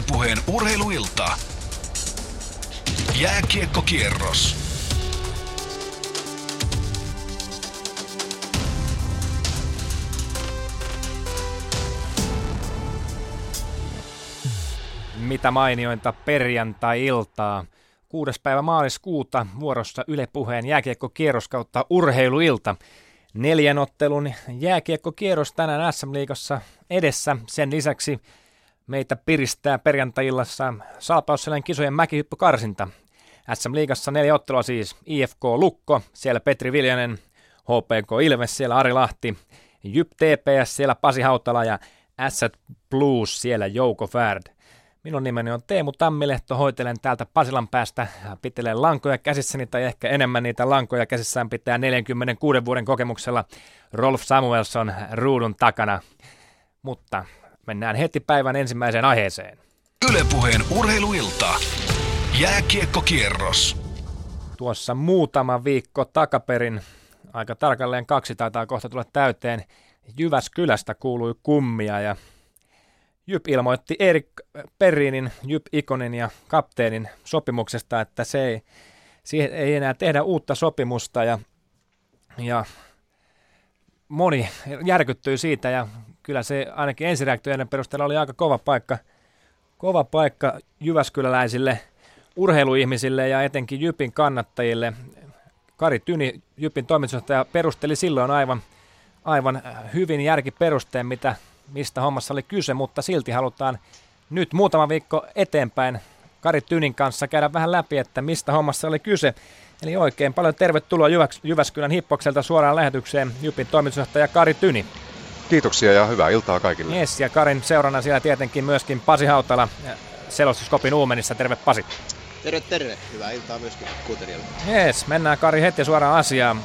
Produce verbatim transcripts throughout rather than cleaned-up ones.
Yle Puheen urheiluilta. Jääkiekkokierros. Mitä mainiointa perjantai-iltaa. Kuudes päivä maaliskuuta vuorossa Yle Puheen jääkiekkokierros kautta urheiluilta. Neljän ottelun jääkiekkokierros tänään äs äm-liigassa edessä. Sen lisäksi meitä piristää perjantai-illassa Salpausselän kisojen mäkihyppykarsinta. äs äm-liigassa neljä ottelua siis. I F K Lukko, siellä Petri Viljanen. H P K Ilves, siellä Ari Lahti. J Y P T P S, siellä Pasi Hautala ja Ässät Blues, siellä Jouko Färd. Minun nimeni on Teemu Tammilehto, hoitelen täältä Pasilan päästä, pitelen lankoja käsissäni tai ehkä enemmän niitä lankoja käsissään pitää neljänkymmenenkuuden vuoden kokemuksella Rolf Samuelsson ruudun takana. Mutta mennään heti päivän ensimmäiseen aiheeseen. Yle Puheen urheiluilta. Jääkiekkokierros. Tuossa muutama viikko takaperin, aika tarkalleen kaksi taitaa kohta tulla täyteen, Jyväskylästä kuului kummia ja J Y P ilmoitti Erik Perrinin, J Y P-ikonin ja kapteenin sopimuksesta, että se ei, siihen ei enää tehdä uutta sopimusta ja, ja moni järkyttyi siitä ja kyllä se ainakin ensireaktojen perusteella oli aika kova paikka, kova paikka jyväskyläläisille urheiluihmisille ja etenkin J Y P:n kannattajille. Kari Tyni, J Y P:n toimitusjohtaja, perusteli silloin aivan, aivan hyvin järkiperusteen, mitä mistä hommassa oli kyse, mutta silti halutaan nyt muutama viikko eteenpäin Kari Tynin kanssa käydä vähän läpi, että mistä hommassa oli kyse. Eli oikein paljon tervetuloa Jyväskylän Hippokselta suoraan lähetykseen J Y P:n toimitusjohtaja Kari Tyni. Kiitoksia ja hyvää iltaa kaikille. Yes, ja Karin seurana siellä tietenkin myöskin Pasi Hautala selostuskopin Uumenissa. Terve Pasi. Terve, terve. Hyvää iltaa myöskin kuuntelijalle. Yes, mennään Kari heti suoraan asiaan.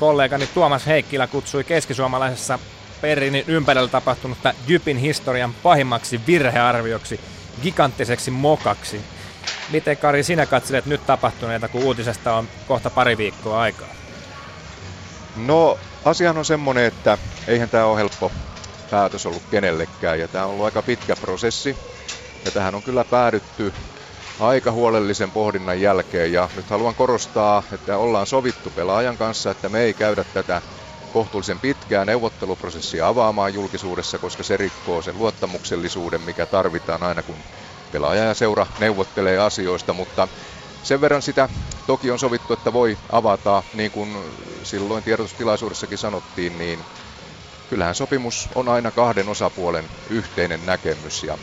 Kollegani Tuomas Heikkilä kutsui keskisuomalaisessa Perrinin ympärillä tapahtunutta J Y P:n historian pahimmaksi virhearvioksi, giganttiseksi mokaksi. Miten Kari sinä katselet nyt tapahtuneita, kun uutisesta on kohta pari viikkoa aikaa? No, asiahan on semmoinen, että eihän tämä ole helppo päätös ollut kenellekään ja tämä on ollut aika pitkä prosessi ja tähän on kyllä päädytty aika huolellisen pohdinnan jälkeen ja nyt haluan korostaa, että ollaan sovittu pelaajan kanssa, että me ei käydä tätä kohtuullisen pitkää neuvotteluprosessia avaamaan julkisuudessa, koska se rikkoo sen luottamuksellisuuden, mikä tarvitaan aina, kun pelaaja ja seura neuvottelee asioista, mutta sen verran sitä toki on sovittu, että voi avata, niin kuin silloin tiedotustilaisuudessakin sanottiin, niin kyllähän sopimus on aina kahden osapuolen yhteinen näkemys ja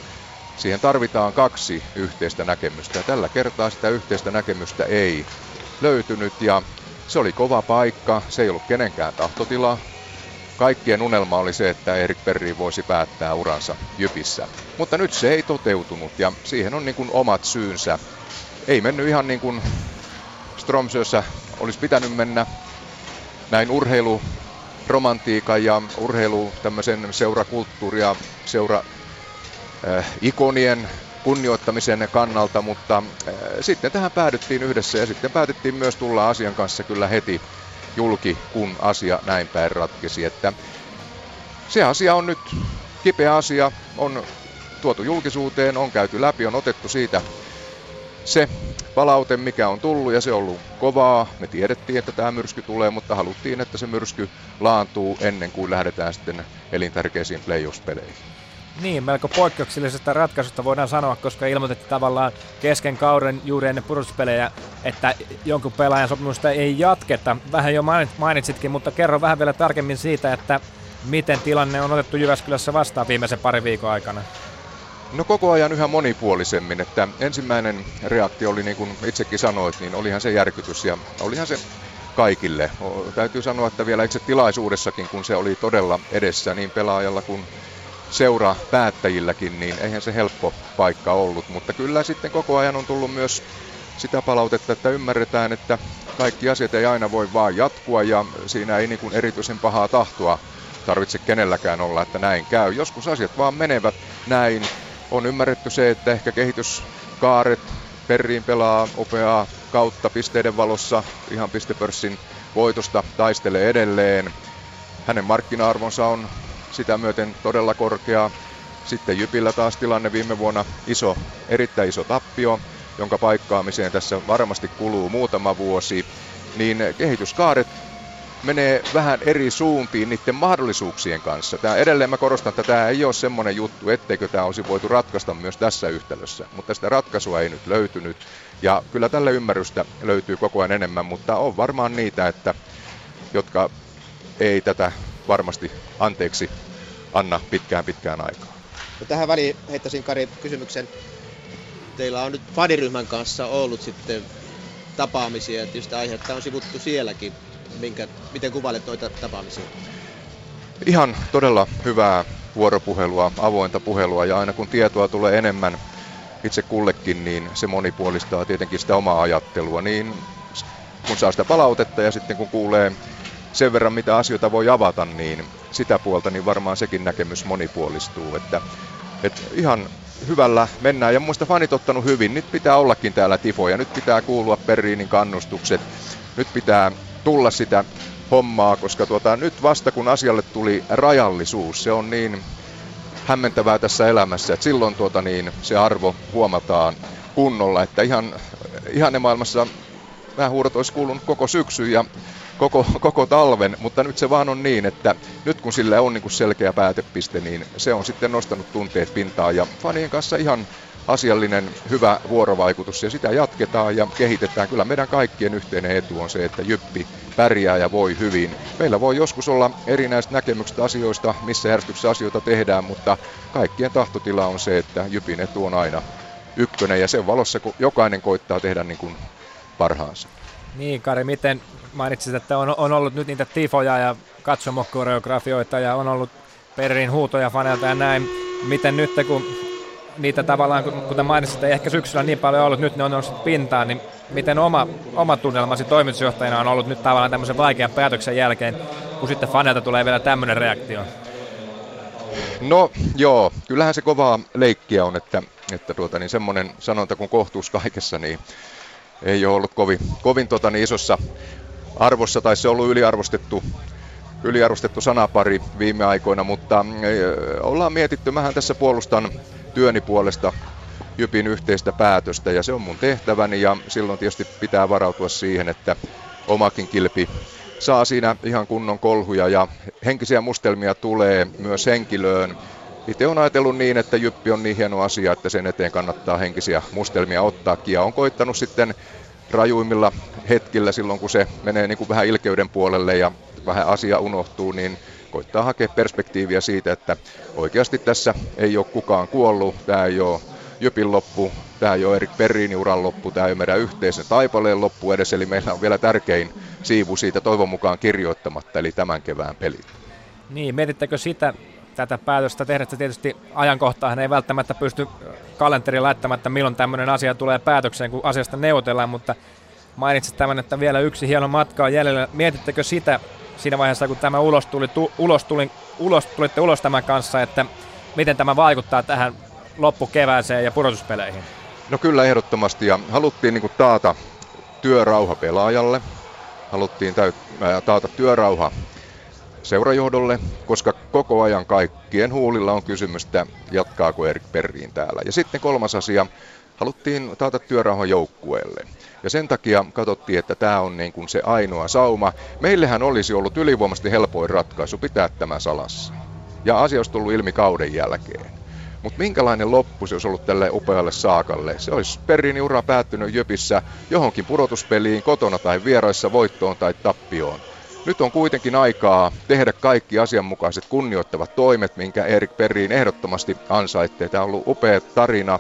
siihen tarvitaan kaksi yhteistä näkemystä. Tällä kertaa sitä yhteistä näkemystä ei löytynyt ja se oli kova paikka, se ei ollut kenenkään tahtotila. Kaikkien unelma oli se, että Erik Perrin voisi päättää uransa J Y P:ssä. Mutta nyt se ei toteutunut ja siihen on niin kuin omat syynsä. Ei mennyt ihan niin kuin Strömsössä olisi pitänyt mennä. Näin urheiluromantiikan ja urheilu tämmöisen seurakulttuuria, seura äh, ikonien kunnioittamisen kannalta, mutta äh, sitten tähän päädyttiin yhdessä ja sitten päätettiin myös tulla asian kanssa kyllä heti julki, kun asia näin päin ratkesi, että se asia on nyt kipeä asia, on tuotu julkisuuteen, on käyty läpi, on otettu siitä se palaute, mikä on tullut ja se on ollut kovaa. Me tiedettiin, että tämä myrsky tulee, mutta haluttiin, että se myrsky laantuu ennen kuin lähdetään sitten elintärkeisiin playoff-peleihin. Niin, melko poikkeuksellisesta ratkaisusta voidaan sanoa, koska ilmoitettiin tavallaan kesken kauden juuri ennen pudotuspelejä, että jonkun pelaajan sopimusta ei jatketa. Vähän jo mainitsitkin, mutta kerro vähän vielä tarkemmin siitä, että miten tilanne on otettu Jyväskylässä vastaan viimeisen parin viikon aikana. No koko ajan yhä monipuolisemmin, että ensimmäinen reaktio oli niin kuin itsekin sanoit, niin olihan se järkytys ja olihan se kaikille. O, täytyy sanoa, että vielä itse tilaisuudessakin, kun se oli todella edessä niin pelaajalla kuin seura päättäjilläkin, niin eihän se helppo paikka ollut, mutta kyllä sitten koko ajan on tullut myös sitä palautetta, että ymmärretään, että kaikki asiat ei aina voi vaan jatkua ja siinä ei niin kuin erityisen pahaa tahtoa tarvitse kenelläkään olla, että näin käy. Joskus asiat vaan menevät näin. On ymmärretty se, että ehkä kehityskaaret Perriin pelaa upeaa kautta pisteiden valossa, ihan pistepörssin voitosta taistelee edelleen. Hänen markkina-arvonsa on sitä myöten todella korkea. Sitten Jypillä taas tilanne viime vuonna iso, erittäin iso tappio, jonka paikkaamiseen tässä varmasti kuluu muutama vuosi. Niin kehityskaaret menee vähän eri suuntiin niiden mahdollisuuksien kanssa. Tämä, edelleen mä korostan, että tämä ei ole semmoinen juttu, etteikö tämä olisi voitu ratkaista myös tässä yhtälössä. Mutta sitä ratkaisua ei nyt löytynyt. Ja kyllä tälle ymmärrystä löytyy koko ajan enemmän, mutta on varmaan niitä, että, jotka ei tätä varmasti anteeksi anna pitkään pitkään aikaa. No tähän väliin heittäisin Kari kysymyksen. Teillä on nyt faniryhmän kanssa ollut sitten tapaamisia, että tietysti aihetta on sivuttu sielläkin. Minkä, miten kuvailet noita tapaamisia? Ihan todella hyvää vuoropuhelua, avointa puhelua, ja aina kun tietoa tulee enemmän itse kullekin, niin se monipuolistaa tietenkin sitä omaa ajattelua. Niin kun saa sitä palautetta ja sitten kun kuulee sen verran, mitä asioita voi avata, niin sitä puolta niin varmaan sekin näkemys monipuolistuu. Että, että ihan hyvällä mennään, ja muista fanit ottanut hyvin. Nyt pitää ollakin täällä tifoja, nyt pitää kuulua Berliinin kannustukset, nyt pitää tulla sitä hommaa, koska tuota, nyt vasta kun asialle tuli rajallisuus, se on niin hämmentävää tässä elämässä, että silloin tuota, niin, se arvo huomataan kunnolla, että ihan, ihan ne maailmassa nämä huudot olisi kuulunut koko syksyn ja koko, koko talven, mutta nyt se vaan on niin, että nyt kun sillä on niin kuin selkeä päätepiste, niin se on sitten nostanut tunteet pintaan ja fanien kanssa ihan asiallinen, hyvä vuorovaikutus, ja sitä jatketaan ja kehitetään. Kyllä meidän kaikkien yhteinen etu on se, että Jyppi pärjää ja voi hyvin. Meillä voi joskus olla erinäiset näkemykset asioista, missä järjestyksessä asioita tehdään, mutta kaikkien tahtotila on se, että Jypin etu on aina ykkönen, ja sen valossa jokainen koittaa tehdä niin kuin parhaansa. Niin, Kari, miten mainitsit, että on, on ollut nyt niitä tifoja ja katsomokoreografioita ja on ollut perin huutoja fanelta ja näin. Miten nyt, kun niitä tavallaan, kuten mainitsit, ei ehkä syksyllä niin paljon ollut, nyt ne on noussut pintaan, niin miten oma, oma tunnelmasi toimitusjohtajana on ollut nyt tavallaan tämmöisen vaikean päätöksen jälkeen, kun sitten fanilta tulee vielä tämmöinen reaktio? No joo, kyllähän se kovaa leikkiä on, että, että tuota, niin semmoinen sanonta kuin kohtuus kaikessa, niin ei ole ollut kovin, kovin tuota, niin isossa arvossa, tai se on ollut yliarvostettu. Yliarvostettu sanapari viime aikoina, mutta ollaan mietitty, mähän tässä puolustan työni puolesta Jypin yhteistä päätöstä, ja se on mun tehtäväni, ja silloin tietysti pitää varautua siihen, että omakin kilpi saa siinä ihan kunnon kolhuja, ja henkisiä mustelmia tulee myös henkilöön. Itse on ajatellut niin, että Jyppi on niin hieno asia, että sen eteen kannattaa henkisiä mustelmia ottaakin, ja on koittanut sitten rajuimmilla hetkillä silloin, kun se menee niin kuin vähän ilkeyden puolelle ja vähän asia unohtuu, niin koittaa hakea perspektiiviä siitä, että oikeasti tässä ei ole kukaan kuollut, tämä ei ole Jypin loppu, tämä ei ole Erik Berliinin uran loppu, tämä ei ole meidän yhteisen taipaleen loppu edes, eli meillä on vielä tärkein siivu siitä toivon mukaan kirjoittamatta, eli tämän kevään pelit. Niin, mietittekö sitä, tätä päätöstä tehdä, että tietysti ajankohtaahan ei välttämättä pysty kalenteriin laittamatta, milloin tämmöinen asia tulee päätökseen, kun asiasta neuvotellaan, mutta mainitsit tämän, että vielä yksi hieno matka on jäljellä. Mietittekö sitä siinä vaiheessa, kun tämä ulos, tuli, tu, ulos, tuli, ulos tulitte ulos tämän kanssa, että miten tämä vaikuttaa tähän loppukevääseen ja pudotuspeleihin? No kyllä ehdottomasti, ja haluttiin niin kuin taata työrauha pelaajalle, haluttiin täyt- taata työrauha seurajohdolle, koska koko ajan kaikkien huulilla on kysymystä, jatkaako Erik Berliin täällä. Ja sitten kolmas asia, haluttiin taata työrauhan joukkueelle. Ja sen takia katsottiin, että tämä on niin kuin se ainoa sauma. Meillähän olisi ollut ylivoimaisesti helpoin ratkaisu pitää tämä salassa. Ja asia olisi tullut ilmi kauden jälkeen. Mutta minkälainen loppu se olisi ollut tälle upealle saakalle? Se olisi Berliinin ura päättynyt Jypissä johonkin pudotuspeliin, kotona tai vieraissa, voittoon tai tappioon. Nyt on kuitenkin aikaa tehdä kaikki asianmukaiset kunnioittavat toimet, minkä Erik Berliin ehdottomasti ansaitsee. Tämä on ollut upea tarina,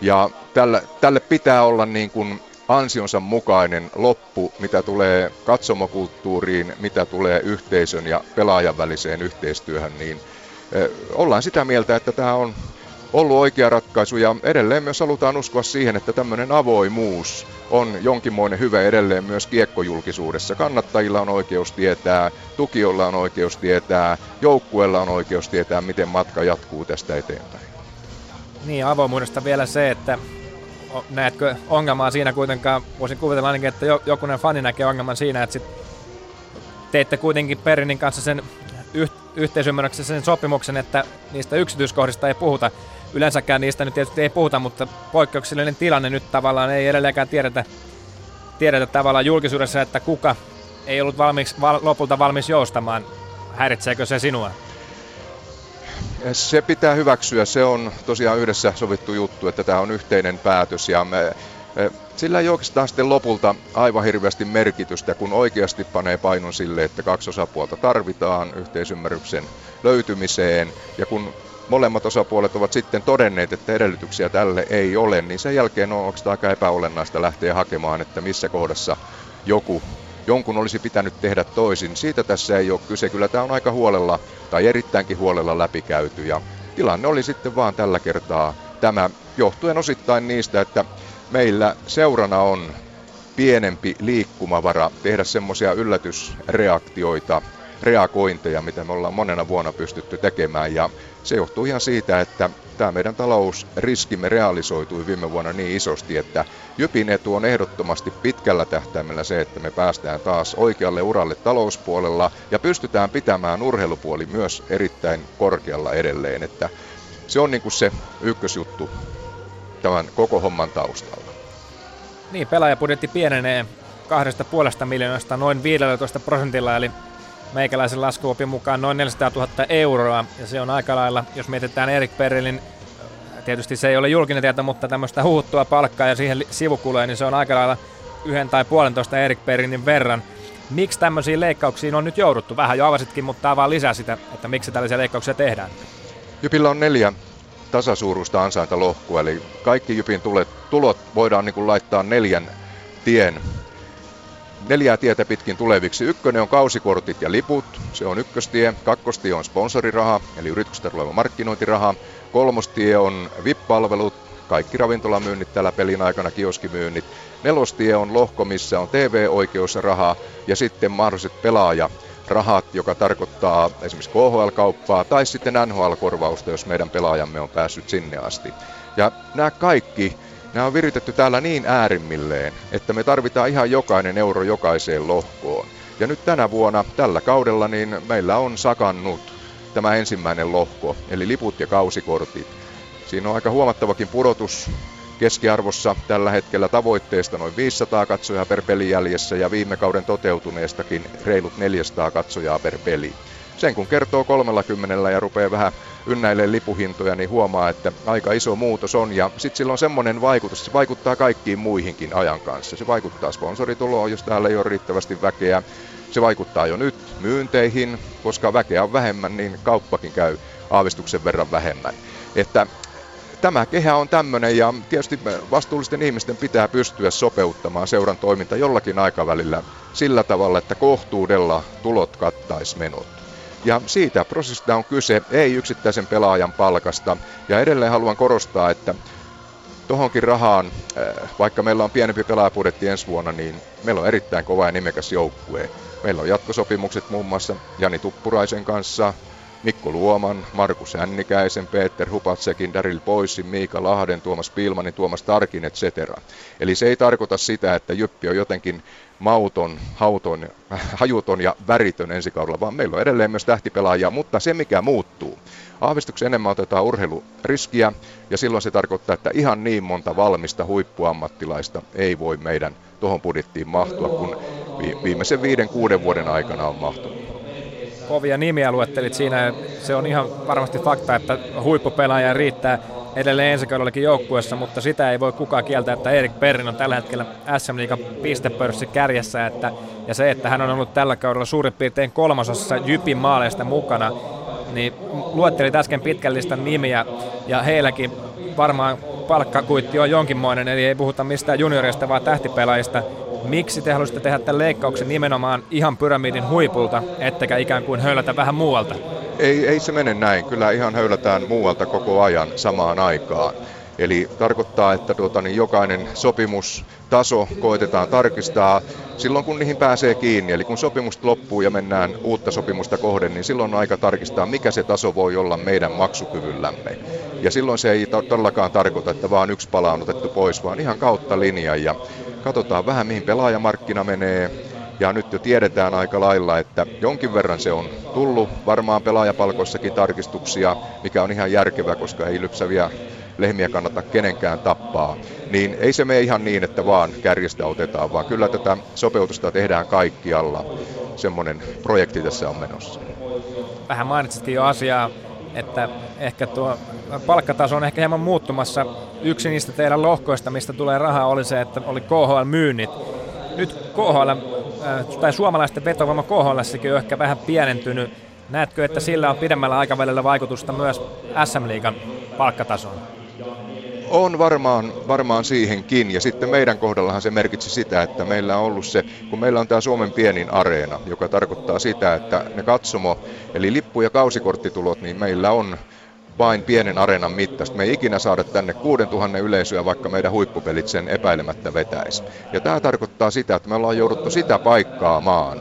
ja tälle, tälle pitää olla niin kuin ansionsa mukainen loppu, mitä tulee katsomokulttuuriin, mitä tulee yhteisön ja pelaajan väliseen yhteistyöhön. Niin ollaan sitä mieltä, että tämä on ollut oikea ratkaisu, ja edelleen myös halutaan uskoa siihen, että tämmöinen avoimuus on jonkinmoinen hyvä edelleen myös kiekkojulkisuudessa. Kannattajilla on oikeus tietää, tukijoilla on oikeus tietää, joukkueella on oikeus tietää, miten matka jatkuu tästä eteenpäin. Niin, avoimuudesta vielä se, että näetkö ongelmaa siinä kuitenkaan, voisin kuvitella ainakin, että jokunen fani näkee ongelman siinä, että sit teitte kuitenkin Berliinin kanssa sen yh- yhteisymmärryksessä sen sopimuksen, että niistä yksityiskohdista ei puhuta. Yleensäkään niistä nyt tietysti ei puhuta, mutta poikkeuksellinen tilanne nyt tavallaan ei edelleenkään tiedetä, tiedetä tavallaan julkisuudessa, että kuka ei ollut valmiiksi, val, lopulta valmis joustamaan. Häiritseekö se sinua? Se pitää hyväksyä. Se on tosiaan yhdessä sovittu juttu, että tämä on yhteinen päätös ja me, sillä ei oikeastaan sitten lopulta aivan hirveästi merkitystä, kun oikeasti panee painon sille, että kaksi osapuolta tarvitaan yhteisymmärryksen löytymiseen ja kun molemmat osapuolet ovat sitten todenneet, että edellytyksiä tälle ei ole, niin sen jälkeen on oikeastaan aika epäolennaista lähteä hakemaan, että missä kohdassa joku, jonkun olisi pitänyt tehdä toisin. Siitä tässä ei ole kyse. Kyllä tämä on aika huolella tai erittäinkin huolella läpikäyty ja tilanne oli sitten vaan tällä kertaa tämä johtuen osittain niistä, että meillä seurana on pienempi liikkumavara tehdä semmoisia yllätysreaktioita, reagointeja, mitä me ollaan monena vuonna pystytty tekemään ja se johtuu ihan siitä, että tämä meidän talousriskimme realisoitui viime vuonna niin isosti, että Jypin etu on ehdottomasti pitkällä tähtäimellä se, että me päästään taas oikealle uralle talouspuolella ja pystytään pitämään urheilupuoli myös erittäin korkealla edelleen, että se on niin kuin se ykkösjuttu tämän koko homman taustalla. Niin, pelaajapudjetti pienenee kahdesta puolesta miljoonasta noin viisitoista prosentilla, eli meikäläisen laskuopin mukaan noin neljäsataatuhatta euroa, ja se on aika lailla, jos mietitään Erik Perelin, tietysti se ei ole julkinen tieto, mutta tämmöistä huhuttua palkkaa ja siihen sivukuluja, niin se on aika lailla yhden tai puolentoista Erik Perelin verran. Miksi tämmöisiin leikkauksiin on nyt jouduttu? Vähän jo avasitkin, mutta avaa lisää sitä, että miksi tällaisia leikkauksia tehdään. Jypillä on neljä tasasuuruista ansaintalohkua, eli kaikki Jypin tulot voidaan niin kuin laittaa neljän tien Neljää tietä pitkin tuleviksi. Ykkönen on kausikortit ja liput, se on ykköstie. Kakkostie on sponsoriraha, eli yrityksestä tuleva markkinointiraha. Kolmostie on V I P-palvelut, kaikki ravintolamyynnit tällä pelin aikana, kioskimyynnit. Nelostie on lohko, missä on T V-oikeusraha ja sitten mahdolliset pelaajarahat, joka tarkoittaa esimerkiksi K H L-kauppaa tai sitten N H L-korvausta, jos meidän pelaajamme on päässyt sinne asti. Ja nämä kaikki... Nämä on viritetty täällä niin äärimmilleen, että me tarvitaan ihan jokainen euro jokaiseen lohkoon. Ja nyt tänä vuonna, tällä kaudella, niin meillä on sakannut tämä ensimmäinen lohko, eli liput ja kausikortit. Siinä on aika huomattavakin pudotus keskiarvossa tällä hetkellä tavoitteesta noin viisisataa katsojaa per peli jäljessä ja viime kauden toteutuneestakin reilut neljäsataa katsojaa per peli. Sen kun kertoo kolmellakymmenellä ja rupeaa vähän ynnäilemään lipuhintoja, niin huomaa, että aika iso muutos on. Ja sitten sillä on semmoinen vaikutus, se vaikuttaa kaikkiin muihinkin ajan kanssa. Se vaikuttaa sponsorituloon, jos täällä ei ole riittävästi väkeä. Se vaikuttaa jo nyt myynteihin, koska väkeä on vähemmän, niin kauppakin käy aavistuksen verran vähemmän. Että tämä kehä on tämmöinen ja tietysti vastuullisten ihmisten pitää pystyä sopeuttamaan seuran toiminta jollakin aikavälillä sillä tavalla, että kohtuudella tulot kattaisi menot. Ja siitä prosessista on kyse, ei yksittäisen pelaajan palkasta. Ja edelleen haluan korostaa, että tohonkin rahaan, vaikka meillä on pienempi pelaajapudjetti ensi vuonna, niin meillä on erittäin kova ja nimekäs joukkue. Meillä on jatkosopimukset muun muassa Jani Tuppuraisen kanssa, Mikko Luoman, Markus Ännikäisen, Peter Hupatsekin, Daryl Boysin, Miika Lahden, Tuomas Pilmanin, Tuomas Tarkin, et cetera. Eli se ei tarkoita sitä, että Jyppi on jotenkin mauton, hauton, hajuton ja väritön ensi kaudella, vaan meillä on edelleen myös tähtipelaajia, mutta se mikä muuttuu. Aavistuksen enemmän otetaan urheiluriskiä ja silloin se tarkoittaa, että ihan niin monta valmista huippuammattilaista ei voi meidän tuohon budjettiin mahtua, kun viimeisen viiden, kuuden vuoden aikana on mahtunut. Kovia nimiä luettelit siinä. Se on ihan varmasti fakta, että huippupelaajia riittää edelleen ensi kaudellakin joukkueessa, mutta sitä ei voi kukaan kieltää, että Erik Perrin on tällä hetkellä S M-liigan pistepörssi kärjessä. Että, ja se, että hän on ollut tällä kaudella suurin piirtein kolmasosassa Jypin maaleista mukana, niin luettelit äsken pitkällistä nimiä ja heilläkin varmaan palkkakuitti on jonkinmoinen, eli ei puhuta mistään junioreista, vaan tähtipelaajista. Miksi te haluaisitte tehdä tämän leikkauksen nimenomaan ihan pyramidin huipulta, ettekä ikään kuin höylätä vähän muualta? Ei, ei se mene näin. Kyllä ihan höylätään muualta koko ajan samaan aikaan. Eli tarkoittaa, että tuota, niin jokainen sopimustaso koetetaan tarkistaa silloin, kun niihin pääsee kiinni. Eli kun sopimus loppuu ja mennään uutta sopimusta kohden, niin silloin on aika tarkistaa, mikä se taso voi olla meidän maksukyvyllämme. Ja silloin se ei todellakaan tarkoita, että vaan yksi pala on otettu pois, vaan ihan kautta linjan. Ja katsotaan vähän, mihin pelaajamarkkina menee, Ja nyt jo tiedetään aika lailla, että jonkin verran se on tullut varmaan pelaajapalkoissakin tarkistuksia, mikä on ihan järkevää, koska ei lypsäviä lehmiä kannata kenenkään tappaa. Niin ei se mene ihan niin, että vaan kärjestä otetaan, vaan kyllä tätä sopeutusta tehdään kaikkialla. Semmoinen projekti tässä on menossa. Vähän mainitsitkin jo asiaa, että ehkä tuo palkkataso on ehkä hieman muuttumassa. Yksi niistä teidän lohkoista, mistä tulee rahaa, oli se, että oli K H L-myynnit. Nyt K H L, tai suomalaisten vetovoima K H L:ssäkin on ehkä vähän pienentynyt. Näetkö, että sillä on pidemmällä aikavälillä vaikutusta myös S M-liigan palkkatasoon? On varmaan, varmaan siihenkin, ja sitten meidän kohdallahan se merkitsi sitä, että meillä on ollut se, kun meillä on tämä Suomen pienin areena, joka tarkoittaa sitä, että ne katsomo, eli lippu- ja kausikorttitulot, niin meillä on vain pienen areenan mittaista. Me ei ikinä saada tänne kuusituhatta yleisöä, vaikka meidän huippupelit sen epäilemättä vetäisi. Ja tämä tarkoittaa sitä, että me ollaan jouduttu sitä paikkaamaan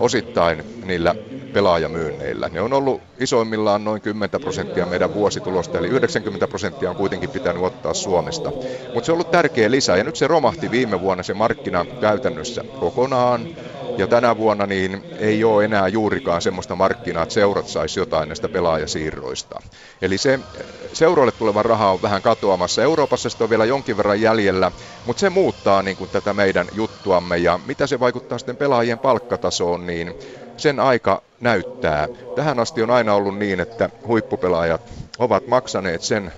osittain niillä pelaajamyynneillä. Ne on ollut isoimmillaan noin kymmenen prosenttia meidän vuositulosta, eli yhdeksänkymmentä prosenttia on kuitenkin pitänyt ottaa Suomesta. Mutta se on ollut tärkeä lisä, ja nyt se romahti viime vuonna se markkina käytännössä kokonaan. Ja tänä vuonna niin ei ole enää juurikaan semmoista markkinaa, että seurat saisi jotain näistä pelaajasiirroista. Eli se seuroille tuleva raha on vähän katoamassa. Euroopassa sitä on vielä jonkin verran jäljellä, mutta se muuttaa niin kuin tätä meidän juttuamme. Ja mitä se vaikuttaa sitten pelaajien palkkatasoon, niin sen aika näyttää. Tähän asti on aina ollut niin, että huippupelaajat ovat maksaneet sen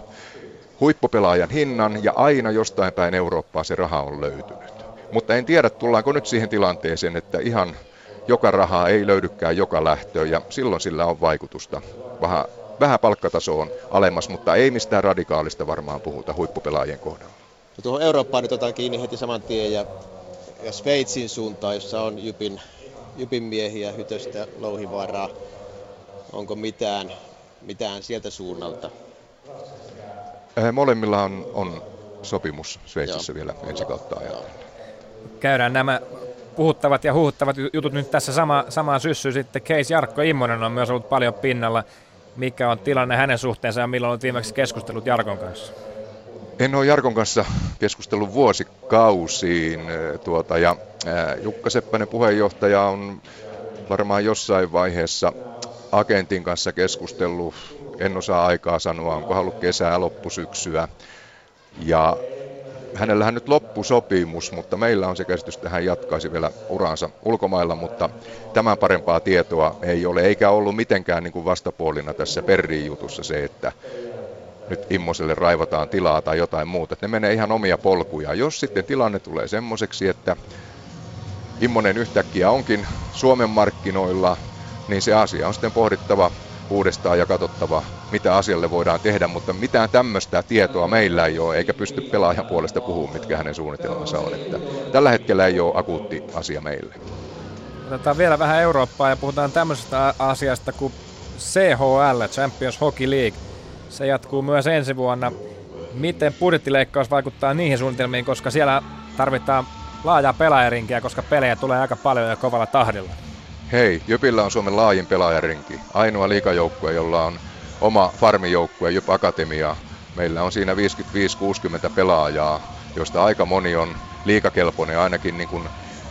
huippupelaajan hinnan, ja aina jostain päin Eurooppaa se raha on löytynyt. Mutta en tiedä, tullaanko nyt siihen tilanteeseen, että ihan joka rahaa ei löydykään joka lähtöön, ja silloin sillä on vaikutusta. Vähän, vähän palkkatasoon alemmas, mutta ei mistään radikaalista varmaan puhuta huippupelaajien kohdalla. No tuohon Eurooppaan nyt otan kiinni heti saman tien, ja, ja Sveitsin suuntaan, jossa on Jypin, Jypin miehiä, Hytöstä, Louhivaaraa. Onko mitään, mitään sieltä suunnalta? Molemmilla on, on sopimus Sveitsissä. Joo. Vielä ensi kautta ajatellen. Käydään nämä puhuttavat ja huhuttavat jutut nyt tässä sama, samaan syssyyn sitten. Case Jarkko Immonen on myös ollut paljon pinnalla. Mikä on tilanne hänen suhteensa ja milloin on viimeksi keskustellut Jarkon kanssa? En ole Jarkon kanssa keskustellut vuosikausiin. Tuota, ja Jukka Seppänen puheenjohtaja on varmaan jossain vaiheessa agentin kanssa keskustellut. En osaa aikaa sanoa, onko ollut kesää, loppusyksyä. Ja hänellähän nyt loppusopimus, mutta meillä on se käsitys, että hän jatkaisi vielä uraansa ulkomailla, mutta tämän parempaa tietoa ei ole, eikä ollut mitenkään niin kuin vastapuolina tässä Perrin jutussa se, että nyt Immoselle raivataan tilaa tai jotain muuta. Että ne menee ihan omia polkuja. Jos sitten tilanne tulee semmoiseksi, että Immonen yhtäkkiä onkin Suomen markkinoilla, niin se asia on sitten pohdittava uudestaan ja katsottava, mitä asialle voidaan tehdä, mutta mitään tämmöistä tietoa meillä ei ole, eikä pysty pelaajan puolesta puhumaan, mitkä hänen suunnitelmansa on. Että tällä hetkellä ei ole akuutti asia meille. Otetaan vielä vähän Eurooppaa ja puhutaan tämmöisestä asiasta kuin C H L, Champions Hockey League. Se jatkuu myös ensi vuonna. Miten budjettileikkaus vaikuttaa niihin suunnitelmiin, koska siellä tarvitaan laajaa pelaajarinkiä, koska pelejä tulee aika paljon ja kovalla tahdilla? Hei, Jypillä on Suomen laajin pelaajarinki. Ainoa liigajoukkue, jolla on oma farmijoukkue, Jyp Akatemia. Meillä on siinä viisikymmentäviisi kuusikymmentä pelaajaa, joista aika moni on liigakelpoinen ainakin niin kuin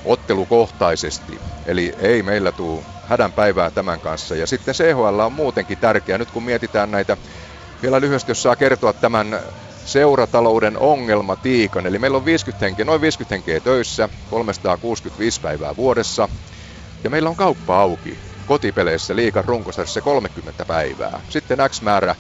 ottelukohtaisesti. Eli ei meillä tule hädän päivää tämän kanssa. Ja sitten C H L on muutenkin tärkeä. Nyt kun mietitään näitä, vielä lyhyesti jos saa kertoa tämän seuratalouden ongelmatiikan. Eli meillä on viisikymmentä henkeä, noin viisikymmentä henkeä töissä, kolmesataakuusikymmentäviisi päivää vuodessa. Ja meillä on kauppa auki kotipeleissä, liigan runkosarjassa kolmekymmentä päivää. Sitten X määrä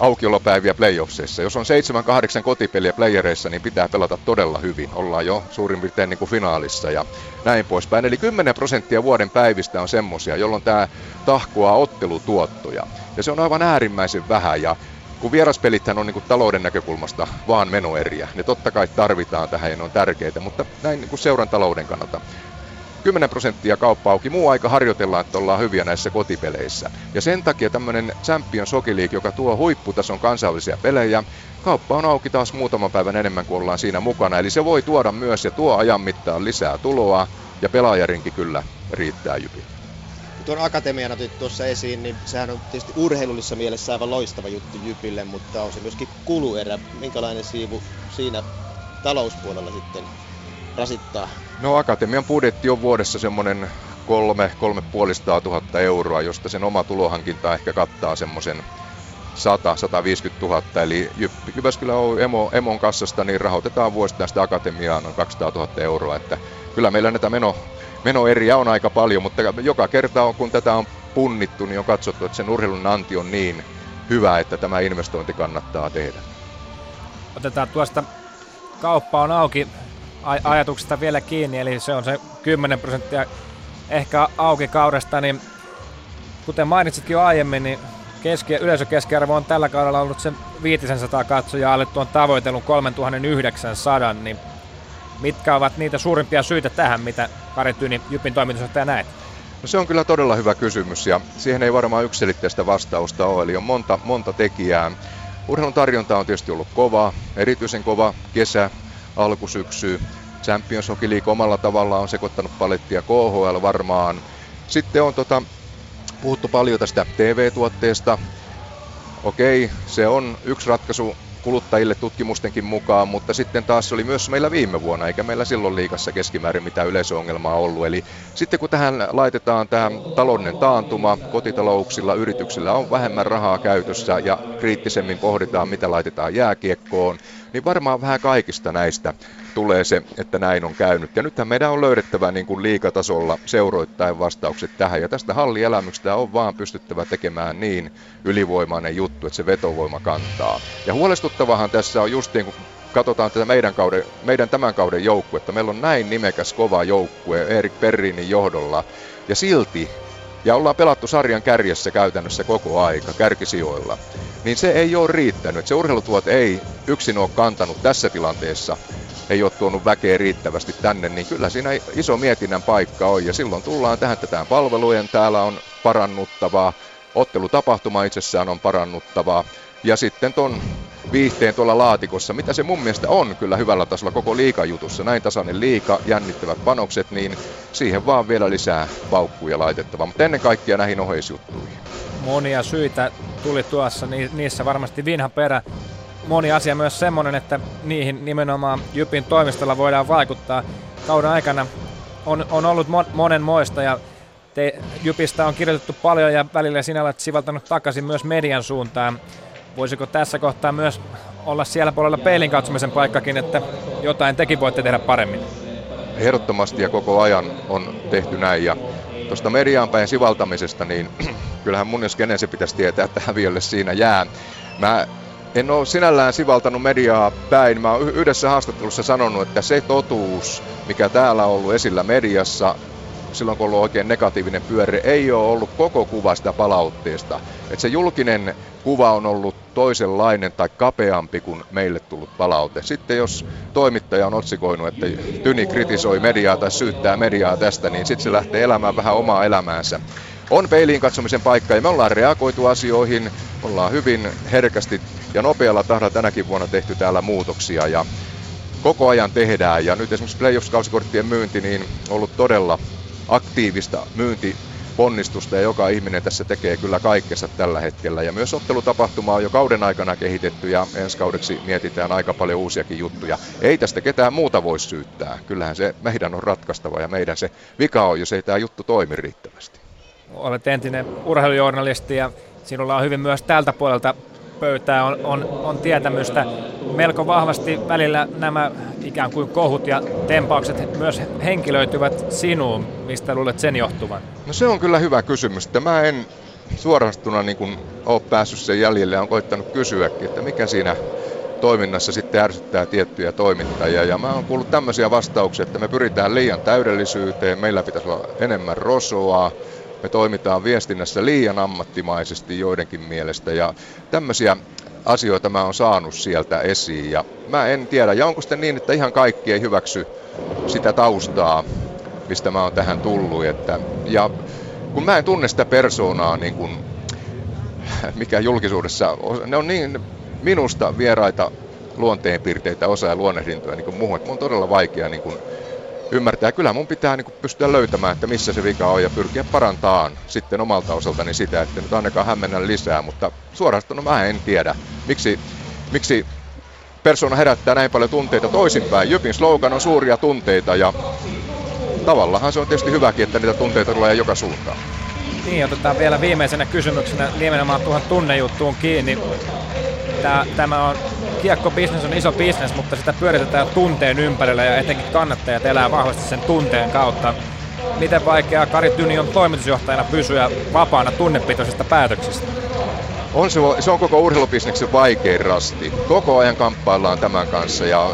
aukiolopäiviä playoffseissa. Jos on seitsemän kahdeksan kotipeliä playereissa, niin pitää pelata todella hyvin. Ollaan jo suurin piirtein niin kuin finaalissa ja näin poispäin. Eli kymmenen prosenttia vuoden päivistä on semmoisia, jolloin tämä tahkoaa ottelutuottoja. Ja se on aivan äärimmäisen vähän. Ja kun vieraspelithän on niin kuin talouden näkökulmasta vaan menoeriä, ne totta kai tarvitaan tähän ja ne on tärkeitä, mutta näin niin kuin seuran talouden kannalta. kymmenen prosenttia kauppa auki, muu aika harjoitellaan, että ollaan hyviä näissä kotipeleissä. Ja sen takia tämmöinen Champions Hockey League, joka tuo huipputason kansainvälisiä pelejä, kauppa on auki taas muutaman päivän enemmän kuin ollaan siinä mukana. Eli se voi tuoda myös ja tuo ajan mittaan lisää tuloa ja pelaajarinki kyllä riittää Jypille. Tuon akatemian otit tuossa esiin, niin sehän on tietysti urheilullisessa mielessä aivan loistava juttu Jypille, mutta on se myöskin kuluerä. Minkälainen siivu siinä talouspuolella sitten rasittaa? No akatemian budjetti on vuodessa semmoinen kolme, kolme puolistaa tuhatta euroa, josta sen oma tulohankinta ehkä kattaa semmoisen sata, sata viisikymmentä tuhatta, eli Jyväskylä Oy emo, Emon kassasta niin rahoitetaan vuosittain sitä akatemiaa noin kaksisataa tuhatta euroa, että kyllä meillä näitä meno, menoeriä on aika paljon, mutta joka kerta on, kun tätä on punnittu, niin on katsottu, että sen urheilun anti on niin hyvä, että tämä investointi kannattaa tehdä. Otetaan tuosta Kauppa on auki aj- ajatuksesta vielä kiinni, eli se on se kymmenen prosenttia ehkä auki kaudesta, niin kuten mainitsitkin jo aiemmin, niin keski- yleisökeskiarvo on tällä kaudella ollut sen viisisataa katsojaa alle tuon tavoitelun kolmetuhattayhdeksänsataa, niin mitkä ovat niitä suurimpia syitä tähän, mitä Kari Tyni, Jypin toimitusjohtaja, näet? No se on kyllä todella hyvä kysymys ja siihen ei varmaan yksiselitteistä vastausta ole, eli on monta, monta tekijää. Urheilun tarjonta on tietysti ollut kovaa, erityisen kova kesä, alkusyksy. Champions Hockey League omalla tavallaan on sekoittanut palettia, K H L varmaan. Sitten on tota, puhuttu paljon tästä T V-tuotteesta. Okei, se on yksi ratkaisu kuluttajille tutkimustenkin mukaan, mutta sitten taas se oli myös meillä viime vuonna, eikä meillä silloin liigassa keskimäärin mitään yleisöongelmaa ollut. Eli sitten kun tähän laitetaan tämä taloudellinen taantuma, kotitalouksilla, yrityksillä on vähemmän rahaa käytössä ja kriittisemmin pohditaan, mitä laitetaan jääkiekkoon, niin varmaan vähän kaikista näistä tulee se, että näin on käynyt. Ja nythän meidän on löydettävä niin kuin liigatasolla seuroittain vastaukset tähän. Ja tästä hallielämyksestä on vaan pystyttävä tekemään niin ylivoimainen juttu, että se vetovoima kantaa. Ja huolestuttavahan tässä on justiin, kun katsotaan tätä meidän, kauden, meidän tämän kauden joukkuetta. Meillä on näin nimekäs kova joukkue Erik Perrinin johdolla. Ja silti, ja ollaan pelattu sarjan kärjessä käytännössä koko aika, kärkisijoilla. Niin se ei ole riittänyt. Se urheilutuot ei yksin ole kantanut tässä tilanteessa. Ei ole tuonut väkeä riittävästi tänne, niin kyllä siinä iso mietinnän paikka on. Ja silloin tullaan tähän, että tämän palvelujen täällä on parannuttavaa. Ottelutapahtuma itsessään on parannuttavaa. Ja sitten ton viihteen tuolla laatikossa, mitä se mun mielestä on kyllä hyvällä tasolla koko liigajutussa. Näin tasainen liiga, jännittävät panokset, niin siihen vaan vielä lisää paukkuja laitettavaa. Mutta ennen kaikkea näihin oheisjuttuihin. Monia syitä tuli tuossa, niissä varmasti vinha perä. Moni asia myös semmoinen, että niihin nimenomaan Jypin toimistolla voidaan vaikuttaa. Kauden aikana on, on ollut mon, monenmoista ja te, Jypistä on kirjoitettu paljon ja välillä sinä olet sivaltanut takaisin myös median suuntaan. Voisiko tässä kohtaa myös olla siellä puolella peilin katsomisen paikkakin, että jotain tekin voitte tehdä paremmin? Ehdottomasti ja koko ajan on tehty näin. Ja tuosta mediaan päin sivaltamisesta, niin kyllähän mun jos kenen se pitäisi tietää, että häviölle siinä jää. Mä En ole sinällään sivaltanut mediaa päin. Mä oon yhdessä haastattelussa sanonut, että se totuus, mikä täällä on ollut esillä mediassa, silloin kun on ollut oikein negatiivinen pyörre, ei ole ollut koko kuva sitä palautteesta. Että se julkinen kuva on ollut toisenlainen tai kapeampi kuin meille tullut palaute. Sitten jos toimittaja on otsikoinut, että Tyni kritisoi mediaa tai syyttää mediaa tästä, niin sitten se lähtee elämään vähän omaa elämäänsä. On peiliin katsomisen paikka ja me ollaan reagoitu asioihin, ollaan hyvin herkästi ja nopealla tahdalla tänäkin vuonna tehty täällä muutoksia ja koko ajan tehdään. Ja nyt esimerkiksi playoffs-kausikorttien myynti niin on ollut todella aktiivista myyntiponnistusta ja joka ihminen tässä tekee kyllä kaikkensa tällä hetkellä. Ja myös ottelutapahtumaa on jo kauden aikana kehitetty ja ensi kaudeksi mietitään aika paljon uusiakin juttuja. Ei tästä ketään muuta voi syyttää. Kyllähän se meidän on ratkaistava ja meidän se vika on, jos ei tämä juttu toimi riittävästi. Olet entinen urheilujournalisti ja sinulla on hyvin myös tältä puolelta pöytää, on, on, on tietämystä. Melko vahvasti välillä nämä ikään kuin kohut ja tempaukset myös henkilöityvät sinuun. Mistä luulet sen johtuvan? No se on kyllä hyvä kysymys. Mä en suorastuna niin kuin ole päässyt sen jäljelle ja olen koittanut kysyäkin, että mikä siinä toiminnassa sitten ärsyttää tiettyjä toimittajia. Ja mä oon kuullut tämmöisiä vastauksia, että me pyritään liian täydellisyyteen, meillä pitäisi olla enemmän rosoa. Me toimitaan viestinnässä liian ammattimaisesti joidenkin mielestä ja tämmöisiä asioita mä oon saanut sieltä esiin ja mä en tiedä. Ja onko sitten niin, että ihan kaikki ei hyväksy sitä taustaa, mistä mä oon tähän tullut. Että, ja kun mä en tunne sitä persoonaa, niin kun, mikä julkisuudessa, ne on niin minusta vieraita luonteenpiirteitä, osa ja luonnehdintoja niin kuin muuhun, että mun on todella vaikea niin kun, ymmärtää. Kyllä mun pitää niin kuin pystyä löytämään, että missä se vika on ja pyrkiä parantamaan sitten omalta osaltani sitä, että nyt ainakaan hämmennä lisää, mutta suorastaan no, mä en tiedä, miksi, miksi Persona herättää näin paljon tunteita toisinpäin. Jypin slogan on suuria tunteita ja tavallaan se on tietysti hyväkin, että niitä tunteita tulee joka suuntaan. Niin, otetaan vielä viimeisenä kysymyksenä nimenomaan tuohon tunnejuttuun kiinni. Tää, tämä on, kiekkobisnes on iso bisnes, mutta sitä pyöritetään tunteen ympärillä ja etenkin kannattajat elää vahvasti sen tunteen kautta. Miten vaikeaa Kari Tyni on toimitusjohtajana pysyä vapaana tunnepitoisista päätöksistä? On se, se on koko urheilubisneksen vaikein rasti. Koko ajan kamppaillaan tämän kanssa ja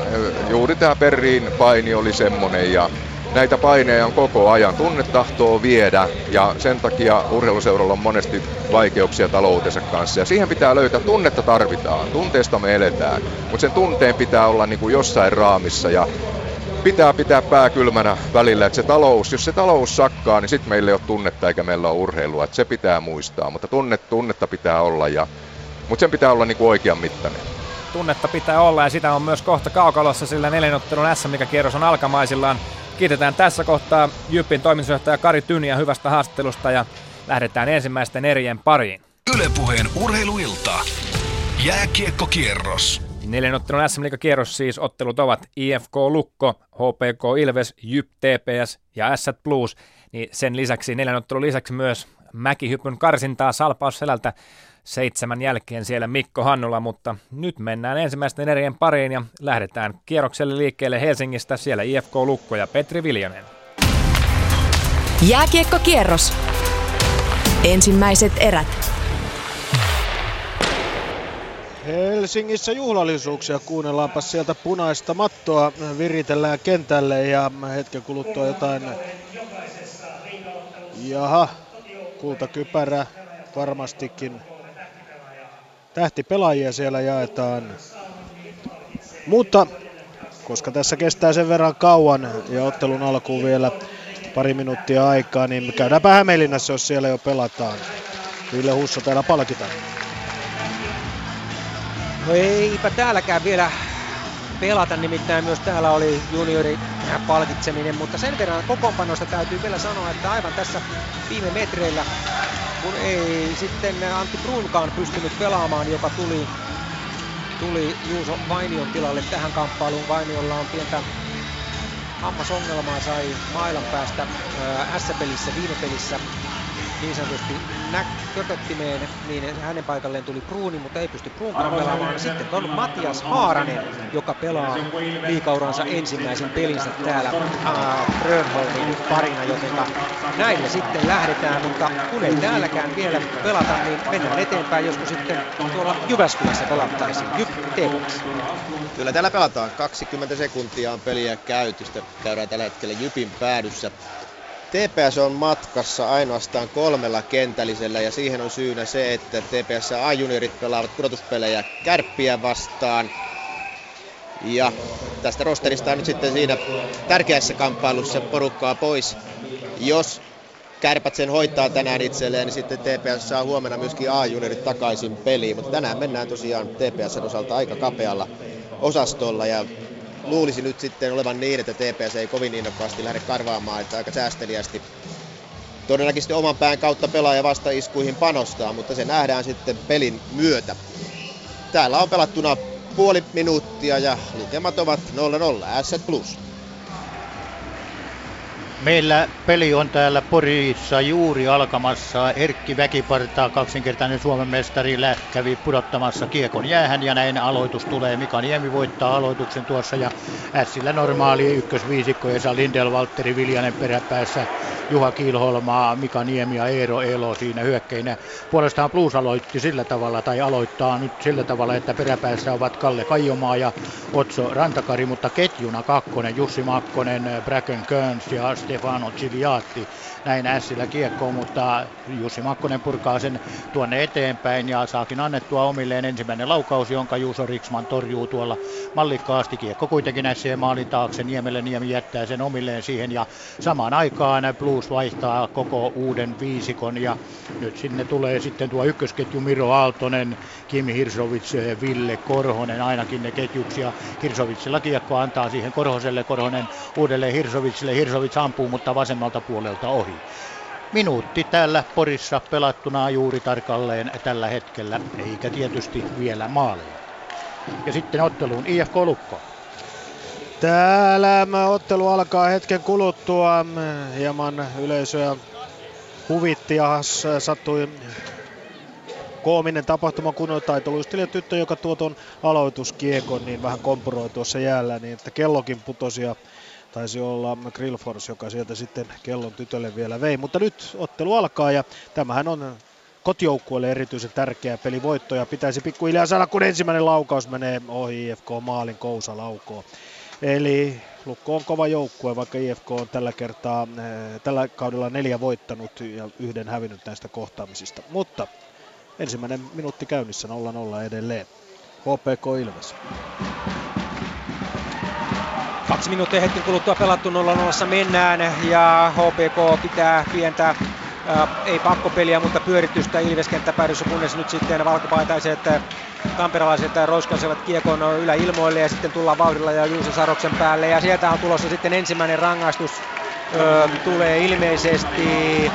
juuri tämä Perrin paini oli semmoinen ja näitä paineja on koko ajan. Tunne tahtoo viedä ja sen takia urheiluseuralla on monesti vaikeuksia taloutensa kanssa. Ja siihen pitää löytää, tunnetta tarvitaan, tunteesta me eletään, mutta sen tunteen pitää olla niin kuin jossain raamissa ja pitää pitää pää kylmänä välillä, että se talous, jos se talous sakkaa, niin sitten meillä ei ole tunnetta eikä meillä ole urheilua, että se pitää muistaa, mutta tunne, tunnetta pitää olla, ja, mutta sen pitää olla niin kuin oikean mittainen. Tunnetta pitää olla ja sitä on myös kohta kaukalossa, sillä neljänottelun S M-kierros on alkamaisillaan. Kiitetään tässä kohtaa Jypin toimitusjohtaja Kari Tyniä hyvästä haastattelusta ja lähdetään ensimmäisten erien pariin. Yle Puheen urheiluilta. Jääkiekkokierros. Neljänottelun S M-liigakierros siis, ottelut ovat I F K Lukko, H P K Ilves, J Y P T P S ja Ässät Blues. Niin sen lisäksi neljänottelun lisäksi myös mäkihypyn karsintaa Salpausselältä seitsemän jälkeen siellä Mikko Hannula, mutta nyt mennään ensimmäisten erien pariin ja lähdetään kierrokselle liikkeelle Helsingistä, siellä I F K Lukko ja Petri Viljanen. Jääkiekkokierros. Ensimmäiset erät. Helsingissä juhlallisuuksia, kuunnellaanpa sieltä punaista mattoa, viritellään kentälle ja hetken kuluttua jotain, jaha, kultakypärä varmastikin, tähtipelaajia siellä jaetaan, mutta koska tässä kestää sen verran kauan ja ottelun alkuun vielä pari minuuttia aikaa, niin käydäänpä Hämeenlinnassa, jos siellä jo pelataan. Ville Husso täällä palkitaan. No eipä täälläkään vielä pelata, nimittäin myös täällä oli juniori palkitseminen, mutta sen verran kokoonpanosta täytyy vielä sanoa, että aivan tässä viime metreillä, kun ei sitten Antti Brunkaan pystynyt pelaamaan, joka tuli, tuli Juuso Vainion tilalle tähän kamppailuun. Vainiolla on pientä hammasongelmaa, sai mailan päästä S-pelissä viime pelissä niin sanotusti kököttimeen, niin hänen paikalleen tuli Bruuni, mutta ei pysty Bruunkaan pelaamaan. Sitten on Matias Haaranen, joka pelaa liikauransa ensimmäisen pelinsä täällä Rönholmin parina, joten näillä sitten lähdetään, mutta kun ei täälläkään vielä pelata, niin mennään eteenpäin, joskus sitten tuolla Jyväskylässä pelattaisiin. Jyp-T P S. Kyllä täällä pelataan. kaksikymmentä sekuntia on peliä käytystä. Käydään tällä hetkellä Jypin päädyssä. T P S on matkassa ainoastaan kolmella kentällisellä ja siihen on syynä se, että T P S A-juniorit pelaavat pudotuspelejä Kärppiä vastaan. Ja tästä rosterista on nyt sitten siinä tärkeässä kamppailussa porukkaa pois. Jos Kärpät sen hoitaa tänään itselleen, niin sitten T P S saa huomenna myöskin A-juniorit takaisin peliin. Mutta tänään mennään tosiaan T P S:n osalta aika kapealla osastolla ja luulisi nyt sitten olevan niin, että T P S ei kovin innokkaasti lähde karvaamaan, että aika säästeliästi todennäköisesti sitten oman pään kautta pelaaja vastaiskuihin panostaa, mutta se nähdään sitten pelin myötä. Täällä on pelattuna puoli minuuttia ja lukemat ovat nolla nolla Ässät Plus. Meillä peli on täällä Porissa juuri alkamassa. Erkki Väkipartaa, kaksinkertainen Suomen mestari, lä- kävi pudottamassa kiekon jäähän ja näin aloitus tulee. Mika Niemi voittaa aloituksen tuossa ja Ässillä normaali ykkösviisikko Esa Lindell, Valtteri Viljanen peräpäässä, Juha Kiilholmaa, Mika Niemi ja Eero Elo siinä hyökkeinä. Puolestaan Blues aloitti sillä tavalla tai aloittaa nyt sillä tavalla, että peräpäässä ovat Kalle Kajomaa ja Otso Rantakari, mutta ketjuna kakkonen Jussi Makkonen, Bracken Kearns ja Stefano Civiatti. Näin Ässillä kiekkoon, mutta Jussi Makkonen purkaa sen tuonne eteenpäin ja saakin annettua omilleen ensimmäinen laukaus, jonka Juuso Riksman torjuu tuolla mallikkaasti. Kiekko kuitenkin Ässien maalin taakse Niemelle. Niemi jättää sen omilleen siihen ja samaan aikaan Blues vaihtaa koko uuden viisikon ja nyt sinne tulee sitten tuo ykkösketju Miro Aaltonen, Kim Hirsovits, Ville Korhonen, ainakin ne ketjuksia. Hirsovitsilla kiekko antaa siihen Korhoselle, Korhonen uudelleen Hirsovitsille, Hirsovits ampuu, mutta vasemmalta puolelta ohi. Minuutti täällä Porissa pelattuna juuri tarkalleen tällä hetkellä, eikä tietysti vielä maaleja. Ja sitten otteluun I F K Lukko. Täällä ottelu alkaa hetken kuluttua. Hieman yleisöä huvitti ja sattui koominen tapahtuma, kun taito luistelija tyttö, joka tuo tuon aloituskiekon, niin vähän kompuroi tuossa jäällä, niin että kellokin putosi ja taisi olla Grillfors, joka sieltä sitten kellon tytölle vielä vei. Mutta nyt ottelu alkaa ja tämähän on kotijoukkueelle erityisen tärkeä peli. Voittoja pitäisi pikkuhiljaa saada, kun ensimmäinen laukaus menee ohi I F K maalin Kousa laukoo. Eli Lukko on kova joukkue, vaikka I F K on tällä kertaa, tällä kaudella neljä voittanut ja yhden hävinnyt näistä kohtaamisista. Mutta ensimmäinen minuutti käynnissä, nolla nolla edelleen. H P K Ilves. Kaksi minuuttia hetken kuluttua pelattu, nolla nolla mennään ja H P K pitää pientä, äh, ei pakkopeliä, mutta pyöritystä Ilves-kenttäpäädyssä, kunnes nyt sitten valkopaitaiset tamperalaiset roiskansevat kiekon yläilmoille ja sitten tullaan vauhdilla ja Juuso Saroksen päälle ja sieltä on tulossa sitten ensimmäinen rangaistus. Öö, tulee ilmeisesti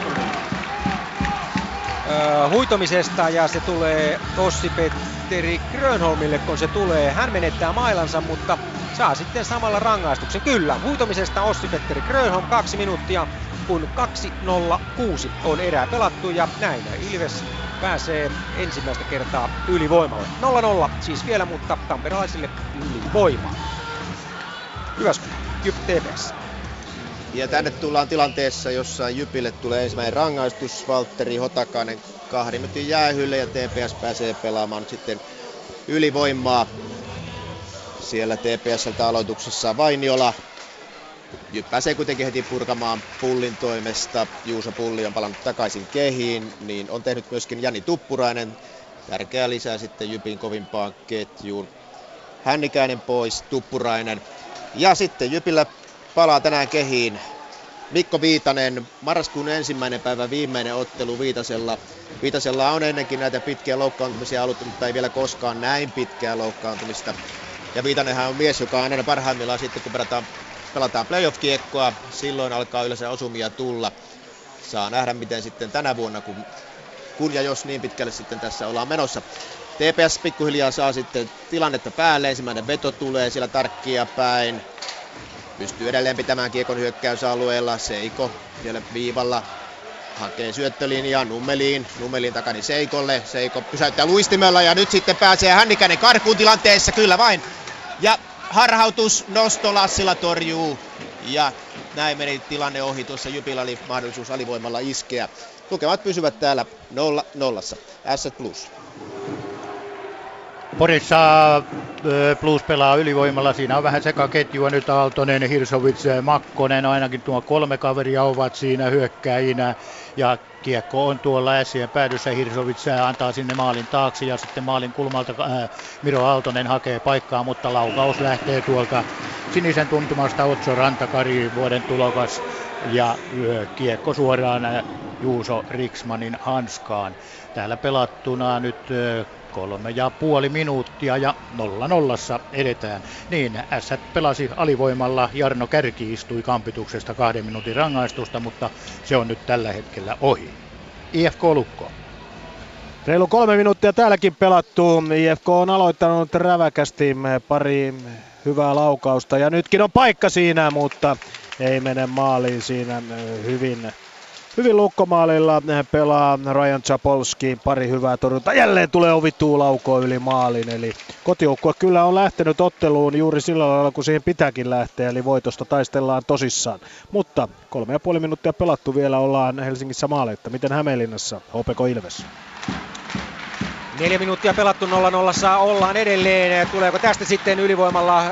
öö, huitomisesta ja se tulee Ossi-Petteri Grönholmille, kun se tulee. Hän menettää mailansa, mutta saa sitten samalla rangaistuksen. Kyllä, huitomisesta Ossi-Petteri Grönholm, kaksi minuuttia, kun kaksi nolla kuusi on erää pelattu ja näin Ilves pääsee ensimmäistä kertaa ylivoimalle. nolla nolla siis vielä, mutta tamperalaisille ylivoima. Jyväskylä, J Y P T V:ssä. Ja tänne tullaan tilanteessa, jossa Jypille tulee ensimmäinen rangaistus. Valtteri Hotakainen kahden minuutin jäähylle ja T P S pääsee pelaamaan nyt sitten ylivoimaa. Siellä T P S:ltä aloituksessa Vainiola. Jyp pääsee kuitenkin heti purkamaan Pullin toimesta. Juuso Pulli on palannut takaisin kehiin, niin on tehnyt myöskin Jani Tuppurainen. Tärkeä lisää sitten Jypin kovimpaan ketjuun. Hännikäinen pois, Tuppurainen. Ja sitten Jypillä palaa tänään kehiin Mikko Viitanen. Marraskuun ensimmäinen päivä viimeinen ottelu Viitasella. Viitasella on ennenkin näitä pitkiä loukkaantumisia aloittanut, mutta ei vielä koskaan näin pitkää loukkaantumista. Ja Viitanenhan on mies, joka on aina parhaimmillaan sitten, kun pelataan, pelataan playoff-kiekkoa. Silloin alkaa yleensä osumia tulla. Saa nähdä, miten sitten tänä vuonna, kun, kun ja jos niin pitkälle sitten tässä ollaan menossa. T P S pikkuhiljaa saa sitten tilannetta päälle. Ensimmäinen veto tulee siellä Tarkkia päin. Pystyy edelleen pitämään kiekon hyökkäysalueella. Seiko siellä viivalla hakee syöttölinjaa Nummeliin. Nummeliin takani Seikolle. Seiko pysäyttää luistimella ja nyt sitten pääsee Hännikäinen karkuun tilanteessa. Kyllä vain. Ja harhautus, nosto Lassila torjuu. Ja näin meni tilanne ohi. Tuossa Jypillä oli mahdollisuus alivoimalla iskeä. Lukemat pysyvät täällä nolla nollassa. Ässät Plus. Porissa Plus pelaa ylivoimalla, siinä on vähän sekaketjua nyt, Aaltonen, Hirsovits, Makkonen, ainakin tuo kolme kaveria ovat siinä hyökkäinä ja kiekko on tuolla ässien päädyssä, Hirsovits antaa sinne maalin taakse ja sitten maalin kulmalta äh, Miro Aaltonen hakee paikkaa, mutta laukaus lähtee tuolta sinisen tuntumasta, Otso Rantakari vuoden tulokas ja äh, kiekko suoraan äh, Juuso Riksmanin hanskaan. Täällä pelattuna nyt äh, kolme ja puoli minuuttia ja nolla nollassa edetään. Niin, Ässät pelasi alivoimalla. Jarno Kärki istui kampituksesta kahden minuutin rangaistusta, mutta se on nyt tällä hetkellä ohi. I F K Lukko. Reilu kolme minuuttia täälläkin pelattu. I F K on aloittanut räväkästi pari hyvää laukausta ja nytkin on paikka siinä, mutta ei mene maaliin siinä hyvin. Hyvin lukkomaalilla pelaa Ryan Czapolski, pari hyvää torjuntaa. Jälleen tulee ovituu laukoon yli maalin, eli kotijoukkue kyllä on lähtenyt otteluun juuri sillä lailla, kun siihen pitääkin lähteä, eli voitosta taistellaan tosissaan. Mutta kolme ja puoli minuuttia pelattu vielä, ollaan Helsingissä maaleita. Miten Hämeenlinnassa? H P K Ilves. Neljä minuuttia pelattu, nolla nollassa ollaan edelleen. Tuleeko tästä sitten ylivoimalla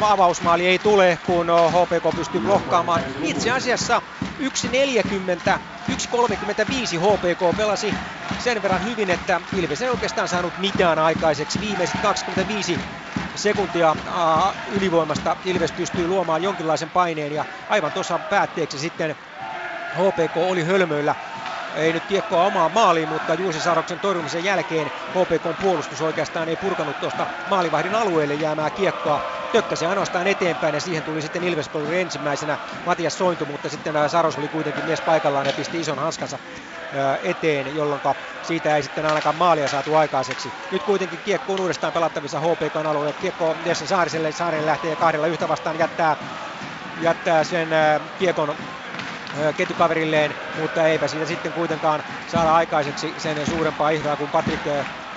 avausmaali? Ei tule, kun H P K pystyy blokkaamaan. Itse asiassa yksi neljäkymmentä, yksi kolmekymmentäviisi H P K pelasi sen verran hyvin, että Ilves ei oikeastaan saanut mitään aikaiseksi. Viimeiset kaksikymmentäviisi sekuntia ylivoimasta Ilves pystyy luomaan jonkinlaisen paineen ja aivan tuossa päätteeksi sitten H P K oli hölmöillä. Ei nyt kiekkoa omaa maaliin, mutta Juuso Saroksen torjumisen jälkeen H P K:n puolustus oikeastaan ei purkanut tuosta maalivahdin alueelle jäämää kiekkoa. Tökkäsi ainoastaan eteenpäin ja siihen tuli sitten Ilves-koluri ensimmäisenä Matias Sointu, mutta sitten Saros oli kuitenkin mies paikallaan ja pisti ison hanskansa eteen, jolloin siitä ei sitten ainakaan maalia saatu aikaiseksi. Nyt kuitenkin kiekko on uudestaan pelattavissa H P K:n alueella. Kiekko Jesse Saariselle, Saarinen lähtee kahdella yhtä vastaan, jättää, jättää sen kiekon ketjukaverilleen, mutta eipä siitä sitten kuitenkaan saada aikaiseksi sen suurempaa ihraa, kun Patrik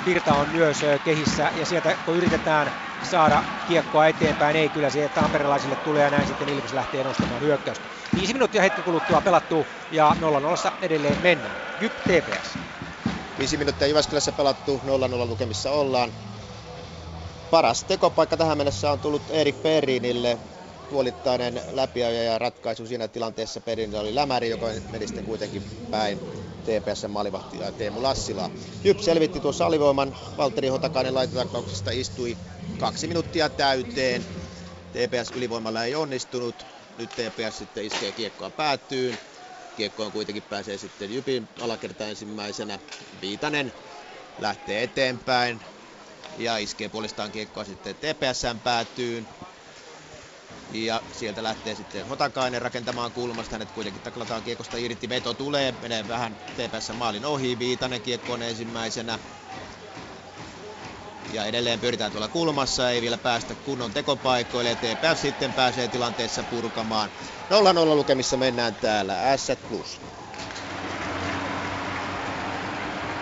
Virta on myös kehissä, ja sieltä kun yritetään saada kiekkoa eteenpäin, ei kyllä se tamperelaisille tulee, ja näin sitten Ilves lähtee nostamaan hyökkäystä. Viisi minuuttia hetken kuluttua pelattu, ja nolla nolla edelleen mennään. J Y P T P S. Viisi minuuttia Jyväskylässä pelattu, nolla nolla lukemissa ollaan. Paras tekopaikka tähän mennessä on tullut Erik Perrinille. Puolittainen läpiajo ja ratkaisu siinä tilanteessa. Perrinillä oli lämäri, joka meni sitten kuitenkin päin T P S-maalivahtia Teemu Lassilaa. J Y P selvitti tuossa alivoiman. Valtteri Hotakainen laitataklauksesta istui kaksi minuuttia täyteen. T P S ylivoimalla ei onnistunut. Nyt T P S sitten iskee kiekkoa päätyyn. Kiekkoon kuitenkin pääsee sitten J Y P:n alakerta ensimmäisenä. Viitanen lähtee eteenpäin ja iskee puolestaan kiekkoa sitten T P S:n päätyyn. Ja sieltä lähtee sitten Hotakainen rakentamaan kulmasta. Hänet kuitenkin taklataan kiekosta irti. Veto tulee. Menee vähän T P S:n maalin ohi. Viitanen kiekkoon ensimmäisenä. Ja edelleen pyritään tuolla kulmassa. Ei vielä päästä kunnon tekopaikoille. Ja T P S sitten pääsee tilanteessa purkamaan. nolla nolla lukemissa mennään täällä. S Plus.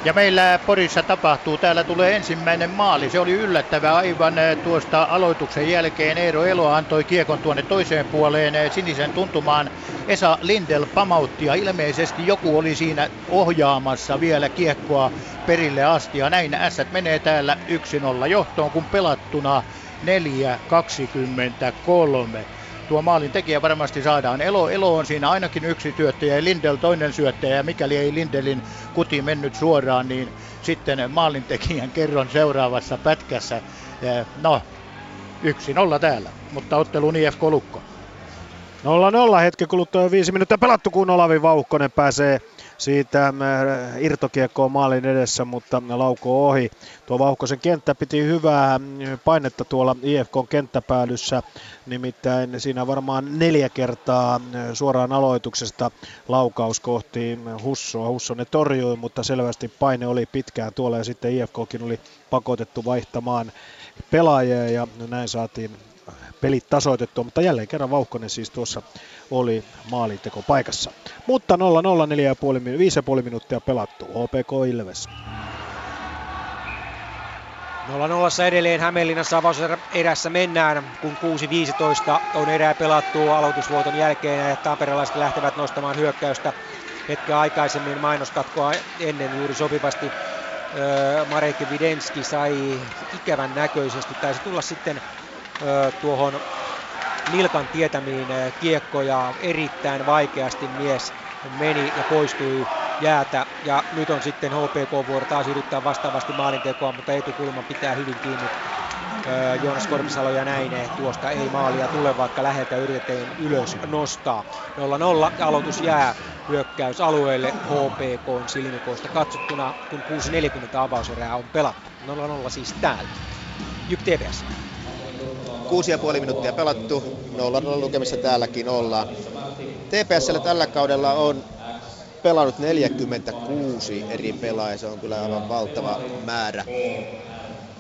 Ja meillä Porissa tapahtuu, täällä tulee ensimmäinen maali, se oli yllättävä aivan tuosta aloituksen jälkeen. Eero Elo antoi kiekon tuonne toiseen puoleen sinisen tuntumaan, Esa Lindell pamautti ja ilmeisesti joku oli siinä ohjaamassa vielä kiekkoa perille asti ja näin Ässät menee täällä yksi nolla johtoon kun pelattuna neljä kaksikymmentäkolme. Tuo maalin tekijä varmasti saadaan. Elo, Elo on siinä ainakin yksi syöttäjä ja Lindell toinen syöttäjä. Ja mikäli ei Lindelin kuti mennyt suoraan, niin sitten maalin tekijän kerron seuraavassa pätkässä. No, yksi nolla täällä, mutta otteluun I F K Lukko. Nolla nolla, hetken kuluttua jo viisi minuuttia pelattu, kun Olavi Vauhkonen pääsee siitä irtokiekkoon maalin edessä, mutta lauko ohi. Tuo Vauhkosen kenttä piti hyvää painetta tuolla I F K:n kenttäpäädyssä. Nimittäin siinä varmaan neljä kertaa suoraan aloituksesta laukaus kohti Hussoa. Husso ne torjui, mutta selvästi paine oli pitkään tuolla ja sitten I F K:kin oli pakotettu vaihtamaan pelaajia ja näin saatiin pelit tasoitettua, mutta jälleen kerran Vauhkonen siis tuossa oli maalinteko paikassa. Mutta nolla nolla, neljä pilkku viisi minuuttia pelattu. H P K Ilves. nolla nolla edelleen Hämeenlinnassa avauserässä mennään, kun kuusi viisitoista on erää pelattu aloitusvuoton jälkeen ja tamperelaiset lähtevät nostamaan hyökkäystä hetken aikaisemmin mainoskatkoa ennen juuri sopivasti. Marek Videnski sai ikävän näköisesti, taisi tulla sitten tuohon nilkan tietämiin kiekkoja erittäin vaikeasti mies meni ja poistui jäätä ja nyt on sitten H P K-vuoro taas yrittää vastaavasti maalintekoa, mutta etukulma pitää hyvin kiinni Joonas Korpisalo ja näin tuosta ei maalia tule, vaikka läheltä yritettiin ylös nostaa. nolla nolla ja aloitus jää hyökkäysalueelle H P K:n silmikoista katsottuna, kun kuusi neljäkymmentä avauserää on pelattu. nolla nolla siis täällä. J Y P T P S. Kuusi ja puoli minuuttia pelattu, nolla nolla lukemissa täälläkin ollaan. T P S:llä tällä kaudella on pelannut neljäkymmentäkuusi eri pelaajaa, se on kyllä aivan valtava määrä.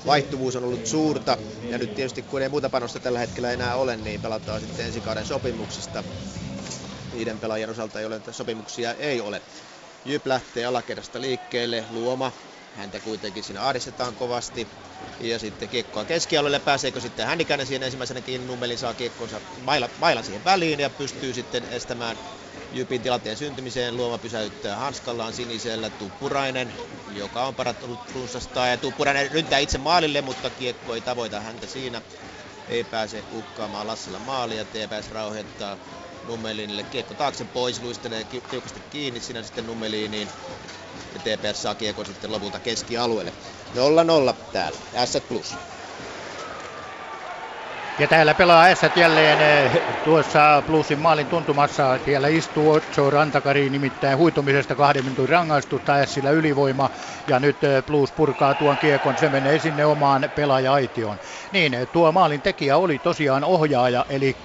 Vaihtuvuus on ollut suurta ja nyt tietysti kun ei muuta panosta tällä hetkellä enää ole, niin pelataan sitten ensi kauden sopimuksista. Niiden pelaajien osalta, joille sopimuksia ei ole. J Y P lähtee alakerrasta liikkeelle, Luoma. Häntä kuitenkin siinä ahdistetaan kovasti. Ja sitten kiekkoa keskialueelle. Pääseekö sitten Hännikäinen siihen ensimmäisenä kiinni? Nummeli saa kiekkonsa mailan, mailan siihen väliin ja pystyy sitten estämään J Y P:n tilanteen syntymiseen. Luoma pysäyttää hanskallaan sinisellä Tuppurainen, joka on parantunut runsastaan. Ja Tuppurainen ryntää itse maalille, mutta kiekko ei tavoita häntä siinä. Ei pääse uhkaamaan Lassila maalia. T P S rauhoittaa Nummelinille. Kiekko taakse pois, luistelee tiukasti kiinni siinä sitten Nummeliiniin. Ja T P S saa kiekon sitten lopulta keskialueelle. nolla nolla täällä, Ässät Plus. Ja täällä pelaa Ässät jälleen tuossa Plusin maalin tuntumassa. Siellä istuu Otso Rantakari, nimittäin huitumisesta kahden minuutin rangaistusta. Ässillä ylivoima ja nyt Plus purkaa tuon kiekon. Se menee sinne omaan pelaaja-aitioon. Niin, tuo maalin tekijä oli tosiaan ohjaaja, eli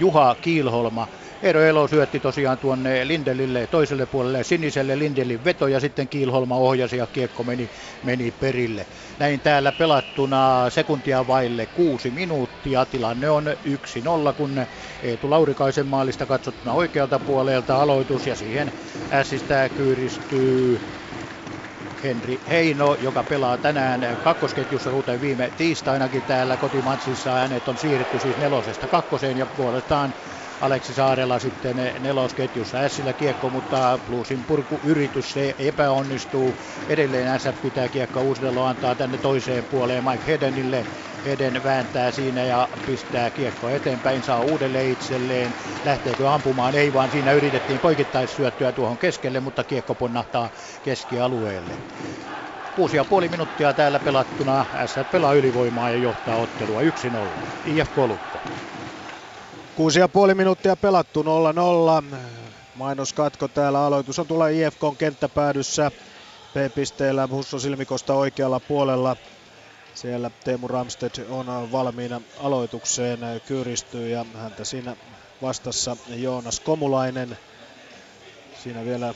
Juha Kiilholma. Eero Elo syötti tosiaan tuonne Lindelille toiselle puolelle siniselle, Lindelin veto ja sitten Kiilholma ohjasi ja kiekko meni, meni perille. Näin täällä pelattuna sekuntia vaille kuusi minuuttia. Tilanne on yksi nolla, kun Eetu Laurikaisen maalista katsottuna oikealta puolelta aloitus ja siihen ässistä kyyristyy Henri Heino, joka pelaa tänään kakkosketjussa, kuten viime tiistainakin täällä kotimatsissa. Hänet on siirretty siis nelosesta kakkoseen ja puolestaan Aleksi Saarella sitten nelosketjussa ässillä kiekko, mutta Bluesin purkuyritys se epäonnistuu. Edelleen ässät pitää kiekko Uusdelo antaa tänne toiseen puoleen Mike Hedenille. Heden vääntää siinä ja pistää kiekko eteenpäin, saa uudelleen itselleen. Lähteekö ampumaan? Ei, vaan siinä yritettiin poikittaisyöttöä tuohon keskelle, mutta kiekko ponnahtaa keskialueelle. Kuusi ja puoli minuuttia täällä pelattuna. Ässät pelaa ylivoimaa ja johtaa ottelua yksi nolla. I F K Lukko. Kuusi ja puoli minuuttia pelattu nolla nolla. Mainoskatko täällä, aloitus on tuolla I F K:n kenttäpäädyssä. P-pisteellä Husso Silmikosta oikealla puolella. Siellä Teemu Ramstedt on valmiina aloitukseen, kyyristyy ja häntä siinä vastassa Joonas Komulainen. Siinä vielä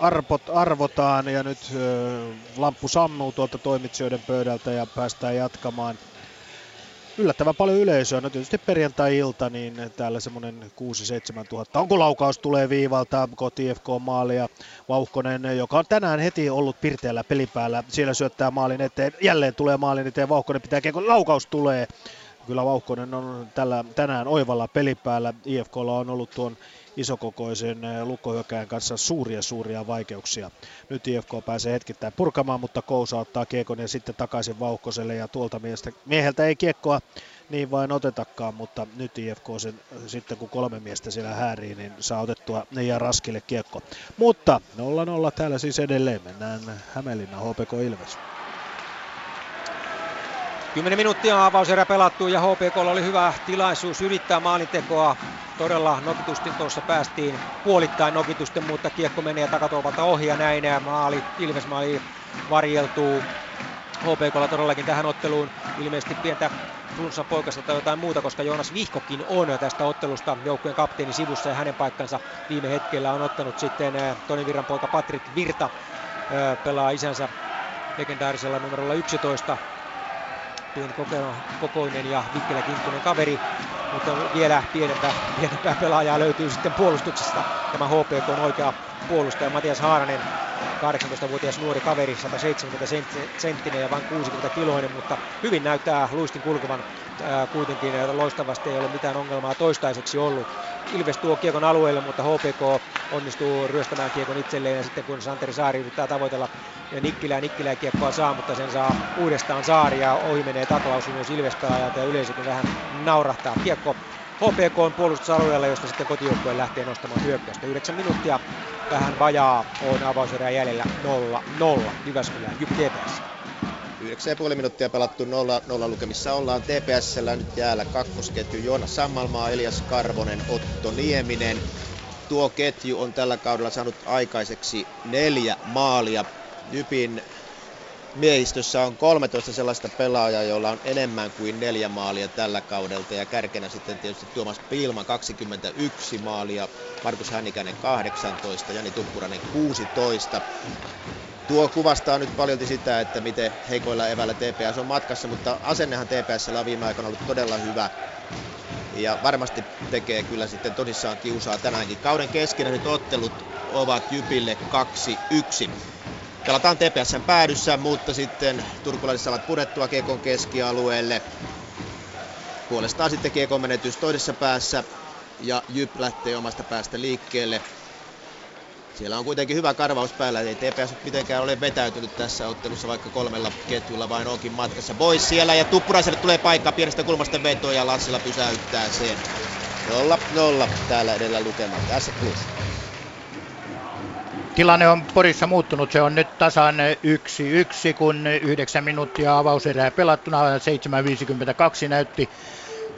arpot arvotaan ja nyt lamppu sammuu tuolta toimitsijoiden pöydältä ja päästään jatkamaan. Yllättävän paljon yleisöä. No tietysti perjantai-ilta, niin täällä semmoinen kuusi seitsemän tuhatta. Onko laukaus tulee viivalta kohti I F K-maalia? Vauhkonen, joka on tänään heti ollut pirteällä pelipäällä. Siellä syöttää maalin eteen. Jälleen tulee maalin eteen. Vauhkonen pitää kiekon. Laukaus tulee. Kyllä Vauhkonen on tällä, tänään oivalla pelipäällä. I F K:lla on ollut tuon isokokoisen lukkohyökkäjän kanssa suuria suuria vaikeuksia. Nyt I F K pääsee hetkittäin purkamaan, mutta Kousa ottaa kiekon ja sitten takaisin Vauhkoselle ja tuolta miestä, mieheltä ei kiekkoa niin vain otetakaan, mutta nyt I F K sen sitten kun kolme miestä siellä häärii, niin saa otettua ja Raskille kiekko. Mutta nolla nolla täällä siis edelleen, mennään Hämeenlinna H P K Ilves. Kymmenen minuuttia avauserä pelattu ja H P K:lla oli hyvä tilaisuus yrittää maalintekoa. Todella nokitusten tuossa päästiin puolittain nokitusten, mutta kiekko menee takatolvalta ohi ja näin ja maali, Ilves-maali varjeltuu. H P K:lla todellakin tähän otteluun ilmeisesti pientä flunssan poikasta tai jotain muuta, koska Joonas Vihkokin on tästä ottelusta joukkueen kapteeni sivussa ja hänen paikkansa viime hetkellä on ottanut sitten Toni Virran poika Patrik Virta, pelaa isänsä legendaarisella numerolla yksitoista. Kokoinen ja vikkelä-kinkkunen kaveri, mutta vielä pienempää, pienempää pelaajaa löytyy sitten puolustuksesta. Tämä H P K on oikea puolustaja Matias Haaranen, kahdeksantoistavuotias nuori kaveri, sata seitsemänkymmentä senttinen ja vain kuusikymmentä kiloinen, mutta hyvin näyttää luistin kulkevan äh, kuitenkin loistavasti, ei ole mitään ongelmaa toistaiseksi ollut. Ilves tuo kiekon alueelle, mutta H P K onnistuu ryöstämään kiekon itselleen ja sitten kun Santeri Saari yrittää tavoitella Nikkilää, Nikkilää kiekkoa saa, mutta sen saa uudestaan Saari ja ohi menee taklausu myös Ilves-pelaajalta ja yleisökin vähän naurahtaa. Kiekko H P K on puolustusalueella, josta sitten kotijoukkue lähtee nostamaan hyökkäystä. yhdeksän minuuttia vähän vajaa on avauserää jäljellä nolla nolla Jyväskylän J Y P T P S. yhdeksän pilkku viisi minuuttia pelattu nolla nolla lukemissa ollaan. T P S:llä nyt jäällä kakkosketju Joona Sammalmaa, Elias Karvonen, Otto Nieminen. Tuo ketju on tällä kaudella saanut aikaiseksi neljä maalia. J Y P:n miehistössä on kolmetoista sellaista pelaajaa, joilla on enemmän kuin neljä maalia tällä kaudelta. Ja kärkenä sitten tietysti Tuomas Pilma kaksikymmentäyksi maalia, Markus Hännikäinen kahdeksantoista, Jani Tuppurainen kuusitoista. Tuo kuvastaa nyt paljolti sitä, että miten heikoilla eväillä T P S on matkassa, mutta asennehan T P S:llä on viime aikoina ollut todella hyvä. Ja varmasti tekee kyllä sitten tosissaan kiusaa tänäänkin. Kauden keskinäiset ottelut ovat Jypille kaksi yksi. Pelataan T P S:n päädyssä, mutta sitten turkulaiset saavat pudettua kiekon keskialueelle. Puolestaan sitten kiekon menetys toisessa päässä ja J Y P lähtee omasta päästä liikkeelle. Siellä on kuitenkin hyvä karvaus päällä, ei T P S mitenkään ole vetäytynyt tässä ottelussa, vaikka kolmella ketjulla vain onkin matkassa pois siellä. Ja Tuppuraiselle tulee paikka pienestä kulmasta vetoa ja Lassila pysäyttää sen. nolla nolla täällä edellä lukemat. S Plus. Tilanne on Porissa muuttunut, se on nyt tasan yksi yksi, kun yhdeksän minuuttia avauserää pelattuna, seitsemän pilkku viisikymmentäkaksi näytti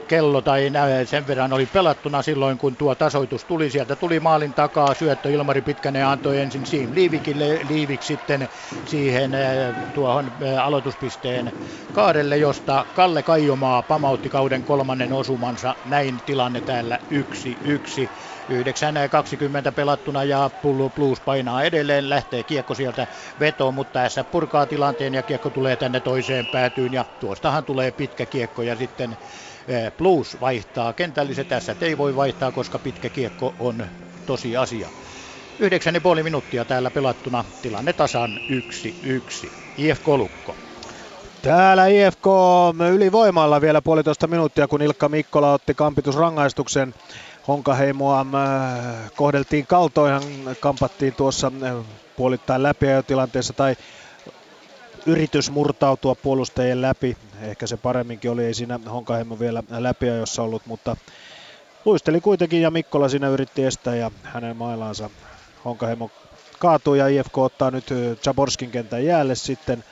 kello tai sen verran oli pelattuna silloin, kun tuo tasoitus tuli. Sieltä tuli maalin takaa syöttö. Ilmari Pitkänen antoi ensin Siim Liivikille. Liivik sitten siihen tuohon aloituspisteen kaarelle, josta Kalle Kaijomaa pamautti kauden kolmannen osumansa. Näin tilanne täällä yksi yksi. yhdeksän kaksikymmentä pelattuna ja Pullu Blues painaa edelleen, lähtee kiekko sieltä vetoon, mutta S purkaa tilanteen ja kiekko tulee tänne toiseen päätyyn ja tuostahan tulee pitkä kiekko ja sitten Blues vaihtaa kentälliset, tässä ei voi vaihtaa, koska pitkä kiekko on tosi asia. yhdeksän pilkku viisi minuuttia täällä pelattuna, tilanne tasan yksi yksi. I F K Lukko. Täällä I F K ylivoimalla vielä puolitoista minuuttia, kun Ilkka Mikkola otti kampitusrangaistuksen. Honkaheimoa kohdeltiin kaltoinhan, kampattiin tuossa puolittain läpiajotilanteessa tai yritys murtautua puolustajien läpi. Ehkä se paremminkin oli, ei siinä Honkaheimo vielä läpiajossa ollut, mutta luisteli kuitenkin ja Mikkola siinä yritti estää ja hänen mailaansa Honkaheimo kaatui ja I F K ottaa nyt Zaborskin kentän jäälle sitten.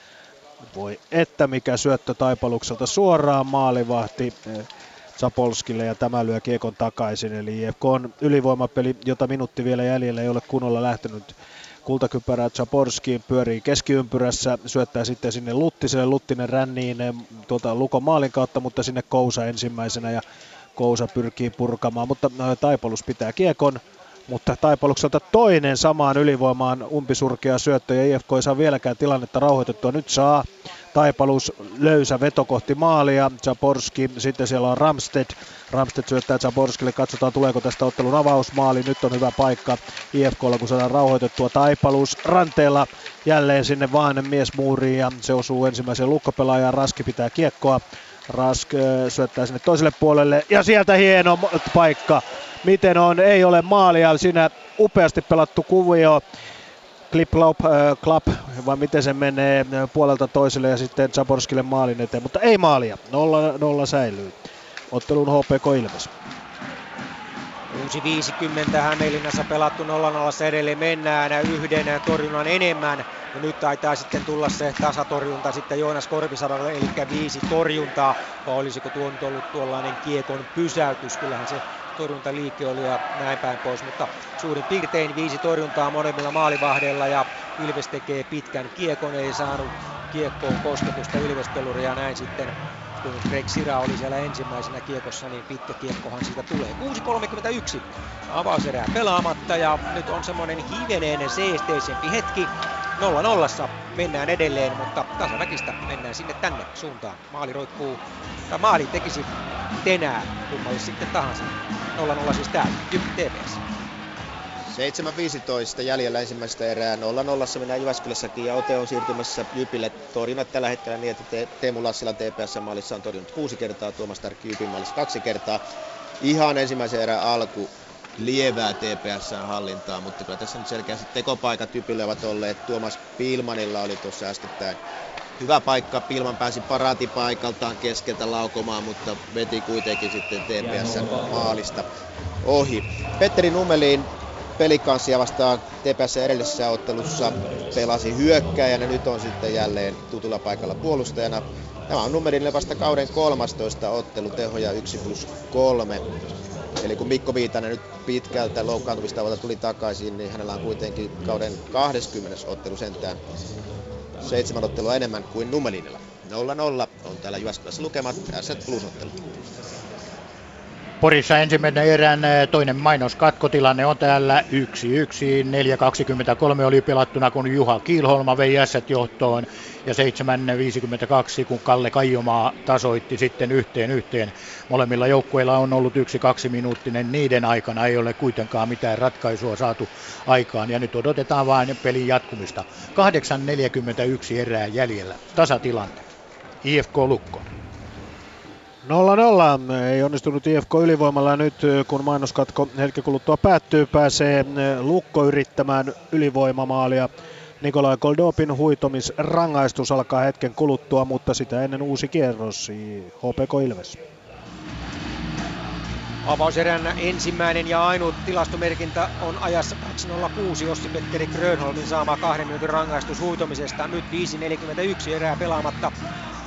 Voi että mikä syöttö Taipalukselta suoraan maalivahti Zapolskille ja tämä lyö kiekon takaisin. Eli I F K on ylivoimapeli, jota minuutti vielä jäljellä, ei ole kunnolla lähtenyt. Kultakypärä Zaborski pyörii keskiympyrässä, syöttää sitten sinne Luttiselle, Luttinen ränniin tuota Lukon maalin kautta, mutta sinne Kousa ensimmäisenä ja Kousa pyrkii purkamaan, mutta Taipalus pitää kiekon. Mutta Taipalukselta toinen samaan ylivoimaan umpisurkea syöttö ja I F K ei saa vieläkään tilannetta rauhoitettua. Nyt saa Taipalus löysä veto kohti maalia. Zaborski, sitten siellä on Ramstedt. Ramstedt syöttää Zaborskille. Katsotaan tuleeko tästä ottelun avausmaali. Nyt on hyvä paikka I F K:lla kun saadaan rauhoitettua. Taipalus ranteella jälleen sinne vaan miesmuuriin ja se osuu ensimmäiseen lukkopelaajaan. Raski pitää kiekkoa. Rask syöttää sinne toiselle puolelle ja sieltä hieno paikka. Miten on, ei ole maalia, siinä upeasti pelattu kuvio, clip, lop, äh, clap, vai miten se menee puolelta toiselle ja sitten Zaborskille maalin eteen, mutta ei maalia, nolla, nolla säilyy. Ottelun H P K Ilves. yksi viisikymmentä Hämeenlinnassa pelattu nolla nolla sädelle, mennään yhden torjunnan enemmän. Ja nyt taitaa sitten tulla se tasatorjunta sitten Joonas Korpisaralle, eli viisi torjuntaa, vai olisiko tuo nyt ollut tuollainen kiekon pysäytys, kyllähän se torjuntaliike oli ja näin päin pois, mutta suurin piirtein viisi torjuntaa molemmilla maalivahdeilla ja Ilves tekee pitkän kiekon, ei saanut kiekkoon kosketusta Ilves-peluri ja näin sitten kun Greg Sira oli siellä ensimmäisenä kiekossa, niin pitkä kiekkohan siitä tulee. kuusi kolmekymmentäyksi avauserää pelaamatta ja nyt on semmoinen hivenen seesteisempi hetki. Nolla nollassa mennään edelleen, mutta tasaväkistä mennään sinne tänne suuntaan. Maali roikkuu, tai maali tekisi tänään, kummalle sitten tahansa. Nolla nolla siis täällä, T P S. seitsemän viisitoista jäljellä ensimmäistä erää. nolla nolla mennään Jyväskylässäkin ja ote on siirtymässä Jypille. Torjunnat tällä hetkellä niin, että Teemu Lassila T P S-maalissa on torjunut kuusi kertaa, Tuomas Tärkki Jypin maalissa kaksi kertaa. Ihan ensimmäisen erän alku lievää T P S-hallintaa, mutta kyllä tässä nyt selkeästi tekopaikat Jypille ovat olleet. Tuomas Pilmanilla oli tuossa äskettäin hyvä paikka. Pilman pääsi paraatipaikaltaan keskeltä laukomaan, mutta veti kuitenkin sitten T P S-maalista ohi. Petteri Nummelin pelikanssia vastaan T P S edellisessä ottelussa pelasi hyökkääjänä, nyt on sitten jälleen tutulla paikalla puolustajana. Tämä on Nummelille vasta kauden kolmastoista ottelu, tehoja yksi plus kolme. Eli kun Mikko Viitanen nyt pitkältä loukkaantumistauolta tuli takaisin, niin hänellä on kuitenkin kauden kaksikymmentä ottelu sentään. Seitsemän ottelua enemmän kuin Nummelinilla. nolla nolla on täällä Jyväskylässä lukemat, S Plus-ottelu. Porissa ensimmäinen erän toinen mainoskatkotilanne on täällä yksi yksi. neljä kaksikymmentäkolme oli pelattuna, kun Juha Kiilholma vei Ässät johtoon ja seitsemän viisikymmentäkaksi, kun Kalle Kaijomaa tasoitti sitten yhteen yhteen. Molemmilla joukkueilla on ollut yksi kaksi minuuttinen, niiden aikana ei ole kuitenkaan mitään ratkaisua saatu aikaan ja nyt odotetaan vain pelin jatkumista. kahdeksan neljäkymmentäyksi erää jäljellä. Tasatilanne. I F K Lukko. nolla nolla ei onnistunut I F K ylivoimalla, nyt kun mainoskatko hetki kuluttua päättyy, pääsee Lukko yrittämään ylivoimamaalia. Nikolai Goldopin huitomisrangaistus alkaa hetken kuluttua, mutta sitä ennen uusi kierros H P K Ilves. Avauserän ensimmäinen ja ainut tilastomerkintä on ajassa kaksi nolla kuusi Ossi-Petteri Grönholmin saama kahden minuutin rangaistus huitomisesta. Nyt viisi neljäkymmentäyksi erää pelaamatta.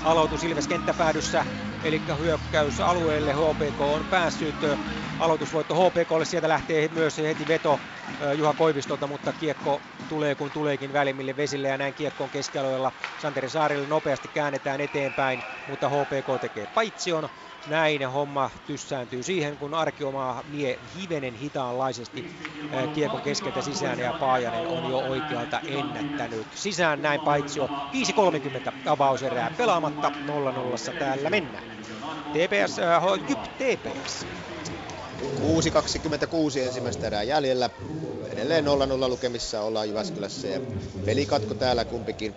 Aloitus Ilves kenttäpäädyssä, eli hyökkäys alueelle H P K on päässyt. aloitusvoitto H P K:lle. Sieltä lähtee myös heti veto Juha Koivistolta, mutta kiekko tulee kun tuleekin välimmille vesille ja näin kiekko on keskialueella Santeri Saarille. Nopeasti käännetään eteenpäin, mutta H P K tekee paitsion. Näin homma tyssääntyy siihen, kun Arkiomaa vie hivenen hitaanlaisesti kiekon keskeltä sisään ja Paajanen on jo oikealta ennättänyt sisään. Näin paitsio viisi kolmekymmentä avauserää pelaamatta nolla nolla täällä mennään. T P S, äh, J Y P T P S. kuusi kaksikymmentäkuusi ensimmäistä erää jäljellä. Edelleen nolla nolla lukemissa ollaan Jyväskylässä ja pelikatko täällä kumpikin.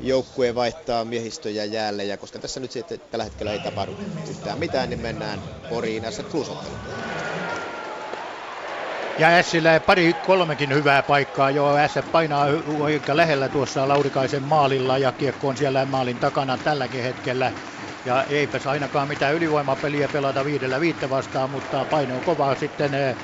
Joukkue vaihtaa miehistöjä jäälle ja koska tässä nyt sitten tällä hetkellä ei tapahdu yhtään mitään, niin mennään Poriin S F Plus-otteluun. Ja Sillä ei pari kolmekin hyvää paikkaa. Joo, S F painaa oikein lähellä tuossa Laurikaisen maalilla ja kiekko on siellä maalin takana tälläkin hetkellä. Ja eipäs ainakaan mitään ylivoimapeliä pelata viidellä viittä vastaan, mutta paino on kovaa sitten.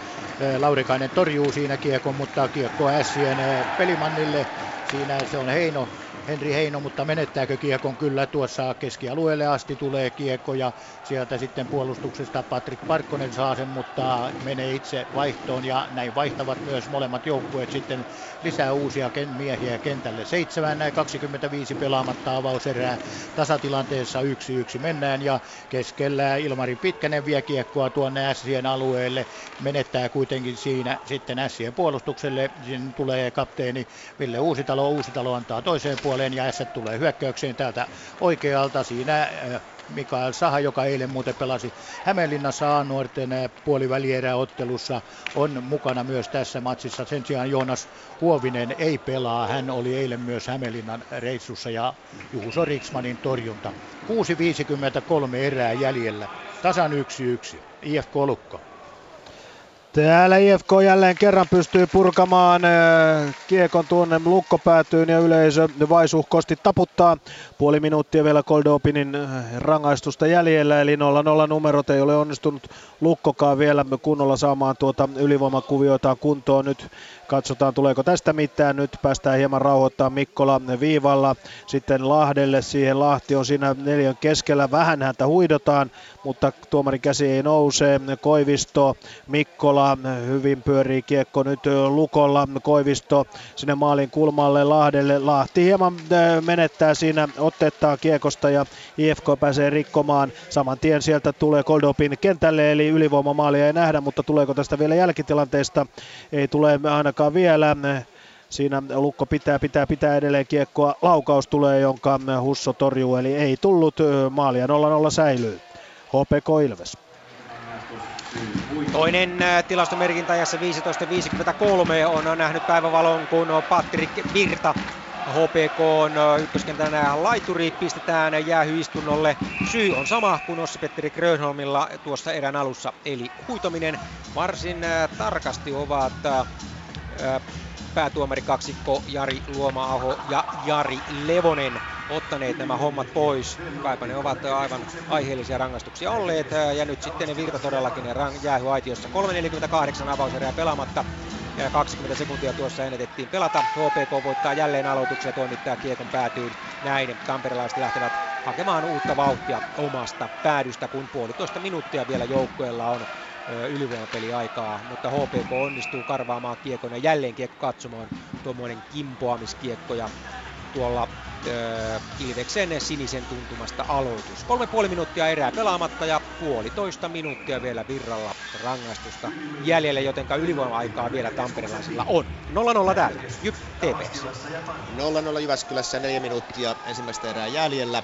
Laurikainen torjuu siinä kiekon, mutta kiekko Sien pelimannille. Siinä se on Heino, Henri Heino, mutta menettääkö kiekon? Kyllä tuossa keskialueelle asti tulee kiekko ja sieltä sitten puolustuksesta Patrik Parkkonen saa sen, mutta menee itse vaihtoon ja näin vaihtavat myös molemmat joukkueet sitten lisää uusia miehiä kentälle. seitsemän kaksikymmentäviisi pelaamatta avauserää, tasatilanteessa yksi yksi mennään ja keskellä Ilmari Pitkänen vie kiekkoa tuonne Ässien alueelle, menettää kuitenkin siinä sitten Ässien puolustukselle, sinne tulee kapteeni Ville Uusitalo, Uusitalo antaa toiseen puoleen ja Ässät tulee hyökkäykseen täältä oikealta siinä Mikael Saha, joka eilen muuten pelasi Hämeenlinnassa A-nuorten puolivälieräottelussa, on mukana myös tässä matsissa. Sen sijaan Joonas Huovinen ei pelaa. Hän oli eilen myös Hämeenlinnan reissussa ja Juuso Riksmanin torjunta. kuusi viisikymmentäkolme erää jäljellä. Tasan yksi yksi. I F K Lukko. Täällä I F K jälleen kerran pystyy purkamaan kiekon tuonne Lukko päätyyn ja yleisö vaisuhkosti taputtaa. Puoli minuuttia vielä Koldopinin rangaistusta jäljellä, eli nolla nolla numerot ei ole onnistunut Lukkokaan vielä kunnolla saamaan tuota ylivoimakuvioitaan kuntoon. Nyt katsotaan tuleeko tästä mitään. Nyt päästään hieman rauhoittaa Mikkola viivalla. Sitten Lahdelle, siihen Lahti on siinä neljän keskellä. Vähän häntä huidotaan, mutta tuomarin käsi ei nouse. Koivisto, Mikkola, hyvin pyörii kiekko nyt Lukolla. Koivisto sinne maalin kulmalle Lahdelle. Lahti hieman menettää siinä otteettaan kiekosta ja I F K pääsee rikkomaan. Saman tien sieltä tulee Koldopin kentälle, eli ylivoimamaalia ei nähdä, mutta tuleeko tästä vielä jälkitilanteesta? Ei tule aina vielä. Siinä Lukko pitää, pitää, pitää edelleen kiekkoa. Laukaus tulee, jonka Husso torjuu, eli ei tullut maalia. nolla nolla säilyy. H P K Ilves. Toinen tilastomerkintä ajassa viisitoista viisikymmentäkolme on nähnyt päivävalon, kun Patrik Virta H P K on ykköskentänä laituri, pistetään jäähyistunnolle. Syy on sama kuin Ossi-Petteri Grönholmilla tuossa erän alussa, eli huitominen. Varsin tarkasti ovat päätuomari kaksikko Jari Luoma-aho ja Jari Levonen ottaneet nämä hommat pois. Kaipa ne ovat aivan aiheellisia rangaistuksia olleet. Ja nyt sitten Virta todellakin jäähy aitiossa. kolme neljäkymmentäkahdeksan avauserää pelaamatta. Ja kaksikymmentä sekuntia tuossa ennätettiin pelata. H P K voittaa jälleen aloituksen ja toimittaa kiekon päätyyn. Näin tamperelaiset lähtevät hakemaan uutta vauhtia omasta päädystä, kun puolitoista minuuttia vielä joukkueella on ylivoimapeliaikaa, mutta H P K onnistuu karvaamaan kiekon ja jälleen kiekko katsomaan, tuommoinen kimpoamiskiekko ja tuolla öö, Ilveksen sinisen tuntumasta aloitus. Kolme puoli minuuttia erää pelaamatta ja puolitoista minuuttia vielä Virralla rangaistusta jäljellä, jotenka ylivoima-aikaa vielä tamperelaisilla on. nolla nolla täällä, J Y P T P S. nolla nolla Jyväskylässä, neljä minuuttia ensimmäistä erää jäljellä.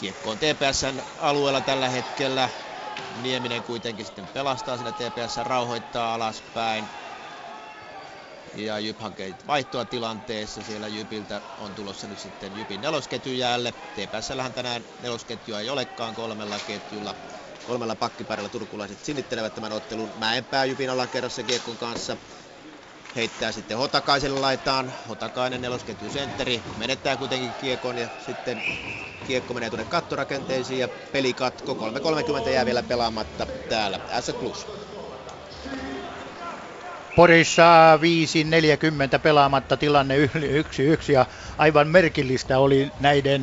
Kiekko on T P S:n alueella tällä hetkellä. Nieminen kuitenkin sitten pelastaa siinä, T P S rauhoittaa alaspäin. Ja J Y P hakee vaihtoa tilanteessa, siellä J Y P:ltä on tulossa nyt sitten J Y P:n nelosketju jäälle. T P S:llähän tänään nelosketjua ei olekaan, kolmella ketjulla, kolmella pakkiparilla turkulaiset sinnittelevät tämän ottelun. Mäenpää J Y P:n alakerrassa kiekon kanssa. Heittää sitten Hotakaiselle laitaan, Hotakainen nelosketju sentteri, menettää kuitenkin kiekon ja sitten kiekko menee tuonne kattorakenteisiin ja pelikatko, kolme kolmekymmentä jää vielä pelaamatta täällä S Plus. Porissa viisi neljäkymmentä pelaamatta, tilanne yksi yksi, ja aivan merkillistä oli näiden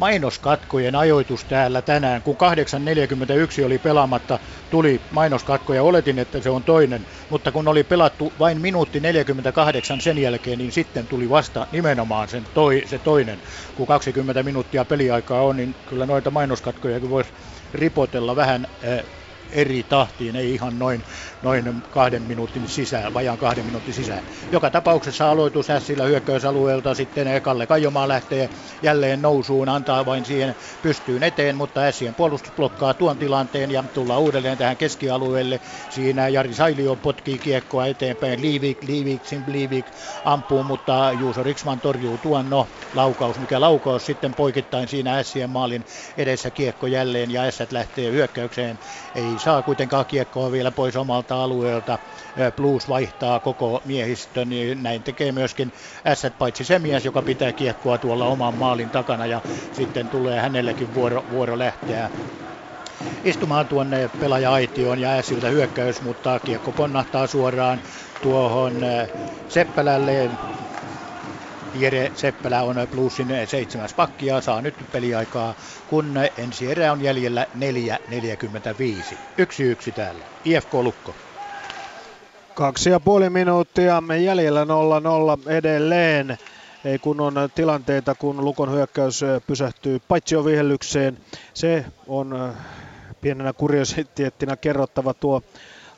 mainoskatkojen ajoitus täällä tänään. Kun kahdeksan neljäkymmentäyksi oli pelaamatta, tuli mainoskatko ja oletin, että se on toinen, mutta kun oli pelattu vain minuutti neljäkymmentäkahdeksan sen jälkeen, niin sitten tuli vasta nimenomaan sen toi, se toinen. Kun kaksikymmentä minuuttia peliaikaa on, niin kyllä noita mainoskatkoja voisi ripotella vähän eh, eri tahtiin, ei ihan noin, noin kahden minuutin sisään, vajaan kahden minuutin sisään. Joka tapauksessa aloitus Hässillä hyökkäysalueelta, sitten Kalle Kajomaa lähtee jälleen nousuun, antaa vain siihen pystyyn eteen, mutta Hässien puolustus blokkaa tuon tilanteen ja tullaan uudelleen tähän keskialueelle. Siinä Jari Sailio potkii kiekkoa eteenpäin, Liivik, Liivik, Liivik ampuu, mutta Juuso Riksman torjuu tuon, no laukaus, mikä laukaus sitten poikittain siinä Hässien maalin edessä kiekko jälleen ja Hässät lähtee hyökkäykseen, ei saa kuitenkaan kiekkoa vielä pois omalta alueelta. Blues vaihtaa koko miehistön, niin näin tekee myöskin Ässät, paitsi se mies, joka pitää kiekkoa tuolla oman maalin takana, ja sitten tulee hänellekin vuoro, vuoro lähteä istumaan tuonne pelaaja-aitioon ja Ässiltä hyökkäys, mutta kiekko ponnahtaa suoraan tuohon Seppälälle. Jere Seppälä on Bluesin seitsemäs pakki ja saa nyt peliaikaa, kun ensi erä on jäljellä neljä neljäkymmentäviisi. yksi yksi täällä. I F K Lukko. Kaksi ja puoli minuuttia jäljellä nolla nolla edelleen. Ei kun on tilanteita, kun Lukon hyökkäys pysähtyy paitsiovihelykseen. Se on pienenä kuriositeettina kerrottava tuo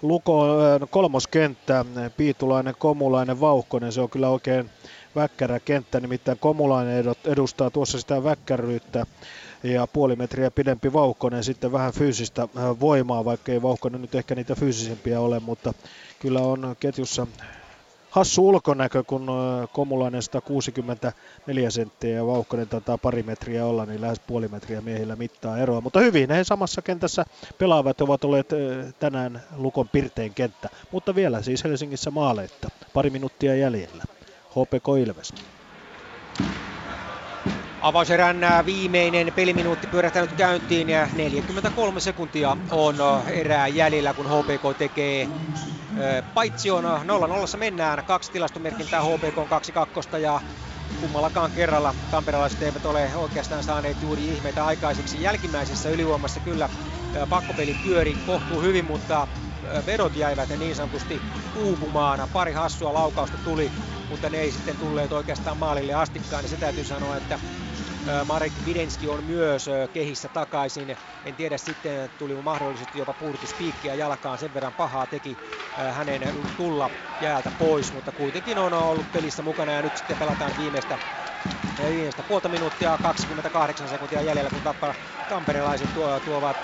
Lukon kolmoskenttä. Piitulainen, Komulainen, Vauhkonen. Se on kyllä oikein väkkärä kenttä, nimittäin Komulainen edustaa tuossa sitä väkkäryyttä ja puoli metriä pidempi Vauhkonen, sitten vähän fyysistä voimaa, vaikka ei Vauhkonen nyt ehkä niitä fyysisempiä ole, mutta kyllä on ketjussa hassu ulkonäkö, kun Komulainen sata kuusikymmentäneljä senttiä ja Vauhkonen taitaa pari metriä olla, niin lähes puoli metriä miehillä mittaa eroa. Mutta hyvin he samassa kentässä pelaavat, ovat olleet tänään Lukon pirtein kenttä, mutta vielä siis Helsingissä maaleita. Pari minuuttia jäljellä. H P K Ilves. Avauserän viimeinen peliminuutti pyörähtänyt käyntiin ja neljäkymmentäkolme sekuntia on erää jäljellä, kun H P K tekee paitsion. nolla nolla mennään, kaksi tilastomerkintää H P K on kaksi kaksi ja kummallakaan kerralla tamperelaiset eivät ole oikeastaan saaneet juuri ihmeitä aikaiseksi. Jälkimmäisessä ylivoimassa kyllä pakkopeli pyöri kohtuu hyvin, mutta vedot jäivät niin sanotusti uupumaan. Pari hassua laukausta tuli, mutta ne ei sitten tulleet oikeastaan maalille astikkaan. Ja se täytyy sanoa, että Marek Videnski on myös kehissä takaisin. En tiedä sitten, tuli mahdollisesti jopa puurtuspiikkiä jalkaan. Sen verran pahaa teki hänen tulla jäältä pois, mutta kuitenkin on ollut pelissä mukana. Ja nyt sitten pelataan viimeistä, viimeistä puolta minuuttia, kaksikymmentäkahdeksan sekuntia jäljellä, kun tappaa tamperelaiset tuo, tuovat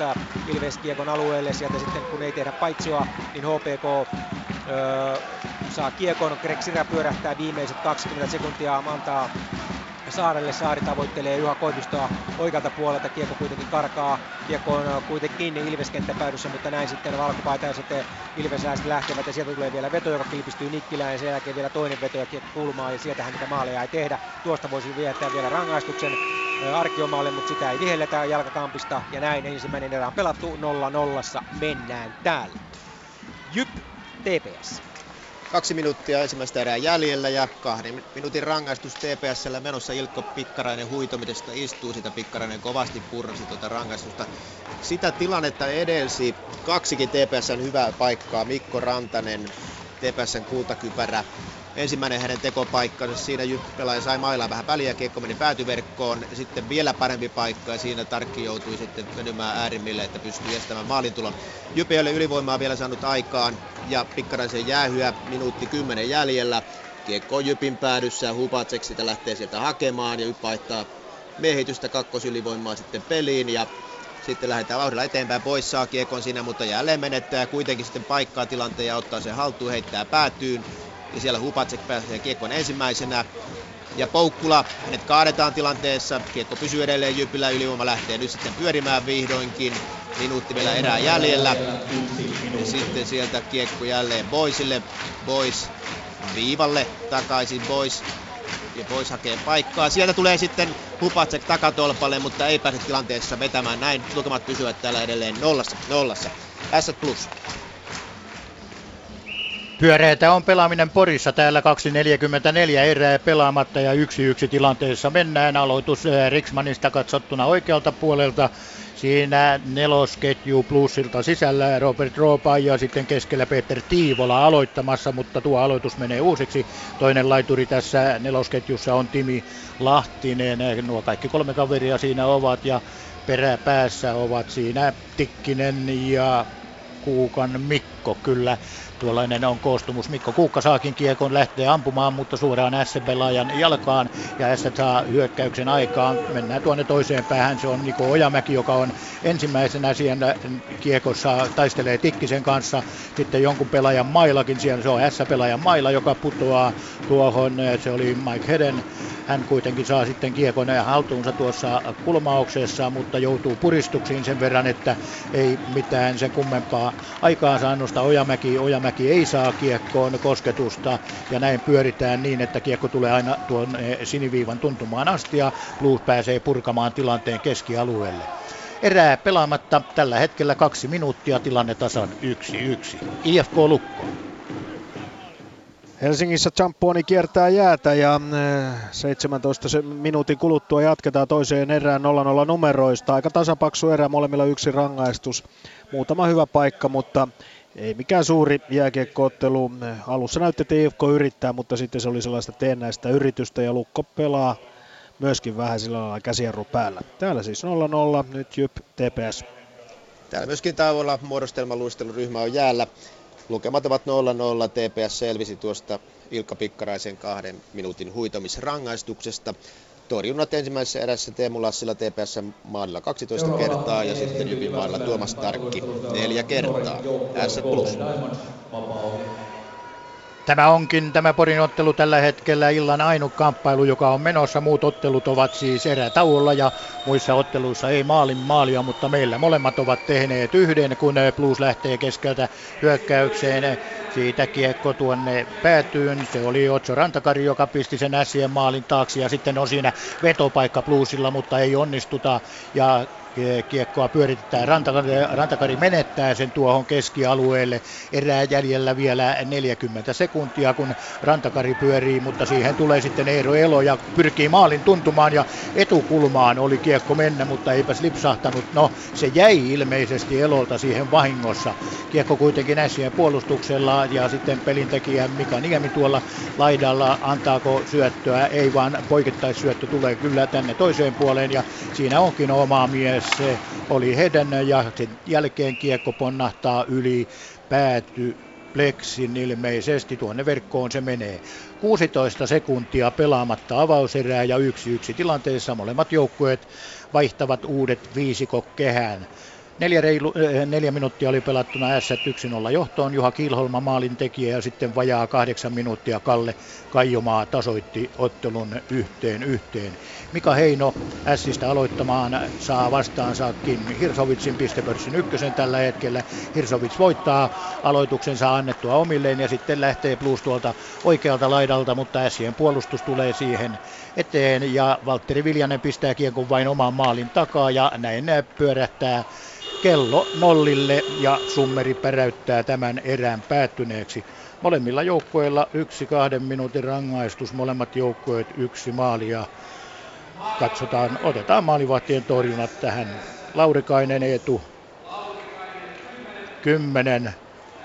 Ilves-kiekon alueelle. Sieltä sitten, kun ei tehdä paitsioa, niin H P K öö, saa kiekon. Greg Sirä pyörähtää viimeiset kaksikymmentä sekuntia, antaa Saarelle. Saari tavoittelee Juha Koivistoa oikealta puolelta. Kiekko kuitenkin karkaa. Kiekko on kuitenkin Ilves-kenttäpäädyssä, mutta näin sitten valkopaitajaiset Ilves-läiset lähtevät. Ja sieltä tulee vielä veto, joka kilpistyy Nikkilään. Ja sen jälkeen vielä toinen veto ja kiekko kulmaan. Ja sieltähän niitä maaleja ei tehdä. Tuosta voisi viettää vielä rangaistuksen Arkiomaalle, mutta sitä ei vihelletä jalkakampista. Ja näin ensimmäinen erä on pelattu. Nolla nollassa mennään täällä. Jyp T P S. Kaksi minuuttia ensimmäistä erää jäljellä ja kahden minuutin rangaistus T P S:llä menossa. Ilkko Pikkarainen huitomisesta istuu sitä. Pikkarainen kovasti purrasi tuota rangaistusta. Sitä tilannetta edelsi kaksikin T P S:n hyvää paikkaa. Mikko Rantanen, T P S:n kultakypärä. Ensimmäinen hänen tekopaikkansa, siinä pelaaja sai mailaa vähän väliä, kiekko meni päätyverkkoon, sitten vielä parempi paikka ja siinä Tarkki joutui sitten menymään äärimmille, että pystyy estämään maalintulon. Jyp ei ole ylivoimaa vielä saanut aikaan ja Pikkaraisen jäähyä minuutti kymmenen jäljellä. Kiekko on Jypin päädyssä ja Hubacek sitä lähtee sieltä hakemaan ja Jyp vaihtaa miehitystä kakkosylivoimaa sitten peliin ja sitten lähdetään vauhdilla eteenpäin, pois saa kiekon siinä, mutta jälleen menettää kuitenkin sitten paikkaa tilanteen ja ottaa sen haltuun, heittää päätyyn. Ja siellä Hubacek pääsee kiekkoon ensimmäisenä. Ja Poukkula, hänet kaadetaan tilanteessa. Kiekko pysyy edelleen Jypillä, ylivoima lähtee nyt sitten pyörimään vihdoinkin. Minuutti vielä erää jäljellä. Ja sitten sieltä kiekko jälleen Boisille. Bois viivalle, takaisin Bois. Ja Bois hakee paikkaa. Sieltä tulee sitten Hubacek takatolpalle, mutta ei pääse tilanteessa vetämään. Näin lukemat pysyvät täällä edelleen nollassa. nollassa. S plus. Pyöreätä on pelaaminen Porissa täällä kaksi neljäkymmentäneljä erää pelaamatta ja yksi yksi tilanteessa mennään. Aloitus Riksmanista katsottuna oikealta puolelta. Siinä nelosketju plussilta sisällä Robert Roopa ja sitten keskellä Peter Tiivola aloittamassa, mutta tuo aloitus menee uusiksi. Toinen laituri tässä nelosketjussa on Timi Lahtinen. Nuo kaikki kolme kaveria siinä ovat ja peräpäässä ovat siinä Tikkinen ja Kuukan Mikko. Kyllä tuollainen on koostumus. Mikko Kuukka saakin kiekon, lähtee ampumaan, mutta suoraan S-pelaajan jalkaan ja S saa hyökkäyksen aikaan. Mennään tuonne toiseen päähän. Se on Niko Ojamäki, joka on ensimmäisenä siellä kiekossa, taistelee Tikkisen kanssa. Sitten jonkun pelaajan mailakin siellä. Se on S-pelaajan maila, joka putoaa tuohon. Se oli Mike Heden. Hän kuitenkin saa sitten kiekon haltuunsa tuossa kulmauksessa, mutta joutuu puristuksiin sen verran, että ei mitään sen kummempaa aikaansaannosta. Ojamäki, Ojamäki ei saa kiekkoon kosketusta ja näin pyöritään niin, että kiekko tulee aina tuon siniviivan tuntumaan asti ja Blues pääsee purkamaan tilanteen keskialueelle. Erää pelaamatta tällä hetkellä kaksi minuuttia, tilanne tasan yksi yksi. I F K Lukko. Helsingissä Champoni kiertää jäätä ja seitsemäntoista minuutin kuluttua jatketaan toiseen erään nolla nolla numeroista. Aika tasapaksu erä, molemmilla yksi rangaistus. Muutama hyvä paikka, mutta ei mikään suuri jääkiekkoottelu. Alussa näytti, että I F K yrittää, mutta sitten se oli sellaista teennäistä yritystä ja Lukko pelaa myöskin vähän sillä lailla käsijarru päällä. Täällä siis nolla nolla, nyt J Y P T P S. Täällä myöskin Tauvola muodostelmaluisteluryhmä on jäällä. Lukemat ovat nolla nolla, T P S selvisi tuosta Ilkka Pikkaraisen kahden minuutin huitomisrangaistuksesta. Torjunnat ensimmäisessä erässä Teemu Lassila T P S maalilla kaksitoista kertaa ja sitten Jypin maalilla Tuomas Tarkki neljä kertaa. S plus. Tämä onkin tämä Porin ottelu tällä hetkellä illan ainut kamppailu, joka on menossa. Muut ottelut ovat siis erätauolla ja muissa otteluissa ei maalin maalia, mutta meillä molemmat ovat tehneet yhden, kun Blues lähtee keskeltä hyökkäykseen. Siitä kiekko tuonne päätyyn. Se oli Otso Rantakari, joka pisti sen ässien maalin taakse ja sitten on siinä vetopaikka Bluesilla, mutta ei onnistuta. Ja kiekkoa pyöritetään. Rantakari, Rantakari menettää sen tuohon keskialueelle. Erää jäljellä vielä neljäkymmentä sekuntia, kun Rantakari pyörii, mutta siihen tulee sitten Eero Elo ja pyrkii maalin tuntumaan ja etukulmaan oli kiekko mennä, mutta eipäs lipsahtanut. No, se jäi ilmeisesti Elolta siihen vahingossa. Kiekko kuitenkin ässien puolustuksella ja sitten pelintekijä Mika Niemi tuolla laidalla. Antaako syöttöä? Ei, vaan poikittaisyöttö tulee kyllä tänne toiseen puoleen ja siinä onkin oma mies. Se oli Heden ja sen jälkeen kiekko ponnahtaa yli pääty Plexin ilmeisesti. Tuonne verkkoon se menee. kuusitoista sekuntia pelaamatta avauserää ja yksi yksi tilanteessa. Molemmat joukkueet vaihtavat uudet viisikokkehän. Neljä, reilu, neljä minuuttia oli pelattuna S yksi nolla johtoon. Juha Kilholma maalin tekijä ja sitten vajaa kahdeksan minuuttia Kalle Kaijomaa tasoitti ottelun yhteen yhteen. Mika Heino Sistä aloittamaan saa vastaansa Kim Hirsovitsin pistepörssin ykkösen tällä hetkellä. Hirsovits voittaa aloituksensa annettua omilleen ja sitten lähtee Blues tuolta oikealta laidalta, mutta Sien puolustus tulee siihen eteen ja Valtteri Viljanen pistää kiekon vain oman maalin takaa ja näin pyörähtää kello nollille ja summeri päräyttää tämän erään päättyneeksi. Molemmilla joukkueilla yksi kahden minuutin rangaistus, molemmat joukkueet yksi maali ja katsotaan, otetaan maalivahtien torjunnat tähän. Laurikainen, Eetu, kymmenen,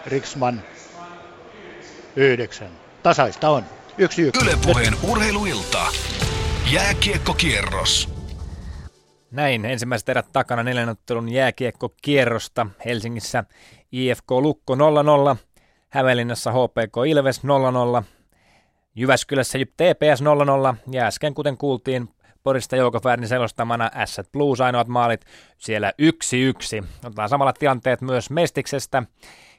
Riksman, yhdeksän. Tasaista on, yksi yksi. Yle Puheen urheiluilta, jääkiekkokierros. Näin, ensimmäiset erät takana neljän ottelun jääkiekkokierrosta. Helsingissä I F K Lukko nolla nolla, Hämeenlinnassa H P K Ilves nolla nolla, Jyväskylässä J Y P T P S nolla nolla ja äsken kuten kuultiin Porista Jouko Färnin selostamana Ässät Blues ainoat maalit siellä yksi yksi. Otetaan samalla tilanteet myös Mestiksestä.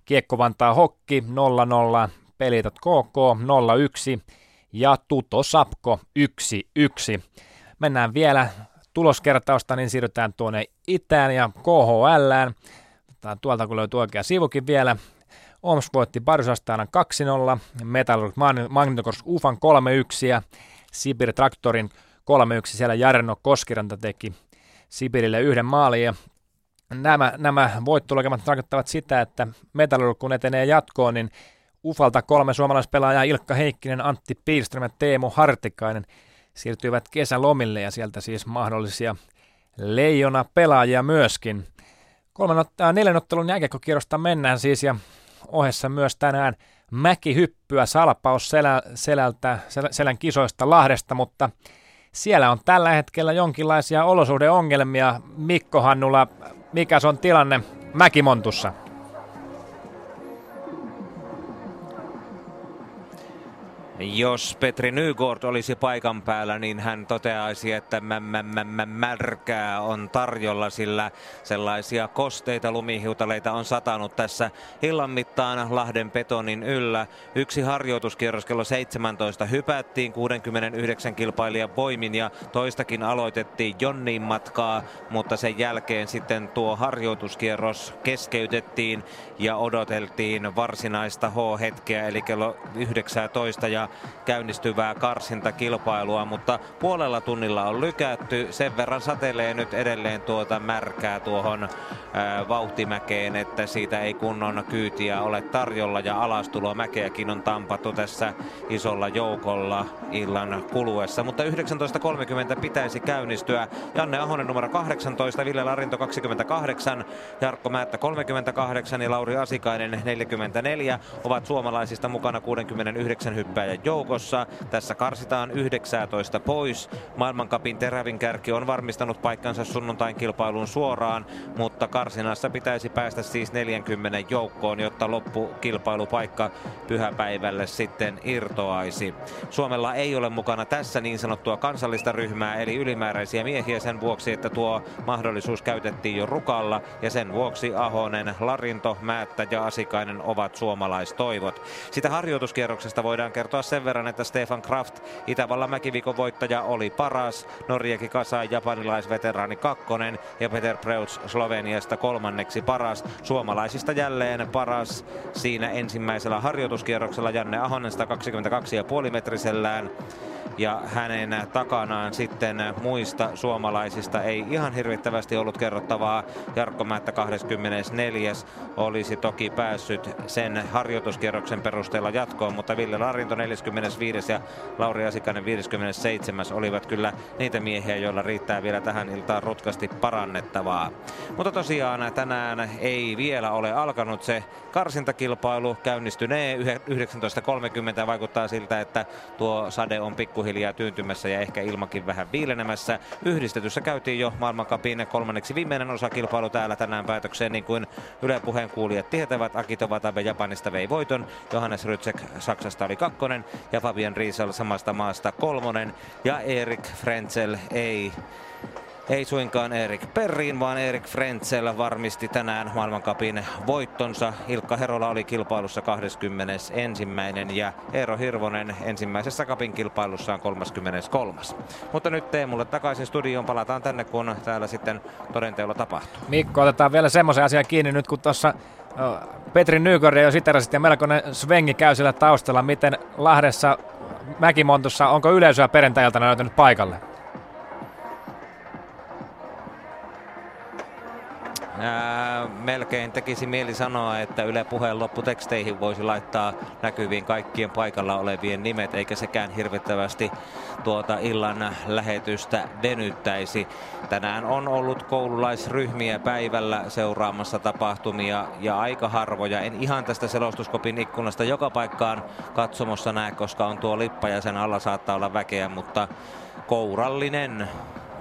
Kiekko Vantaa Hokki nolla nolla, Pelitot K K nolla yksi ja Tuto Sapko yksi yksi. Mennään vielä tuloskertausta, niin siirrytään tuonne itään ja K H L:ään. Tuolta kun löytyy oikea sivukin vielä. O M S voitti Barysastaanan kaksi nolla, Metallurg Magnitogorsk Ufan kolme yksi ja Sibir Traktorin kolme yksi. Siellä Jarno Koskiranta teki Sibirille yhden maalin ja nämä, nämä voittolukemat tarkoittavat sitä, että Metallurg kun etenee jatkoon, niin Ufalta kolme suomalaispelaajaa Ilkka Heikkinen, Antti Pihlström ja Teemu Hartikainen siirtyivät kesälomille ja sieltä siis mahdollisia leijona-pelaajia myöskin. Kolmen neljän ottelun jääkiekkokierrosta mennään siis ja ohessa myös tänään mäkihyppyä Salpaus selä, selältä, sel, selän kisoista Lahdesta, mutta siellä on tällä hetkellä jonkinlaisia olosuhdeongelmia. Mikko Hannula, mikä se on tilanne Mäkimontussa? Jos Petri Nygård olisi paikan päällä, niin hän toteaisi, että mä, mä, mä, mä, märkää on tarjolla, sillä sellaisia kosteita lumihiutaleita on satanut tässä illan mittaan Lahden betonin yllä. Yksi harjoituskierros kello seitsemäntoista hypättiin kuusikymmentäyhdeksän kilpailijan voimin ja toistakin aloitettiin Jonnin matkaa, mutta sen jälkeen sitten tuo harjoituskierros keskeytettiin ja odoteltiin varsinaista H-hetkeä eli kello yhdeksäntoista ja käynnistyvää karsintakilpailua, mutta puolella tunnilla on lykätty. Sen verran satelee nyt edelleen tuota märkää tuohon ää, vauhtimäkeen, että siitä ei kunnon kyytiä ole tarjolla ja alastuloa mäkeäkin on tampattu tässä isolla joukolla illan kuluessa. Mutta yhdeksäntoista kolmekymmentä pitäisi käynnistyä. Janne Ahonen numero kahdeksantoista, Ville Larinto kaksikymmentäkahdeksan, Jarkko Määttä kolmekymmentäkahdeksan ja Lauri Asikainen neljäkymmentäneljä ovat suomalaisista mukana kuusikymmentäyhdeksän hyppää joukossa. Tässä karsitaan yhdeksäntoista pois. Maailmancupin terävin kärki on varmistanut paikkansa sunnuntain kilpailuun suoraan, mutta karsinassa pitäisi päästä siis neljäkymmentä joukkoon, jotta loppukilpailupaikka pyhäpäivälle sitten irtoaisi. Suomella ei ole mukana tässä niin sanottua kansallista ryhmää, eli ylimääräisiä miehiä sen vuoksi, että tuo mahdollisuus käytettiin jo Rukalla, ja sen vuoksi Ahonen, Larinto, Määttä ja Asikainen ovat suomalaistoivot. Sitä harjoituskierroksesta voidaan kertoa sen verran, että Stefan Kraft, Itävallan mäkiviikon voittaja, oli paras. Norjaki Kasai, japanilaisveteraani kakkonen, ja Peter Preuts Sloveniasta kolmanneksi paras. Suomalaisista jälleen paras siinä ensimmäisellä harjoituskierroksella Janne Ahonen kaksikymmentäkaksi pilkku viisi metrisellään. Ja hänen takanaan sitten muista suomalaisista ei ihan hirvittävästi ollut kerrottavaa. Jarkko Määttä kaksikymmentäneljä olisi toki päässyt sen harjoituskierroksen perusteella jatkoon, mutta Ville Larinto neljäkymmentäviisi ja Lauri Asikainen viisikymmentäseitsemän olivat kyllä niitä miehiä, joilla riittää vielä tähän iltaan rutkasti parannettavaa. Mutta tosiaan tänään ei vielä ole alkanut se karsintakilpailu. Käynnistynee yhdeksäntoista kolmekymmentä, vaikuttaa siltä, että tuo sade on pikku hiljaa tyyntymässä ja ehkä ilmakin vähän viilenemässä. Yhdistetyssä käytiin jo maailmancupin kolmanneksi viimeinen osakilpailu täällä tänään päätökseen, niin kuin Yle Puheen kuulijat tietävät. Akito Watabe Japanista vei voiton, Johannes Rytsek Saksasta oli kakkonen ja Fabian Riesel samasta maasta kolmonen ja Erik Frenzel ei Ei suinkaan Erik Perrin, vaan Erik Frenzel varmisti tänään maailmancupin voittonsa. Ilkka Herola oli kilpailussa kahdeskymmenesensimmäinen ja Eero Hirvonen ensimmäisessä cupin kilpailussaan kolmaskymmeneskolmas Mutta nyt Teemulle takaisin studioon, palataan tänne, kun täällä sitten todenteolla tapahtuu. Mikko, otetaan vielä semmoisen asian kiinni nyt, kun tuossa Petri Nygård jo siterasit ja melkoinen svengi käy siellä taustalla. Miten Lahdessa Mäkimontussa, onko yleisöä perjantai-iltana löytynyt paikalle? Ää, melkein tekisi mieli sanoa, että Yle Puheen lopputeksteihin voisi laittaa näkyviin kaikkien paikalla olevien nimet, eikä sekään hirvittävästi tuota illan lähetystä venyttäisi. Tänään on ollut koululaisryhmiä päivällä seuraamassa tapahtumia ja aika harvoja. En ihan tästä selostuskopin ikkunasta joka paikkaan katsomossa näe, koska on tuo lippa ja sen alla saattaa olla väkeä, mutta kourallinen.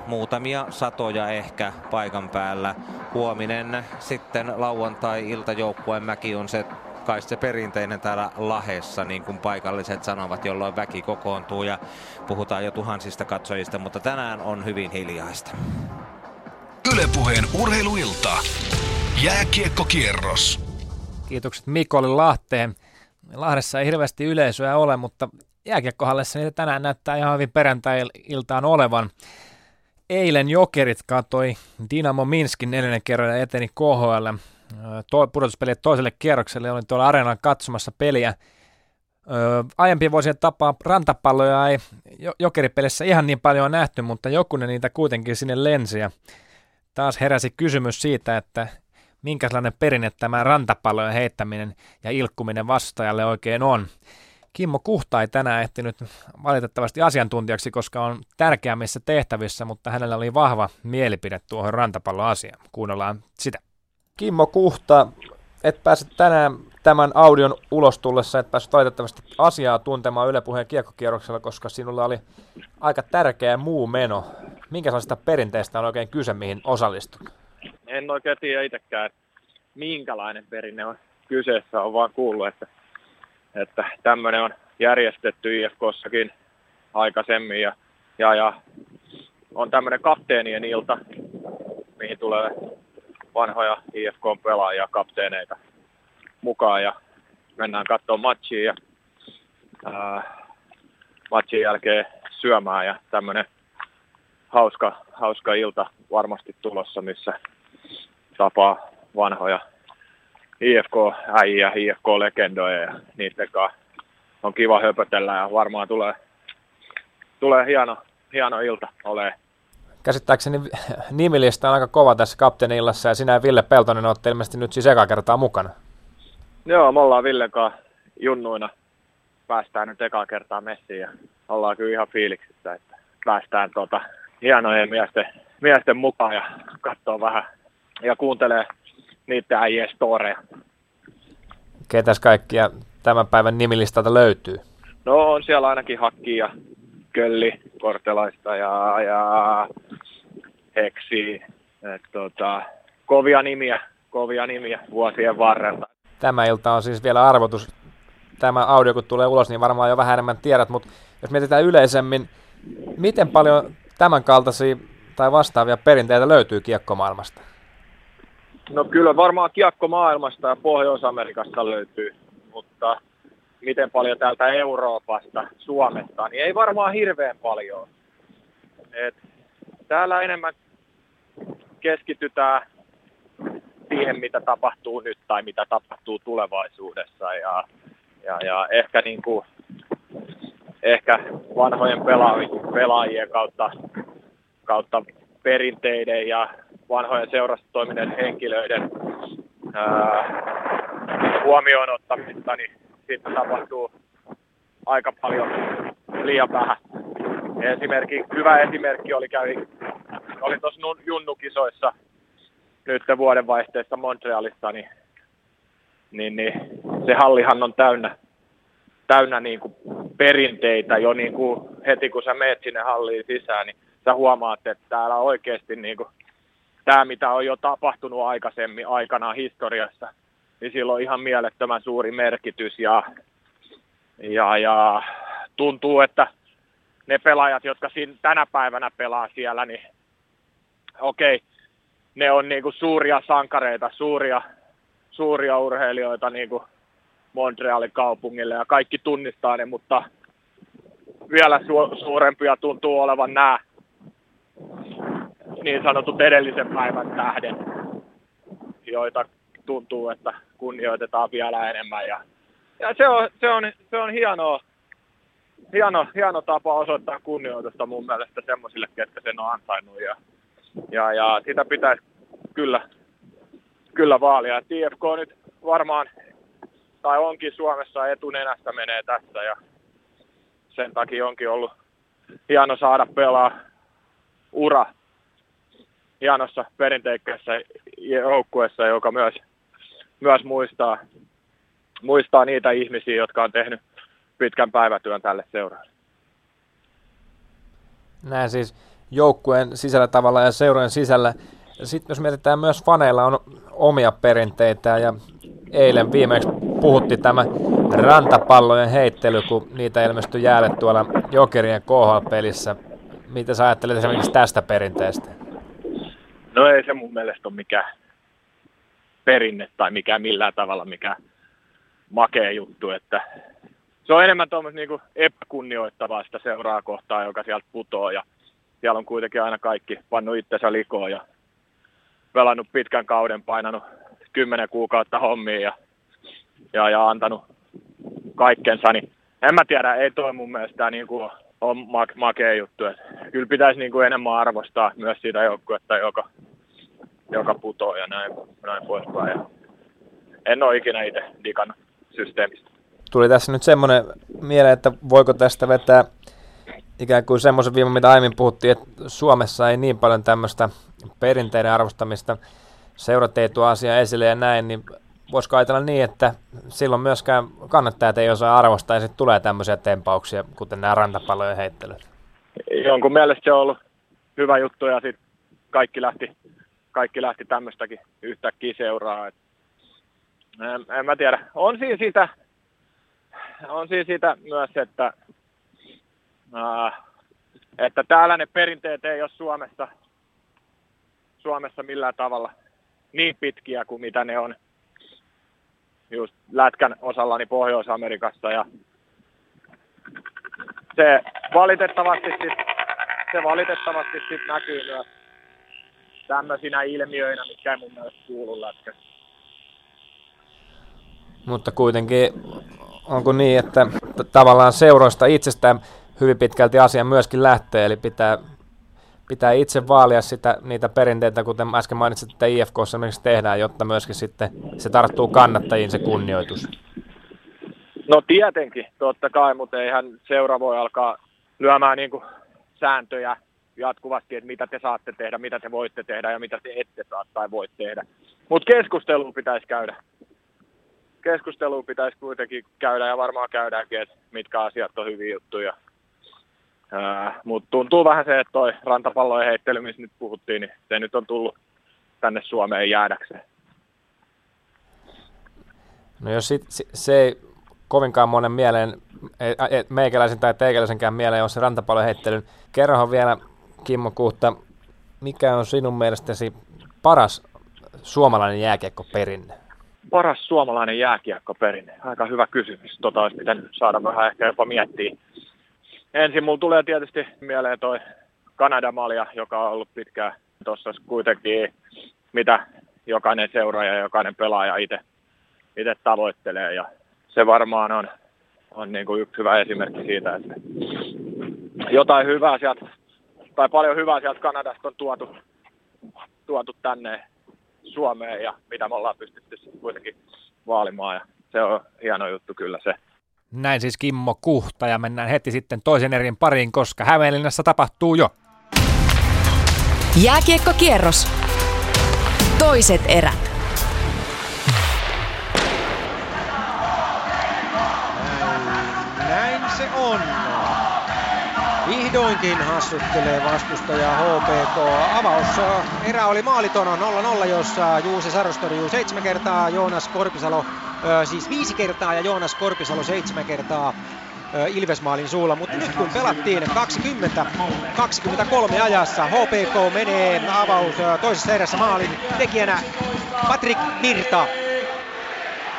Muutamia satoja ehkä paikan päällä. Huominen sitten lauantai-iltajoukkueen mäki on se kai se perinteinen täällä Lahdessa, niin kuin paikalliset sanovat, jolloin väki kokoontuu ja puhutaan jo tuhansista katsojista, mutta tänään on hyvin hiljaista. Yle Puheen urheiluilta. Jääkiekkokierros. Kiitokset Mikolle Lahteen. Lahdessa ei hirveästi yleisöä ole, mutta jääkiekkohallissa niitä tänään näyttää ihan hyvin perjantai-iltaan olevan. Eilen Jokerit katoi Dinamo Minskin neljännen kerran ja eteni K H L to- pudotuspeliä toiselle kierrokselle. Olin tuolla areenalla katsomassa peliä. Öö, aiempien vuosien tapaa rantapalloja ei jo- Jokeripelissä ihan niin paljon nähty, mutta jokunen niitä kuitenkin sinne lensi. Ja taas heräsi kysymys siitä, että minkälainen perinne tämä rantapallojen heittäminen ja ilkkuminen vastustajalle oikein on. Kimmo Kuhta ei tänään ehtinyt valitettavasti asiantuntijaksi, koska on tärkeämmissä tehtävissä, mutta hänellä oli vahva mielipide tuohon rantapalloasiaan. Kuunnellaan sitä. Kimmo Kuhta, et pääse tänään tämän audion ulostullessa, et päässyt valitettavasti asiaa tuntemaan Yle Puheen kiekkokierroksella, koska sinulla oli aika tärkeä muu meno. Minkälaisista perinteistä on oikein kyse, mihin osallistut? En oikein tiedä itsekään, minkälainen perinne on kyseessä. On vaan kuullut, että, että tämmöinen on järjestetty I F K:ssakin aikaisemmin. Ja, ja, ja on tämmöinen kapteenien ilta, mihin tulee vanhoja I F K-pelaajia, kapteeneita mukaan. Ja mennään katsomaan matchia ja ää, matchin jälkeen syömään. Ja tämmöinen hauska, hauska ilta varmasti tulossa, missä tapaa vanhoja I F K-äijiä, I F K-legendoja ja niiden kanssa on kiva höpötellä ja varmaan tulee, tulee hieno, hieno ilta olemaan. Käsittääkseni nimilista on aika kova tässä kapteenin illassa ja sinä ja Ville Peltonen olette ilmeisesti nyt siis ekaa kertaa mukana. Joo, me ollaan Villen kanssa junnuina. Päästään nyt ekaa kertaa messiin ja ollaan kyllä ihan fiiliksissä, että päästään tuota hienojen miesten, miesten mukaan ja katsoo vähän ja kuuntelee niitä äijien storeja. Ketäs kaikkia tämän päivän nimilistalta löytyy? No on siellä ainakin Hakki ja Kölli Kortelaista ja, ja Heksi. Et, tota, kovia nimiä, kovia nimiä vuosien varrella. Tämä ilta on siis vielä arvotus. Tämä audio kun tulee ulos, niin varmaan jo vähän enemmän tiedät, mutta jos mietitään yleisemmin, miten paljon tämän kaltaisia tai vastaavia perinteitä löytyy kiekkomaailmasta? No kyllä varmaan kiekkomaailmasta ja Pohjois-Amerikasta löytyy, mutta miten paljon täältä Euroopasta, Suomesta, niin ei varmaan hirveän paljon. Et täällä enemmän keskitytään siihen, mitä tapahtuu nyt tai mitä tapahtuu tulevaisuudessa. Ja, ja, ja ehkä, niin kuin, ehkä vanhojen pelaajien kautta, kautta perinteiden ja vanhojen seurassa toimineiden henkilöiden ää, huomioon ottamista, niin siitä tapahtuu aika paljon liian vähän. Esimerkki, hyvä esimerkki oli kävi, oli tuossa junnukisoissa nyt vuodenvaihteessa Montrealissa, niin, niin, niin se hallihan on täynnä, täynnä niin kuin perinteitä jo niin kuin heti kun sä meet sinne halliin sisään, niin sä huomaat, että täällä oikeasti niin kuin tämä, mitä on jo tapahtunut aikaisemmin aikanaan historiassa, niin sillä on ihan mielettömän suuri merkitys ja, ja, ja tuntuu, että ne pelaajat, jotka siinä tänä päivänä pelaa siellä, niin okei, okay, ne on niinku suuria sankareita, suuria, suuria urheilijoita niinku Montrealin kaupungille ja kaikki tunnistaa ne, mutta vielä su- suurempia tuntuu olevan nämä niin sanotut edellisen päivän tähden, joita tuntuu, että kunnioitetaan vielä enemmän. Ja, ja se on, se on, se on hienoa, hieno, hieno tapa osoittaa kunnioitusta mun mielestä semmoisille, ketkä sen on ansainnut. Ja, ja, ja sitä pitäisi kyllä, kyllä vaalia. Et I F K nyt varmaan, tai onkin Suomessa etunenästä menee tässä. Ja sen takia onkin ollut hieno saada pelaa ura hienossa perinteikkäässä joukkueessa, joka myös myös muistaa, muistaa niitä ihmisiä, jotka on tehnyt pitkän päivätyön tälle seuralle. Näin siis joukkueen sisällä tavalla ja seurojen sisällä. Sitten jos mietitään myös faneilla on omia perinteitä ja eilen viimeksi puhuttiin tämä rantapallojen heittely, kun niitä ilmestyi jäälle tuolla Jokerien K H L-pelissä. Mitä sä ajattelet esimerkiksi tästä perinteestä? No ei se mun mielestä ole mikään perinne tai mikään millään tavalla mikä makea juttu, että se on enemmän tuommoista niinku epäkunnioittavaa sitä seuraa kohtaa, joka sieltä putoaa ja siellä on kuitenkin aina kaikki pannut itsensä likoon ja pelannut pitkän kauden, painanut kymmenen kuukautta hommia ja, ja, ja antanut kaikkensa, niin en mä tiedä, ei toi mun mielestä niinku on makea juttu. Että kyllä pitäisi niin kuin enemmän arvostaa myös sitä joukkuetta, joka joka putoo ja näin, näin poispäin. Ja en ole ikinä itse digannut systeemistä. Tuli tässä nyt semmoinen mieleen, että voiko tästä vetää ikään kuin semmoisen viiman, mitä aiemmin puhuttiin, että Suomessa ei niin paljon tämmöistä perinteiden arvostamista seurateitua asiaa esille ja näin, niin voisiko ajatella niin, että silloin myöskään kannattajat ei osaa arvostaa ja sitten tulee tämmöisiä tempauksia, kuten nämä rantapallojen heittelyt? Jonkun mielestä se on ollut hyvä juttu ja sitten kaikki lähti, kaikki lähti tämmöistäkin yhtäkkiä seuraa. Et en, en mä tiedä. On siinä sitä, on siinä sitä myös, että, äh, että täällä ne perinteet ei ole Suomessa, Suomessa millään tavalla niin pitkiä kuin mitä ne on just lätkän osallani Pohjois-Amerikassa. Ja se valitettavasti sit, se valitettavasti sit näkyy myös tämmöisinä ilmiöinä, mitkä ei mun mielestä kuulu lätkässä. Mutta kuitenkin onko niin, että tavallaan seuroista itsestään hyvin pitkälti asia myöskin lähtee, eli pitää, pitää itse vaalia sitä, niitä perinteitä, kuten äsken mainitsit, että I F K:ssa esimerkiksi tehdään, jotta myöskin sitten se tarttuu kannattajiin se kunnioitus. No tietenkin, totta kai, mutta eihän seura voi alkaa lyömään niin kuin sääntöjä jatkuvasti, että mitä te saatte tehdä, mitä te voitte tehdä ja mitä te ette saa tai voi tehdä. Mutta keskustelua pitäisi käydä. Keskustelua pitäisi kuitenkin käydä ja varmaan käydäänkin, että mitkä asiat on hyviä juttuja. Mutta tuntuu vähän se, että toi rantapallojen heittely, missä nyt puhuttiin, niin se nyt on tullut tänne Suomeen jäädäkseen. No jos sit, se ei kovinkaan monen mieleen, meikäläisen tai teikäläisenkään mieleen, on se rantapallojen heittely. Kerrohan vielä, Kimmo Kuhta, mikä on sinun mielestäsi paras suomalainen jääkiekkoperinne? Paras suomalainen jääkiekkoperinne? Aika hyvä kysymys. Tota olisi pitänyt saada vähän ehkä jopa miettiä. Ensin mulla tulee tietysti mieleen toi Kanadamalja, joka on ollut pitkään tuossa kuitenkin, mitä jokainen seuraaja ja jokainen pelaaja itse tavoittelee. Ja se varmaan on, on niin kuin yksi hyvä esimerkki siitä, että jotain hyvää sieltä, tai paljon hyvää sieltä Kanadasta on tuotu, tuotu tänne Suomeen ja mitä me ollaan pystytty kuitenkin vaalimaan. Ja se on hieno juttu kyllä se. Näin siis Kimmo Kuhta, ja mennään heti sitten toisen erin pariin, koska Hämeenlinnassa tapahtuu jo. Jääkiekkokierros. Toiset erät. Näin, näin se on. Vihdoinkin hassuttelee vastustaja H P K. Avaus erä oli maalitona nolla nolla, jossa Juuse Sarostoriu seitsemän kertaa, Joonas Korpisalo Ö, siis viisi kertaa ja Joonas Korpisalo seitsemän kertaa ö, Ilvesmaalin suulla. Mutta nyt kun pelattiin kaksikymmentä kaksikymmentäkolme ajassa, H P K menee avaus ö, toisessa erässä maalin tekijänä Patrik Virta.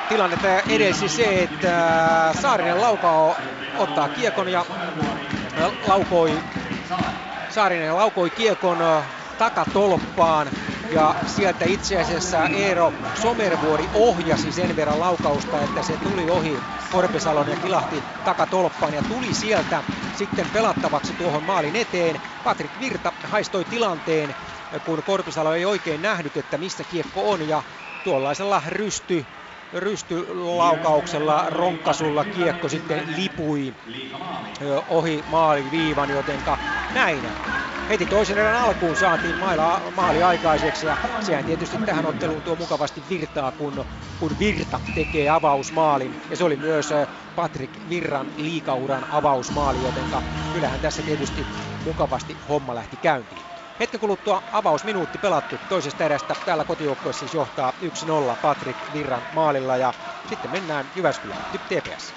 Tilannetta edesi se, että Saarinen laukao ottaa kiekon ja laukoi, Saarinen laukoi kiekon takatolppaan. Ja sieltä itse asiassa Eero Somervuori ohjasi sen verran laukausta, että se tuli ohi Korpisalon ja kilahti takatolppaan ja tuli sieltä sitten pelattavaksi tuohon maalin eteen. Patrik Virta haistoi tilanteen, kun Korpisalo ei oikein nähnyt, että missä kiekko on, ja tuollaisella rysty, rystylaukauksella, ronkkasulla kiekko sitten lipui ohi maalin viivan, jotenka näin. Heti toisen erän alkuun saatiin maila, maali aikaiseksi, ja sehän tietysti tähän otteluun tuo mukavasti virtaa, kun, kun Virta tekee avausmaalin. Ja se oli myös Patrik Virran liikauran avausmaali, jotenka kyllähän tässä tietysti mukavasti homma lähti käyntiin. Hetken kuluttua avausminuutti pelattu toisesta erästä. Täällä kotijoukkueessa siis johtaa yksi nolla Patrik Virran maalilla, ja sitten mennään Jyväskylään, T P S.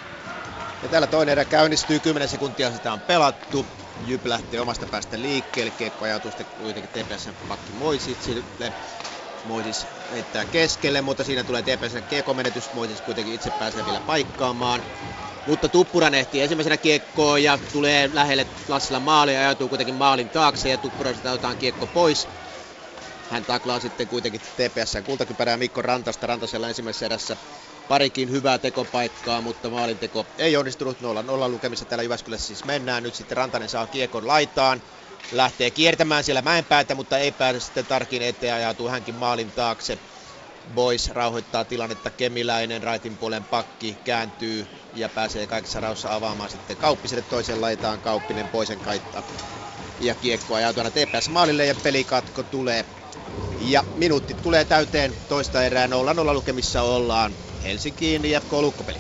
Ja täällä toinen erä käynnistyy, kymmenen sekuntia sitä on pelattu. Jyp lähtee omasta päästä liikkeelle, kiekko ajautuu sitten kuitenkin T P S:n pakki Moisicille. Moisis heittää keskelle, mutta siinä tulee T P S:n kiekkomenetys. Moisis kuitenkin itse pääsee vielä paikkaamaan. Mutta Tuppurainen ehtii ensimmäisenä kiekkoon ja tulee lähelle Lassilan maalia, ajautuu kuitenkin maalin taakse ja Tuppuraiselta otetaan kiekko pois. Hän taklaa sitten kuitenkin T P S:n kultakypärää Mikko Rantasta. Rantasella ensimmäisessä erässä parikin hyvää tekopaikkaa, mutta maalinteko ei onnistunut. nolla nolla lukemissa täällä Jyväskylässä siis mennään. Nyt sitten Rantanen saa kiekon laitaan. lähtee kiertämään siellä mäenpäätä, mutta ei pääse sitten tarkin eteen, ajautuu hänkin maalin taakse. Boys rauhoittaa tilannetta, Kemiläinen raitin puolen pakki kääntyy ja pääsee kaikissa rauhassa avaamaan sitten Kauppiselle toiseen laitaan. Kauppinen Boysen kaittaa ja kiekko ajautuu aina T P S maalille ja pelikatko tulee. Ja minuutti tulee täyteen toista erää, nolla nolla lukemissa ollaan. Helsinkiin ja K-Lukkopeli.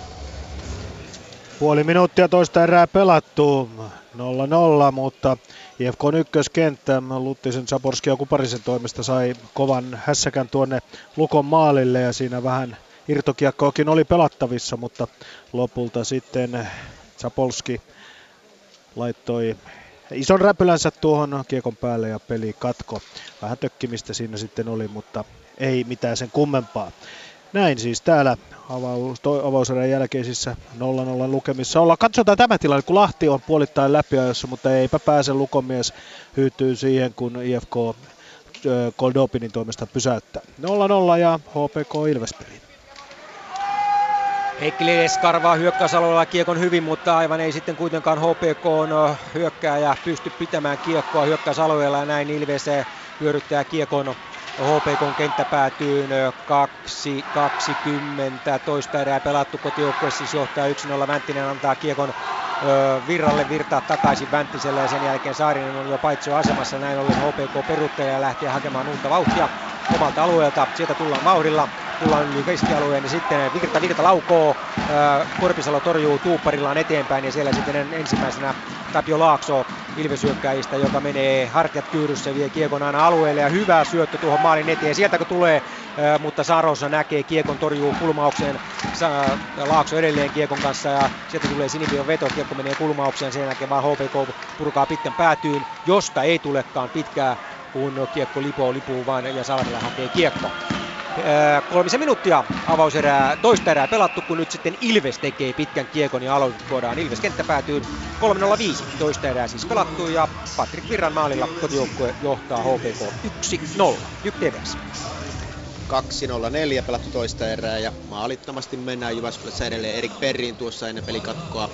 Puoli minuuttia toista erää pelattu, nolla nolla, mutta I F K ykköskenttä Luttisen, Saborski ja Kuparisen toimesta sai kovan hässäkän tuonne Lukon maalille ja siinä vähän irtokiekkoakin oli pelattavissa, mutta lopulta sitten Sapolski laittoi ison räpylänsä tuohon kiekon päälle ja peli katko. Vähän tökkimistä siinä sitten oli, mutta ei mitään sen kummempaa. Näin siis täällä avaus, avauserän jälkeisissä nolla nolla lukemissa ollaan. Katsotaan tämä tilanne, kun Lahti on puolittain läpiajossa, mutta eipä pääse. Lukomies hyytyy siihen, kun I F K äh, Goldopinin toimesta pysäyttää. nolla nolla ja H P K Ilvespeliin. Heikki Lies karvaa hyökkäysalueella kiekon hyvin, mutta aivan ei sitten kuitenkaan H P K on hyökkääjä pysty pitämään kiekkoa hyökkäysalueella ja näin Ilves pyörittää kiekon H P K:n kenttä päätyy kaksi kaksikymmentä. Toista erää pelattu, kotijoukkue siis johtaa yksi nolla. Vänttinen antaa kiekon ö, Virralle, virtaa takaisin Vänttiselle ja sen jälkeen Saarinen on jo paitsioasemassa. Näin ollen H P K peruuttaa ja lähtee hakemaan uutta vauhtia omalta alueelta. Sieltä tullaan vauhdilla, tullaan yli keskialueen ja sitten virta, virta laukoo. Ö, Korpisalo torjuu tuupparillaan eteenpäin ja siellä sitten ensimmäisenä Tapio Laakso Ilvesyökkäistä, joka menee hartiat kyyryssä, vie kiekon aina alueelle ja hyvä syöttö tuohon maalin eteen. Sieltä kun tulee, mutta Sarossa näkee kiekon, torjuu kulmaukseen. Laakso edelleen kiekon kanssa ja sieltä tulee Sinivion veto, kiekko menee kulmaukseen. Sen jälkeen vaan H P K purkaa pitkän päätyyn, josta ei tulekaan pitkää, kun kiekko lipoo, lipuu vaan ja Salmilla hakee kiekko. Kolmisen minuuttia avauserää, toista erää pelattu, kun nyt sitten Ilves tekee pitkän kiekon ja aloitus tuodaan. Ilves kenttä päätyy kolme nolla viisi, toista erää siis pelattu ja Patrik Virran maalilla kotijoukkue johtaa H P K yksi nolla, Y T V S. kaksi nolla neljä pelattu toista erää ja maalittomasti mennään Jyväskylässä edelleen Erik Perriin tuossa ennen pelikatkoa.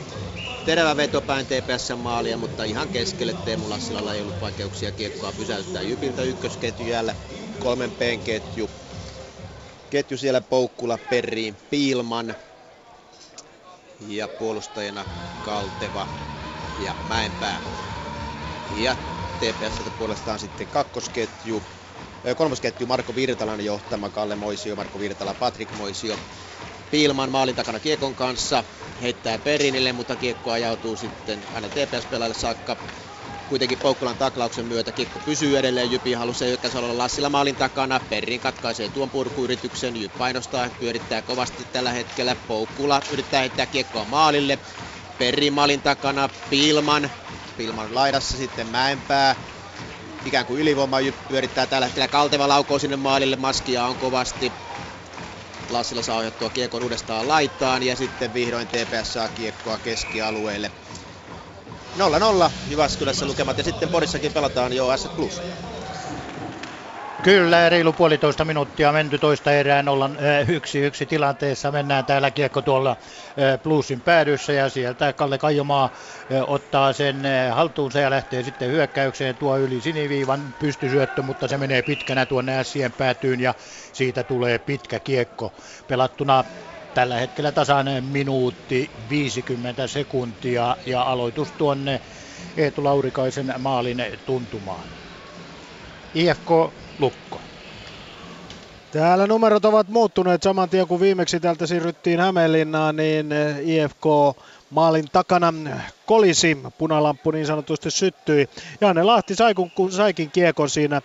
Terävä vetopäin T P S:n maalia, mutta ihan keskelle Teemu Lassilalla ei ollut vaikeuksia kiekkoa pysäyttää. Jypiltä ykkösketju jäällä kolmen P:n ketju. Ketju siellä Poukkula, Perriin, Piilman ja puolustajana Kalteva ja Mäenpää. Ja T P S puolestaan sitten kakkosketju, äh, kolmosketju Marko Virtalan johtama Kalle Moisio, Marko Virtala, Patrik Moisio. Piilman maalin takana kiekon kanssa, heittää Perrinille, mutta kiekko ajautuu sitten hänen T P S-pelaajalle saakka. Kuitenkin Poukkulan taklauksen myötä kiekko pysyy edelleen. Jypi halusi hyökkäysalueella Lassila maalin takana. Perrin katkaisee tuon purkuyrityksen. Jyp painostaa, pyörittää kovasti tällä hetkellä. Poukkula yrittää heittää kiekkoa maalille. Perrin maalin takana Pilman. Pilman laidassa sitten Mäenpää. Ikään kuin ylivoimaa Jyp pyörittää tällä hetkellä. Kalteva laukoo sinne maalille. Maskia on kovasti. Lassila saa ohjattua kiekon uudestaan laitaan. Ja sitten vihdoin T P S saa kiekkoa keskialueelle. nolla nolla Jyväskylässä lukemat ja sitten Porissakin pelataan jo S Plus. Kyllä, reilu puolitoista minuuttia menty toista erää nolla yksi yksi tilanteessa. Mennään täällä kiekko tuolla Plusin päädyssä ja sieltä Kalle Kajomaa ottaa sen haltuunsa ja lähtee sitten hyökkäykseen. Tuo yli siniviivan pystysyöttö, mutta se menee pitkänä tuonne ässien päätyyn ja siitä tulee pitkä kiekko pelattuna. Tällä hetkellä tasainen minuutti viisikymmentä sekuntia ja aloitus tuonne Eetu Laurikaisen maalin tuntumaan. I F K Lukko. Täällä numerot ovat muuttuneet saman tien kun viimeksi täältä siirryttiin Hämeenlinnaan, niin I F K maalin takana kolisi, punalamppu niin sanotusti syttyi. Janne Lahti sai, kun saikin kiekon siinä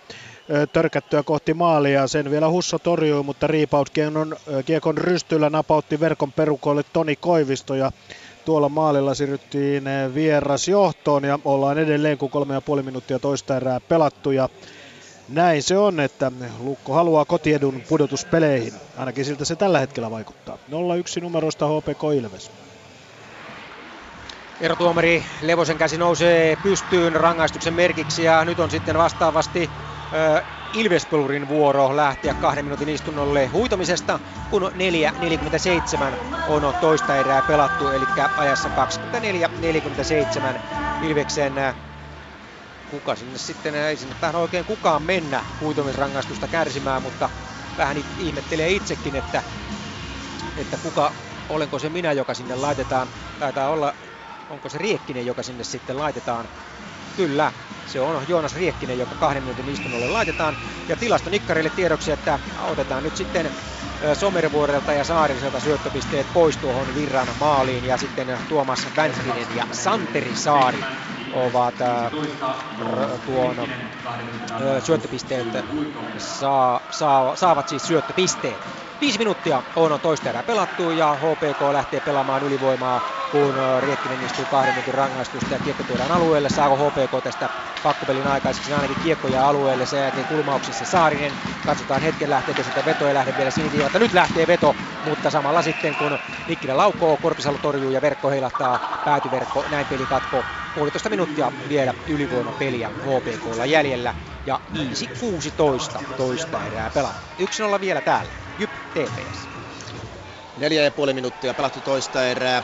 törkättyä kohti maalia. Sen vielä Husso torjui, mutta riipauskiekon kiekon rystyllä napautti verkon perukoille Toni Koivisto ja tuolla maalilla siirryttiin vierasjohtoon ja ollaan edelleen kun kolme ja puoli minuuttia toista erää pelattu ja näin se on, että Lukko haluaa kotiedun pudotuspeleihin. Ainakin siltä se tällä hetkellä vaikuttaa. nolla yksi numerosta H P K Ilves. Erotuomari Levosen käsi nousee pystyyn rangaistuksen merkiksi ja nyt on sitten vastaavasti Ilves-pelurin vuoro lähteä kahden minuutin istunnolle huitamisesta, kun neljä neljäkymmentäseitsemän on toista erää pelattu, eli ajassa kaksikymmentäneljä neljäkymmentäseitsemän Ilveksen kuka sinne sitten, ei sinne tähän oikein kukaan mennä huitomisrangaistusta kärsimään, mutta vähän ihmettelee itsekin, että, että kuka, olenko se minä, joka sinne laitetaan, taitaa olla, onko se Riekkinen, joka sinne sitten laitetaan. Kyllä, se on Joonas Riekkinen, joka kahden minuutin istunnolle laitetaan. Ja tilastonikkarille tiedoksi, että otetaan nyt sitten Somervuorelta ja Saariselta syöttöpisteet pois tuohon Virran maaliin. Ja sitten Tuomas Vänskinen ja Santeri Saari ovat äh, tuon äh, syöttöpisteet, saa, saa, saavat siis syöttöpisteet. Viisi minuuttia on toista erää pelattu ja H P K lähtee pelaamaan ylivoimaa, kun Riekkinen istuu kahden minuutin rangaistusta ja kiekko tuodaan alueelle. Saako H P K tästä pakkopelin aikaiseksi? Ainakin kiekko jää alueelle, se jälkeen kulmauksessa Saarinen. Katsotaan hetken lähteekö sieltä veto, ei lähde vielä siniviivalta. Nyt lähtee veto, mutta samalla sitten kun Nikkilä laukoo, Korpisalo torjuu ja verkko heilahtaa, päätyverkko, näin peli katkoo. Puolitoista minuuttia vielä ylivoimapeliä H P K:lla jäljellä ja viisi kuusitoista toista erää pelata. yksi nolla vielä täällä, J Y P T P S. Neljä ja puoli minuuttia pelattu toista erää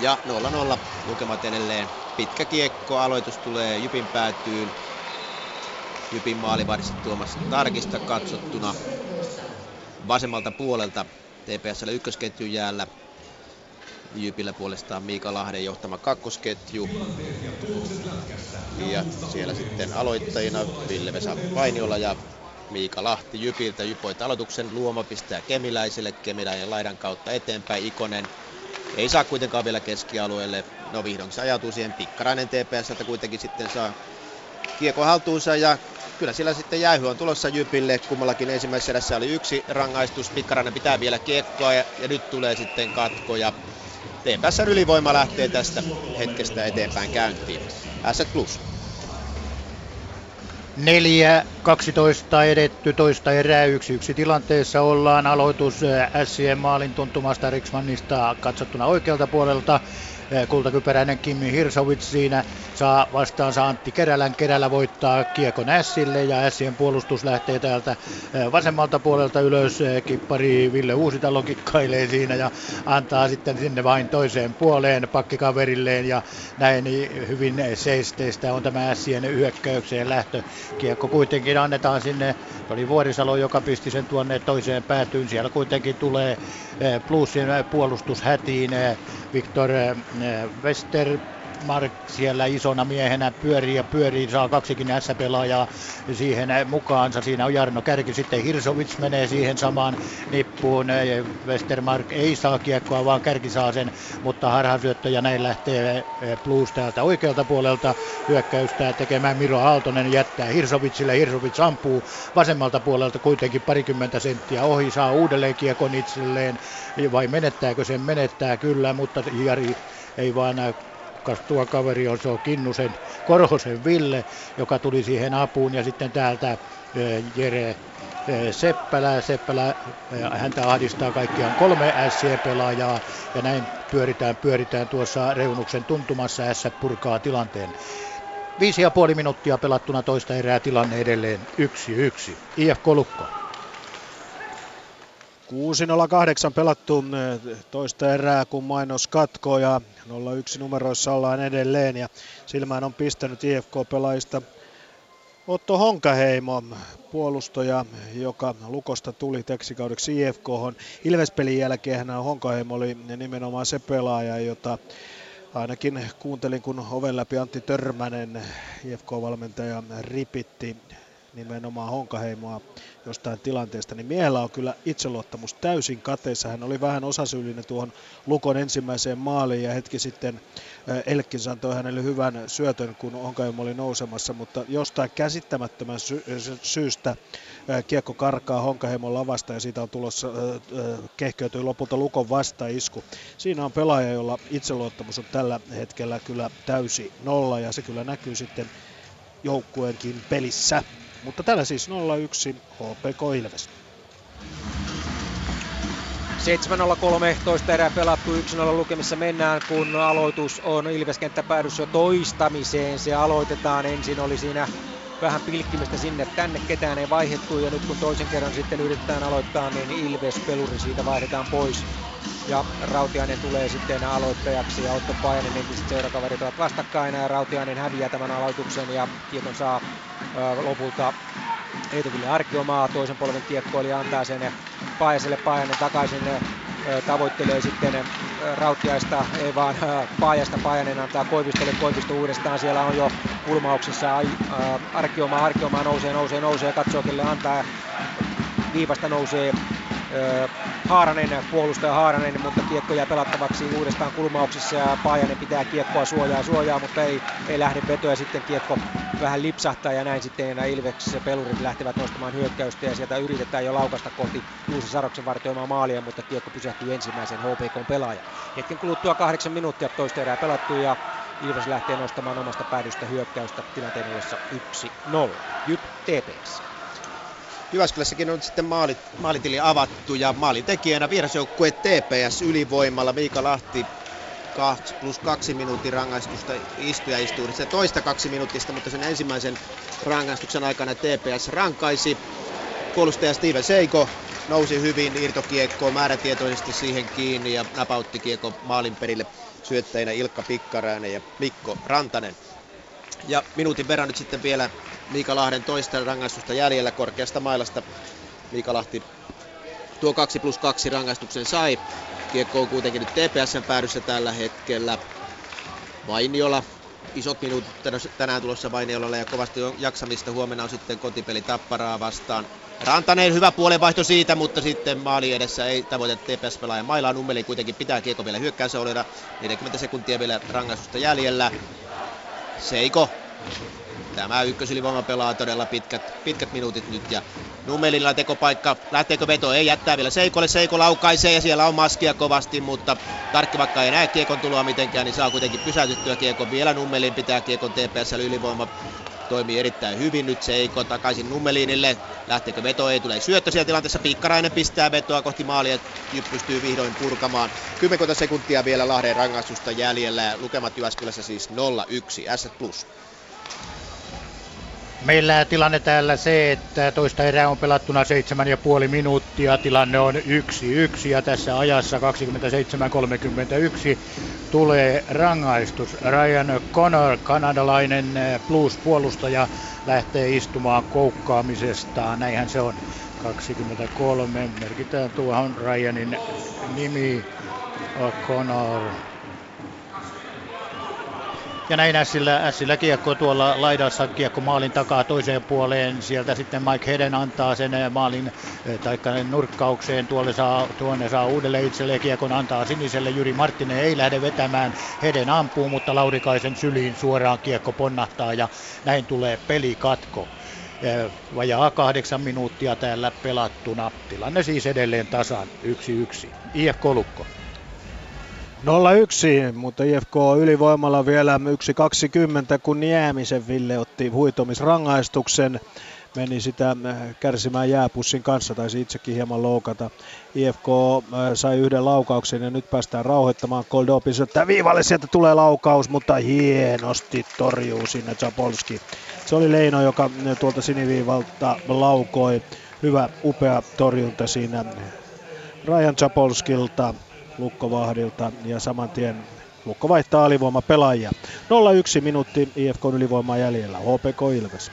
ja nolla nolla lukemat edelleen. Pitkä kiekko, aloitus tulee J Y P:n päätyyn. J Y P:n maalivahdissa Tuomas Tarkista katsottuna vasemmalta puolelta T P S:llä ykkösketjun jäällä. Jypillä puolestaan Miika Lahden johtama kakkosketju. Ja siellä sitten aloittajina Ville-Vesa Painiola ja Miika Lahti Jypiltä. Jypoita aloituksen, Luoma pistää Kemiläiselle. Kemiläinen laidan kautta eteenpäin. Ikonen ei saa kuitenkaan vielä keskialueelle. No vihdoin se ajautuu siihen. Pikkarainen T P S:ltä kuitenkin sitten saa kiekon haltuunsa ja kyllä siellä sitten jäähy on tulossa Jypille. Kummallakin ensimmäisessä edessä oli yksi rangaistus. Pikkarainen pitää vielä kiekkoa ja, ja nyt tulee sitten katkoja. T P S:n ylivoima lähtee tästä hetkestä eteenpäin käyntiin. Ässät Plus. neljä kaksitoista edetty toista erää yksi yksi tilanteessa ollaan. Aloitus Ässien maalin tuntumasta Riksmannista katsottuna oikealta puolelta. Kultakypäräinen Kimmi Hirsovits siinä saa vastaansa Antti Kerälän. Kerälä voittaa kiekon Ässille ja Ässien puolustus lähtee täältä vasemmalta puolelta ylös. Kippari Ville Uusitalo kikkailee siinä ja antaa sitten sinne vain toiseen puoleen pakkikaverilleen ja näin hyvin seisteistä on tämä Ässien hyökkäykseen lähtö. Kiekko kuitenkin annetaan sinne. Oli Vuorisalo, joka pisti sen tuonne toiseen päätyyn. Siellä kuitenkin tulee Plussin puolustus hätiin. Viktor Westermark siellä isona miehenä pyörii ja pyörii, saa kaksikin S-pelaajaa siihen mukaansa. Siinä on Jarno Kärki, sitten Hirsovits menee siihen samaan nippuun. Westermark ei saa kiekkoa, vaan Kärki saa sen, mutta harhasyöttö ja näin lähtee Blues täältä oikealta puolelta hyökkäystää tekemään. Miro Aaltonen jättää Hirsovitsille, Hirsovits ampuu vasemmalta puolelta kuitenkin parikymmentä senttiä ohi, saa uudelleen kiekon itselleen. Vai menettääkö sen? Menettää kyllä, mutta Jari ei vaan näy. Tuo kaveri on, se on Kinnusen, Korhosen Ville, joka tuli siihen apuun ja sitten täältä Jere Seppälä. Seppälä, häntä ahdistaa kaikkiaan kolme S C-pelaajaa ja näin pyöritään, pyöritään tuossa reunuksen tuntumassa. S purkaa tilanteen. Viisi ja puoli minuuttia pelattuna toista erää, tilanne edelleen yksi yksi. I F K Lukko. kuusi nolla kahdeksan pelattu toista erää, kun mainos katkoo ja nolla yksi numeroissa ollaan edelleen ja silmään on pistänyt I F K-pelaajista Otto Honkaheimo, puolustaja, joka Lukosta tuli teksikaudeksi I F K:hon. Ilvespelin jälkeen Honkaheimo oli nimenomaan se pelaaja, jota ainakin kuuntelin, kun oven läpi Antti Törmänen, I F K-valmentaja, ripitti nimenomaan Honkaheimoa jostain tilanteesta, niin miehellä on kyllä itseluottamus täysin kateissa. Hän oli vähän osasyyllinen tuohon Lukon ensimmäiseen maaliin ja hetki sitten Elkkins antoi hänelle hyvän syötön, kun Honkaheimo oli nousemassa, mutta jostain käsittämättömän sy- syystä kiekko karkaa Honkaheimon lavasta ja siitä on tulossa, kehkeytyi lopulta Lukon vastaisku. Siinä on pelaaja, jolla itseluottamus on tällä hetkellä kyllä täysi nolla ja se kyllä näkyy sitten joukkueenkin pelissä. Mutta täällä siis nolla yksi H P K Ilves. seitsemän nolla kolme toista erää pelattu, yksi nolla lukemissa mennään, kun aloitus on Ilves-kenttä päädyssä jo toistamiseen. Se aloitetaan, ensin oli siinä vähän pilkkimistä sinne tänne, ketään ei vaihdettu ja nyt kun toisen kerran sitten yritetään aloittaa, niin Ilves-peluri siitä vaihdetaan pois. ja Rautiainen tulee sitten aloittajaksi ja Otto Paininenkin sitten seurakaverit ovat vastakkain ja Rautiainen häviää tämän aloituksen ja kiekon saa ö, lopulta Heitoville Arkiomaa, toisen polven kiekkoilija antaa sen Paajaselle, Paajanen takaisin ö, tavoittelee sitten ö, Rautiaista, ei vaan ö, Paajasta, Paajanen antaa Koivistolle, Koivisto uudestaan, siellä on jo kulmauksissa Arkiomaa, Arkiomaa nousee, nousee, nousee, katsoo kelle antaa, viivasta nousee Haaranen, puolustaja Haaranen, mutta kiekko jää pelattavaksi uudestaan kulmauksissa ja Paajanen pitää kiekkoa suojaa suojaa, mutta ei, ei lähde vetoa ja sitten kiekko vähän lipsahtaa ja näin sitten Ilveksessä pelurit lähtevät nostamaan hyökkäystä ja sieltä yritetään jo laukasta kohti Juuso Saroksen vartioimaa maalia, mutta kiekko pysähtyy ensimmäisen H P K:n pelaajan. Hetken kuluttua kahdeksan minuuttia toista erää pelattu ja Ilves lähtee nostamaan omasta päädystä hyökkäystä tilanteen ollessa yksi nolla. Jyp T P S. Jyväskylässäkin on sitten maalit, maalitili avattu ja maalitekijänä vierasjoukkue T P S ylivoimalla. Miika Lahti kaksi plus kaksi minuutin rangaistusta istuja istuu itse toista kaksi minuuttista, mutta sen ensimmäisen rangaistuksen aikana T P S rankaisi. Puolustaja Steven Seiko nousi hyvin irtokiekkoon määrätietoisesti siihen kiinni ja napautti kiekon maalin perille syöttäjinä Ilkka Pikkarainen ja Mikko Rantanen. Ja minuutin verran nyt sitten vielä Miika Lahden toista rangaistusta jäljellä korkeasta mailasta. Miika Lahti tuo kaksi plus kaksi rangaistuksen sai. Kiekko on kuitenkin nyt T P S:n päädyssä tällä hetkellä. Vainiola, isot minuutit tänään tulossa Vainiolalle ja kovasti on jaksamista. Huomenna on sitten kotipeli Tapparaa vastaan. Rantanen hyvä puolenvaihto siitä, mutta sitten maali edessä ei tavoite T P S-pelaajan mailaa. Nummeli kuitenkin pitää kiekko vielä hyökkäysalueella. neljäkymmentä sekuntia vielä rangaistusta jäljellä. Seiko. Tämä ykkösylivoima pelaa todella pitkät, pitkät minuutit nyt ja Nummelilla tekopaikka. Lähteekö veto? Ei, jättää vielä Seikolle. Seiko laukaisee ja siellä on maskia kovasti, mutta Tarkki vaikka ei näe kiekon tuloa mitenkään, niin saa kuitenkin pysäytettyä kiekon. Vielä Nummelin pitää kiekon T P S ylivoima. Toimii erittäin hyvin nyt Seiko takaisin Nummelinille. Lähteekö veto? Ei, tulee syöttö siellä tilanteessa. Pikkarainen pistää vetoa kohti maalia. Jyp pystyy vihdoin purkamaan. Kymmenkunta sekuntia vielä Lahden rangaistusta jäljellä. Lukemat Jyväskylässä siis nolla yksi. S plus. Meillä tilanne täällä se, että toista erää on pelattuna seitsemän pilkku viisi minuuttia. Tilanne on yksi yksi ja tässä ajassa kaksikymmentäseitsemän kolmekymmentäyksi tulee rangaistus. Ryan Connor, kanadalainen blues-puolustaja, lähtee istumaan koukkaamisestaan. Näinhän se on. kaksikymmentäkolme. Merkitään tuohon Ryanin nimi. Connor. Ja näin Ässillä, Ässillä kiekko tuolla laidassa, kiekko maalin takaa toiseen puoleen, sieltä sitten Mike Heden antaa sen maalin taikka nurkkaukseen, tuolle saa, tuonne saa uudelleen itselleen kiekon, antaa siniselle, Jyri Marttinen ei lähde vetämään, Heden ampuu, mutta Laurikaisen syliin suoraan kiekko ponnahtaa ja näin tulee pelikatko. Vajaa kahdeksan minuuttia täällä pelattuna, tilanne siis edelleen tasan, yksi yksi. I F K Lukko. nolla yksi, mutta I F K ylivoimalla vielä yksi kaksikymmentä, kun Niemisen Ville otti huitomisrangaistuksen. Meni sitä kärsimään jääpussin kanssa, taisi itsekin hieman loukata. I F K sai yhden laukauksen ja nyt päästään rauhoittamaan. Koldo pisyttää viivalle, sieltä tulee laukaus, mutta hienosti torjuu sinne Zapolski. Se oli Leino, joka tuolta siniviivalta laukoi. Hyvä, upea torjunta siinä Rajan Zapolskilta. Lukkovahdilta ja saman tien Lukko vaihtaa alivoima pelaajia. nolla yksi minuutti I F K:n ylivoimaa jäljellä. H P K Ilves.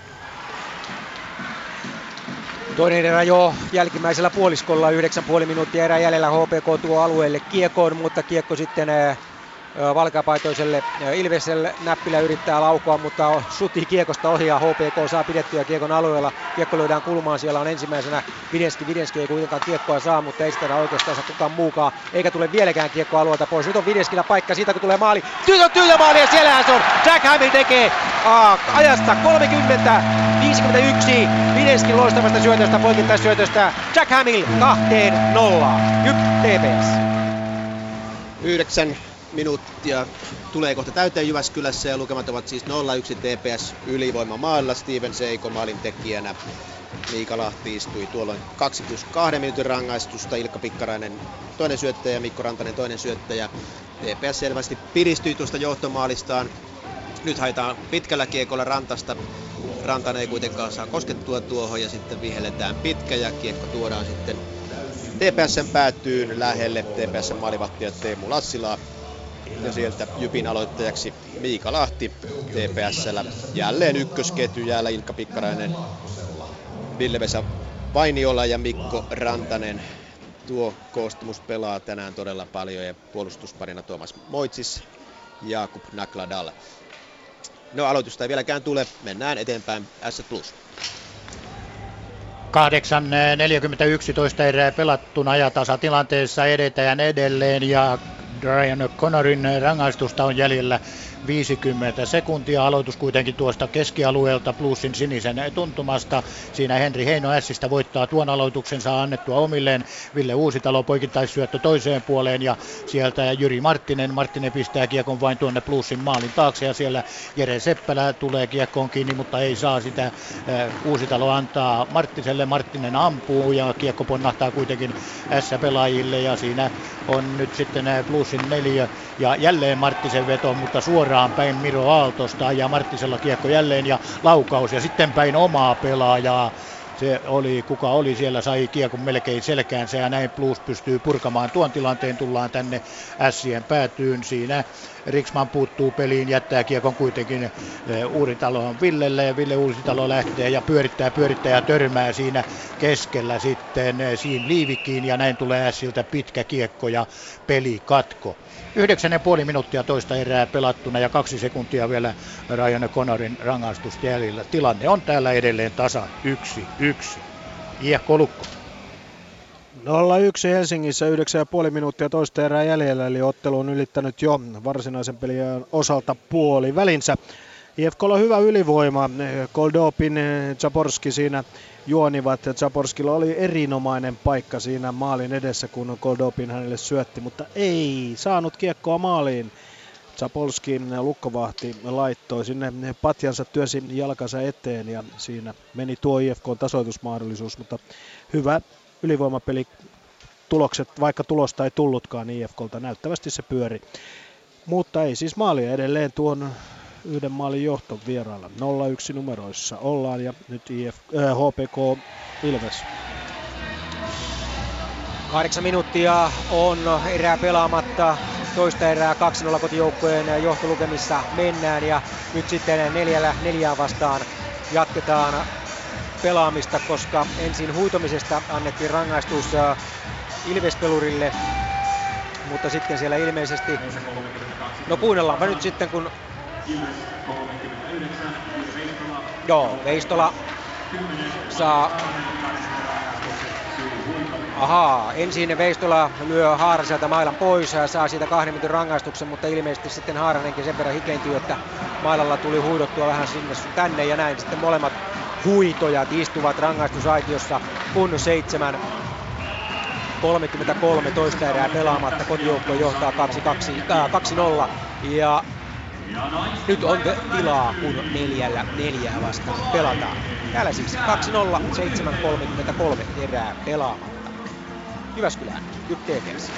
Toinen erä jo jälkimmäisellä puoliskolla. yhdeksän pilkku viisi minuuttia erää jäljellä. H P K tuo alueelle kiekon, mutta kiekko sitten valkapaitoiselle Ilveselle. Näppilä yrittää laukoa, mutta suti kiekosta ohi ja H P K saa pidettyä kiekon alueella. Kiekko löydään kulmaan, siellä on ensimmäisenä Videnski. Videnski ei kuitenkaan kiekkoa saa, mutta ei sitä oikeastaan saa kukaan muukaan. Eikä tule vieläkään kiekko alueelta pois. Nyt on Videskillä paikka siitä, kun tulee maali. Tytön tyhjä maali ja siellähän se on. Jack Hamil tekee ah, ajasta kolmekymmentä viisikymmentäyksi. Videskin loistavasta syötöstä, poikittain syötöstä. Jack Hamil kahteen nollaan. Jyp T P S. yhdeksän minuuttia tulee kohta täyteen Jyväskylässä ja lukemat ovat siis nolla yksi T P S ylivoima maalilla. Steven Seiko maalin tekijänä. Miika Lahti istui tuolloin kaksi plus kaksi minuutin rangaistusta. Ilkka Pikkarainen toinen syöttäjä, Mikko Rantanen toinen syöttäjä. T P S selvästi piristyi tuosta johtomaalistaan. Nyt haetaan pitkällä kiekolla Rantasta. Rantanen ei kuitenkaan saa koskettua tuohon ja sitten vihelletään pitkä ja kiekko tuodaan sitten T P S:n päätyyn lähelle T P S:n maalivahtia Teemu Lassila. Ja sieltä Jypin aloittajaksi Miika Lahti T P S:llä. Jälleen ykkösketju jäällä Ilkka Pikkarainen, Ville-Vesa Vainiola ja Mikko Rantanen. Tuo koostumus pelaa tänään todella paljon ja puolustusparina Tuomas Moitsis, Jakub Nakladal. No, aloitusta ei vieläkään tule. Mennään eteenpäin. S Plus. kahdeksan neljäkymmentäyksi erää pelattuna ja tasatilanteessa edetään edelleen ja Ryan Connorin rangaistusta on jäljellä viisikymmentä sekuntia. Aloitus kuitenkin tuosta keskialueelta Plussin sinisen tuntumasta. Siinä Henri Heino Ässistä voittaa tuon aloituksen, saa annettua omilleen. Ville Uusitalo poikittaissyöttö toiseen puoleen ja sieltä Jyri Marttinen. Marttinen pistää kiekon vain tuonne Plussin maalin taakse ja siellä Jere Seppälä tulee kiekkoon kiinni, mutta ei saa sitä. Uusitalo antaa Marttiselle, Marttinen ampuu ja kiekko ponnahtaa kuitenkin S-pelaajille ja siinä on nyt sitten Plussin neljä ja jälleen Marttisen veto, mutta suoraan päin Miro Aaltosta ja Marttisella kiekko jälleen ja laukaus ja sitten päin omaa pelaajaa. Se oli, kuka oli siellä, sai kiekon melkein selkäänsä ja näin Blues pystyy purkamaan tuon tilanteen. Tullaan tänne Ässien päätyyn. Siinä Riksman puuttuu peliin, jättää kiekon kuitenkin Uuritaloon Villelle ja Ville Uusitalo lähtee ja pyörittää, pyörittää ja törmää siinä keskellä sitten siinä liivikkiin ja näin tulee Ässiltä pitkä kiekko ja pelikatko. yhdeksän pilkku viisi minuuttia toista erää pelattuna ja kaksi sekuntia vielä Ryan Connorin rangaistusta jäljellä. Tilanne on täällä edelleen tasan yksi yksi. I F K Lukko. nolla yksi Helsingissä, yhdeksän pilkku viisi minuuttia toista erää jäljellä, eli ottelu on ylittänyt jo varsinaisen pelin osalta puoli välinsä. I F K:lla on hyvä ylivoima. Koldopin, Zaborski siinä juonivat. Zaborskilla oli erinomainen paikka siinä maalin edessä, kun Koldopin hänelle syötti, mutta ei saanut kiekkoa maaliin. Zaborskin lukkovahti laittoi sinne patjansa, työsi jalkansa eteen ja siinä meni tuo I F K:n tasoitusmahdollisuus, mutta hyvä ylivoimapeli. Tulokset, vaikka tulosta ei tullutkaan I F K:lta, näyttävästi se pyöri. Mutta ei siis maalia edelleen tuon yhden maalin johton vierailla. nolla yksi numeroissa ollaan ja nyt I F, äh, H P K Ilves. Kahdeksan minuuttia on erää pelaamatta. Toista erää kaksi nolla kotijoukkojen johtolukemissa mennään ja nyt sitten neljällä neljää vastaan jatketaan pelaamista, koska ensin huitomisesta annettiin rangaistus Ilves-pelurille, mutta sitten siellä ilmeisesti... No kuunnellaanpa nyt sitten, kun... Joo, Veistola saa... Ahaa, ensin Veistola lyö Haaraselta mailan pois ja saa siitä kahden minuutin rangaistuksen, mutta ilmeisesti sitten Haaranenkin sen verran hikeentyy, että mailalla tuli huidottua vähän sinne tänne ja näin sitten molemmat huitojat istuvat rangaistusaitiossa, kun seitsemän kolmekymmentäkolme toista erää pelaamatta. Kotijoukko johtaa kaksi nolla ja nyt on tilaa, kun neljällä neljää vastaan pelataan. Täällä siis kaksi nolla, seitsemän kolmekymmentäkolme erää pelaamatta. Jyväskylään, J Y P T P S.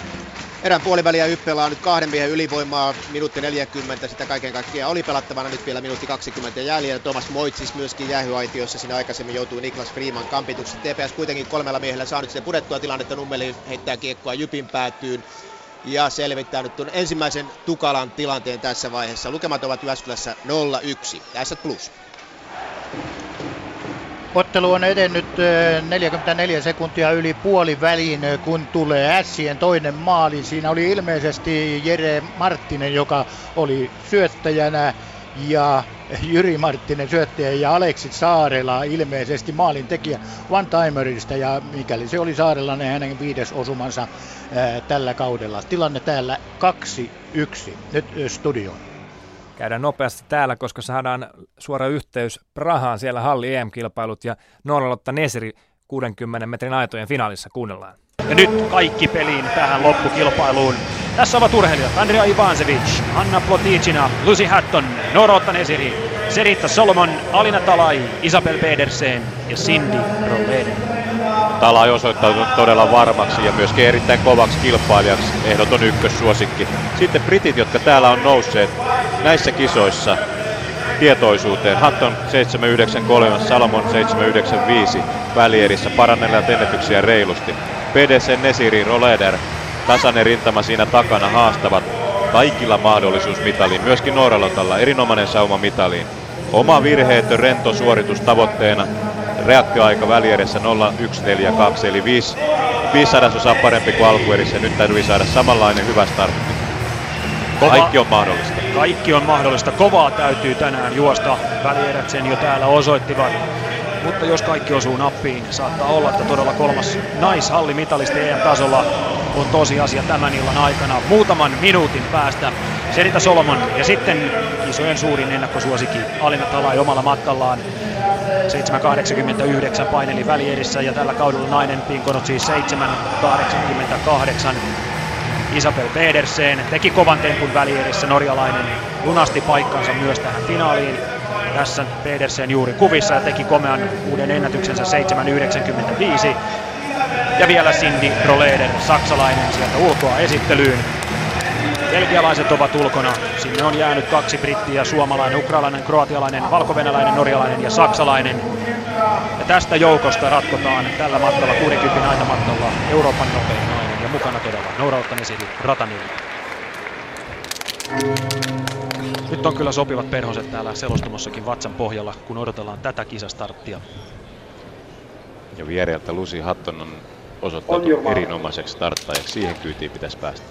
Erään puoliväliä Y P pelaa nyt kahden miehen ylivoimaa, minuutti neljäkymmentä, sitä kaiken kaikkiaan oli pelattavana, nyt vielä minuutti kaksikymmentä jäljellä. Tuomas Moitsis myöskin jäähyaitiossa, siinä aikaisemmin joutui Niklas Freeman kampituksi. T P S kuitenkin kolmella miehellä saa nyt sen pudettua tilannetta, Nummeli heittää kiekkoa Jypin päätyyn ja selvittää nyt tuon ensimmäisen tukalan tilanteen tässä vaiheessa. Lukemat ovat Jyväskylässä nolla yksi, S Plus. Ottelu on edennyt neljäkymmentäneljä sekuntia yli puoliväliin, kun tulee Ässien toinen maali. Siinä oli ilmeisesti Jere Marttinen, joka oli syöttäjänä, ja Jyri Marttinen syöttäjä ja Aleksi Saarela ilmeisesti maalin tekijä one-timerista, ja mikäli se oli Saarela, niin hänen viides osumansa ää, tällä kaudella. Tilanne täällä kaksi yksi. Nyt studioon. Käydään nopeasti täällä, koska saadaan suora yhteys Prahaan, siellä halli E M-kilpailut ja Norlotta Nesiri kuudenkymmenen metrin aitojen finaalissa. Kuunnellaan. Ja nyt kaikki peliin tähän loppukilpailuun. Tässä ovat urheilijat Andrea Ivansevic, Anna Ploticina, Lucy Hatton, Norlotta Nesiri, Seritta Solomon, Alina Talai, Isabel Pedersen ja Cindy Rolleden. Talai osoittautunut todella varmaksi ja myöskin erittäin kovaksi kilpailijaksi, ehdoton ykkössuosikki. Sitten britit, jotka täällä on nousseet näissä kisoissa tietoisuuteen. Hatton seitsemän yhdeksänkymmentäkolme, Salomon seitsemän yhdeksänkymmentäviisi välierissä, parannelleet ennätyksiä reilusti. Pedersen, Nesiri, Rohleder. Tasainen rintama siinä takana, haastavat. Kaikilla mahdollisuus mitaliin, myöskin Nooralotalla. Erinomainen sauma mitaliin. Oma virheetön rento suoritus tavoitteena. Reaktioaika välierissä nolla yksi neljä kaksi, eli viisi viidesosaa parempi kuin alkuerissä. Nyt täytyy saada samanlainen hyvä startti. Kova. Kaikki on mahdollista. Kaikki on mahdollista. Kovaa täytyy tänään juosta. Välierät sen jo täällä osoittivat. Mutta jos kaikki osuu nappiin, saattaa olla, että todella kolmas naishallimitalisti E M-tasolla on tosiasia tämän illan aikana muutaman minuutin päästä. Serita Solomon ja sitten isojen suurin ennakkosuosikki Alina Talai omalla matkallaan. seitsemän kahdeksankymmentäyhdeksän paineli välierissä ja tällä kaudella nainen pinkonut siis seitsemän kahdeksankymmentäkahdeksan. Isabel Pedersen teki kovan tempun välierissä, norjalainen lunasti paikkansa myös tähän finaaliin. Tässä Pedersen juuri kuvissa ja teki komean uuden ennätyksensä seitsemän yhdeksänkymmentäviisi. Ja vielä Cindy Rohleder, saksalainen sieltä ulkoa esittelyyn. Belgialaiset ovat ulkona. Sinne on jäänyt kaksi brittiä, suomalainen, ukrainalainen, kroatialainen, valkovenäläinen, norjalainen ja saksalainen. Ja tästä joukosta ratkotaan tällä matkalla kuusikymmentä aina matkalla Euroopan nopein nainen ja mukana todella Noora-Ottanesiri Ratanilla. Nyt on kyllä sopivat perhoset täällä selostumossakin vatsan pohjalla, kun odotellaan tätä kisastarttia. Ja viereltä Lucy Hatton on osoittautunut erinomaiseksi starttaajaksi. Siihen kyytiin pitäisi päästä.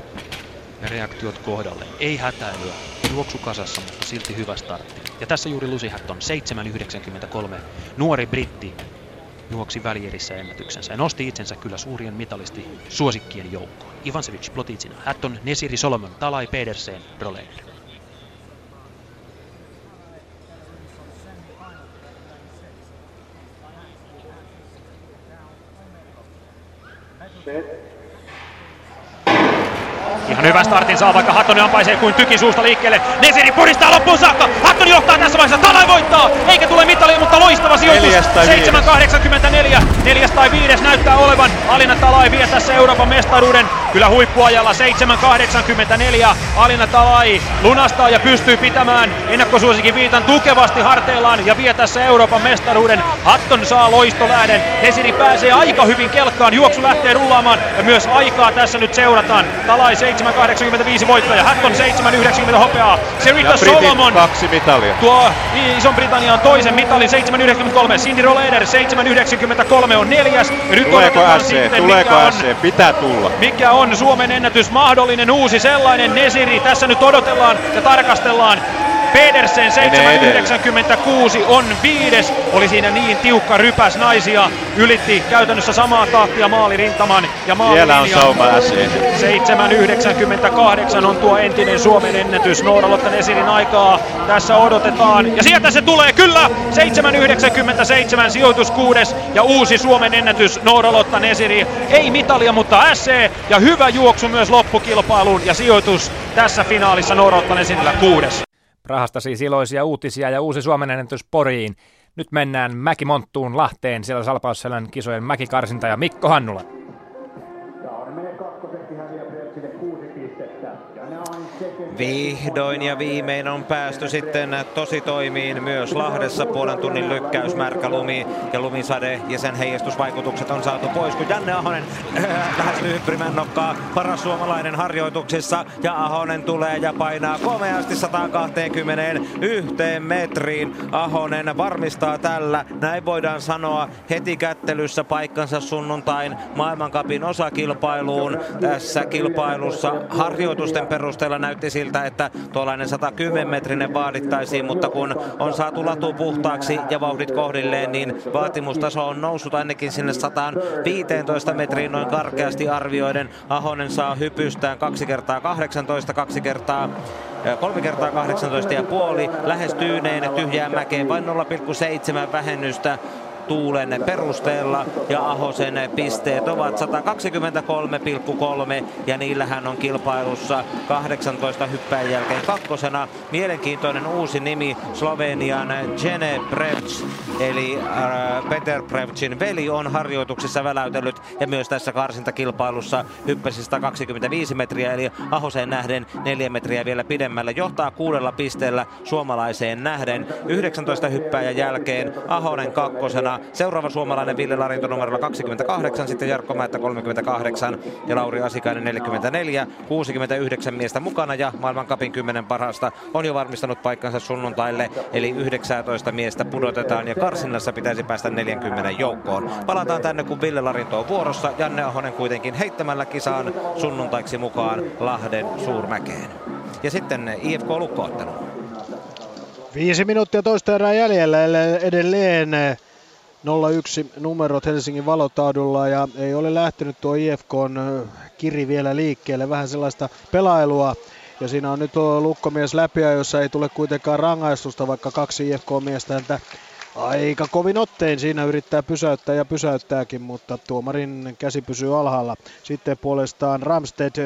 Ja reaktiot kohdalle. Ei hätäilyä. Juoksu kasassa, mutta silti hyvä startti. Ja tässä juuri Lucy Hatton, seitsemän yhdeksänkymmentäkolme. Nuori britti juoksi välierissä ennätyksensä ja nosti itsensä kyllä suurien mitalisti suosikkien joukkoon. Ivansevic, Plotitsina, Hatton, Nesiri, Solomon, Talai, Pedersen, Rohleder. Ihan hyvä startin saa, vaikka Hatton ampaisee kuin tykin suusta liikkeelle. Nesiri puristaa loppuun saakka. Hatton johtaa tässä vaiheessa. Talai voittaa. Eikä tule mitaliin, mutta loistava sijoitus. seitsemän kahdeksankymmentäneljä. Neljäs tai viides näyttää olevan. Alina Talai vie tässä Euroopan mestaruuden. Kyllä huippuajalla seitsemän kahdeksankymmentäneljä. Alina Talai lunastaa ja pystyy pitämään ennakkosuosikin viitan tukevasti harteillaan ja vie tässä Euroopan mestaruuden. Hatton saa loistolähden. Nesiri pääsee aika hyvin kelkkaan. Juoksu lähtee rullaamaan ja myös aikaa tässä nyt seurataan. Talai seitsemän kahdeksankymmentäviisi voittaja, Hatton seitsemän yhdeksänkymmentä hopeaa, Serita Solomon kaksi mitalia. Tuo Ison-Britannian toisen mitalin seitsemän yhdeksänkymmentäkolme, Cindy Rohleder seitsemän yhdeksänkymmentäkolme on neljäs. Ja nyt tuleeko S C? Tuleeko S C? Pitää tulla. Mikä on Suomen ennätys, mahdollinen uusi sellainen? Nesiri tässä nyt odotellaan ja tarkastellaan. Pedersen seitsemän yhdeksänkymmentäkuusi on viides. Oli siinä niin tiukka rypäs naisia. Ylitti käytännössä samaa tahtia maalirintaman ja maalilinjan. Siellä on sauma äseen. seitsemän yhdeksänkymmentäkahdeksan on tuo entinen Suomen ennätys. Noora-Lottanesin aikaa tässä odotetaan. Ja sieltä se tulee kyllä. seitsemän yhdeksänkymmentäseitsemän sijoitus kuudes ja uusi Suomen ennätys Noora-Lottanesiri. Ei mitalia, mutta äseen ja hyvä juoksu myös loppukilpailuun ja sijoitus tässä finaalissa Noora-Lottanesinillä kuudes. Prahasta siis iloisia uutisia ja uusi Suomen ennätys Poriin. Nyt mennään Mäkimonttuun Lahteen, siellä Salpausselän kisojen mäkikarsinta ja Mikko Hannula. Vihdoin ja viimein on päästy sitten tositoimiin myös Lahdessa. Puolen tunnin lykkäys, märkä lumi ja lumisade ja sen heijastusvaikutukset on saatu pois, kun Janne Ahonen äh, lähestyy hyppyrimään nokkaa. Paras suomalainen harjoituksissa ja Ahonen tulee ja painaa komeasti sata kaksikymmentäyksi metriin. Ahonen varmistaa tällä, näin voidaan sanoa, heti kättelyssä paikkansa sunnuntain maailmancupin osakilpailuun. Tässä kilpailussa harjoitusten perusteella näytti siltä, että tuollainen sata kymmenen metrinen vaadittaisiin, mutta kun on saatu latu puhtaaksi ja vauhdit kohdilleen, niin vaatimustaso on noussut ainakin sinne sata viisitoista metriin noin karkeasti arvioiden. Ahonen saa hypystään kaksi kertaa kahdeksantoista, kaksi kertaa kolme kertaa kahdeksantoista ja puoli, lähestyyneen tyhjään mäkeen vain nolla pilkku seitsemän vähennystä tuulen perusteella ja Ahosen pisteet ovat sata kaksikymmentäkolme pilkku kolme ja niillä hän on kilpailussa kahdeksantoista hyppäin jälkeen kakkosena. Mielenkiintoinen uusi nimi, Slovenian Jene Prevc, eli äh, Peter Prevcin veli on harjoituksissa väläytellyt ja myös tässä karsintakilpailussa hyppäsi sata kaksikymmentäviisi metriä eli Ahoseen nähden neljä metriä vielä pidemmällä. Johtaa kuudella pisteellä suomalaiseen nähden. yhdeksäntoista hyppääjän jälkeen Ahonen kakkosena. ja seuraava suomalainen Ville Larinto numerolla kaksikymmentäkahdeksan, sitten Jarkko Määttä kolmekymmentäkahdeksan ja Lauri Asikainen neljäkymmentäneljä, kuusikymmentäyhdeksän miestä mukana ja maailmancupin kymmenen parhaasta on jo varmistanut paikkansa sunnuntaille, eli yhdeksäntoista miestä pudotetaan ja karsinnassa pitäisi päästä neljäkymmentä joukkoon. Palataan tänne, kun Ville Larinto on vuorossa. Janne Ahonen kuitenkin heittämällä kisaan sunnuntaiksi mukaan Lahden Suurmäkeen. Ja sitten I F K Lukko-ottelu. Viisi minuuttia toista erää jäljellä, edelleen nolla yksi numerot Helsingin Valotaudulla ja ei ole lähtenyt tuo I F K:n kiri vielä liikkeelle, vähän sellaista pelailua. Ja siinä on nyt lukkomies läpiajossa, ei tule kuitenkaan rangaistusta, vaikka kaksi I F K-miestä aika kovin ottein siinä yrittää pysäyttää ja pysäyttääkin, mutta tuomarin käsi pysyy alhaalla. Sitten puolestaan Ramstedt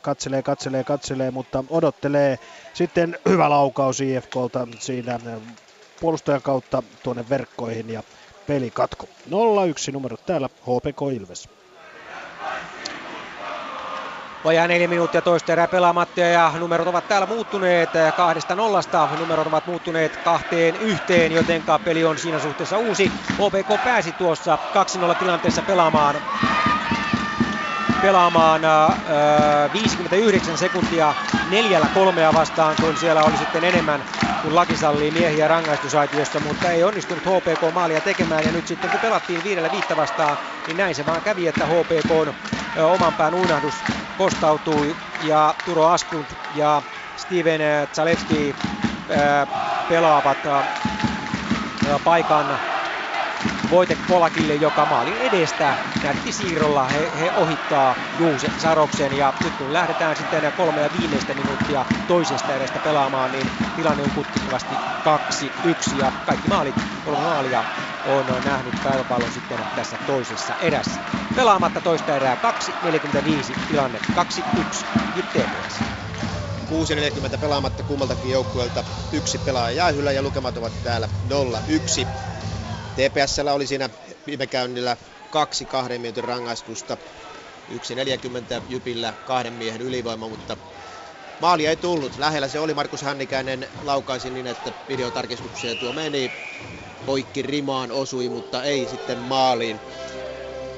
katselee, katselee, katselee, mutta odottelee. Sitten hyvä laukaus I F K:lta siinä puolustajan kautta tuonne verkkoihin ja pelikatko. nolla yksi numero täällä H P K Ilves. Vajaa neljä minuuttia toista erää pelaamatta ja numerot ovat täällä muuttuneet kahdesta nollasta. Numerot ovat muuttuneet kahteen yhteen, jotenka peli on siinä suhteessa uusi. H P K pääsi tuossa kaksi nolla tilanteessa pelaamaan, pelaamaan äh, viisikymmentäyhdeksän sekuntia neljällä kolmea vastaan, kun siellä oli sitten enemmän kuin laki sallii miehiä rangaistusaitiosta, mutta ei onnistunut H P K maalia tekemään ja nyt sitten kun pelattiin viidellä viittä vastaan, niin näin se vaan kävi, että H P K on oman pään uinahdus kostautui ja Turo Asplund ja Steven Zalewski ää, pelaavat ää, paikan Wojtek Polakille, joka maalin edestä näytti siirrolla. He, he ohittaa Juuse Saroksen ja nyt kun lähdetään sitten kolme ja viimeistä minuuttia toisesta edestä pelaamaan, niin tilanne on kutkittavasti kaksi yksi ja kaikki maalit, kolme maalia on nähnyt päiväpallon sitten tässä toisessa erässä. Pelaamatta toista erää kaksi neljäkymmentäviisi tilanne kaksi yksi nyt T P S. kuusi neljäkymmentä pelaamatta kummaltakin joukkueelta yksi pelaaja jäähyllä ja lukemat ovat täällä nolla yksi. T P S:llä oli siinä viime käynnillä kaksi kahden minuutin rangaistusta, yksi neljäkymmentä Jypillä kahden miehen ylivoima, mutta maalia ei tullut. Lähellä se oli, Markus Hännikäinen laukaisi niin, että videotarkistukseen tuo meni, poikki rimaan osui, mutta ei sitten maaliin.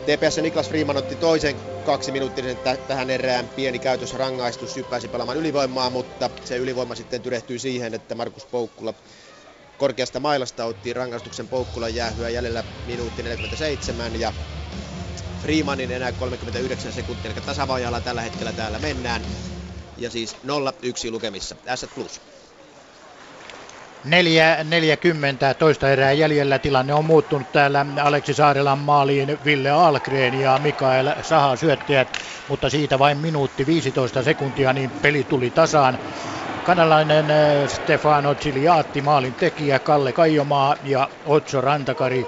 T P S Niklas Freeman otti toisen kaksiminuuttisen t- tähän erään, pieni käytösrangaistus, jyppäisi pelaamaan ylivoimaa, mutta se ylivoima sitten tyrehtyi siihen, että Markus Poukkula korkeasta mailasta otti rangaistuksen Poukkulan jäähyä, jäljellä minuutti neljäkymmentäseitsemän ja Freemanin enää kolmekymmentäyhdeksän sekuntia, eli tasavajalla tällä hetkellä täällä mennään. Ja siis nolla yksi lukemissa, Ässät Plus. neljä neljäkymmentä toista erää jäljellä, tilanne on muuttunut täällä Aleksi Saarelan maaliin Ville Ahlgren ja Mikael Saha syöttäjät, mutta siitä vain minuutti viisitoista sekuntia, niin peli tuli tasaan. Kanalainen Stefano Ciliatti, maalin tekijä, Kalle Kaijomaa ja Otso Rantakari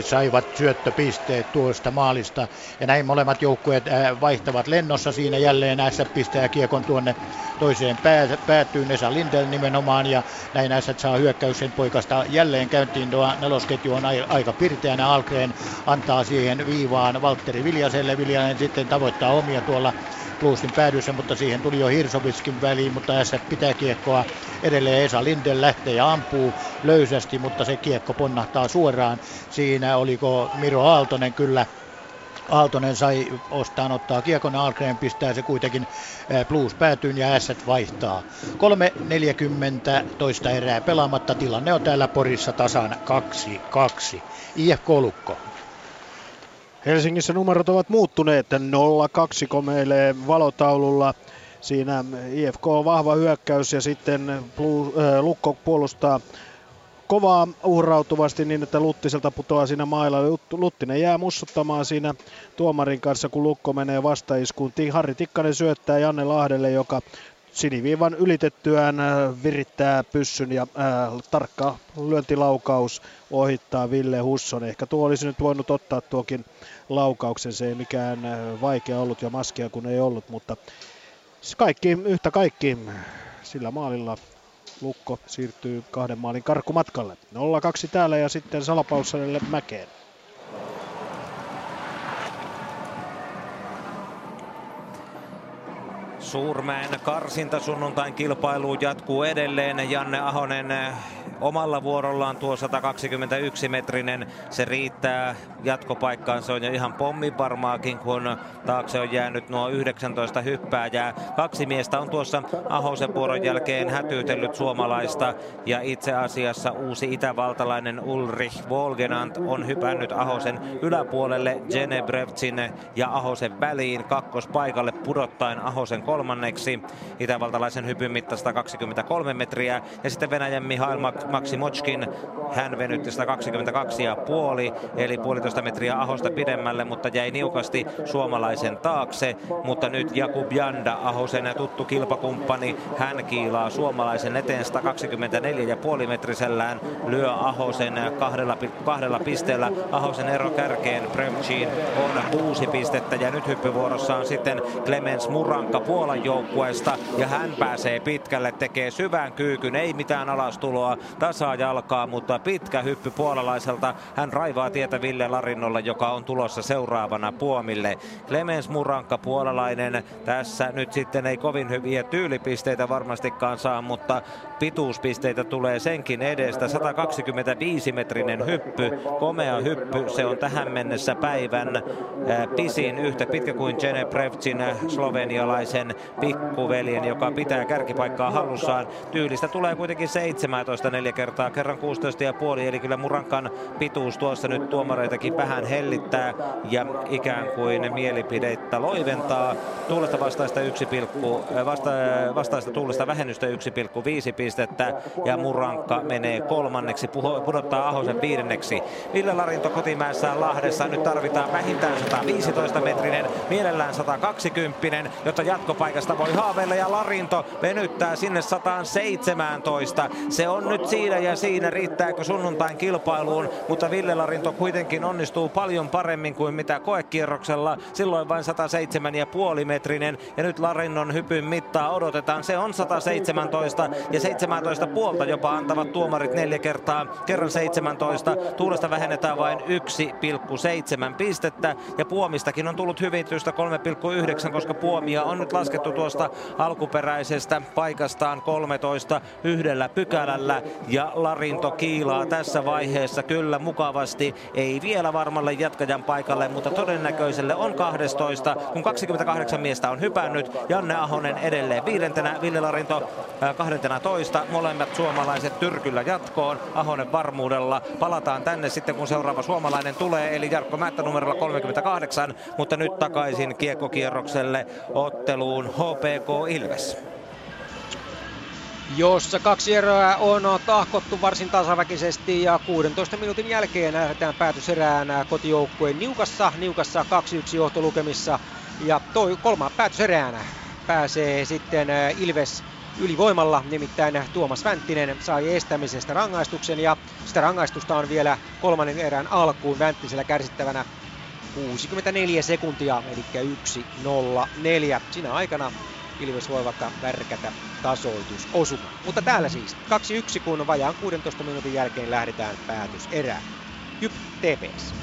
saivat syöttöpisteet tuosta maalista. Ja näin molemmat joukkueet vaihtavat lennossa siinä jälleen. Ässät pistää kiekon tuonne toiseen pää- päätyyn, Esa Lindell nimenomaan. Ja näin Ässät saa hyökkäyksen poikasta jälleen käyntiin. Tuo nelosketju on aika pirteänä. Alkreen antaa siihen viivaan Valtteri Viljaselle. Viljanen sitten tavoittaa omia tuolla Plusin päädyssä, mutta siihen tuli jo Hirsovitskin väliin, mutta Ässät pitää kiekkoa edelleen. Esa Lindell lähtee ja ampuu löysästi, mutta se kiekko ponnahtaa suoraan. Siinä oliko Miro Aaltonen kyllä. Aaltonen sai ostaan ottaa kiekon, Ahlgren pistää se kuitenkin Blues päätyyn ja Ässät vaihtaa. kolme neljäkymmentä toista erää pelaamatta, tilanne on täällä Porissa tasan kaksi kaksi. I F K Lukko. Helsingissä numerot ovat muuttuneet, nolla kaksi komeilee valotaululla. Siinä I F K on vahva hyökkäys ja sitten Lukko puolustaa kovaa uhrautuvasti niin, että Luttiselta putoaa siinä mailla. Luttinen jää mussuttamaan siinä tuomarin kanssa, kun Lukko menee vastaiskuun. Harri Tikkanen syöttää Janne Lahdelle, joka siniviivan ylitettyään virittää pyssyn ja ää, tarkka lyöntilaukaus ohittaa Ville Husson. Ehkä tuo olisi nyt voinut ottaa tuokin laukauksen, se ei mikään vaikea ollut ja maskia kun ei ollut, mutta kaikki, yhtä kaikki sillä maalilla Lukko siirtyy kahden maalin karkumatkalle. nolla kaksi täällä ja sitten Salpaussalelle Mäkeen. Suurmäen karsintasunnuntain kilpailu jatkuu edelleen. Janne Ahonen omalla vuorollaan tuo sata kaksikymmentäyksi metrinen. Se riittää jatkopaikkaan. Se on jo ihan pommin varmaakin, kun taakse on jäänyt nuo yhdeksäntoista hyppääjää. Kaksi miestä on tuossa Ahosen vuoron jälkeen hätyytellyt suomalaista. Ja itse asiassa uusi itävaltalainen Ulrich Wolgenant on hypännyt Ahosen yläpuolelle Genebrevtsin ja Ahosen väliin kakkospaikalle pudottaen Ahosen kolmanneksi. Itävaltalaisen hypyn mitta sata kaksikymmentäkolme metriä ja sitten Venäjän Mihail Maksimochkin, hän venytti sata kaksikymmentäkaksi pilkku viisi, eli puolitoista metriä Ahosta pidemmälle, mutta jäi niukasti suomalaisen taakse. Mutta nyt Jakub Janda, Ahosen tuttu kilpakumppani, hän kiilaa suomalaisen eteen sata kaksikymmentäneljä pilkku viisi metrisellään, lyö Ahosen kahdella, kahdella pisteellä. Ahosen ero kärkeen Prevciin on kuusi pistettä ja nyt hyppyvuorossa on sitten Klemens Muranka Puolan joukkueesta ja hän pääsee pitkälle, tekee syvän kyykyn, ei mitään alastuloa, tasajalkaa, mutta pitkä hyppy puolalaiselta. Hän raivaa tietä Ville Larinnolle, joka on tulossa seuraavana puomille. Klemens Muranka puolalainen tässä nyt sitten ei kovin hyviä tyylipisteitä varmastikaan saa, mutta pituuspisteitä tulee senkin edestä. sata kaksikymmentäviisi metrinen hyppy, komea hyppy, se on tähän mennessä päivän pisin, yhtä pitkä kuin Genebrevtsin slovenialaisen pikkuveljen, joka pitää kärkipaikkaa hallussaan. Tyylistä tulee kuitenkin seitsemäntoista neljä kertaa, kerran kuusitoista pilkku viisi, eli kyllä Murankan pituus tuossa nyt tuomareitakin vähän hellittää ja ikään kuin mielipidettä loiventaa. Tuulesta vastaista, yksi pilkku, vasta, vastaista tuulesta vähennystä yksi pilkku viisi pistettä ja Muranka menee kolmanneksi, pudottaa Ahosen viidenneksi. Ville Larinto kotimäessään Lahdessa, nyt tarvitaan vähintään sata viisitoista metrinen, mielellään sata kaksikymmentä, jotta jatkopaikasta voi haaveilla, ja Larinto venyttää sinne sata seitsemäntoista. Se on nyt siinä ja siinä, riittääkö sunnuntain kilpailuun, mutta Ville Larinto kuitenkin onnistuu paljon paremmin kuin mitä koekierroksella, silloin vain sata seitsemän pilkku viisi metrinen, ja nyt Larinnon hypyn mittaa odotetaan, se on sata seitsemäntoista ja seitsemäntoista pilkku viisi jopa antavat tuomarit neljä kertaa, kerran seitsemäntoista, tuulesta vähennetään vain yksi pilkku seitsemän pistettä ja puomistakin on tullut hyvitystä kolme pilkku yhdeksän, koska puomia on nyt laskettu tuosta alkuperäisestä paikastaan kolmetoista yhdellä pykälällä ja Larinto kiilaa tässä vaiheessa kyllä mukavasti, ei vielä varmalle jatkajan paikalle, mutta todennäköiselle on kahdestoista, kun kaksikymmentäkahdeksan miestä on hypännyt. Janne Ahonen edelleen viidentenä, Ville Larinto kahdentenatoista, molemmat suomalaiset tyrkyllä jatkoon, Ahonen varmuudella. Palataan tänne sitten, kun seuraava suomalainen tulee, eli Jarkko Mättä numerolla kolmekymmentäkahdeksan, mutta nyt takaisin kiekkokierrokselle otteluun H P K Ilves, jossa kaksi erää on tahkottu varsin tasaväkisesti ja kuudentoista minuutin jälkeen lähdetään päätöserään kotijoukkueen niukassa, niukassa kaksi yksi johtolukemissa. Ja toi kolma päätöserään pääsee sitten Ilves ylivoimalla, nimittäin Tuomas Vänttinen sai estämisestä rangaistuksen ja sitä rangaistusta on vielä kolmannen erään alkuun Vänttisellä kärsittävänä kuusikymmentäneljä sekuntia, eli yksi nolla neljä. Sinä aikana Ilves voivat värkätä tasoitusosuman. Mutta täällä siis kaksi yksi, kun vajaan kuudentoista minuutin jälkeen lähdetään päätöserään. J Y P T P S.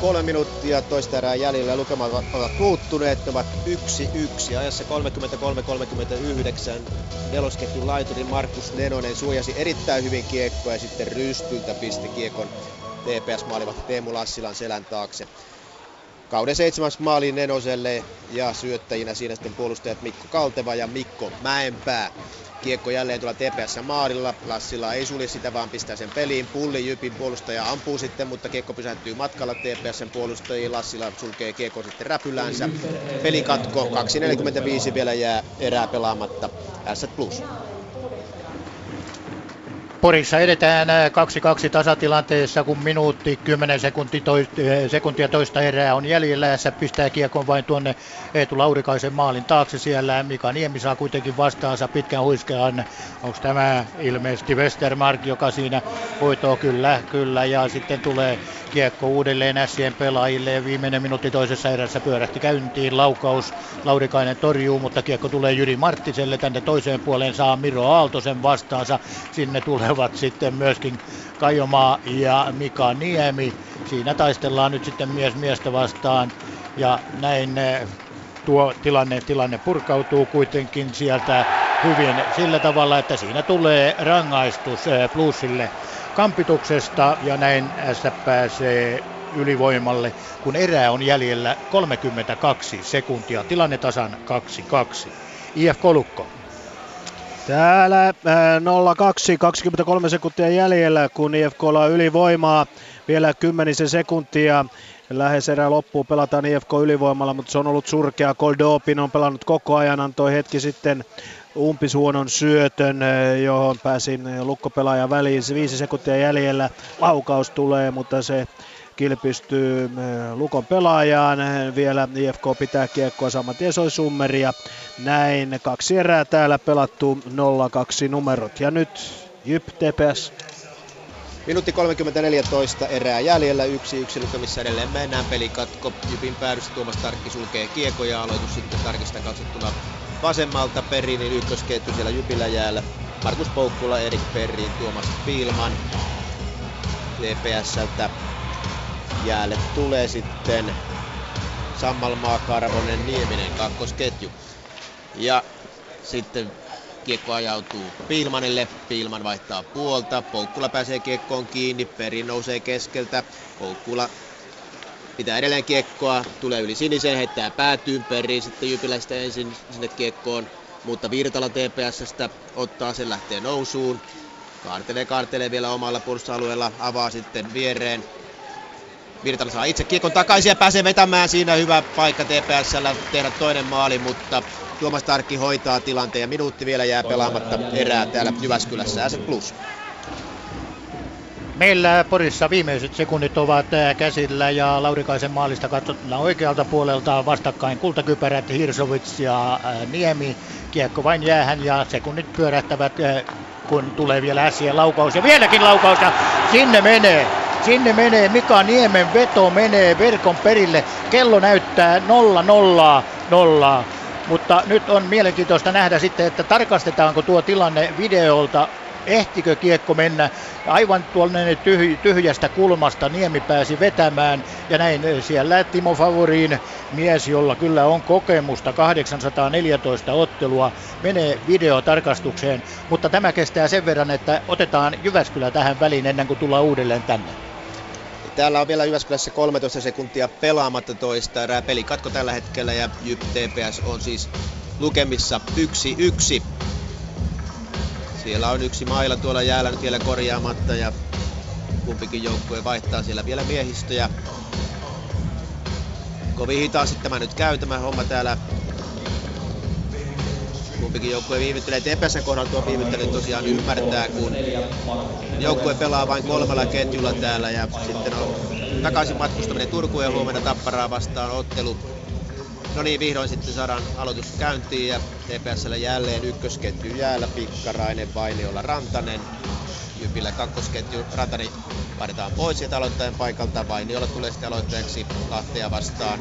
Kolme minuuttia toista erää jäljellä, lukemat ovat muuttuneet, ne ovat yksi yksi. Ajassa kolmekymmentäkolme kolmekymmentäyhdeksän nelosketjun laituri Markus Nenonen suojasi erittäin hyvin kiekkoa ja sitten rystyltä pisti kiekon T P S-maalivat Teemu Lassilan selän taakse. Kauden seitsemäs maali Nenoselle ja syöttäjinä siinä sitten puolustajat Mikko Kalteva ja Mikko Mäenpää. Kiekko jälleen tuolla T P S-maalilla. Lassila ei sulje sitä, vaan pistää sen peliin. Pulli Jypin puolustaja ampuu sitten, mutta kiekko pysähtyy matkalla T P S-puolustajiin. Lassila sulkee kiekko sitten räpylänsä. Pelikatko, kaksi neljäkymmentäviisi vielä jää erää pelaamatta. Ässät Plus. Porissa edetään kaksi kaksi tasatilanteessa, kun minuutti kymmenen sekuntia toista erää on jäljellä. Ja se pistää kiekon vain tuonne Eetu Laurikaisen maalin taakse siellä. Mika Niemi saa kuitenkin vastaansa pitkän huiskean. Onko tämä ilmeisesti Westermark, joka siinä hoitoo? Kyllä, kyllä. Ja sitten tulee kiekko uudelleen Ässien pelaajille. Ja viimeinen minuutti toisessa erässä pyörähti käyntiin. Laukaus, Laurikainen torjuu, mutta kiekko tulee Jyri Marttiselle. Tänne toiseen puoleen saa Miro Aaltosen vastaansa. Sinne tulee ovat sitten myöskin Kajomaa ja Mika Niemi. Siinä taistellaan nyt sitten mies miestä vastaan ja näin tuo tilanne, tilanne purkautuu kuitenkin sieltä hyvin sillä tavalla, että siinä tulee rangaistus plussille kampituksesta ja näin S pääsee ylivoimalle, kun erää on jäljellä kolmekymmentäkaksi sekuntia. Tilanne tasan kaksi kaksi. I F K Lukko. Täällä äh, nolla kaksi kaksikymmentäkolme sekuntia jäljellä, kun I F K:lla on ylivoimaa vielä kymmenisen sekuntia. Lähes erä loppuun pelataan I F K ylivoimalla, mutta se on ollut surkea. Koldopin on pelannut koko ajan, antoi hetki sitten umpisuonon syötön, johon pääsi lukkopelaajan väliin. Viisi sekuntia jäljellä laukaus tulee, mutta se kilpistyy Lukon pelaajaan. Vielä I F K pitää kiekkoa, saman tien soi summeri ja näin kaksi erää täällä pelattu, nolla kaksi numerot. Ja nyt J Y P T P S. Minuutti kolmekymmentä neljätoista erää jäljellä, yksi yksi lukemissa edelleen mennään, pelikatko J Y P:n päädyssä. Tuomas Tarkki sulkee kiekko ja aloitus sitten Tarkista katsottuna vasemmalta Perinin ykkösketju siellä J Y P:llä jäällä. Markus Poukkula, Erik Perin, Tuomas Piilman T P S:ltä. Jäälle tulee sitten Sammalmaa, Karvonen, Nieminen kakkosketju. Ja sitten kiekko ajautuu Piilmanille. Piilman vaihtaa puolta. Poukkula pääsee kiekkoon kiinni. Peri nousee keskeltä. Poukkula pitää edelleen kiekkoa. Tulee yli sinisen, heittää päätyyn. Peri sitten Jypilästä ensin sinne kiekkoon. Mutta Virtala T P S:stä ottaa sen, lähtee nousuun. Kaartelee, kaartelee vielä omalla puolustusalueella. Avaa sitten viereen. Virtala saa itse kiekon takaisin ja pääsee vetämään, siinä hyvä paikka T P S:llä tehdä toinen maali, mutta Tuomas Tarkki hoitaa tilanteen ja minuutti vielä jää pelaamatta erää täällä Jyväskylässä. S Plus. Meillä Porissa viimeiset sekunnit ovat käsillä ja Laurikaisen maalista katsottuna oikealta puolelta vastakkain kultakypärät Hirsovits ja Niemi. Kiekko vain jäähän ja sekunnit pyörähtävät, kun tulee vielä ässiä laukaus ja vieläkin laukaus ja sinne menee. Sinne menee Mika Niemen veto, menee verkon perille. Kello näyttää nolla nolla nolla. Mutta nyt on mielenkiintoista nähdä sitten, että tarkastetaanko tuo tilanne videolta. Ehtikö kiekko mennä? Aivan tuollainen tyhj- tyhjästä kulmasta Niemi pääsi vetämään. Ja näin siellä Timo Favorin mies, jolla kyllä on kokemusta, kahdeksansataaneljätoista ottelua, menee videotarkastukseen. Mutta tämä kestää sen verran, että otetaan Jyväskylä tähän väliin ennen kuin tullaan uudelleen tänne. Täällä on vielä Jyväskylässä kolmetoista sekuntia pelaamatta toista erää. Pelikatko tällä hetkellä ja J Y P T P S on siis lukemissa yksi yksi. Siellä on yksi maila tuolla jäällä nyt vielä korjaamatta ja kumpikin joukkue vaihtaa siellä vielä miehistöjä. Kovin hitaasti tämä nyt käy tämä homma täällä. Kumpikin joukkue viivyttelee. T P S:n kohdalla tuo viivyttely tosiaan ymmärtää, kun joukkue pelaa vain kolmella ketjulla täällä ja sitten on takaisin matkustaminen Turkuun ja huomenna Tapparaa vastaan ottelu. No niin, vihdoin sitten saadaan aloitus käyntiin ja T P S:llä jälleen ykkösketju jäällä, Pikkarainen, Vainiolla, Rantanen. Jypillä kakkosketju, Rantanen vaaditaan pois sieltä aloittajan paikalta, Vainiolla tulee sitten aloittajaksi Lahtea vastaan.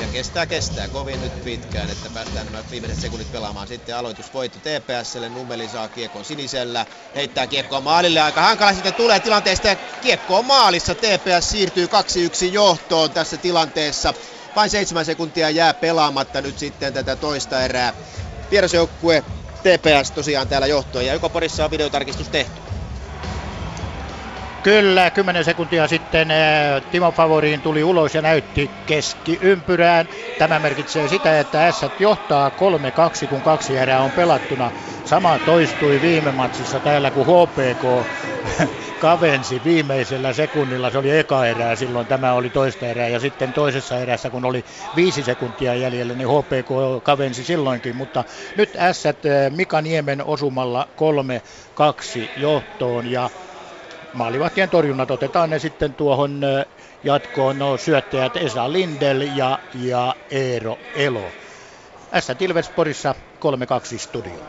Ja kestää, kestää kovin nyt pitkään, että päästään nämä viimeiset sekunnit pelaamaan. Sitten aloitus voitto T P S:lle, Nummeli saa kiekon sinisellä, heittää kiekkoa maalille, aika hankala sitten tulee tilanteesta ja kiekko on maalissa. T P S siirtyy kaksi yksi johtoon tässä tilanteessa. Vain seitsemän sekuntia jää pelaamatta nyt sitten tätä toista erää. Vierasjoukkue T P S tosiaan täällä johtoon ja joka parissa on videotarkistus tehty. Kyllä, kymmenen sekuntia sitten Timo Favoriin tuli ulos ja näytti keskiympyrään. Tämä merkitsee sitä, että S johtaa kolme kaksi, kun kaksi erää on pelattuna. Sama toistui viime matsissa täällä, kun H P K kavensi viimeisellä sekunnilla. Se oli eka erää, silloin tämä oli toista erää. Ja sitten toisessa erässä, kun oli viisi sekuntia jäljellä, niin H P K kavensi silloinkin. Mutta nyt S Mika Niemen osumalla kolme kaksi johtoon ja maalivahtien torjunnat otetaan ne sitten tuohon jatkoon, no, syöttäjät Esa Lindel ja, ja Eero Elo. S Ilvesporissa kolme kaksi studio.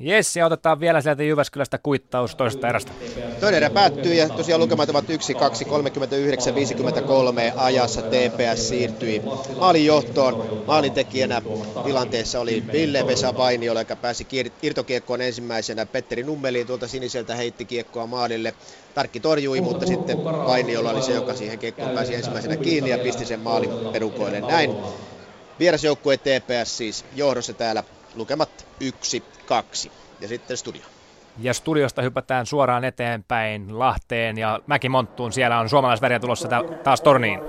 Jes, ja otetaan vielä sieltä Jyväskylästä kuittaus toisesta erästä. Toinen erä päättyy ja tosiaan lukemat ovat yksi kaksi kolmekymmentäyhdeksän viisikymmentäkolme ajassa. T P S siirtyi maalin johtoon. Maalintekijänä tilanteessa oli Ville Vesa Vainiola, joka pääsi irtokiekkoon ensimmäisenä. Petteri Nummeliin tuolta siniseltä heitti kiekkoa maalille. Tarkki torjui, mutta sitten Vainiola oli se, joka siihen kiekkoon pääsi ensimmäisenä kiinni ja pisti sen maalin perukoille näin. Vierasjoukkue T P S siis johdossa täällä lukemat yksi kaksi. Ja sitten studio. Ja studiosta hypätään suoraan eteenpäin Lahteen ja Mäkimonttuun. Siellä on suomalaisväriä tulossa taas torniin.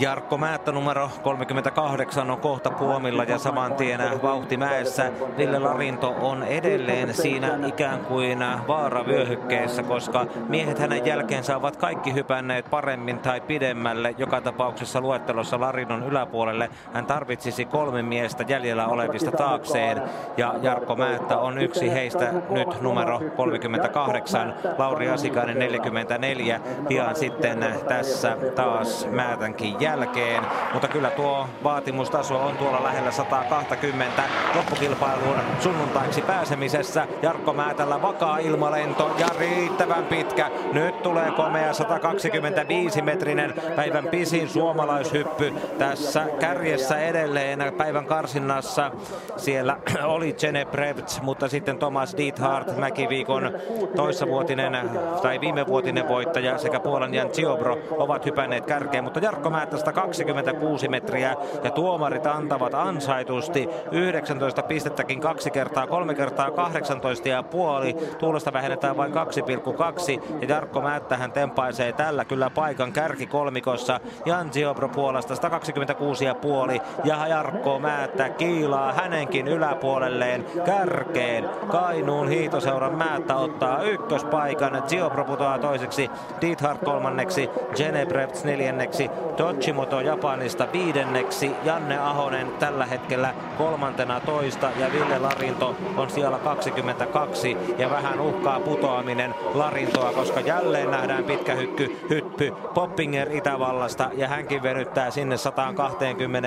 Jarkko Määttä numero kolmekymmentäkahdeksan on kohta puomilla ja saman tien vauhtimäessä. Ville Larinto on edelleen siinä ikään kuin vaaravyöhykkeessä, koska miehet hänen jälkeensä ovat kaikki hypänneet paremmin tai pidemmälle. Joka tapauksessa luettelossa Larinnon yläpuolelle hän tarvitsisi kolme miestä jäljellä olevista taakseen. Ja Jarkko Määttä on yksi heistä nyt numero kolmekymmentäkahdeksan, Lauri Asikainen neljäkymmentäneljä. Pian sitten tässä taas Määtänkin jälkeen, mutta kyllä tuo vaatimustaso on tuolla lähellä sata kaksikymmentä loppukilpailuun sunnuntaiksi pääsemisessä. Jarkko Määtällä vakaa ilmalento ja riittävän pitkä. Nyt tulee komea sata kaksikymmentäviisi metrinen päivän pisin suomalaishyppy. Tässä kärjessä edelleen päivän karsinnassa siellä oli Gene Prevts, mutta sitten Thomas Diethard, Mäkiviikon toissavuotinen tai viimevuotinen voittaja sekä Puolan Jan Ziobro ovat hypänneet kärkeen, mutta Jarkko Määttä kaksikymmentäkuusi metriä ja tuomarit antavat ansaitusti yhdeksäntoista pistettäkin kaksi kertaa, kolme kertaa kahdeksantoista pilkku viisi. Tuulosta vähennetään vain kaksi pilkku kaksi ja Jarkko Määttähän tempaisee tällä kyllä paikan kärkikolmikossa. Jan Ziobro Puolasta sata kaksikymmentäkuusi pilkku viisi ja Jarkko Määttä kiilaa hänenkin yläpuolelleen kärkeen. Kainuun hiitoseuran Määttä ottaa ykköspaikan, Ziobro putoaa toiseksi, Diethard kolmanneksi, Gene Prevts neljänneksi, Tochimoto Japanista viidenneksi, Janne Ahonen tällä hetkellä kolmantena toista ja Ville Larinto on siellä kaksikymmentäkaksi ja vähän uhkaa putoaminen Larintoa, koska jälleen nähdään pitkä hykky, hyppy Poppinger Itävallasta ja hänkin venyttää sinne sata kaksikymmentäviisi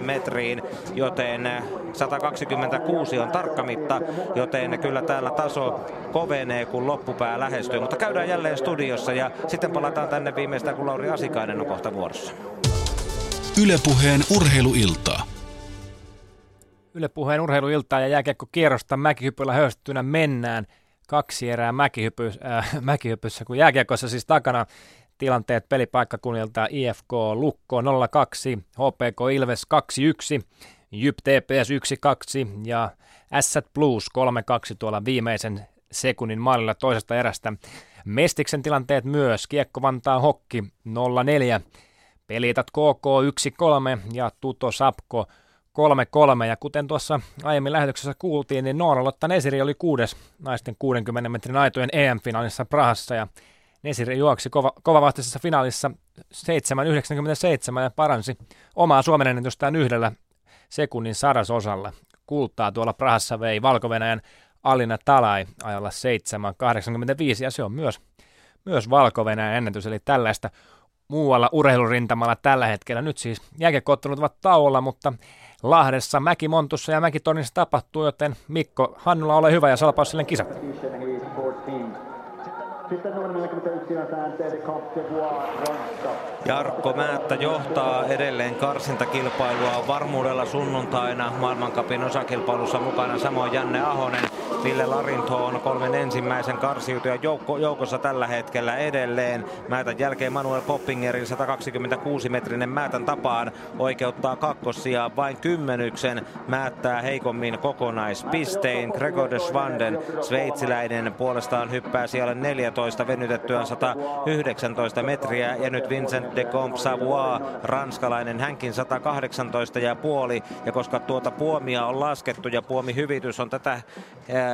metriin, joten sata kaksikymmentäkuusi on tarkka mitta, joten kyllä täällä taso kovenee kun loppupää lähestyy, mutta käydään jälleen studiossa ja sitten palataan tänne viimeistään kun Lauri Asikainen on kohta vuorossa. Yle Puheen urheiluiltaa. Yle Puheen urheiluiltaa ja jääkiekkokierrosta mäkihypyllä höystynä mennään. Kaksi erää mäkihypys, äh, mäkihypyssä, kun jääkiekossa siis takana tilanteet pelipaikkakunnilta I F K Lukko nolla kaksi, H P K Ilves kaksi yksi, J Y P T P S yksi kaksi ja Ässät Blues kolme kaksi tuolla viimeisen sekunnin maalilla toisesta erästä. Mestiksen tilanteet myös, Kiekko Vantaa Hokki nolla neljä, Pelitat K K yksi kolme ja Tuto Sapko kolme kolme. Ja kuten tuossa aiemmin lähetyksessä kuultiin, niin Noora Lotta Nesiri oli kuudes naisten kuudenkymmenen metrin aitojen E M-finaalissa Prahassa. Ja Nesiri juoksi kova, kovavahtisessa finaalissa seitsemän yhdeksänkymmentäseitsemän ja paransi omaa Suomen ennätystään yhdellä sekunnin sadasosalla. Kultaa tuolla Prahassa vei Valko-Venäjän Alina Talai ajalla seitsemän kahdeksankymmentäviisi ja se on myös, myös Valko-Venäjän ennätys, eli tällaista muualla urheilurintamalla tällä hetkellä. Nyt siis jääkiekko-ottelut ovat tauolla, mutta Lahdessa, Mäkimontussa ja Mäkitornissa tapahtuu, joten Mikko Hannula, ole hyvä ja salpaus silleen kisat. Jarkko Määttä johtaa edelleen karsintakilpailua, on varmuudella sunnuntaina maailmancupin osakilpailussa mukana, samoin Janne Ahonen. Ville Larinto on kolmen ensimmäisen karsiutujan joukko, joukossa tällä hetkellä edelleen. Määtän jälkeen Manuel Poppingerin sata kaksikymmentäkuusi metrinen Määtän tapaan oikeuttaa kakkossijaan vain kymmenyksen. Määttää heikommin kokonaispistein. Gregor de Schwanden, sveitsiläinen, puolestaan hyppää siellä neljätoista venytettyään sata yhdeksäntoista metriä. Ja nyt Vincent de Comte-Savoie, ranskalainen, hänkin sata kahdeksantoista pilkku viisi. Ja koska tuota puomia on laskettu ja puomihyvitys on tätä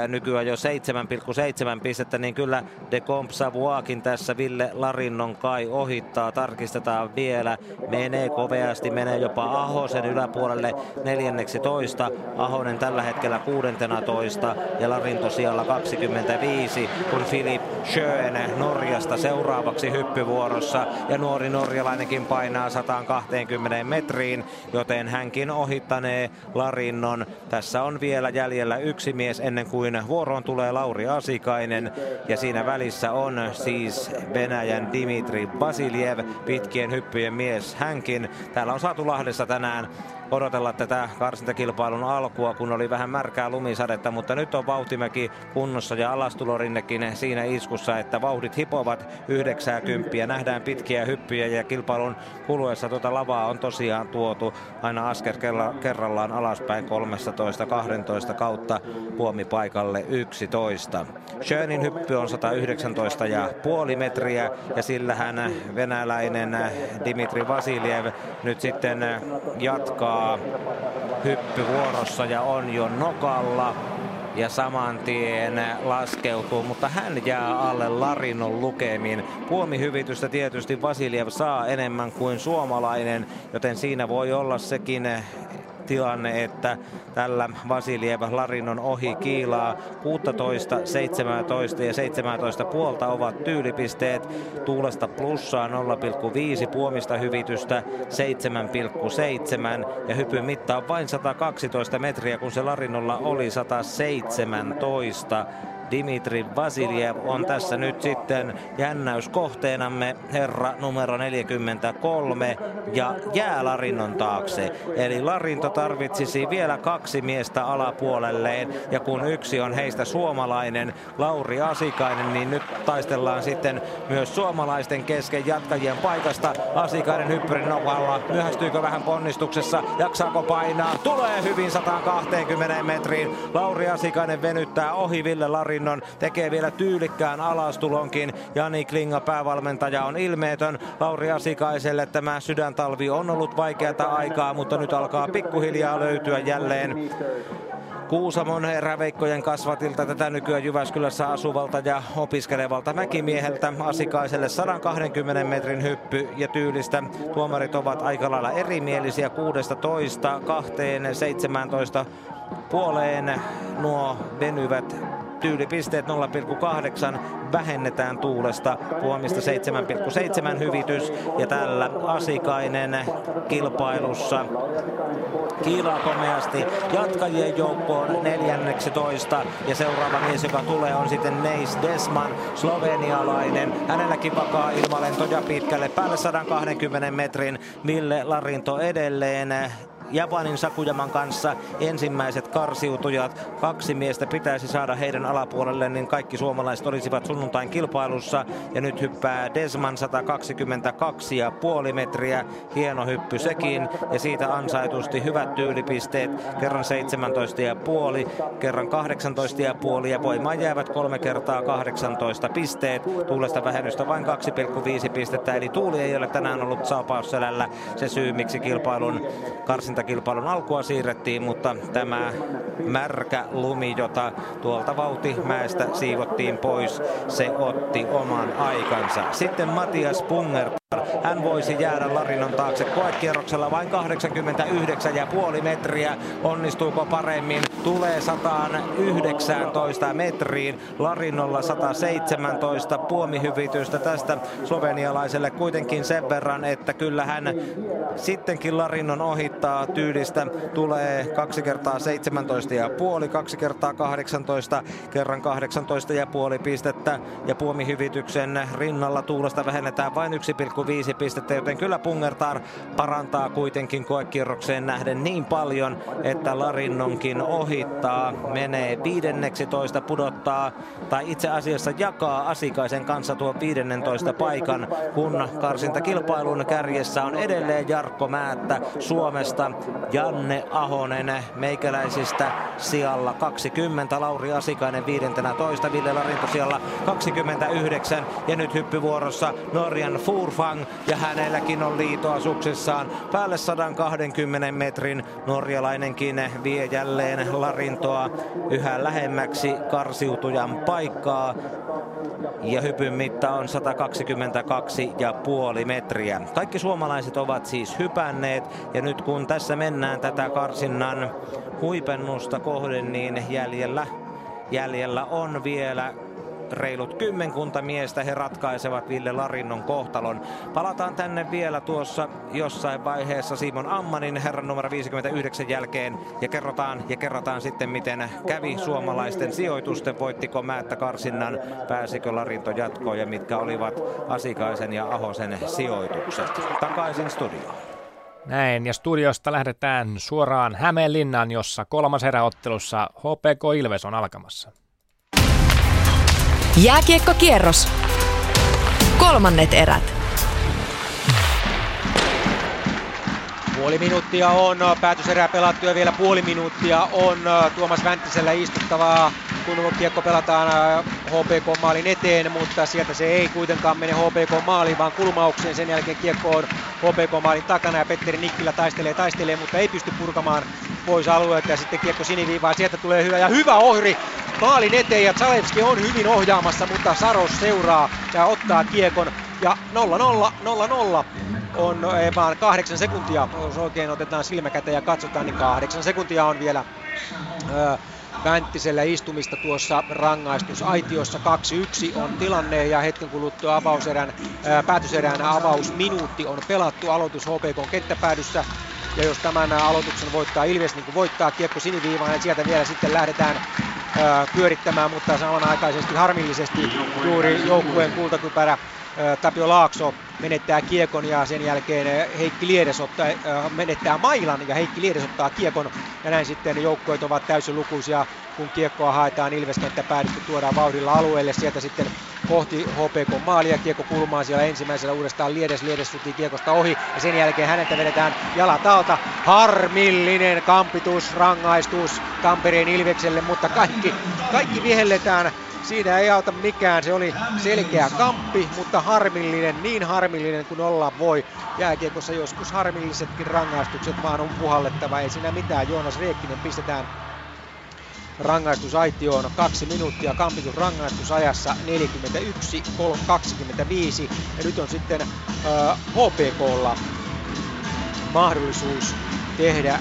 nykyään jo seitsemän pilkku seitsemän pistettä, niin kyllä de Comte-Savoiekin tässä Ville Larinnon kai ohittaa. Tarkistetaan vielä. Menee koveasti, menee jopa Ahosen yläpuolelle neljänneksi toista. Ahonen tällä hetkellä kuudentena toista ja Larinto siellä kaksikymmentäviisi, kun Filip Schön Norjasta seuraavaksi hyppyvuorossa. Ja nuori norjalainenkin painaa sata kaksikymmentä metriin, joten hänkin ohittanee Larinnon. Tässä on vielä jäljellä yksi mies ennen kuin vuoroon tulee Lauri Asikainen ja siinä välissä on siis Venäjän Dimitri Vasiljev, pitkien hyppyjen mies hänkin. Täällä on saatu Lahdessa tänään odotella tätä karsintakilpailun alkua, kun oli vähän märkää lumisadetta, mutta nyt on vauhtimäki kunnossa ja alastulorinnekin siinä iskussa, että vauhdit hipovat yhdeksänkymmentä. Nähdään pitkiä hyppyjä ja kilpailun kuluessa tuota lavaa on tosiaan tuotu aina askel kerrallaan alaspäin kolmetoista kaksitoista kautta puomipaikalle yksitoista. Schönin hyppy on sata yhdeksäntoista pilkku viisi metriä ja sillähän venäläinen Dimitri Vasiljev nyt sitten jatkaa hyppyvuorossa ja on jo nokalla ja saman tien laskeutuu, mutta hän jää alle Larinon lukemin. Puomihyvitystä tietysti Vasiljev saa enemmän kuin suomalainen, joten siinä voi olla sekin tilanne, että tällä Vasiljev Larinon ohi kiilaa. Kuusitoista, seitsemäntoista ja seitsemäntoista puolta ovat tyylipisteet. Tuulesta plussaa nolla pilkku viisi, puomista hyvitystä seitsemän pilkku seitsemän ja hypyn mitta on vain sata kaksitoista metriä, kun se Larinolla oli sata seitsemäntoista. Dimitri Vasiljev on tässä nyt sitten jännäyskohteenamme, herra numero neljäkymmentäkolme, ja jää Larinon taakse. Eli Larinto tarvitsisi vielä kaksi miestä alapuolelleen, ja kun yksi on heistä suomalainen, Lauri Asikainen, niin nyt taistellaan sitten myös suomalaisten kesken jatkajien paikasta. Asikainen hyppyrin nokalla, myöhästyykö vähän ponnistuksessa, jaksaako painaa, tulee hyvin sataakahtakymmentä metriin. Lauri Asikainen venyttää ohi Ville Larin, tekee vielä tyylikkään alastulonkin. Jani Klinga, päävalmentaja, on ilmeetön. Lauri Asikaiselle tämä sydäntalvi on ollut vaikeata aikaa, mutta nyt alkaa pikkuhiljaa löytyä jälleen Kuusamon eräveikkojen kasvatilta, tätä nykyään Jyväskylässä asuvalta ja opiskelevalta mäkimieheltä. Asikaiselle sataakahtakymmentä metrin hyppy ja tyylistä tuomarit ovat aika lailla erimielisiä, kuusitoista kaksitoista seitsemäntoista puoleen nuo venyvät tyylipisteet. Nolla pilkku kahdeksan vähennetään tuulesta, puomista seitsemän pilkku seitsemän hyvitys, ja tällä Asikainen kilpailussa kiilaa komeasti jatkajien joukkoon neljänneksitoista, ja seuraava mies, joka tulee, on sitten Neis Desman, slovenialainen. Hänelläkin vakaa ilmalentoja pitkälle päälle sataakahtakymmentä metrin. Ville Larinto edelleen Japanin Sakujaman kanssa ensimmäiset karsiutujat. Kaksi miestä pitäisi saada heidän alapuolelle, niin kaikki suomalaiset olisivat sunnuntain kilpailussa. Ja nyt hyppää Desman sata kaksikymmentäkaksi pilkku viisi metriä. Hieno hyppy sekin, ja siitä ansaitusti hyvät tyylipisteet. Kerran seitsemäntoista pilkku viisi, kerran kahdeksantoista pilkku viisi ja voimaan jäävät kolme kertaa kahdeksantoista pisteet. Tuulesta vähennystä vain kaksi pilkku viisi pistettä, eli tuuli ei ole tänään ollut saapausselällä se syy, miksi kilpailun karsinta kilpailun alkua siirrettiin, mutta tämä märkä lumi, jota tuolta vauhtimäestä siivottiin pois, se otti oman aikansa. Sitten Matias Punger. Hän voisi jäädä Larinon taakse koekierroksella vain kahdeksankymmentäyhdeksän pilkku viisi metriä. Onnistuuko paremmin? Tulee sataayhdeksäntoista metriin. Larinolla sataseitsemäntoista puomihyvitystä tästä slovenialaiselle kuitenkin sen verran, että kyllä hän sittenkin Larinon ohittaa tyylistä. Tulee kaksi kertaa seitsemäntoista pilkku viisi, kaksi kertaa kahdeksantoista, kerran kahdeksantoista pilkku viisi pistettä. Ja puomihyvityksen rinnalla tuulesta vähennetään vain yksi pilkku viisi pistettä, joten kyllä Pungertar parantaa kuitenkin koekierrokseen nähden niin paljon, että Larinonkin ohittaa, menee viidenneksitoista, pudottaa tai itse asiassa jakaa Asikaisen kanssa tuo viidennentoista paikan, kun karsintakilpailun kärjessä on edelleen Jarkko Määttä Suomesta, Janne Ahonen meikäläisistä sijalla kaksikymmentä, Lauri Asikainen viidentenätoista, Ville Larinto sijalla kaksikymmentäyhdeksän, ja nyt hyppyvuorossa Norjan Fuur ja hänelläkin on liitoa suksessaan päälle sataakahtakymmentä metrin. Norjalainenkin vie jälleen Larintoa yhä lähemmäksi karsiutujan paikkaa. Ja hypyn mitta on sataakaksikymmentäkaksi pilkku viisi metriä. Kaikki suomalaiset ovat siis hypänneet, ja nyt kun tässä mennään tätä karsinnan huipennusta kohden, niin jäljellä, jäljellä on vielä reilut kymmenkunta miestä. He ratkaisevat Ville Larinon kohtalon. Palataan tänne vielä tuossa jossain vaiheessa Simon Ammanin herran numero viisikymmentäyhdeksän jälkeen ja kerrotaan ja kerrotaan sitten, miten kävi suomalaisten sijoitusten. Voittiko Määttä karsinnan, pääsikö Larinto jatkoon ja mitkä olivat Asikaisen ja Ahosen sijoitukset. Takaisin studioon. Näin, ja studiosta lähdetään suoraan Hämeenlinnaan, jossa kolmas eräottelussa H P K Ilves on alkamassa. Jääkiekkokierros. Kolmannet erät. Puoli minuuttia on päätöserää pelattu ja vielä puoli minuuttia on Tuomas Vänttisellä istuttavaa, kun kiekko pelataan H P K-maalin eteen, mutta sieltä se ei kuitenkaan mene H P K-maaliin, vaan kulmaukseen. Sen jälkeen kiekko on H P K-maalin takana ja Petteri Nikkilä taistelee, taistelee, mutta ei pysty purkamaan pois alueelta ja sitten kiekko siniviivaan. Sieltä tulee hyvä ja hyvä ohri maalin eteen ja Zalewski on hyvin ohjaamassa, mutta Saros seuraa ja ottaa kiekon ja nolla nolla nolla nolla. On vaan kahdeksan sekuntia, jos oikein otetaan silmäkäteen ja katsotaan, niin kahdeksan sekuntia on vielä ö, Vänttisellä istumista tuossa rangaistusaitiossa. kaksi yksi on tilanne ja hetken kuluttua avauserän, ö, päätöserän avausminuutti on pelattu. Aloitus H P K:n kenttäpäädyssä ja jos tämän aloituksen voittaa Ilves, niin kun voittaa kiekko siniviivaan, niin sieltä vielä sitten lähdetään ö, pyörittämään, mutta samanaikaisesti harmillisesti juuri joukkueen kultakypärä Tapio Laakso menettää kiekon ja sen jälkeen Heikki Liedes ottaa, menettää mailan ja Heikki Liedes ottaa kiekon. Ja näin sitten joukkueet ovat täysin lukuisia, kun kiekkoa haetaan Ilves-kenttä päädystä, tuodaan vauhdilla alueelle. Sieltä sitten kohti H P K-maalia, kiekko kulmaa siellä ensimmäisellä uudestaan Liedes. Liedes sutii kiekosta ohi ja sen jälkeen häneltä vedetään jalat alta. Harmillinen kampitus, rangaistus Tampereen Ilvekselle, mutta kaikki, kaikki vihelletään. Siinä ei auta mikään, se oli selkeä kamppi, mutta harmillinen, niin harmillinen kuin olla voi. Jääkiekossa joskus harmillisetkin rangaistukset vaan on puhallettava, ei siinä mitään. Joonas Riekkinen pistetään rangaistusaitioon, kaksi minuuttia kampitun rangaistusajassa neljäkymmentäyksi kaksikymmentäviisi. Ja nyt on sitten äh, H P K:lla mahdollisuus tehdä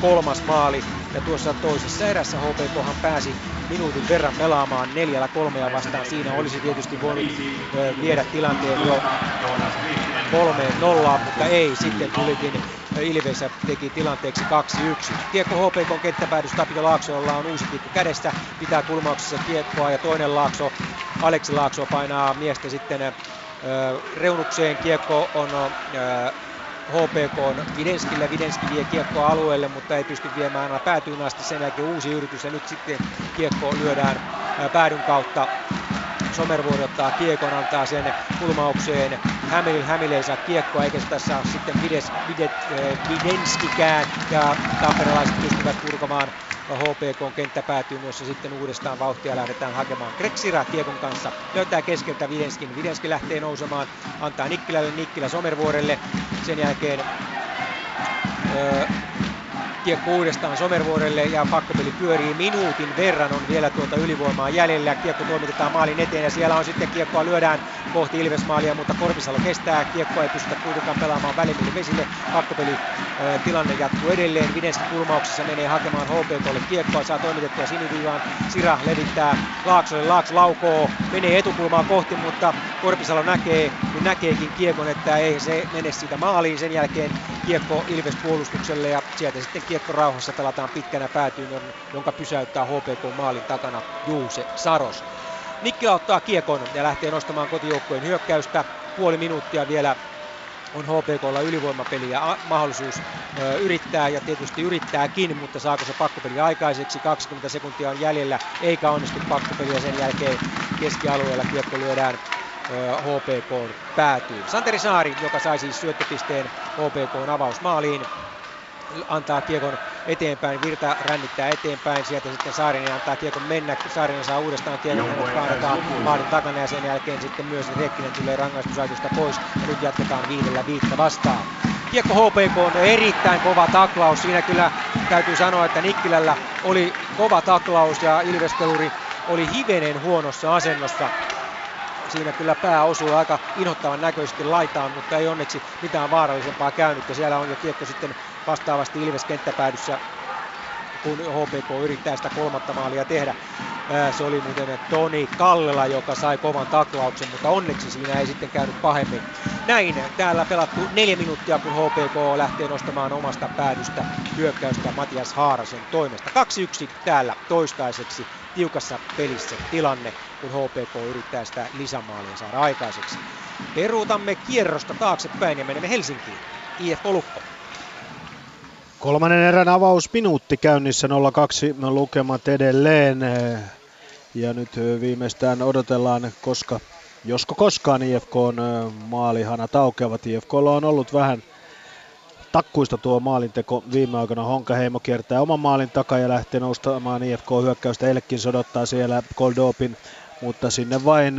kolmas maali. Ja tuossa toisessa erässä H P K:han pääsi minuutin verran pelaamaan neljällä kolmea vastaan. Siinä olisi tietysti voinut ö, viedä tilanteen jo kolmeen nollaan, mutta ei. Sitten tulikin Ilves teki tilanteeksi kaksi yksi. Kiekko H P K:n kenttäpäädys Tapio Laaksolla on uusi kiekko kädessä. Pitää kulmauksessa kiekkoa ja toinen Laakso, Aleksi Laakso painaa miestä sitten ö, reunukseen. Kiekko on... Ö, H P K on Videnskillä, Videnski vie kiekkoa alueelle, mutta ei pysty viemään aina päätyyn asti. Sen jälkeen uusi yritys ja nyt sitten kiekko lyödään päädyn kautta. Somervuori ottaa kiekon, antaa sen kulmaukseen. Hämil, Hämil ei saa kiekkoa, eikä tässä ole sitten Vides, Videt, Videnskikään. Ja tamperelaiset pystyvät purkamaan H P K:n kenttäpäätyyn, jossa sitten uudestaan vauhtia lähdetään hakemaan. Kreksira kiekon kanssa löytää keskeltä Videnskin. Videnski lähtee nousemaan, antaa Nikkilälle, Nikkilä Somervuorelle. Sen jälkeen öö, kiekko uudestaan Somervuorelle ja pakkopeli pyörii minuutin verran. On vielä tuota ylivoimaa jäljellä. Kiekko toimitetaan maalin eteen ja siellä on sitten kiekkoa lyödään kohti Ilves-maalia, mutta Korpisalo kestää. Kiekko ei pystytä kuitenkaan pelaamaan välimille vesille. Pakkopeli äh, tilanne jatkuu edelleen. Videnski kulmauksessa menee hakemaan H P K:lle kiekkoa. Saa toimitettua siniviivaan. Sira levittää Laaksolle. Laakso laukoo. Menee etukulmaa kohti, mutta Korpisalo näkee, kun näkeekin kiekon, että ei se mene siitä maaliin. Sen jälkeen kiekko Ilves-puolustukselle ja sieltä sitten kiekko rauhassa pelataan pitkänä päätyyn, jonka pysäyttää H P K-maalin takana Juuse Saros. Nikkilä ottaa kiekon ja lähtee nostamaan kotijoukkojen hyökkäystä. Puoli minuuttia vielä on H P K:lla ylivoimapeli ja mahdollisuus ö, yrittää ja tietysti yrittääkin, mutta saako se pakkopeli aikaiseksi. kaksikymmentä sekuntia on jäljellä eikä onnistu pakkopeliä. Sen jälkeen keskialueella kiekko lyödään H P K:n päätyyn. Santeri Saari, joka sai siis syöttöpisteen H P K:n avausmaaliin, antaa kiekon eteenpäin, Virta rännittää eteenpäin, sieltä sitten Saarinen antaa kiekon mennä, Saarinen saa uudestaan kiekon, hänet kaadataan maalin takana ja sen jälkeen sitten myös Rekkinen tulee rangaistusaitiosta pois ja nyt jatketaan viidellä viittä vastaan. Kiekko H P K on erittäin kova taklaus, siinä kyllä täytyy sanoa, että Nikkilällä oli kova taklaus ja Ilves-peluri oli hivenen huonossa asennossa. Siinä kyllä pää osuu aika inhottavan näköisesti laitaan, mutta ei onneksi mitään vaarallisempaa käynyt. Ja siellä on jo kiekko sitten vastaavasti Ilves kenttäpäädyssä, kun H P K yrittää sitä kolmatta maalia tehdä. Se oli muuten Toni Kallela, joka sai kovan taklauksen, mutta onneksi siinä ei sitten käynyt pahemmin. Näin täällä pelattu neljä minuuttia, kun H P K lähtee nostamaan omasta päädystä hyökkäystä Matias Haarasen toimesta. kaksi yksi täällä toistaiseksi tiukassa pelissä tilanne, kun H P K yrittää sitä lisämaalia saada aikaiseksi. Peruutamme kierrosta taaksepäin ja menemme Helsinkiin. I F K Lukko. Kolmannen erän avausminuutti käynnissä, nolla kaksi lukemat edelleen. Ja nyt viimeistään odotellaan, koska, josko koskaan I F K:n maalihanat aukeavat. I F K:lla on ollut vähän takkuista tuo maalinteko viime aikoina. Honkaheimo kiertää oman maalin takaa ja lähtee noustamaan I F K-hyökkäystä. Elkkin sodottaa siellä Goldopin, mutta sinne vain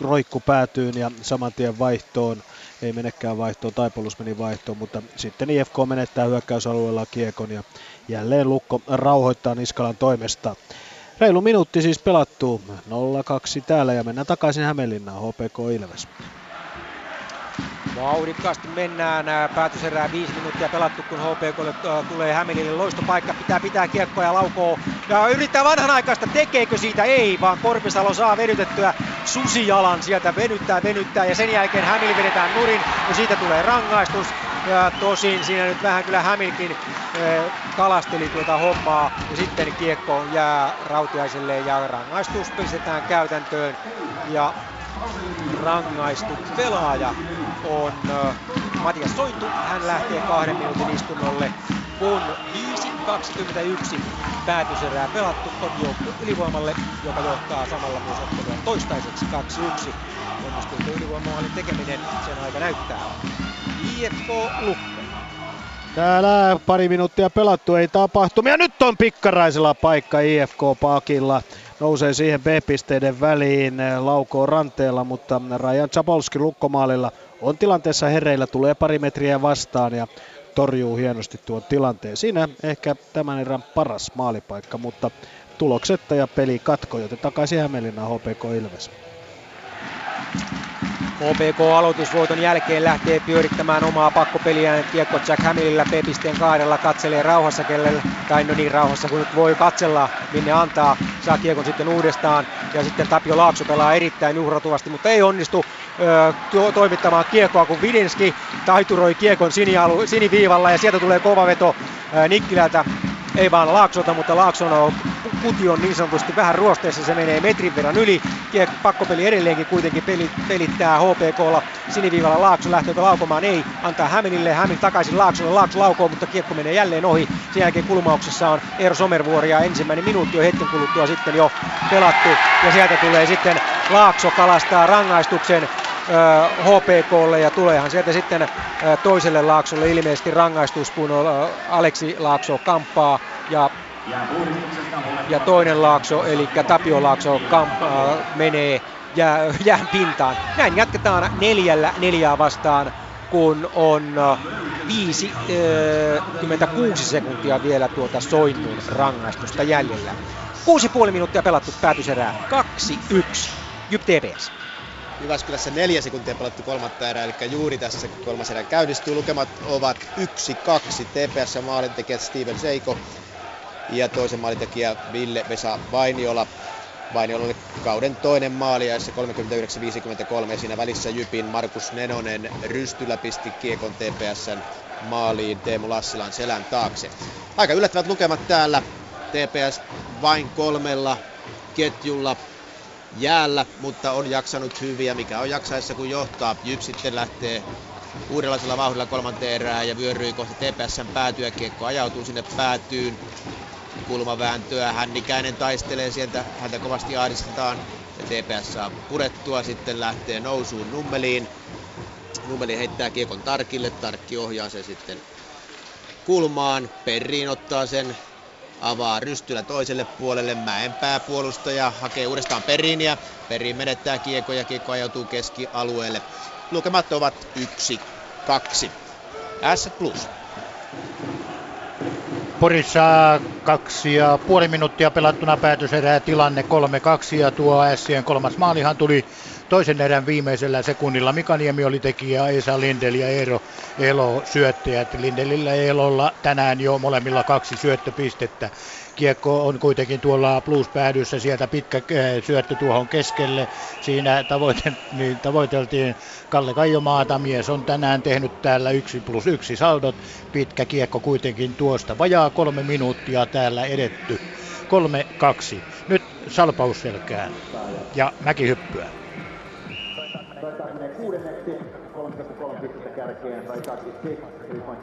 roikku päätyyn ja saman tien vaihtoon. Ei menekään vaihtoon, Taipalus meni vaihtoon, mutta sitten I F K menettää hyökkäysalueella kiekon ja jälleen Lukko rauhoittaa Niskalan toimesta. Reilu minuutti siis pelattu, nolla kaksi täällä ja mennään takaisin Hämeenlinnaan, H P K Ilves. Vauhdikkaasti mennään, päätöserää viisi minuuttia pelattu, kun H P K tulee Hämeenlinnalle loistopaikka, pitää pitää kiekkoa ja laukoo. Ja yrittää vanhanaikaista, tekeekö siitä? Ei, vaan Korpisalo saa venytettyä susijalan sieltä, venyttää, venyttää ja sen jälkeen Hämil vedetään nurin ja siitä tulee rangaistus. Ja tosin siinä nyt vähän kyllä Hämilkin eh, kalasteli tuota hommaa ja sitten kiekko jää Rautiaiselle ja rangaistus pistetään käytäntöön ja rangaistu pelaaja on uh, Matias Sointu. Hän lähtee kahden minuutin istunnolle, kun viisi kaksikymmentäyksi päätöserää pelattu kotijoukkueen ylivoimalle, joka johtaa samalla myös ottelua toistaiseksi kaksi yksi. Onnistunut ylivoimamaalin tekeminen, sen aika näyttää. I F K Lukko. Täällä pari minuuttia pelattu, ei tapahtumia. Nyt on Pikkaraisella paikka I F K-pakilla. Nousee siihen B-pisteiden väliin, laukoo ranteella, mutta Rajan Zapolski Lukkomaalilla on tilanteessa hereillä, tulee pari metriä vastaan ja torjuu hienosti tuon tilanteen. Siinä ehkä tämän erän paras maalipaikka, mutta tuloksetta ja peli katko, joten takaisin Hämeenlinnaan H P K Ilves. H P K-aloitusvoiton jälkeen lähtee pyörittämään omaa pakkopeliään. Kiekko Jack Hamillillä P-pisteen kahdella, katselee rauhassa kellellä, tai no niin rauhassa kuin nyt voi katsella, minne antaa. Saa kiekon sitten uudestaan ja sitten Tapio Laakso pelaa erittäin uhratuvasti, mutta ei onnistu öö, to- toimittamaan kiekkoa, kun Vidinski taituroi kiekon sinialu- siniviivalla ja sieltä tulee kova veto öö, Nikkilältä. Ei vaan Laaksolta, mutta Laakson on kution niin sanotusti vähän ruosteessa, se menee metrin verran yli. Kiekko, pakkopeli edelleenkin kuitenkin peli, pelittää H P K:lla siniviivalla Laakso, lähteekö laukomaan? Ei, antaa Hämenille, Hämin takaisin Laaksolle, Laakso laukoo, mutta kiekko menee jälleen ohi. Sen jälkeen kulmauksessa on Eero Somervuori ja ensimmäinen minuutti on hetken kuluttua sitten jo pelattu. Ja sieltä tulee sitten Laakso kalastaa rangaistuksen H P K:lle ja tuleehan sieltä sitten toiselle Laaksolle ilmeisesti rangaistus, kun Aleksi Laakso kamppaa ja, ja toinen Laakso eli Tapio Laakso kamppaa, menee jää, jään pintaan. Näin jatketaan neljällä neljää vastaan, kun on viisikymmentäkuusi sekuntia vielä tuota Soinnun rangaistusta jäljellä. kuusi pilkku viisi minuuttia pelattu, päätöserää kaksi yksi J Y P T P S. Jyväskylässä neljä sekuntia pelattu kolmatta erää, eli juuri tässä kun kolmas erä käynnistyy, lukemat ovat yksi kaksi. T P S maalintekijät Steven Seiko ja toisen maalintekijä Ville Vesa Vainiola. Vainiola oli kauden toinen maali ja kolmekymmentäyhdeksän viisikymmentäkolme. Siinä välissä Jypin Markus Nenonen rystyllä pisti kiekon T P S:n maaliin Teemu Lassilan selän taakse. Aika yllättävät lukemat täällä. T P S vain kolmella ketjulla jäällä, mutta on jaksanut hyviä, mikä on jaksaessa kun johtaa. J Y P sitten lähtee uudenlaisella vauhdilla kolmanteen erään ja vyöryy kohti T P S:n päätyä. Kiekko ajautuu sinne päätyyn. Kulmavääntöä, Hännikäinen taistelee sieltä, häntä kovasti ahdistetaan. Ja T P S saa purettua, sitten lähtee nousuun Nummeliin. Nummeli heittää kiekon Tarkille, Tarkki ohjaa sen sitten kulmaan. Perriin ottaa sen. Avaa Rystylä toiselle puolelle, Mäenpää puolustaja hakee uudestaan Periniä. Perin menettää kiekko ja kiekko ajautuu keskialueelle. Lukemat ovat yksi kaksi. S plus. Porissa kaksi ja puoli minuuttia pelattuna päätöserää, tilanne kolme kaksi ja tuo S:n kolmas maalihan tuli toisen erän viimeisellä sekunnilla. Mika Niemi oli tekijä, Esa Lindel ja Eero Elo syöttäjät. Lindelillä ja Elolla tänään jo molemmilla kaksi syöttöpistettä. Kiekko on kuitenkin tuolla pluspäädyssä, sieltä pitkä syöttö tuohon keskelle. Siinä tavoiteltiin Kalle Kaijomaata. Mies on tänään tehnyt täällä yksi plus yksi saldot. Pitkä kiekko kuitenkin tuosta. Vajaa kolme minuuttia täällä edetty. kolme kaksi. Nyt salpaus selkään ja mäkihyppyä. Kuudenneksi kolmetoista kolmekymmentä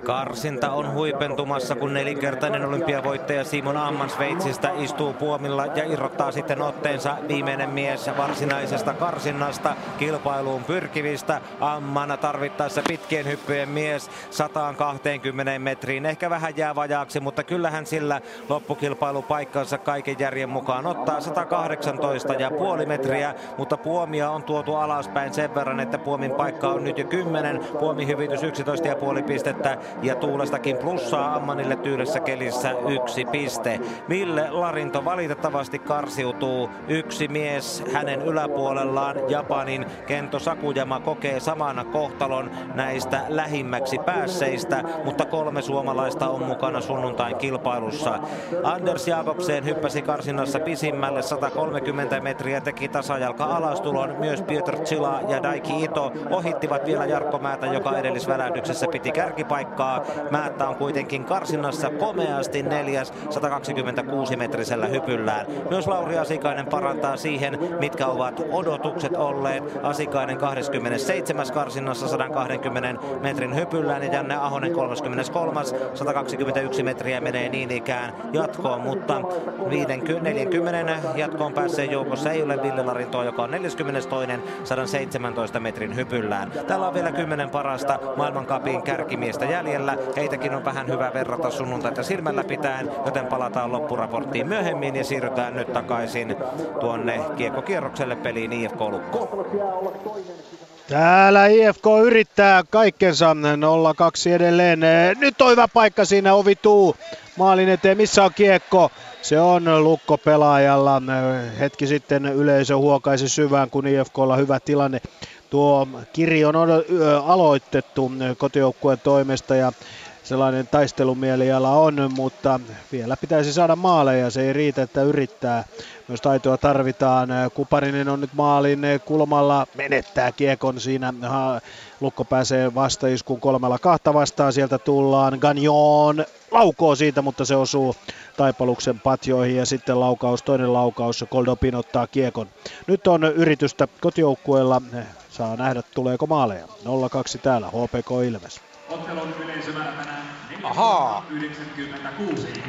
Karsinta on huipentumassa, kun nelinkertainen olympiavoittaja Simon Amman Sveitsistä istuu puomilla ja irrottaa sitten otteensa. Viimeinen mies varsinaisesta karsinnasta, kilpailuun pyrkivistä. Amman tarvittaessa pitkien hyppyjen mies sata kaksikymmentä metriin. Ehkä vähän jää vajaaksi, mutta kyllähän sillä loppukilpailupaikkansa kaiken järjen mukaan ottaa. Sata kahdeksantoista pilkku viisi metriä, mutta puomia on tuotu alaspäin sen verran, että puomin paikka on nyt jo kymmenen. Puomihyvitys yksitoista pilkku viisi pistettä ja tuulestakin plussaa Ammanille tyylessä kelissä yksi piste. Ville Larinto valitettavasti karsiutuu. Yksi mies hänen yläpuolellaan, Japanin Kento Sakujama, kokee samana kohtalon näistä lähimmäksi päässeistä, mutta kolme suomalaista on mukana sunnuntain kilpailussa. Anders Jakobsen hyppäsi karsinnassa pisimmälle sata kolmekymmentä metriä, teki tasajalka alastulon. Myös Piotr Cila ja Daiki Ito ohittivat vielä Jarkko Määtä, joka edellisvälähdyksessä piti kärkipaikkaa. Määttä on kuitenkin karsinnassa komeasti neljäs sata kaksikymmentäkuusi metrisellä hypyllään. Myös Lauri Asikainen parantaa siihen, mitkä ovat odotukset olleet. Asikainen kaksikymmentäseitsemäs karsinnassa sata kaksikymmentä metrin hypyllään ja Janne Ahonen kolmaskymmeneskolmas sata kaksikymmentäyksi metriä menee niin ikään jatkoon, mutta neljäkymmentä jatkoon päässeen joukossa ei ole Ville Larintoa, joka on neljäskymmenestoinen sata seitsemäntoista metrin hypyllään. Täällä on vielä kymmenen parasta maailmancupin kärkimiestä jäljellä. Heitäkin on vähän hyvä verrata sunnuntaita silmällä pitäen, joten palataan loppuraporttiin myöhemmin ja siirrytään nyt takaisin tuonne kiekkokierrokselle peliin I F K Lukko. Täällä I F K yrittää kaikkensa, nolla kaksi edelleen. Nyt on hyvä paikka siinä, ovi tuu maalin eteen, missä on kiekko. Se on Lukko pelaajalla. Hetki sitten yleisö huokaisi syvään, kun IFKlla hyvä tilanne. Tuo kiri on aloitettu kotijoukkueen toimesta ja sellainen taistelumieliala on, mutta vielä pitäisi saada maaleja. Se ei riitä, että yrittää. Myös taitoa tarvitaan. Kuparinen on nyt maalin kulmalla, menettää kiekon siinä. Lukko pääsee vastaiskuun kolmella kahta vastaan. Sieltä tullaan. Gagnon laukoo siitä, mutta se osuu Taipaluksen patjoihin ja sitten laukaus, toinen laukaus. Goldopin ottaa kiekon. Nyt on yritystä kotijoukkueella. Saa nähdä, tuleeko maaleja. nolla kaksi täällä. H P K Ilves. Ahaa,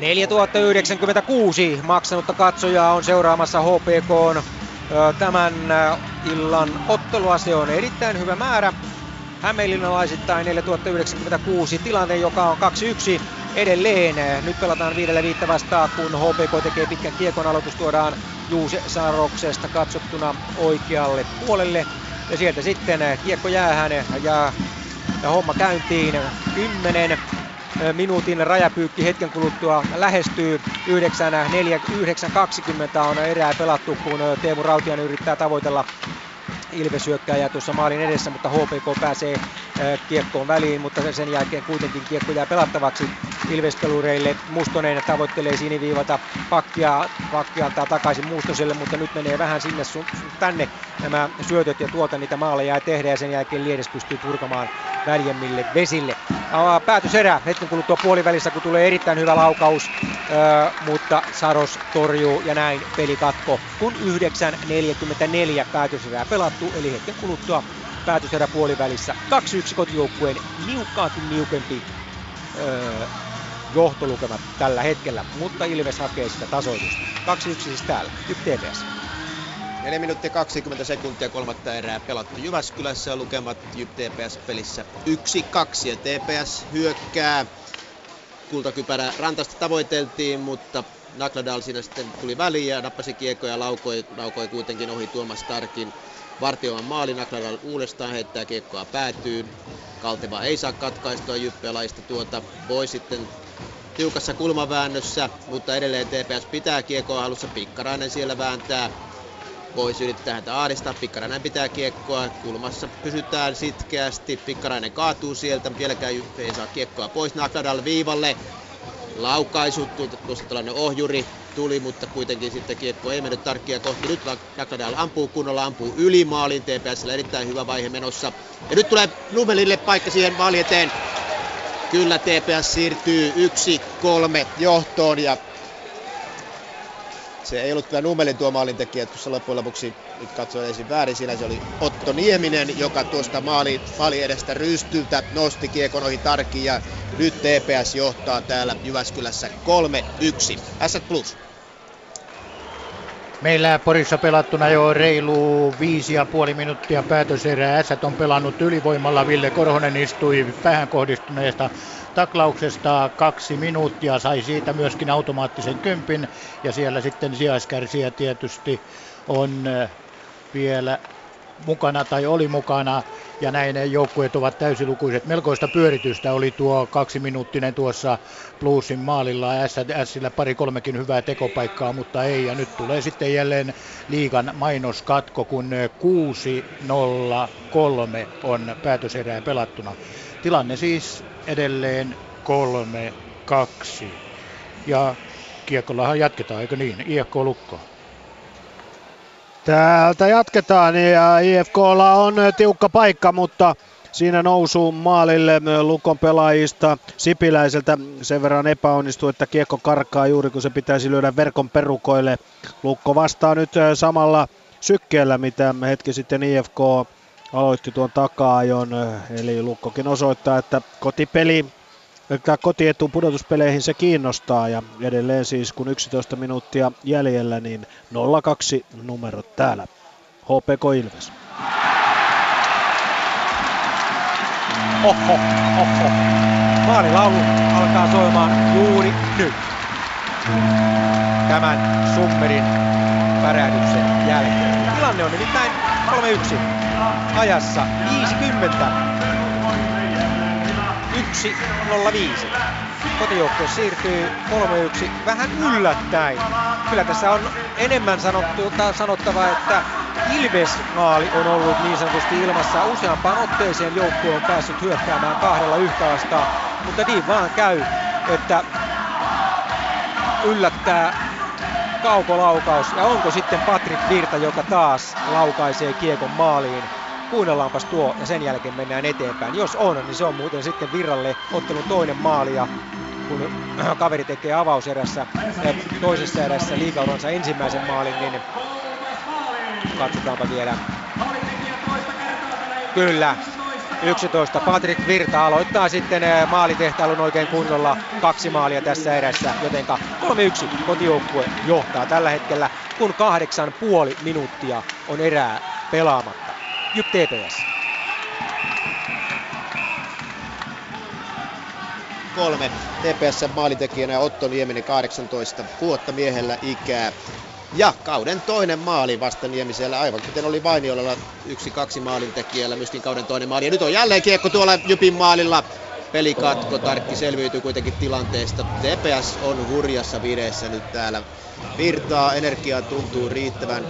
neljätuhatta yhdeksänkymmentäkuusi maksanutta katsojaa on seuraamassa H P K:n tämän illan ottelua. Se on erittäin hyvä määrä. Hämeenlinnalaisittain neljätuhatta yhdeksänkymmentäkuusi, tilanne joka on kaksi yksi edelleen. Nyt pelataan viidellä viittä vastaan, kun H P K tekee pitkän kiekon. Aloitus tuodaan Juuse Saroksesta katsottuna oikealle puolelle. Ja sieltä sitten kiekko jäähän ja... Ja homma käyntiin. Kymmenen minuutin rajapyykki hetken kuluttua lähestyy. yhdeksän kaksikymmentä on erää pelattu, kun Teemu Rautiainen yrittää tavoitella Ilves-hyökkääjää tuossa maalin edessä, mutta H P K pääsee kiekkoon väliin, mutta sen jälkeen kuitenkin kiekko jää pelattavaksi Ilves-pelureille. Mustonen tavoittelee siniviivata pakkia, pakki antaa takaisin Mustoselle, mutta nyt menee vähän sinne sun, tänne nämä syötöt ja tuota niitä maaleja ei tehdä ja sen jälkeen Liedes pystyy purkamaan väljemmille vesille. Päätöserä hetken kuluttua puolivälissä, kun tulee erittäin hyvä laukaus, mutta Saros torjuu ja näin pelikatko, kun yhdeksän neljäkymmentäneljä päätöserää pelattu, eli hetken kuluttua päätöserä puolivälissä. kaksi yksi kotijoukkueen niukkaankin niukempi öö, johtolukemat tällä hetkellä, mutta Ilves hakee sitä tasoitusta. kaksi yksi siis täällä, Y P T V S. neljä minuuttia kaksikymmentä sekuntia kolmatta erää pelattu Jyväskylässä, lukemat J Y P T P S pelissä yksi kaksi ja T P S hyökkää. Kultakypärä rantasta tavoiteltiin, mutta Nakladal siinä sitten tuli väliin ja nappasi kiekko ja laukoi, laukoi kuitenkin ohi Tuomas Starkin vartioiman maali. Nakladal uudestaan heittää kiekkoa päätyyn. Kalteva ei saa katkaistua Jyppialaista tuota pois sitten tiukassa kulmaväännössä, mutta edelleen T P S pitää kiekkoa alussa. Pikkarainen siellä vääntää. Pois yrittää häntä ahdistaa, Pikkarainen pitää kiekkoa, kulmassa pysytään sitkeästi, Pikkarainen kaatuu sieltä, vieläkään ei saa kiekkoa pois, Nakladal viivalle, laukaisu, tuossa tällainen ohjuri tuli, mutta kuitenkin sitten kiekko ei mennyt Tarkkia kohti, nyt Nakladal ampuu kunnolla, ampuu yli maalin, T P S:llä erittäin hyvä vaihe menossa, ja nyt tulee Numelille paikka siihen maalin eteen, kyllä T P S siirtyy yksi kolme johtoon, ja Se ei ollut kyllä Nuumelin tuo maalintekijä, kun se loppujen lopuksi nyt katsoi ensin väärin. Siinä se oli Otto Nieminen, joka tuosta maali, maali edestä rystyltä nosti kiekon ohi Tarkin. Ja nyt T P S johtaa täällä Jyväskylässä kolme yksi. Ässät Plus. Meillä Porissa pelattuna jo reilu viisi ja puoli minuuttia päätöserää. Ässät on pelannut ylivoimalla. Ville Korhonen istui päähän kohdistuneesta taklauksesta kaksi minuuttia. Sai siitä myöskin automaattisen kympin. Ja siellä sitten sijaiskärsiä tietysti on vielä mukana tai oli mukana. Ja näin joukkueet ovat täysilukuiset. Melkoista pyöritystä oli tuo kaksiminuuttinen tuossa Bluesin maalilla. Ässillä pari kolmekin hyvää tekopaikkaa, mutta ei. Ja nyt tulee sitten jälleen liigan mainoskatko, kun kuusi nolla kolme on päätöserää pelattuna. Tilanne siis edelleen kolme kaksi. Ja kiekollahan jatketaan, eikö niin? I F K Lukko. Täältä jatketaan ja I F K:lla on tiukka paikka, mutta siinä nousuun maalille Lukon pelaajista Sipiläiseltä sen verran epäonnistuu, että kiekko karkaa juuri kun se pitäisi lyödä verkon perukoille. Lukko vastaa nyt samalla sykkeellä, mitä hetki sitten I F K aloitti tuon taka-ajon. Eli Lukkokin osoittaa, että kotipeli, kotietuun pudotuspeleihin se kiinnostaa ja edelleen siis kun yksitoista minuuttia jäljellä niin nolla kaksi numerot täällä. H P K Ilves. Oho, oho. Maalilaulu alkaa soimaan juuri nyt. Tämän summerin pärähdyksen jälkeen. Tilanne on nimittäin kolme yksi ajassa viisikymmentä. yksi nolla viisi. Kotijoukkue siirtyy kolme yksi vähän yllättäen. Kyllä tässä on enemmän sanottu, sanottava, että Ilves-maali on ollut niin sanotusti ilmassa. Useampaan otteeseen joukkue on päässyt hyökkäämään kahdella yhtä vastaan. Mutta niin vaan käy, että yllättää kaukolaukaus. Ja onko sitten Patrik Virta, joka taas laukaisee kiekon maaliin. Kuunnellaanpas tuo ja sen jälkeen mennään eteenpäin. Jos on, niin se on muuten sitten Virralle ottelun toinen maali. Ja kun kaveri tekee avauserässä ja toisessa erässä liigauransa ensimmäisen maalin, niin katsotaanpa vielä. Kyllä, yksitoista. Patrik Virta aloittaa sitten maalitehtailun oikein kunnolla. Kaksi maalia tässä erässä, jotenka kolme yksi kotijoukkue johtaa tällä hetkellä, kun kahdeksan puoli minuuttia on erää pelaamatta. J Y P T P S. Kolme T P S maalitekijänä Otto Nieminen kahdeksantoista vuotta miehellä ikää. Ja kauden toinen maali vasta Niemisellä, aivan kuten oli Vainiolalla yksi kaksi maalintekijällä myöskin kauden toinen maali. Ja nyt on jälleen kiekko tuolla Jypin maalilla. Pelikatko, Tarkki selviytyy kuitenkin tilanteesta. T P S on hurjassa vireessä nyt täällä. Virtaa, energiaa tuntuu riittävän.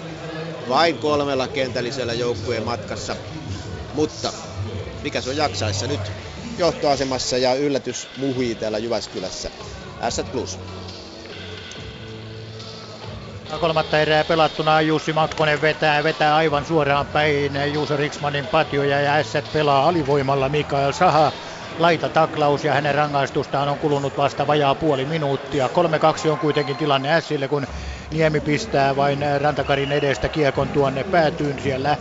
Vain kolmella kentällisellä joukkueen matkassa, mutta mikä se on jaksaessa nyt johtoasemassa ja yllätys muhii täällä Jyväskylässä. Ässät Plus. Kolmatta erää pelattuna Jussi Makkonen vetää, vetää aivan suoraan päin Juuso Riksmanin patjoja ja Ässät pelaa alivoimalla Mikael Saha. Laita taklaus ja hänen rangaistustaan on kulunut vasta vajaa puoli minuuttia. kolme kaksi on kuitenkin tilanne Ässille, kun Niemi pistää vain Rantakarin edestä kiekon tuonne päätyyn. Siellä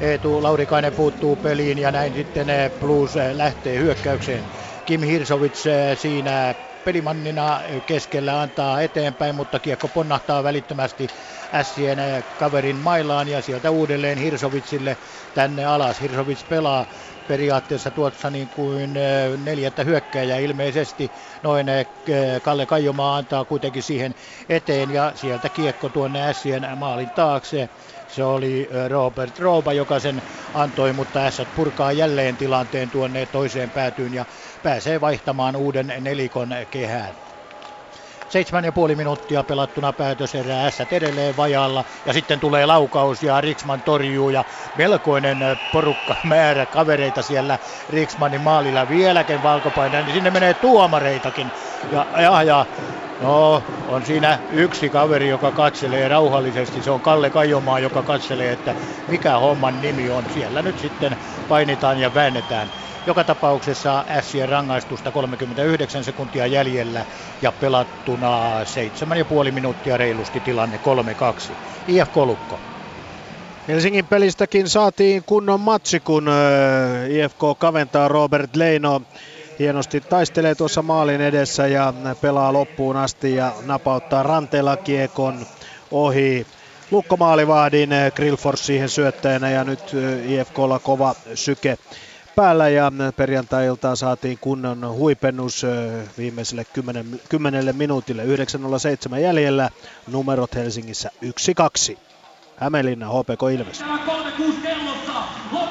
Eetu Laurikainen puuttuu peliin ja näin sitten Blues lähtee hyökkäykseen. Kim Hirsovits siinä pelimannina keskellä antaa eteenpäin, mutta kiekko ponnahtaa välittömästi Ässien kaverin mailaan ja sieltä uudelleen Hirsovitsille tänne alas. Hirsovits pelaa periaatteessa tuossa niin kuin neljättä hyökkääjä ilmeisesti. Noin Kalle Kaijomaa antaa kuitenkin siihen eteen ja sieltä kiekko tuonne Ässien maalin taakse. Se oli Robert Rouba, joka sen antoi, mutta Ässät purkaa jälleen tilanteen tuonne toiseen päätyyn ja pääsee vaihtamaan uuden nelikon kehään. Seitsemän ja puoli minuuttia pelattuna päätöserää, Ässät edelleen vajalla ja sitten tulee laukaus ja Riksman torjuu ja melkoinen porukka määrä kavereita siellä Riksmanin maalilla vieläkin valkopaineen, niin sinne menee tuomareitakin ja, ja, ja no on siinä yksi kaveri, joka katselee rauhallisesti, se on Kalle Kajomaa, joka katselee, että mikä homman nimi on, siellä nyt sitten painitaan ja väännetään. Joka tapauksessa Ässien rangaistusta kolmekymmentäyhdeksän sekuntia jäljellä ja pelattuna seitsemän pilkku viisi minuuttia reilusti tilanne kolme kaksi. I F K Lukko. Helsingin pelistäkin saatiin kunnon matsi, kun I F K kaventaa. Robert Leino hienosti taistelee tuossa maalin edessä ja pelaa loppuun asti ja napauttaa ranteella kiekon ohi Lukkomaalivahdin. Grillfors siihen syöttäjänä ja nyt I F K:lla kova syke päällä ja perjantai-iltaan saatiin kunnon huipennus viimeiselle kymmenelle minuutille. yhdeksän nolla seitsemän jäljellä, numerot Helsingissä yksi kaksi. Hämeenlinna H P K Ilves.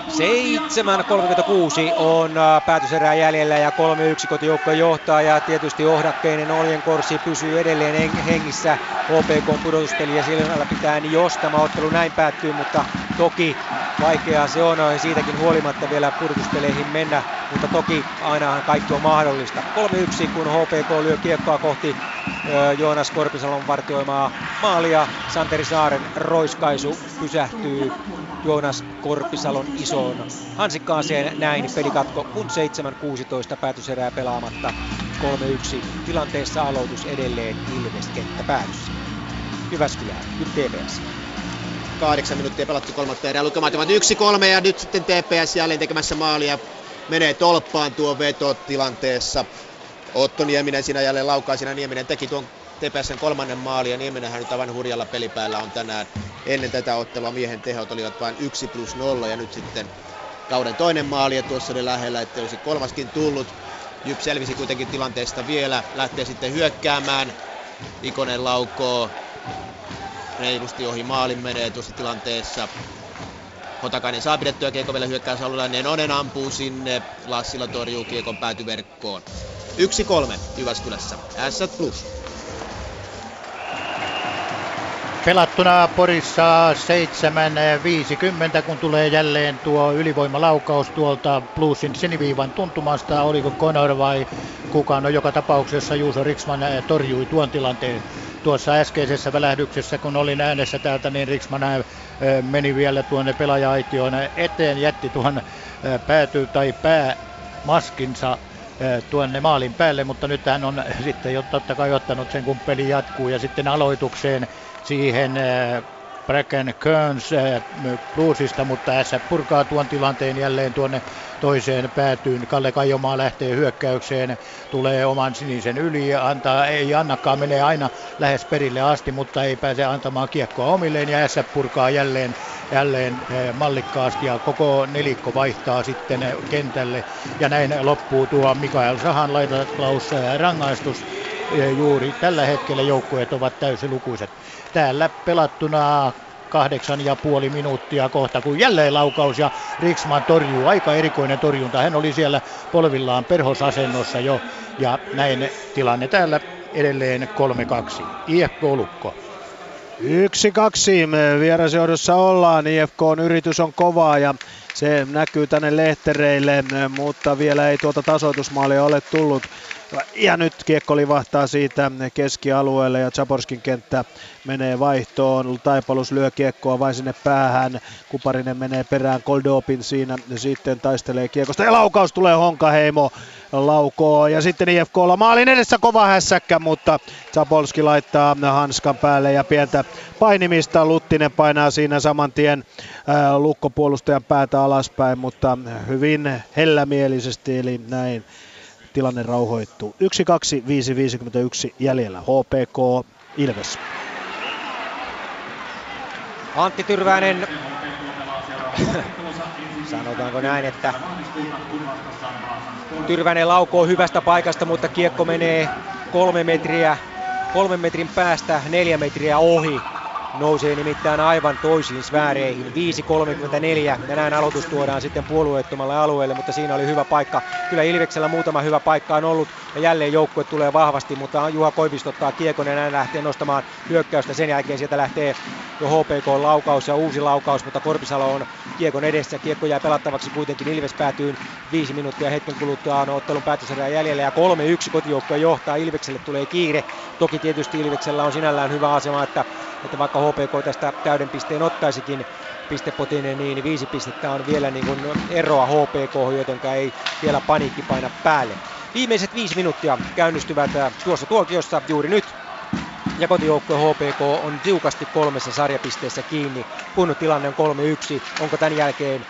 seitsemän kolmekymmentäkuusi on päätöserää jäljellä ja kolme yksi kotijoukko johtaa ja tietysti ohdakkeinen Oljenkorsi pysyy edelleen hengissä H P K pudotuspeliä silmällä pitäen, jos tämä ottelu näin päättyy, mutta toki vaikeaa se on siitäkin huolimatta vielä pudotuspeleihin mennä, mutta toki ainahan kaikki on mahdollista. kolme yksi kun H P K lyö kiekkoa kohti Joonas Korpisalon vartioimaa maalia. Santeri Saaren roiskaisu pysähtyy Joonas Korpisalon isoon hansikkaaseen, näin pelikatko, kun seitsemän kuusitoista päätöserää pelaamatta. kolme yksi tilanteessa aloitus edelleen Ilves kenttä päädyssä. Jyväskylään, nyt T P S. Kahdeksan minuuttia pelattu kolmatta erää, lukemat ovat yksi kolme ja nyt sitten T P S jälleen tekemässä maalia. Menee tolppaan tuo veto tilanteessa. Otto Nieminen siinä jälleen laukaisina. Nieminen teki tuon T P S:n kolmannen maali ja Nieminenhän nyt aivan hurjalla pelipäällä on tänään. Ennen tätä ottelua miehen tehot olivat vain yksi plus nolla ja nyt sitten kauden toinen maali ja tuossa oli lähellä, että olisi kolmaskin tullut. J Y P selvisi kuitenkin tilanteesta vielä, lähtee sitten hyökkäämään. Ikonen laukoo reilusti ohi maalin, menee tuossa tilanteessa. Hotakainen saa pidettyä kiekko vielä hyökkää Salulainen, Onen ampuu sinne, Lassila torjuu kiekon päätyverkkoon. yksi kolme Jyväskylässä, Ässät Plus. Pelattuna Porissa seitsemän viisikymmentä, kun tulee jälleen tuo ylivoimalaukaus tuolta Plusin siniviivan tuntumasta. Oliko Connor vai kukaan? No joka tapauksessa Juuso Riksman torjui tuon tilanteen. Tuossa äskeisessä välähdyksessä, kun olin äänessä täältä, niin Riksman meni vielä tuonne pelaaja-aitioon eteen, jätti tuon pääty- tai päämaskinsa tuonne maalin päälle, mutta nyt hän on sitten jo totta kai ottanut sen, kun peli jatkuu. Ja sitten aloitukseen siihen Bracken Kearns Bluesista, mutta Ässät purkaa tuon tilanteen jälleen tuonne toiseen päätyyn. Kalle Kajomaa lähtee hyökkäykseen, tulee oman sinisen yli ja antaa, ei annakaan, menee aina lähes perille asti, mutta ei pääse antamaan kiekkoa omilleen ja Ässät purkaa jälleen, jälleen mallikkaasti ja koko nelikko vaihtaa sitten kentälle ja näin loppuu tuo Mikael Sahan laitaklaus rangaistus. Juuri tällä hetkellä joukkueet ovat täysilukuiset. Täällä pelattuna kahdeksan ja puoli minuuttia kohta, kun jälleen laukaus ja Riksman torjuu. Aika erikoinen torjunta. Hän oli siellä polvillaan perhosasennossa jo. Ja näin tilanne täällä edelleen kolme kaksi. I F K Lukko. yksi kaksi. Vierasjohdossa ollaan. I F K:n yritys on kovaa ja se näkyy tänne lehtereille, mutta vielä ei tuota tasoitusmaalia ole tullut. Ja nyt kiekko livahtaa siitä keskialueelle ja Zaborskin kenttä menee vaihtoon. Taipalus lyö kiekkoa vain sinne päähän. Kuparinen menee perään Goldopin siinä. Sitten taistelee kiekosta ja laukaus tulee, Honkaheimo laukoo. Ja sitten I F K:lla maalin edessä kova hässäkkä, mutta Zaborski laittaa hanskan päälle ja pientä painimista. Luttinen painaa siinä saman tien lukkopuolustajan päätä alaspäin, mutta hyvin hellämielisesti, eli näin tilanne rauhoittuu. yksi kaksikymmentäviisi viisikymmentäyksi jäljellä. H P K Ilves. Antti Tyrväinen. Sanotaanko näin, että Tyrväinen laukoo hyvästä paikasta, mutta kiekko menee kolme metriä, kolmen metrin päästä neljä metriä ohi. Nousee nimittäin aivan toisiin sfääreihin. viisi kolmekymmentäneljä ja näin aloitus tuodaan sitten puolueettomalle alueelle, mutta siinä oli hyvä paikka. Kyllä Ilveksellä muutama hyvä paikka on ollut ja jälleen joukkue tulee vahvasti, mutta Juha Koivisto ottaa kiekon ja näin lähtee nostamaan hyökkäystä. Sen jälkeen sieltä lähtee jo H P K-laukaus ja uusi laukaus, mutta Korpisalo on kiekon edessä. Kiekko jää pelattavaksi kuitenkin Ilves päätyyn. Viisi minuuttia hetken kuluttua on ottelun päätöserää jäljellä ja kolme yksi kotijoukkue johtaa. Ilvekselle tulee kiire. Toki tietysti Ilveksellä on sinällään hyvä asema, että että vaikka H P K tästä täyden pisteen ottaisikin pistepotin, niin viisi pistettä on vielä niin kuin eroa H P K, jotenka ei vielä paniikki paina päälle. Viimeiset viisi minuuttia käynnistyvät tuossa tuokiossa juuri nyt. Ja kotijoukkue H P K on tiukasti kolmessa sarjapisteessä kiinni, kun tilanne on kolme yksi. Onko tämän jälkeen,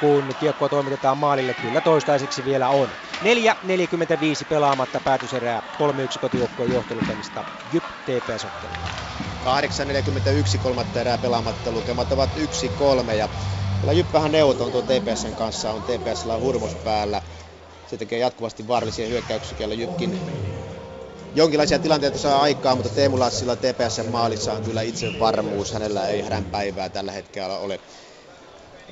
kun kiekkoa toimitetaan maalille? Kyllä toistaiseksi vielä on. neljä neljäkymmentäviisi pelaamatta päätöserää. kolme yksi kotijoukkueen johtelukemista J Y P T P S-ottelu. kahdeksan neljäkymmentäyksi kolmatta erää pelaamatta, lukemat ovat yksi kolme. Ja kyllä J Y P vähän neuvoton tuon T P S:n kanssa, on T P S:llä hurmos päällä. Se tekee jatkuvasti vaarallisia hyökkäyksiä, joilla J Y P:kin jonkinlaisia tilanteita saa aikaa, mutta Teemu Lassilla T P S:n maalissa on kyllä itsevarmuus. Hänellä ei hädän päivää tällä hetkellä ole.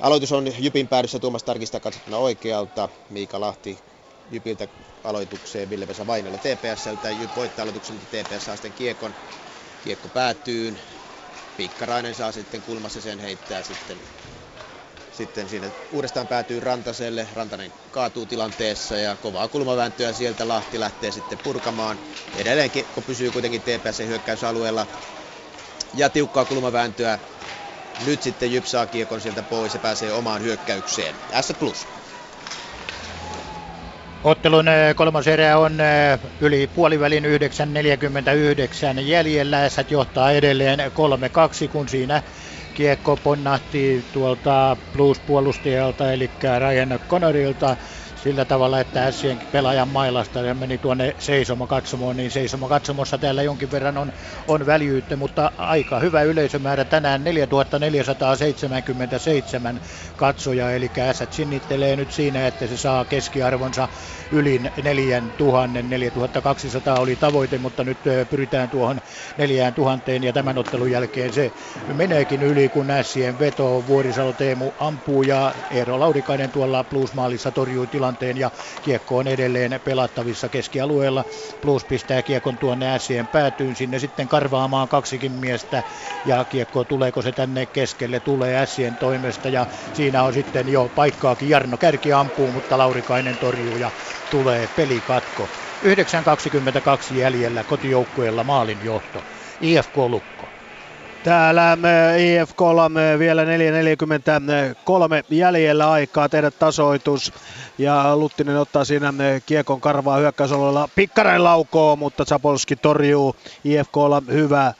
Aloitus on Jypin päädyssä, Tuomas tarkistaa katsottuna oikealta. Miika Lahti Jypiltä aloitukseen, Ville-Vesa Vainiolla T P S:ltä. Jyp voittaa aloituksen, T P S saa sitten kiekon. Kiekko päätyy. Pikkarainen saa sitten kulmassa sen, heittää sitten. Sitten siinä uudestaan päätyy Rantaselle. Rantanen kaatuu tilanteessa ja kovaa kulmavääntöä sieltä. Lahti lähtee sitten purkamaan. Edelleen kiekko pysyy kuitenkin T P S:n hyökkäysalueella. Ja tiukkaa kulmavääntöä. Nyt sitten J Y P saa kiekon sieltä pois ja pääsee omaan hyökkäykseen. S plus. Ottelun kolmas erä on yli puolivälin, yhdeksän neljäkymmentäyhdeksän jäljellä. S johtaa edelleen kolme kaksi, kun siinä kiekko ponnahti tuolta Blues-puolustajalta, eli Ryan Connorilta, sillä tavalla, että Sien pelaajan mailasta ja meni tuonne seisomakatsomoon, niin seisomakatsomossa täällä jonkin verran on, on väljyyttä, mutta aika hyvä yleisömäärä tänään, neljätuhatta neljäsataaseitsemänkymmentäseitsemän katsojaa, eli S sinnittelee nyt siinä, että se saa keskiarvonsa yli neljätuhatta, neljätuhattakaksisataa oli tavoite, mutta nyt pyritään tuohon neljätuhatta, ja tämän ottelun jälkeen se meneekin yli, kun Sien veto Vuorisalo Teemu ampuu, ja Eero Laurikainen tuolla Bluesmaalissa torjuu tilanteen, ja kiekko on edelleen pelattavissa keskialueella. Plus pistää kiekon tuonne Sien päätyyn, sinne sitten karvaamaan kaksikin miestä, ja kiekko, tuleeko se tänne keskelle, tulee Sien toimesta, ja siinä on sitten jo paikkaakin. Jarno Kärki ampuu, mutta Laurikainen torjuu ja tulee pelikatko. yhdeksän kaksikymmentäkaksi jäljellä, kotijoukkueella maalin johto. I F K Lukko. Täällä I F K:lla vielä neljä neljäkymmentäkolme jäljellä aikaa tehdä tasoitus. Ja Luttinen ottaa siinä kiekon, karvaa hyökkäysalueella. Pikkarainen laukoo, mutta Zapolski torjuu. I F K:lla hyvä,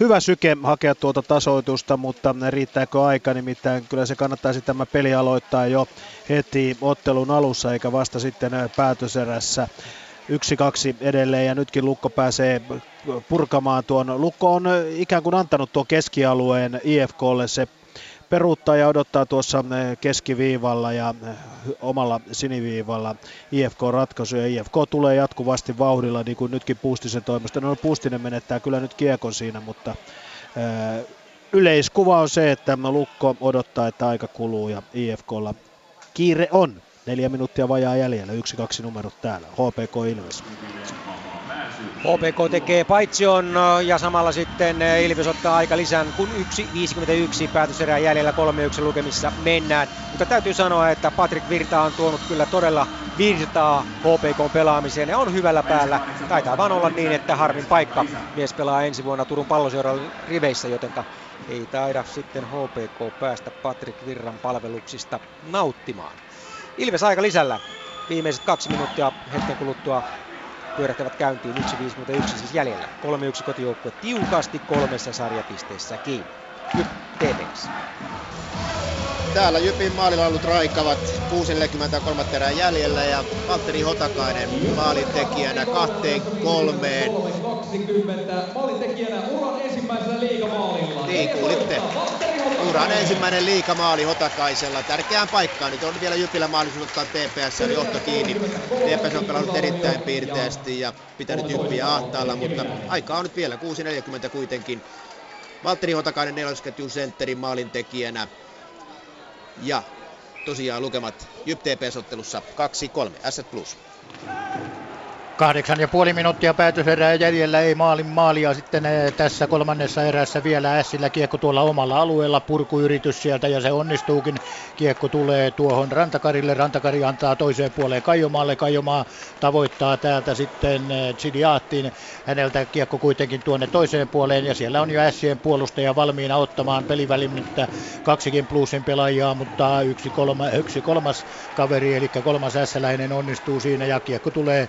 hyvä syke hakea tuota tasoitusta, mutta riittääkö aika? Nimittäin kyllä se kannattaisi tämä peli aloittaa jo heti ottelun alussa, eikä vasta sitten päätöserässä. yksi kaksi edelleen, ja nytkin Lukko pääsee purkamaan tuon. Lukko on ikään kuin antanut tuon keskialueen I F K:lle, se peruuttaa ja odottaa tuossa keskiviivalla ja omalla siniviivalla I F K-ratkaisuja. Ja I F K tulee jatkuvasti vauhdilla, niin kuin nytkin Puustisen toimesta. No, Puustinen menettää kyllä nyt kiekon siinä, mutta ää, yleiskuva on se, että Lukko odottaa, että aika kuluu, ja I F K:lla kiire on. Neljä minuuttia vajaa jäljellä, yksi kaksi numerot täällä, H P K Ilves. H P K tekee paitsion ja samalla sitten Ilves ottaa aika lisän, kun yksi viisikymmentäyksi päätöserää jäljellä, kolme yksi lukemissa mennään. Mutta täytyy sanoa, että Patrik Virta on tuonut kyllä todella virtaa H P K pelaamiseen ja on hyvällä päällä. Taitaa vaan olla niin, että harmin paikka. Mies pelaa ensi vuonna Turun Palloseuran riveissä, jotenka ei taida sitten H P K päästä Patrik Virran palveluksista nauttimaan. Ilves aika lisällä. Viimeiset kaksi minuuttia hetken kuluttua pyörähtävät käyntiin. yksi viisikymmentäyksi siis jäljellä. kolme yksi kotijoukkue tiukasti kolmessa sarjapisteessä kiinni. J Y P T P S. Täällä Jypin maalilla ollut raikavat. kuusi neljäkymmentäkolme erää jäljellä ja Valtteri Hotakainen maalintekijänä kahteen kolmeen. Maalintekijänä uran ensimmäisellä liigamaalilla. Niin, kuulitte. Uran ensimmäinen liigamaali Hotakaisella. Tärkeään paikkaan. Nyt on vielä Jypillä mahdollisuus ottaa T P S johto kiinni. T P S on pelannut erittäin piirteästi ja pitänyt Jyppiä ahtaalla, mutta aikaa on nyt vielä. kuusi neljäkymmentä kuitenkin. Valtteri Hotakainen nelosketjun sentterin maalintekijänä. Ja tosiaan lukemat J Y P T P S-ottelussa kaksi kolme, S plus. Kahdeksan ja puoli minuuttia päätöserää jäljellä, ei maalin maalia sitten tässä kolmannessa erässä vielä Ässillä. Kiekko tuolla omalla alueella, purkuyritys sieltä ja se onnistuukin. Kiekko tulee tuohon Rantakarille, Rantakari antaa toiseen puoleen Kaijomaalle, Kaijomaa tavoittaa täältä sitten Chidiaattin. Häneltä kiekko kuitenkin tuonne toiseen puoleen ja siellä on jo Ässien puolustaja valmiina ottamaan pelivälimettä. Kaksikin plussin pelaajaa, mutta yksi, kolma, yksi kolmas kaveri eli kolmas ässäläinen onnistuu siinä ja kiekko tulee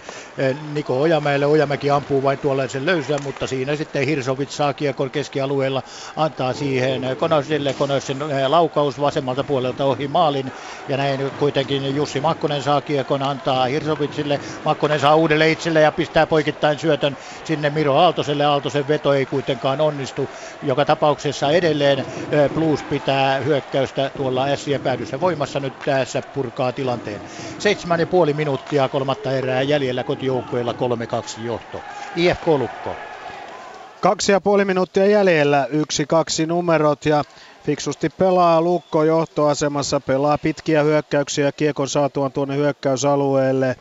Niko Ojamäelle. Ojamäki ampuu vain tuollaisen löysän, mutta siinä sitten Hirsovic saa kiekon keskialueella, antaa siihen Konosille. Konosin laukaus vasemmalta puolelta ohi maalin ja näin kuitenkin Jussi Makkonen saa kiekon, antaa Hirsovicille. Makkonen saa uudelle itselle ja pistää poikittain syötön sinne Miro Aaltoselle. Aaltosen veto ei kuitenkaan onnistu. Joka tapauksessa edelleen Blues pitää hyökkäystä tuolla Ässien päädyssä voimassa. Nyt tässä purkaa tilanteen. Seitsemän ja puoli minuuttia kolmatta erää jäljellä, kotijoukkueella kolme kaksi johto. I F K Lukko. Kaksi ja puoli minuuttia jäljellä, yksi kaksi numerot ja fiksusti pelaa Lukko johtoasemassa, pelaa pitkiä hyökkäyksiä kiekon saatuaan tuonne hyökkäysalueelle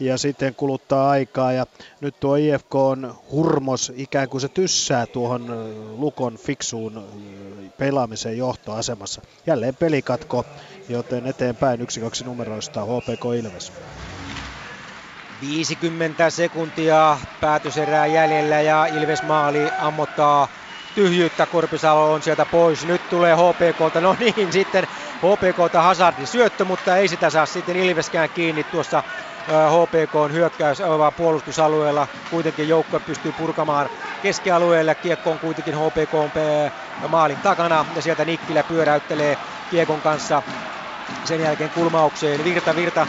ja sitten kuluttaa aikaa ja nyt tuo I F K on hurmos, ikään kuin se tyssää tuohon Lukon fiksuun pelaamiseen johtoasemassa. Jälleen pelikatko, joten eteenpäin yksi kaksi numeroista H P K Ilves. viisikymmentä sekuntia päätöserää jäljellä ja Ilves maali ammottaa tyhjyyttä. Korpisalo on sieltä pois. Nyt tulee H P K:lta. No niin, sitten H P K:lta Hazardin syöttö, mutta ei sitä saa sitten Ilveskään kiinni tuossa H P K:n hyökkäys vaan puolustusalueella. Kuitenkin joukkue pystyy purkamaan keskialueelle. Kiekko on kuitenkin H P K:n maalin takana ja sieltä Nikkilä pyöräyttelee kiekon kanssa sen jälkeen kulmaukseen. Virta, virta.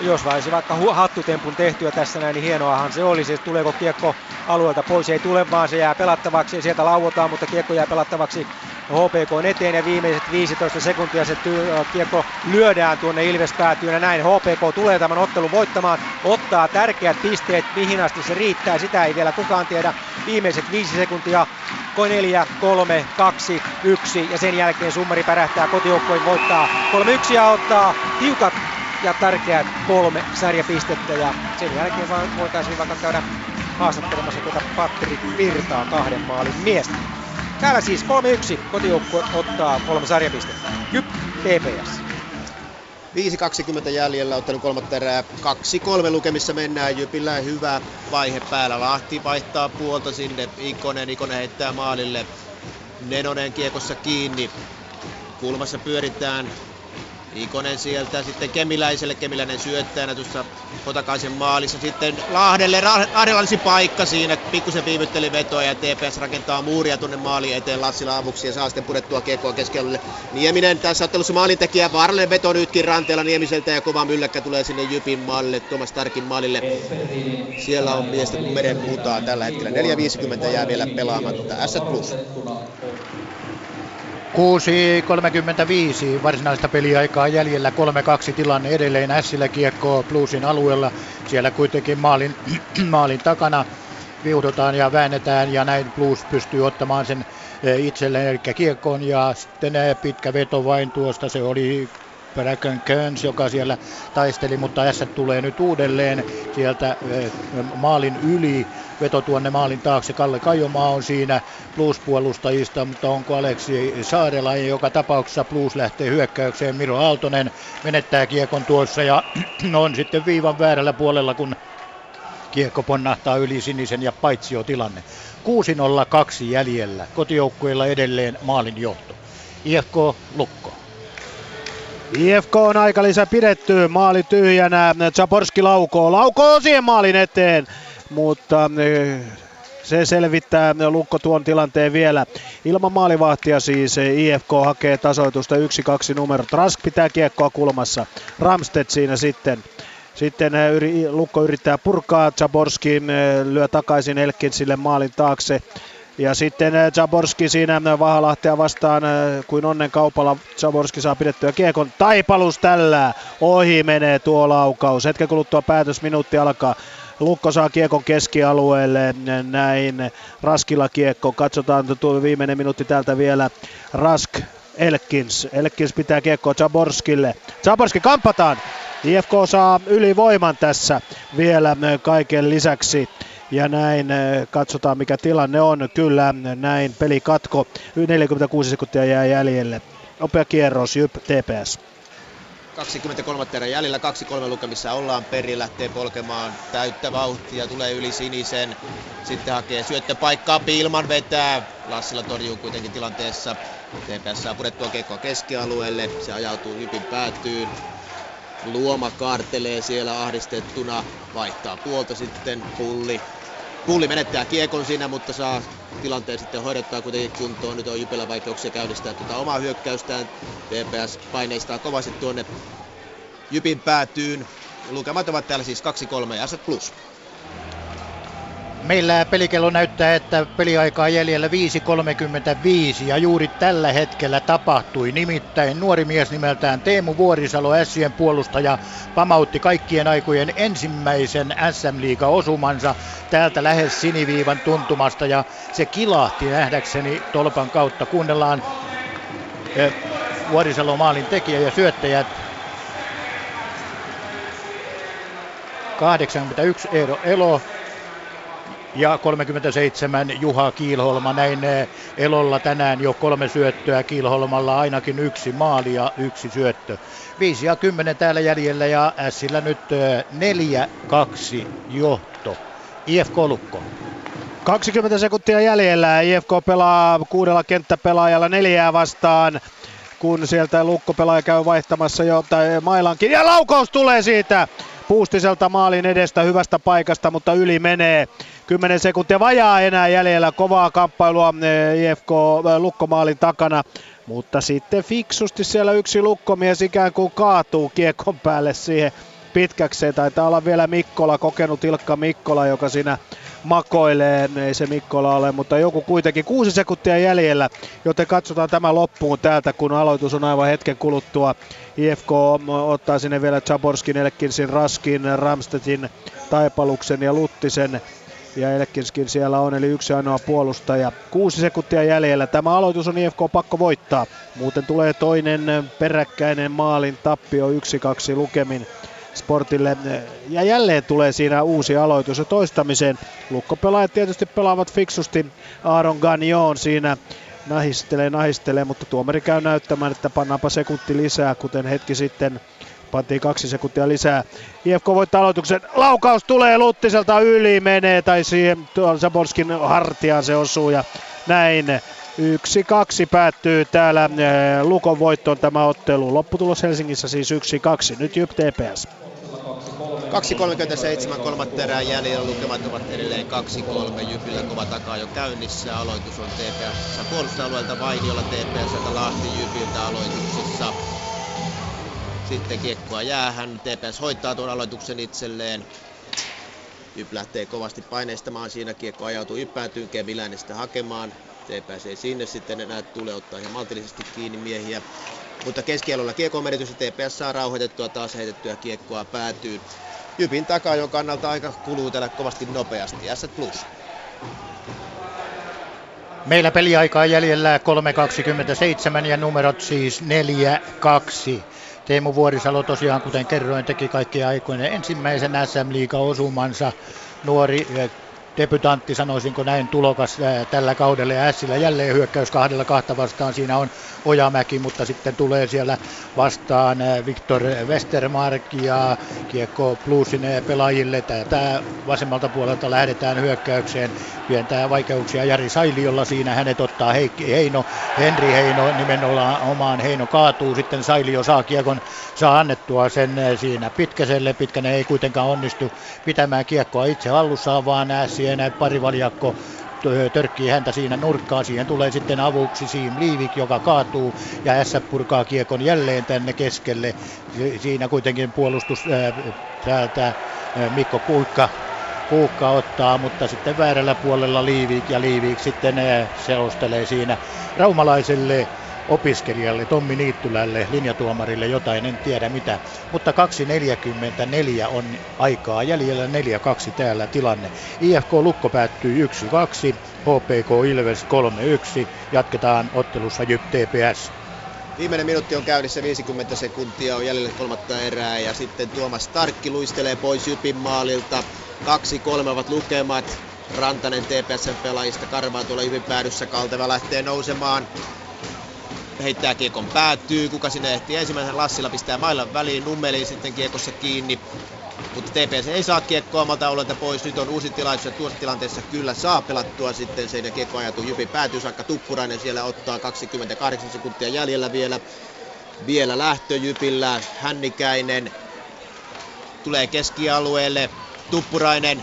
Jos vaisi vaikka hattutempun tehtyä tässä näin, niin hienoahan se olisi. Tuleeko kiekko alueelta pois? Ei tule, vaan se jää pelattavaksi ja sieltä lauotaan, mutta kiekko jää pelattavaksi H P K:n eteen ja viimeiset viisitoista sekuntia se ty- kiekko lyödään tuonne Ilves päätyyn ja näin H P K tulee tämän ottelun voittamaan, ottaa tärkeät pisteet, mihin asti se riittää, sitä ei vielä kukaan tiedä. Viimeiset viisi sekuntia, neljä, kolme, kaksi, yksi ja sen jälkeen summari pärähtää, kotijoukkueen voittaa kolme yksi ja ottaa tiukat ja tärkeät kolme sarjapistettä ja sen jälkeen voitaisiin vaikka käydä haastattelemassa tuota Patrik Virtaa, kahden maalin miestä. Täällä siis kolme yksi, kotijoukkue ottaa kolme sarjapistettä. J Y P T P S. viisi kaksikymmentä jäljellä, ottanut kolmatta erää. kaksi kolme lukemissa mennään, Jypillä hyvä vaihe päällä. Lahti vaihtaa puolta sinne, Ikonen, Ikonen heittää maalille. Nenonen kiekossa kiinni, kulmassa pyöritään. Ikonen sieltä sitten Kemiläiselle, Kemiläinen syöttää tuossa Hotakaisen maalissa. Sitten Lahdelle, Lahdella olisi paikka siinä, pikkusen viivytteli vetoa ja T P S rakentaa muuria tuonne maaliin eteen Lassila avuksi ja saa sitten purettua kiekkoa keskialueelle. Nieminen tässä ottelussa maalintekijä, vaarallinen veto nytkin ranteella Niemiseltä ja kova mylläkkä tulee sinne Jypin maalille, Tuomas Tarkin maalille. Siellä on miestä kun meren puutaa tällä hetkellä, neljä viisikymmentä jää vielä pelaamatta, S Plus. kuusi kolmekymmentäviisi varsinaista peliaikaa jäljellä, kolme kaksi tilanne edelleen Ässillä, kiekko Bluesin alueella, siellä kuitenkin maalin, maalin takana viuhdotaan ja väännetään ja näin Blues pystyy ottamaan sen itselleen eli kiekkoon ja sitten pitkä veto vain tuosta, se oli Peräkön Köns, joka siellä taisteli, mutta Ässä tulee nyt uudelleen sieltä maalin yli. Veto tuonne maalin taakse. Kalle Kajomaa on siinä Blues-puolustajista, mutta onko Aleksi Saarela? Joka tapauksessa Blues lähtee hyökkäykseen. Miro Aaltonen menettää kiekon tuossa ja on sitten viivan väärällä puolella, kun kiekko ponnahtaa yli sinisen ja paitsiotilanne. kuusi nolla kaksi jäljellä. Kotijoukkueella edelleen maalin johto. I F K Lukko. I F K on aikalisä pidetty, maali tyhjänä, Zaborski laukoo, laukoo siihen maalin eteen, mutta se selvittää Lukko tuon tilanteen vielä. Ilman maalivahtia siis I F K hakee tasoitusta, yksi kaksi numero, Trask pitää kiekkoa kulmassa, Ramstedt siinä sitten. Sitten Lukko yrittää purkaa, Zaborski lyö takaisin Elkinsille maalin taakse. Ja sitten Zaborski siinä Vahalahtea vastaan kuin onnen kaupalla. Zaborski saa pidettyä kiekon. Taipalus tällä. Ohi menee tuo laukaus. Hetken kuluttua päätös, minuutti alkaa. Lukko saa kiekon keskialueelle. Näin Raskilla kiekko. Katsotaan tuo viimeinen minuutti täältä vielä. Rask Elkins. Elkins pitää kiekkoa Zaborskille. Zaborski kampataan. I F K saa ylivoiman tässä vielä kaiken lisäksi. Ja näin katsotaan mikä tilanne on. Kyllä näin pelikatko. neljäkymmentäkuusi sekuntia jää jäljelle. Nopea kierros J Y P T P S. kaksikymmentäkolme erää jäljellä, kaksi kolme lukemissa ollaan. Peri lähtee polkemaan täyttä vauhtia, tulee yli sinisen. Sitten hakee syöttöpaikkaa, Pilman vetää. Lassila torjuu kuitenkin tilanteessa. T P S saa purettua Kiekkoa keskialueelle, se ajautuu J Y P:n päätyyn. Luoma kaartelee siellä ahdistettuna, vaihtaa puolta sitten Pulli. Pulli menettää kiekon siinä, mutta saa tilanteen sitten hoidettua kuitenkin kuntoon. Nyt on J Y P:llä vaikeuksia käynnistää tuota omaa hyökkäystään. T P S paineistaa kovasti tuonne J Y P:n päätyyn. Lukemat ovat täällä siis kaksi kolme ja Asset Plus. Meillä pelikello näyttää, että peliaikaa jäljellä viisi kolmekymmentäviisi ja juuri tällä hetkellä tapahtui. Nimittäin nuori mies nimeltään Teemu Vuorisalo, Ässien puolustaja, pamautti kaikkien aikojen ensimmäisen S M-liigan osumansa täältä lähes siniviivan tuntumasta ja se kilahti nähdäkseni tolpan kautta. Kuunnellaan eh, Vuorisalo maalin tekijä ja syöttäjät. kahdeksankymmentäyksi Eero Elo. Ja kolmekymmentäseitsemän Juha Kiilholma, näin Elolla tänään jo kolme syöttöä, Kiilholmalla ainakin yksi maali ja yksi syöttö. viisi ja kymmenen täällä jäljellä ja Ässillä nyt neljä kaksi johto. I F K Lukko. kaksikymmentä sekuntia jäljellä, I F K pelaa kuudella kenttäpelaajalla neljää vastaan. Kun sieltä Lukko pelaaja käy vaihtamassa jo mailankin ja laukaus tulee siitä! Puustiselta maalin edestä hyvästä paikasta, mutta yli menee. kymmenen sekuntia vajaa enää jäljellä. Kovaa kamppailua I F K Lukkomaalin takana. Mutta sitten fiksusti siellä yksi lukkomies ikään kuin kaatuu kiekon päälle siihen pitkäkseen. Taitaa olla vielä Mikkola, kokenut Ilkka Mikkola, joka siinä makoilee. Ei se Mikkola ole, mutta joku kuitenkin. kuusi sekuntia jäljellä, joten katsotaan tämä loppuun täältä, kun aloitus on aivan hetken kuluttua. I F K ottaa sinne vielä Chaborskin, Elkinsin, Raskin, Ramstedtin, Taipaluksen ja Luttisen. Ja Elkinskin siellä on, eli yksi ainoa puolustaja. kuusi sekuntia jäljellä. Tämä aloitus on I F K pakko voittaa. Muuten tulee toinen peräkkäinen maalin tappio yksi kaksi lukemin Sportille. Ja jälleen tulee siinä uusi aloitus ja toistamiseen. Lukkopelaajat tietysti pelaavat fiksusti. Aaron Gagnon siinä nahistelee, nahistelee, mutta tuomari käy näyttämään, että pannaanpa sekunti lisää, kuten hetki sitten. Pantiin kaksi sekuntia lisää. I F K voittaa aloituksen. Laukaus tulee Luttiselta, yli menee. Tai siihen Zaborskin hartiaan se osuu. Ja näin yksi kaksi päättyy täällä Lukon voittoon tämä ottelu. Lopputulos Helsingissä siis yksi kaksi. Nyt J Y P T P S. kaksi kolmekymmentäseitsemän kolmatta erää jäljellä. Lukemat ovat edelleen kaksi kolme. Jypillä kova takaa jo käynnissä. Aloitus on T P S puolustusalueelta Vainiolla, T P S Lahti Jypiltä aloituksessa. Sitten kiekkoa jäähän, T P S hoitaa tuon aloituksen itselleen. J Y P lähtee kovasti paineistamaan siinä, kiekko ajautuu J Y P päätyyn, Keviläinen sitä hakemaan. T P S ei sinne sitten enää tule, ottaa ihan maltillisesti kiinni miehiä. Mutta keskialueella kiekon menetys ja T P S saa rauhoitettua taas heitettyä kiekkoa päätyyn. J Y P:n takaa, jonka kannalta aika kuluu täällä kovasti nopeasti. Asset Plus. Meillä peliaikaa jäljellä kolme kaksikymmentäseitsemän ja numerot siis neljä kaksi. Teemu Vuorisalo tosiaan, kuten kerroin, teki kaikkien aikoinen ensimmäisen S M-liigan osumansa. Nuori debutantti, sanoisinko näin, tulokas tällä kaudella. Ja Ässillä jälleen hyökkäys kahdella kahta vastaan. Siinä on Ojamäki, mutta sitten tulee siellä vastaan Viktor Westermark ja Kiekko Plusin pelaajille. Tämä vasemmalta puolelta lähdetään hyökkäykseen. Pientää vaikeuksia Jari Sailiolla siinä. Hänet ottaa Heikki Heino. Henri Heino nimenomaan omaan Heino kaatuu. Sitten Sailio saa kiekon, saa annettua sen siinä Pitkäselle. Pitkänen ei kuitenkaan onnistu pitämään kiekkoa itse hallussaan, vaan Ässi enää parivaljakko törkkii häntä siinä nurkkaan. Siihen tulee sitten avuksi Siim Liivik, joka kaatuu ja Ässä purkaa kiekon jälleen tänne keskelle. Siinä kuitenkin puolustus ää, täältä ää, Mikko Puikka. Puukka ottaa, mutta sitten väärällä puolella Liivik ja Liivik sitten ää, selostelee siinä raumalaiselle opiskelijalle Tommi Niittylälle, linjatuomarille jotain, en tiedä mitä. Mutta kaksi neljäkymmentäneljä on aikaa jäljellä, neljä kaksi täällä tilanne. I F K Lukko päättyy yksi kaksi, H P K Ilves kolme yksi. Jatketaan ottelussa J Y P T P S. Viimeinen minuutti on käynnissä, viisikymmentä sekuntia on jäljellä kolmatta erää ja sitten Tuomas Tarkki luistelee pois Jypin maalilta. kaksi kolme ovat lukemat. Rantanen T P S:n pelaajista karvaa tuolla Jypin päädyssä. Kalteva lähtee nousemaan. Heittää kiekon päätyy. Kuka sinne ehtii? Ensimmäisen Lassila pistää mailan väliin. Nummeli sitten kiekossa kiinni. Mutta T P S ei saa kiekkoa omalta alueelta pois. Nyt on uusi tilaisuus ja tuossa tilanteessa kyllä saa pelattua sitten sen ja kiekko ajatuu Jypin päätyy saakka. Tuppurainen siellä ottaa kaksikymmentäkahdeksan sekuntia jäljellä vielä. Vielä lähtö Jypillä. Hännikäinen tulee keskialueelle. Tuppurainen,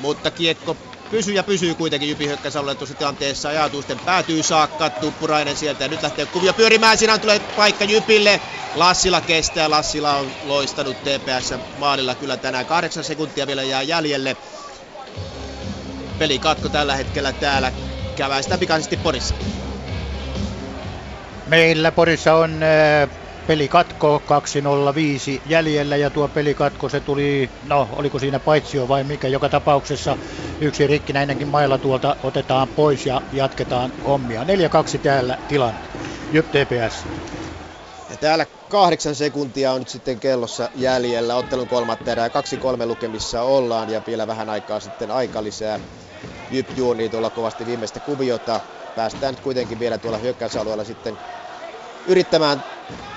mutta kiekko pysyy ja pysyy kuitenkin Jypin hyökkäysalueella tuossa tilanteessa. Ajatuu sitten päätyy saakka. Tuppurainen sieltä ja nyt lähtee kuvia pyörimään. Siinä on tulee paikka Jypille. Lassila kestää. Lassila on loistanut T P S maalilla kyllä tänään. Kahdeksan sekuntia vielä jää jäljelle. Peli katko tällä hetkellä täällä. Käväistään pikaisesti Porissa. Meillä Porissa on äh, pelikatko kaksi nolla viisi jäljellä ja tuo pelikatko se tuli, no oliko siinä paitsio vai mikä, joka tapauksessa yksi rikkinäinenkin mailla tuolta otetaan pois ja jatketaan hommia. neljä kaksi täällä tilanne. J Y P T P S. Ja täällä kahdeksan sekuntia on nyt sitten kellossa jäljellä. Ottelun kolmatta erää kaksi kolme lukemissa ollaan ja vielä vähän aikaa sitten aika lisää. J Y P juonii tuolla kovasti viimeistä kuviota. Päästään nyt kuitenkin vielä tuolla hyökkäysalueella sitten yrittämään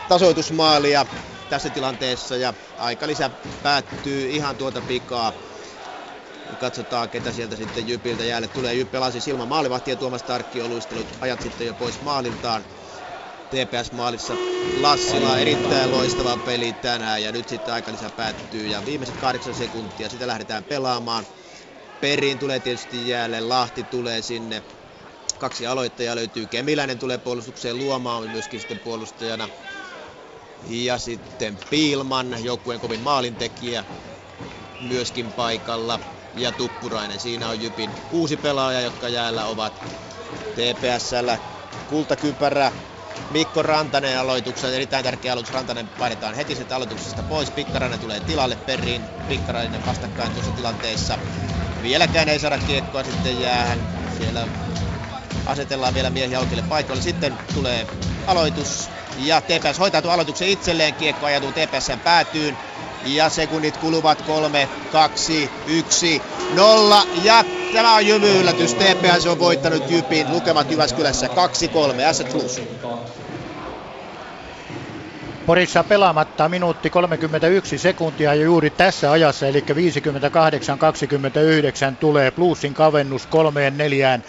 tasoitusmaalia tässä tilanteessa ja aika lisä päättyy ihan tuota pikaa. Katsotaan ketä sieltä sitten Jypiltä jäälle tulee. Jyp pelasi siis ilman maalivahtia. Tuomas Tarkki on luistellut ajat sitten jo pois maaliltaan. T P S-maalissa Lassila erittäin loistava peli tänään ja nyt sitten aikalisä päättyy ja viimeiset kahdeksan sekuntia sitä lähdetään pelaamaan. Perin tulee tietysti jäälle, Lahti tulee sinne. Kaksi aloittajaa löytyy. Kemiläinen tulee puolustukseen, Luomaan on myöskin sitten puolustajana. Ja sitten Piilman, joukkueen kovin maalintekijä, myöskin paikalla. Ja Tuppurainen. Siinä on Jypin kuusi pelaajaa, jotka jäällä ovat. T P S:llä kultakypärä. Mikko Rantanen aloituksessa, erittäin tärkeä aloitus. Rantanen painetaan heti sieltä aloituksesta pois. Pikkarainen tulee tilalle Perin. Pikkarainen vastakkain tuossa tilanteessa. Vieläkään ei saada kiekkoa sitten jäähän. Siellä asetellaan vielä miehiä oikeille paikoille. Sitten tulee aloitus ja T P S hoitaa tuon aloituksen itselleen. Kiekko ajatuu T P S:n päätyyn ja sekunnit kuluvat kolme, kaksi, yksi, nolla ja tämä on jymy-yllätys. T P S on voittanut Jypin. Lukemat Jyväskylässä kaksi kolme. Ässät Blues. Porissa pelaamatta minuutti kolmekymmentäyksi sekuntia ja juuri tässä ajassa, eli viisikymmentäkahdeksan kaksikymmentäyhdeksän tulee Bluesin kavennus kolmeen neljään.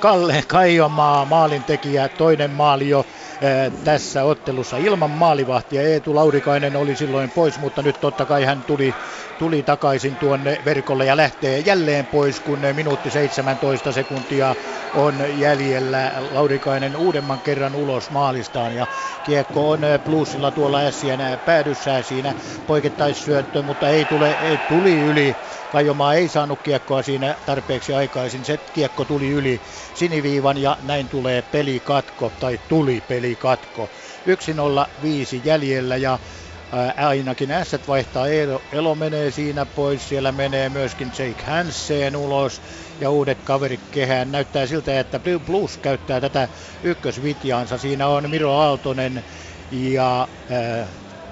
Kalle Kaijamaa, maalintekijä, toinen maali jo ää, tässä ottelussa ilman maalivahtia. Eetu Laurikainen oli silloin pois, mutta nyt totta kai hän tuli, tuli takaisin tuonne verkolle ja lähtee jälleen pois, kun minuutti seitsemäntoista sekuntia on jäljellä. Laurikainen uudemman kerran ulos maalistaan ja kiekko on Bluesilla tuolla Ässien päädyssä siinä poikettaissyöttö, mutta ei tule, ei tuli yli. Kaijomaa ei saanut kiekkoa siinä tarpeeksi aikaisin. Se kiekko tuli yli siniviivan ja näin tulee pelikatko tai tuli pelikatko. yksi nolla viisi jäljellä ja ää, ainakin Ässät vaihtaa. Elo, Elo menee siinä pois. Siellä menee myöskin Jake Hansen ulos ja uudet kaverit kehään. Näyttää siltä, että Blues käyttää tätä ykkösvitjaansa. Siinä on Miro Aaltonen ja ää,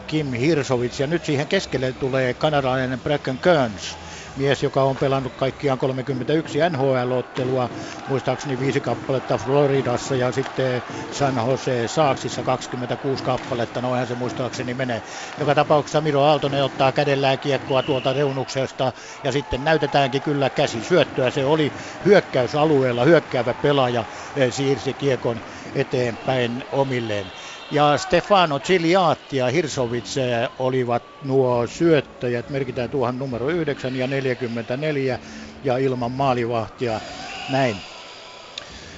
Kim Hirsovits ja nyt siihen keskelle tulee kanadalainen Bracken Kearns. Mies, joka on pelannut kaikkiaan kolmekymmentäyksi N H L-ottelua, muistaakseni viisi kappaletta Floridassa ja sitten San Jose Saaksissa kaksikymmentäkuusi kappaletta, noinhan se muistaakseni menee. Joka tapauksessa Miro Aaltonen ottaa kädellään kiekkoa tuolta reunuksesta ja sitten näytetäänkin kyllä käsisyöttöä. Se oli hyökkäysalueella, hyökkäävä pelaaja siirsi kiekon eteenpäin omilleen. Ja Stefano Ciliatti ja Hirsovits olivat nuo syöttäjät, merkitään tuohon numero yhdeksän ja neljäkymmentäneljä ja ilman maalivahtia näin.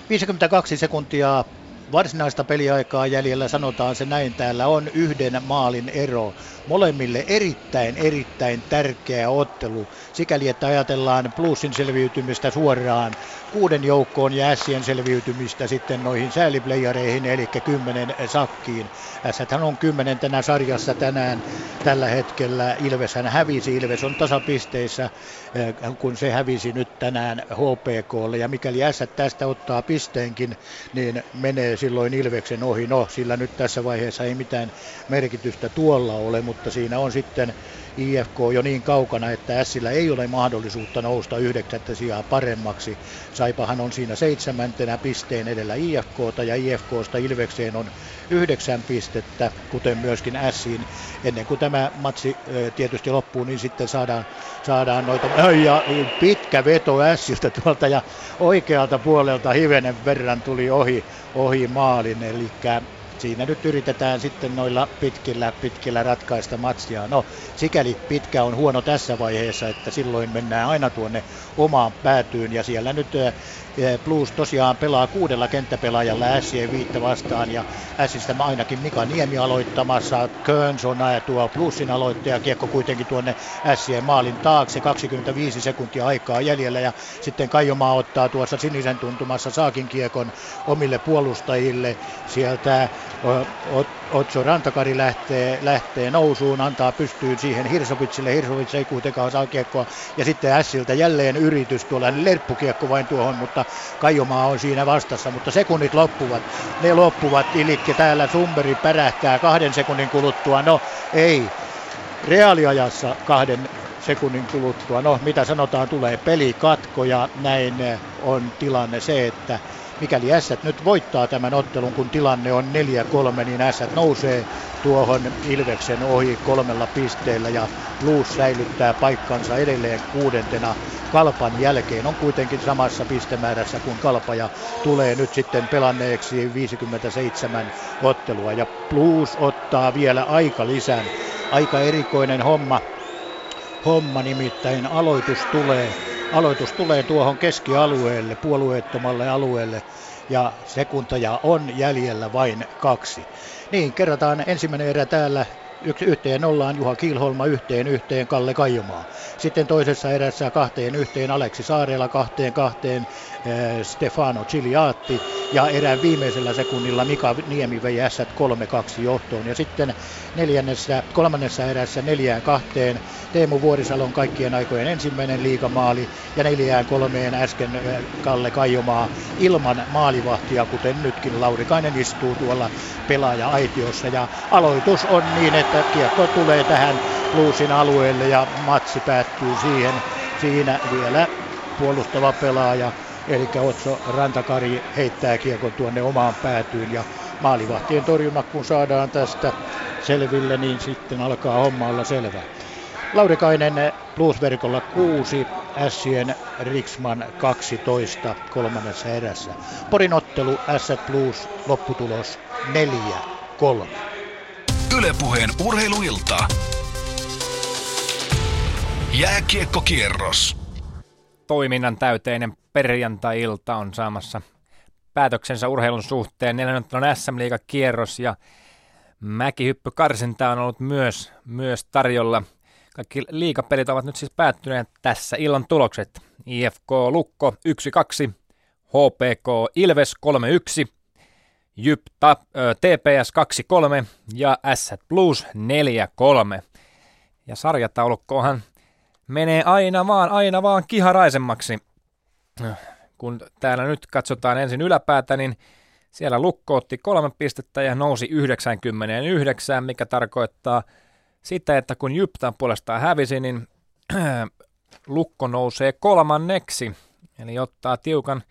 viisikymmentäkaksi sekuntia varsinaista peliaikaa jäljellä, sanotaan se näin, täällä on yhden maalin ero. Molemmille erittäin erittäin tärkeä ottelu, sikäli että ajatellaan Bluesin selviytymistä suoraan kuuden joukkoon ja Ässien selviytymistä sitten noihin sääliplayereihin, eli kymmenen sakkiin. Ässäthän on kymmenen tänä sarjassa tänään tällä hetkellä. Ilveshän hävisi, Ilves on tasapisteissä, kun se hävisi nyt tänään H P K:lle ja mikäli Ässät tästä ottaa pisteenkin, niin menee pääsee silloin Ilveksen ohi. No, sillä nyt tässä vaiheessa ei mitään merkitystä tuolla ole, mutta siinä on sitten I F K jo niin kaukana, että Sillä ei ole mahdollisuutta nousta yhdeksättä sijaa paremmaksi. Saipahan on siinä seitsemäntenä pisteen edellä I F K:ta ja I F K:sta Ilvekseen on yhdeksän pistettä, kuten myöskin Ässiin. Ennen kuin tämä matsi tietysti loppuu, niin sitten saadaan, saadaan noita... Ja pitkä veto Ässiltä tuolta ja oikealta puolelta hivenen verran tuli ohi, ohi maalin, eli... Siinä nyt yritetään sitten noilla pitkillä, pitkillä ratkaista matsia. No, sikäli pitkä on huono tässä vaiheessa, että silloin mennään aina tuonne omaan päätyyn. Ja siellä nyt Blues tosiaan pelaa kuudella kenttäpelaajalla Ässien viittä vastaan. Ja Ässistä ainakin Mika Niemi aloittamassa. Kearns on tuo Bluesin aloittaja. Kiekko kuitenkin tuonne Ässien maalin taakse. kaksikymmentäviisi sekuntia aikaa jäljellä. Ja sitten Kaijomaa ottaa tuossa sinisen tuntumassa saakin kiekon omille puolustajille sieltä. Otso Rantakari lähtee, lähtee nousuun, antaa pystyyn siihen Hirsovitsille. Hirsovits ei kuitenkaan saa kiekkoa. Ja sitten Ässiltä jälleen yritys, tuolla lerppukiekko vain tuohon, mutta Kaijomaa on siinä vastassa. Mutta sekunnit loppuvat, ne loppuvat. Ilikki täällä Summeri pärähtää kahden sekunnin kuluttua. No ei, reaaliajassa kahden sekunnin kuluttua. No mitä sanotaan, tulee pelikatko ja näin on tilanne se, että... Mikäli Ässät nyt voittaa tämän ottelun, kun tilanne on neljä kolme, niin Ässät nousee tuohon Ilveksen ohi kolmella pisteellä ja Blues säilyttää paikkansa edelleen kuudentena. Kalpan jälkeen on kuitenkin samassa pistemäärässä kuin Kalpa ja tulee nyt sitten pelanneeksi viisikymmentäseitsemän ottelua ja Blues ottaa vielä aikalisän. Aika erikoinen homma, homma nimittäin aloitus tulee. Aloitus tulee tuohon keskialueelle, puolueettomalle alueelle ja sekuntia on jäljellä vain kaksi. Niin, kerrataan ensimmäinen erä täällä. Yksi yhteen nollaan Juha Kiilholma, yhteen yhteen Kalle Kaijomaa. Sitten toisessa erässä kahteen yhteen Aleksi Saarela, kahteen kahteen eh, Stefano Ciliatti. Ja erään viimeisellä sekunnilla Mika Niemi vei Ässät kolme kaksi johtoon. Ja sitten neljännessä, kolmannessa erässä neljään kahteen Teemu Vuorisalon kaikkien aikojen ensimmäinen liigamaali. Ja neljään kolmeen äsken eh, Kalle Kaijomaa ilman maalivahtia, kuten nytkin Laurikainen istuu tuolla pelaaja-aitiossa. Ja aloitus on niin, että kiekko tulee tähän Bluesin alueelle ja matsi päättyy siihen. Siinä vielä puolustava pelaaja, eli Otso Rantakari heittää kiekon tuonne omaan päätyyn ja maalivahtien torjunnat kun saadaan tästä selville, niin sitten alkaa homma olla selvä. Laurikainen Blues-verkolla kuusi, Ässien Riksman kaksitoista kolmannessa erässä. Porin ottelu Ässät Blues lopputulos neljä kolme. Yle Puheen urheiluilta. Jääkiekkokierros. Toiminnan täyteinen perjantai-ilta on saamassa päätöksensä urheilun suhteen. Neljännellä on S M-liigakierros ja mäkihyppykarsinta on ollut myös, myös tarjolla. Kaikki liigapelit ovat nyt siis päättyneet. Tässä illan tulokset. I F K Lukko yksi kaksi, H P K Ilves kolme yksi. Jyp ta, ö, T P S kaksi kolme ja Ässät Blues neljä kolme. Ja sarjataulukkohan menee aina vaan, aina vaan kiharaisemmaksi. Kun täällä nyt katsotaan ensin yläpäätä, niin siellä Lukko otti kolme pistettä ja nousi yhdeksänkymmentäyhdeksään, mikä tarkoittaa sitä, että kun Jyp tämän puolestaan hävisi, niin Lukko nousee kolmanneksi. Eli ottaa tiukan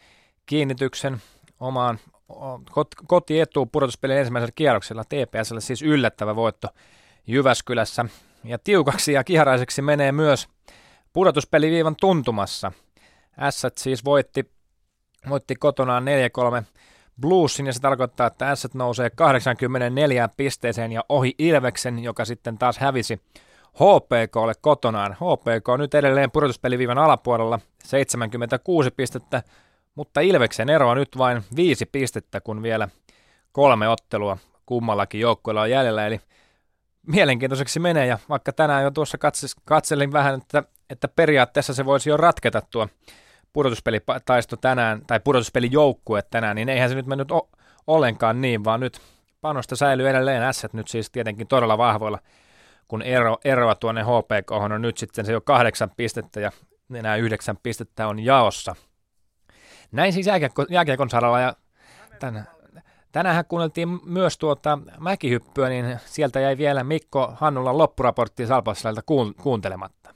kiinnityksen omaan kotietuun pudotuspelin ensimmäisellä kierroksella. T P S:lle siis yllättävä voitto Jyväskylässä. Ja tiukaksi ja kiharaiseksi menee myös pudotuspeliviivan tuntumassa. Ässät siis voitti, voitti kotonaan neljä kolme Bluesin ja se tarkoittaa, että Ässät nousee kahdeksankymmentäneljä pisteeseen ja ohi Ilveksen, joka sitten taas hävisi H P K:lle kotonaan. H P K on nyt edelleen pudotuspeliviivan alapuolella seitsemänkymmentäkuusi pistettä. Mutta Ilveksen ero on nyt vain viisi pistettä, kun vielä kolme ottelua kummallakin joukkueella on jäljellä. Eli mielenkiintoiseksi menee, ja vaikka tänään jo tuossa katses, katselin vähän, että, että periaatteessa se voisi jo ratketa tuo pudotuspelitaisto tänään, tai pudotuspelijoukkue tänään, niin eihän se nyt mennyt o- ollenkaan niin, vaan nyt panosta säilyy edelleen Ässät nyt siis tietenkin todella vahvoilla, kun ero, eroa tuonne H P K on nyt sitten se jo kahdeksan pistettä, ja enää yhdeksän pistettä on jaossa. Näin siis jääkiekon saralla ja tämän, Tänäänhän kuunneltiin myös tuota mäkihyppyä, niin sieltä jäi vielä Mikko Hannulan loppuraportti Salpausselältä kuuntelematta.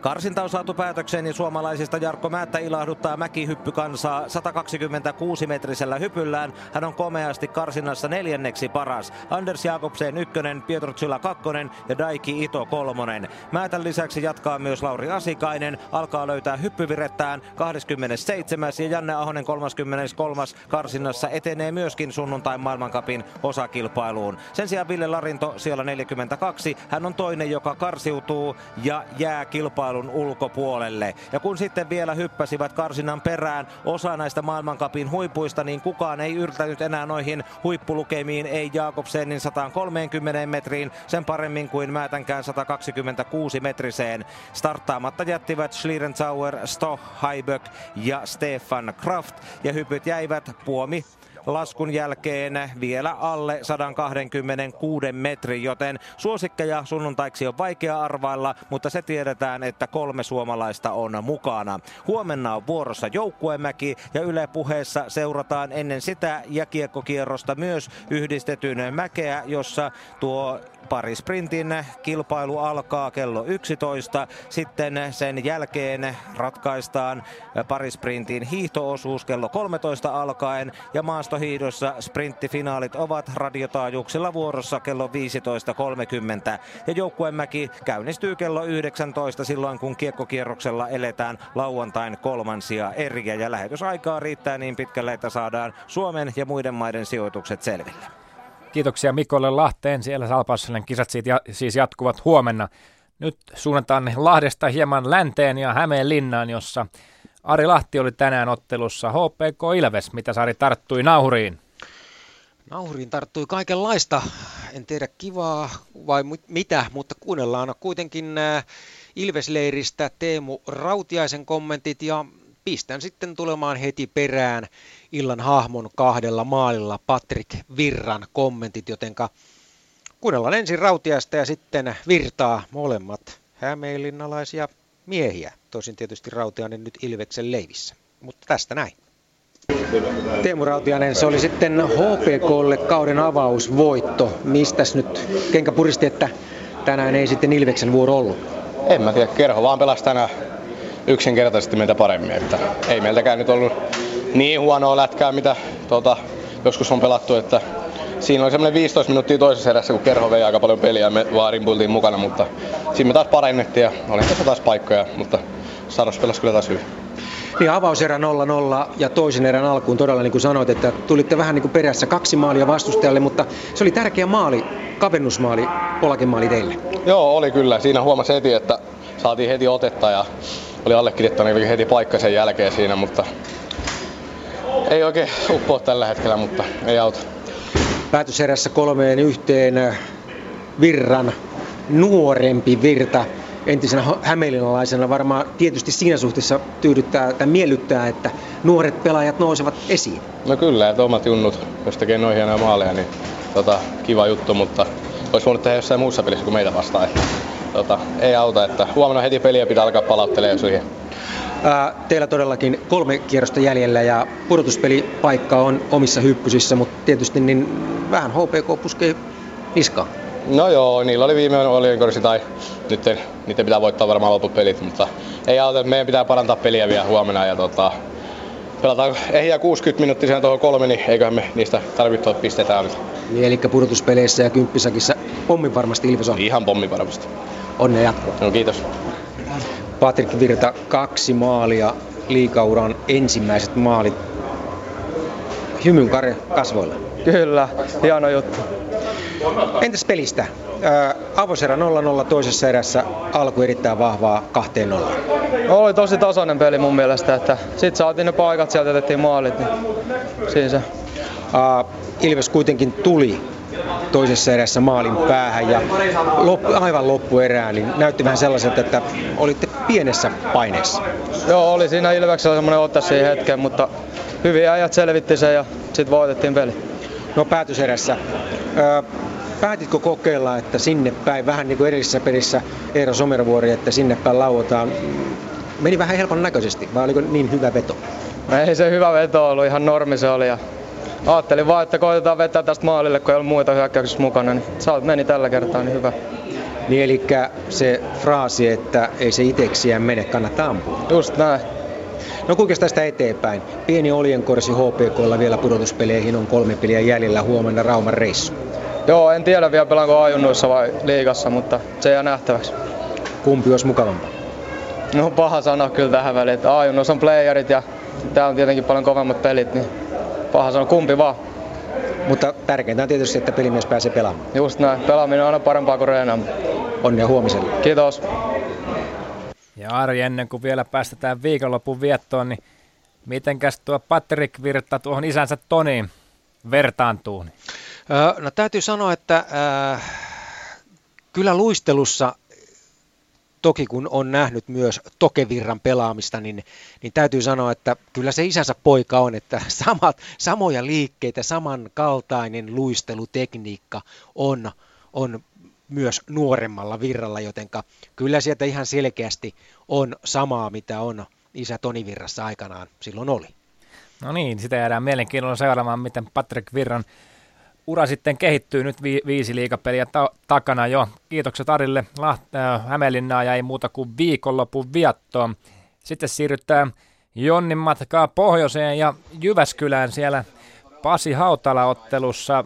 Karsinta on saatu päätökseen ja suomalaisista Jarkko Määttä ilahduttaa mäkihyppykansaa sata kaksikymmentäkuusi metrisellä hypyllään. Hän on komeasti karsinnassa neljänneksi paras. Anders Jakobsen ykkönen, Piotr Czula kakkonen ja Daiki Ito kolmonen. Määtän lisäksi jatkaa myös Lauri Asikainen. Alkaa löytää hyppyvirettään kahdeskymmenesseitsemäs ja Janne Ahonen kolmaskymmeneskolmas karsinnassa etenee myöskin sunnuntain maailmancupin osakilpailuun. Sen sijaan Ville Larinto siellä neljäkymmentäkaksi. Hän on toinen, joka karsiutuu ja jää kilpailuun ulkopuolelle. Ja kun sitten vielä hyppäsivät karsinnan perään osa näistä maailmancupin huipuista, niin kukaan ei yrtänyt enää noihin huippulukemiin, ei Jakobsenin sataankolmeenkymmeneen metriin, sen paremmin kuin Määtänkään sataakahtakymmentäkuusi metriseen. Starttaamatta jättivät Schlierenzauer, Stoch, Heiberg ja Stefan Kraft, ja hypyt jäivät puomi laskun jälkeen vielä alle sataakahtakymmentäkuusi metriä, joten suosikkeja sunnuntaiksi on vaikea arvailla, mutta se tiedetään, että kolme suomalaista on mukana. Huomenna on vuorossa joukkuemäki ja Yle Puheessa seurataan ennen sitä ja kiekkokierrosta myös yhdistetyn mäkeä, jossa tuo parisprintin kilpailu alkaa kello yksitoista. Sitten sen jälkeen ratkaistaan parisprintin hiihtoosuus kello kolmetoista alkaen ja maastohiihdossa sprinttifinaalit ovat radiotaajuuksilla vuorossa kello viisitoista kolmekymmentä. Ja joukkuemäki käynnistyy kello yhdeksäntoista silloin, kun kiekkokierroksella eletään lauantain kolmansia eriä. Ja lähetysaikaa riittää niin pitkälle, että saadaan Suomen ja muiden maiden sijoitukset selville. Kiitoksia Mikolle Lahteen. Siellä Salpausselän kisat siis jatkuvat huomenna. Nyt suunnataan Lahdesta hieman länteen ja Hämeenlinnaan, jossa Ari Lahti oli tänään ottelussa. H P K Ilves, mitä Sari tarttui nauhuriin? Nauhuriin tarttui kaikenlaista. En tiedä kivaa vai mit- mitä, mutta kuunnellaan kuitenkin Ilvesleiristä Teemu Rautiaisen kommentit ja pistän sitten tulemaan heti perään illan hahmon kahdella maalilla Patrik Virran kommentit, jotenka kuunnellaan ensin Rautiaista ja sitten Virtaa, molemmat hämeenlinnalaisia miehiä. Tosin tietysti Rautiainen nyt Ilveksen leivissä, mutta tästä näin. Teemu Rautiainen, se oli sitten H P K:lle kauden avausvoitto. Mistäs nyt kenkä puristi, että tänään ei sitten Ilveksen vuoro ollut? En mä tiedä, kerho vaan pelasi tänään yksinkertaisesti meitä paremmin, että ei meiltäkään nyt ollut niin huonoa lätkää, mitä tuota, joskus on pelattu, että siinä oli semmoinen viisitoista minuuttia toisessa erässä, kun kerho vei aika paljon peliä ja me vaan rimpultiin mukana, mutta siinä me taas parannettiin ja oli tässä taas paikkoja, mutta Saros pelasi kyllä taas hyvin. Niin, avauserä nolla nolla ja toisen erän alkuun todella niin kuin sanoit, että tulitte vähän niin kuin perässä kaksi maalia vastustajalle, mutta se oli tärkeä maali, kavennusmaali, polakemaali teille. Joo, oli kyllä. Siinä huomasi heti, että saatiin heti otetta ja oli allekirjoittanut heti paikka sen jälkeen siinä, mutta ei oikein uppoa tällä hetkellä, mutta ei auta. Päätöserässä kolmeen yhteen Virran nuorempi Virta entisenä hämeenlinnalaisena varmaan tietysti siinä suhteessa tyydyttää tai miellyttää, että nuoret pelaajat nousevat esiin. No kyllä, että omat junnut, jos tekee noin hienoja maaleja, niin tota, kiva juttu, mutta olisi voinut tehdä jossain muussa pelissä kuin meitä vastaan. Tota, ei auta, että huomenna heti peliä pitää alkaa palauttelemaan siihen. Ää, teillä todellakin kolme kierrosta jäljellä ja pudotuspelipaikka on omissa hyppysissä, mutta tietysti niin vähän H P K puskee niskaan. No joo, niillä oli viimeinen oljenkorsi tai nyt en, niitä pitää voittaa varmaan loput pelit, mutta ei auta, että meidän pitää parantaa peliä vielä huomenna ja tota, pelataan ehjää kuusikymmentä minuuttia tuohon kolme, niin eiköhän me niistä tarvitse olla pisteitä nyt. Niin, eli pudotuspeleissä ja kymppisakissa pommin varmasti Ilves on. Ihan pommin varmasti. Onnea jatkoa. No kiitos. Patrik Virta, kaksi maalia, liigauran ensimmäiset maalit. Hymyn kare kasvoilla. Kyllä, hieno juttu. Entäs pelistä? Ää, avoserä nolla nolla toisessa erässä, alku erittäin vahvaa kahteen nolla. No, oli tosi tasainen peli mun mielestä, että sit saatiin ne paikat, sieltä jätettiin maalit, niin siinä se. Ää, Ilves kuitenkin tuli toisessa erässä maalin päähän ja loppu, aivan loppuerään, niin näytti vähän sellaiselta, että olitte pienessä paineessa. Joo, oli siinä Ilveksellä semmoinen otta siihen hetkeen, mutta hyvin äijät selvitti sen ja sit voitettiin peli. No päätöserässä. Öö, päätitkö kokeilla, että sinne päin, vähän niin kuin edellisessä pelissä Eero Somervuori, että sinne päin lauotaan? Meni vähän helpon näköisesti, vai oliko niin hyvä veto? Ei se hyvä veto ollut, ihan normi se oli ja ajattelin vaan, että koitetaan vetää tästä maalille, kun ei ollut muita hyökkäyksissä mukana. Niin meni tällä kertaa, niin hyvä. Niin eli se fraasi, että ei se iteksiään mene, kannattaa ampua. Just näin. No kuinka tästä eteenpäin? Pieni oljenkorsi H P K:lla vielä pudotuspeleihin, on kolme peliä jäljellä, huomenna Rauman reissu. Joo, en tiedä vielä pelaanko ajunnuissa vai liigassa, mutta se jää nähtäväksi. Kumpi olisi mukavampaa? No paha sana kyllä tähän väliin, että ajunnuissa on playerit ja täällä on tietenkin paljon kovemmat pelit, niin paha sana kumpi vaan. Mutta tärkeintä on tietysti, että pelimies pääsee pelaamaan. Just näin, pelaaminen on aina parempaa kuin reenaamaan. Onnea huomiselle. Kiitos. Ja Ari, ennen kuin vielä päästetään viikonlopun viettoon, niin mitenkäs tuo Patrick Virta tuohon isänsä Toniin vertaantuu? Öö, no täytyy sanoa, että öö, kyllä luistelussa, toki kun on nähnyt myös Tokevirran pelaamista, niin, niin täytyy sanoa, että kyllä se isänsä poika on, että samat, samoja liikkeitä, samankaltainen luistelutekniikka on, on myös nuoremmalla Virralla, jotenka kyllä sieltä ihan selkeästi on samaa, mitä on isä Toni Virrassa aikanaan silloin oli. No niin, sitä jäädään mielenkiinnolla seuraamaan, miten Patrick Virran ura sitten kehittyy, nyt vi- viisi liigapeliä ta- takana jo. Kiitokset Arille, Laht- äh, Hämeenlinnaa ja ei muuta kuin viikonlopun viattoon. Sitten siirrytään Jonnin matkaa pohjoiseen ja Jyväskylään siellä Pasi Hautala-ottelussa.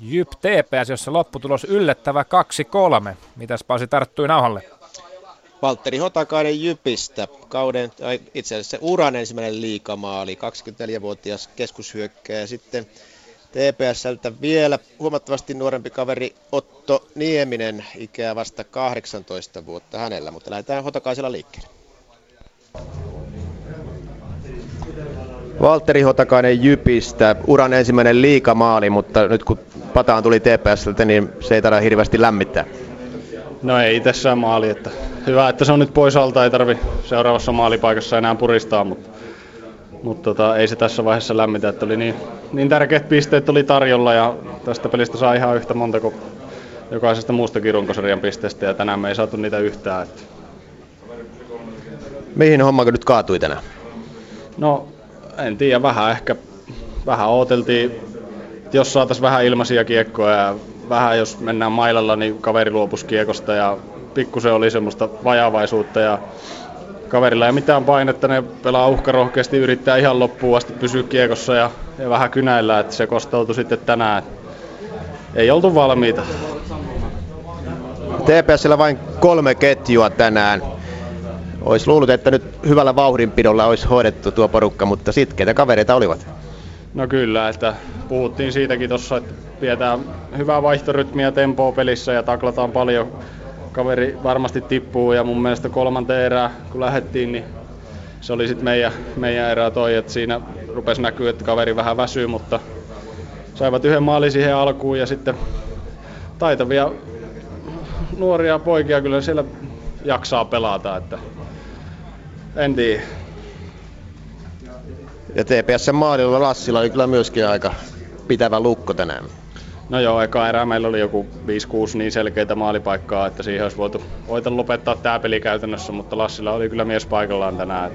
Jyp T P S, jossa lopputulos yllättävä kaksi kolme. Mitäs Pasi tarttui nauhalle? Valtteri Hotakainen Jypistä. Kauden, itse asiassa uran ensimmäinen liigamaali, kaksikymmentäneljävuotias keskushyökkääjä. Sitten T P S:ltä vielä huomattavasti nuorempi kaveri Otto Nieminen, ikää vasta kahdeksantoista vuotta hänellä, mutta lähdetään Hotakaisella liikkeelle. Valtteri Hotakainen Jypistä, uran ensimmäinen liigamaali, mutta nyt kun pataan tuli T P S:ltä, niin se ei taida hirveästi lämmittää. No ei tässä maali, että hyvä, että se on nyt pois alta, ei tarvi seuraavassa maalipaikassa enää puristaa, mutta, mutta tota, ei se tässä vaiheessa lämmitä, että oli niin, niin tärkeät pisteet oli tarjolla ja tästä pelistä saa ihan yhtä monta kuin jokaisesta muustakin runkosarjan pisteestä ja tänään me ei saatu niitä yhtään. Että. Mihin homma nyt kaatui tänään? No en tiedä, vähän ehkä, vähän ooteltiin, jos saataisiin vähän ilmaisia kiekkoja ja vähän jos mennään mailalla, niin kaveri luopuisi kiekosta ja pikkusen oli semmoista vajavaisuutta ja kaverilla ei mitään painetta, ne pelaa uhkarohkeasti, yrittää ihan loppuun asti pysyä kiekossa ja, ja vähän kynäillä, että se kostautui sitten tänään. Ei oltu valmiita. T P S:llä vain kolme ketjua tänään. Olisi luullut, että nyt hyvällä vauhdinpidolla olisi hoidettu tuo porukka, mutta sitkeitä kavereita olivat. No kyllä, että puhuttiin siitäkin tuossa, että pidetään hyvää vaihtorytmiä, tempoa pelissä ja taklataan paljon. Kaveri varmasti tippuu ja mun mielestä kolmanteen erään kun lähdettiin, niin se oli sitten meidän, meidän erää toi, että siinä rupesi näkyä, että kaveri vähän väsyy, mutta saivat yhden maalin siihen alkuun ja sitten taitavia nuoria poikia kyllä siellä jaksaa pelata, että en tiedä. Ja T P S-maalilla Lassilla oli kyllä myöskin aika pitävä lukko tänään. No joo, eka erää meillä oli joku viisi kuusi niin selkeitä maalipaikkaa, että siihen olisi voitu, voitu lopettaa tää peli käytännössä, mutta Lassilla oli kyllä mies paikallaan tänään.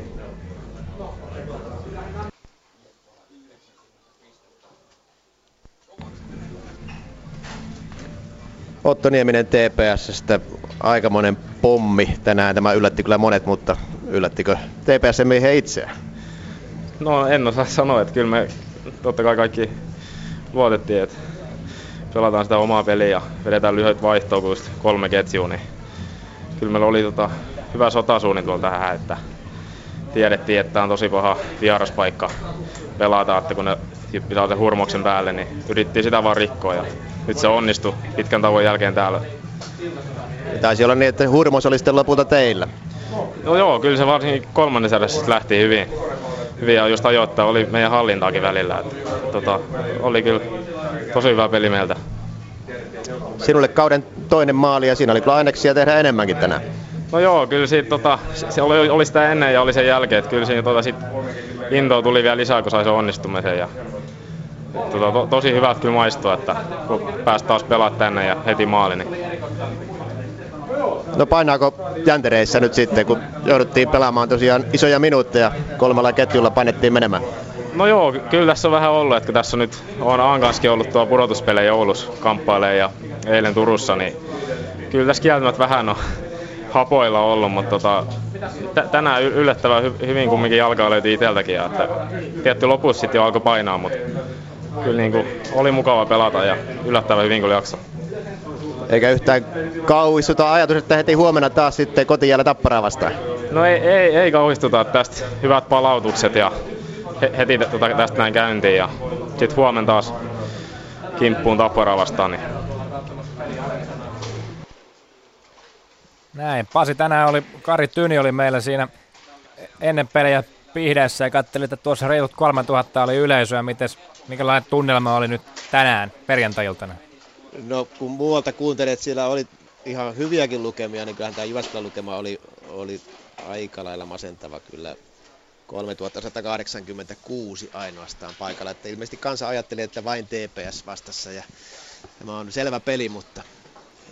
Otto Nieminen T P S:stä, aikamoinen pommi tänään. Tämä yllätti kyllä monet, mutta yllättikö T P S-miehen itseään? No en osaa sanoa, että kyllä me totta kai kaikki luotettiin, että pelataan sitä omaa peliä ja vedetään lyhyt vaihtoa, kun kolme ketjua, niin kyllä meillä oli tota hyvä sotasuunnitelma tähän, että tiedettiin, että on tosi paha vieraspaikka pelata, että kun ne pitää sen hurmoksen päälle, niin yrittiin sitä vaan rikkoa ja nyt se onnistui pitkän tauon jälkeen täällä. Taisi olla niin, että hurmos oli sitten lopulta teillä. No joo, kyllä se varsinkin kolmannen säädössä lähti hyvin. Hyviä just ajoittaa, oli meidän hallintaakin välillä. Että, tota, oli kyllä tosi hyvä peli meiltä. Sinulle kauden toinen maali ja siinä oli kyllä aineksia tehdä enemmänkin tänään. No joo, kyllä siitä, tota, se oli, oli sitä ennen ja oli sen jälkeen. Että kyllä siinä tota, sit intoa tuli vielä lisää, kun sai sen onnistumisen. Ja, tota, to, tosi hyvät kyllä maistua, että kun pääsi taas pelaa tänne ja heti maali. Niin. No painaako jäntereissä nyt sitten, kun jouduttiin pelaamaan tosiaan isoja minuutteja, kolmella ketjulla painettiin menemään? No joo, kyllä tässä on vähän ollut, että tässä on nyt on Ankanskin ollut tuo pudotuspelejä Joulussa kamppailee ja eilen Turussa, niin kyllä tässä kieltämättä vähän on hapoilla ollut, mutta tota, t- tänään yllättävän hy- hyvin kumminkin jalkaa löytyi itseltäkin ja että tietty lopussa sitten jo alkoi painaa, mutta kyllä niin kuin oli mukava pelata ja yllättävän hyvin kun jaksaa. Eikä yhtään kauhistuta ajatus, että heti huomenna taas sitten kotijäällä Tapparaa vastaan? No ei, ei, ei kauhistuta, tästä hyvät palautukset ja he, heti tuota, tästä näin käyntiin ja sitten huomenna taas kimppuun Tapparaa vastaan. Niin. Näin, Pasi tänään oli, Kari Tyni oli meillä siinä ennen pelejä Pihdeissä ja katselin, että tuossa reilut kolmetuhatta oli yleisöä. Mites, minkälainen tunnelma oli nyt tänään perjantai-iltana? No kun muualta kuuntelet, siellä oli ihan hyviäkin lukemia, niin kyllähän tämä Jyväskylän lukema oli, oli aika lailla masentava kyllä. kolmetuhatta sata kahdeksankymmentäkuusi ainoastaan paikalla, että ilmeisesti kansa ajatteli, että vain T P S vastassa ja tämä on selvä peli, mutta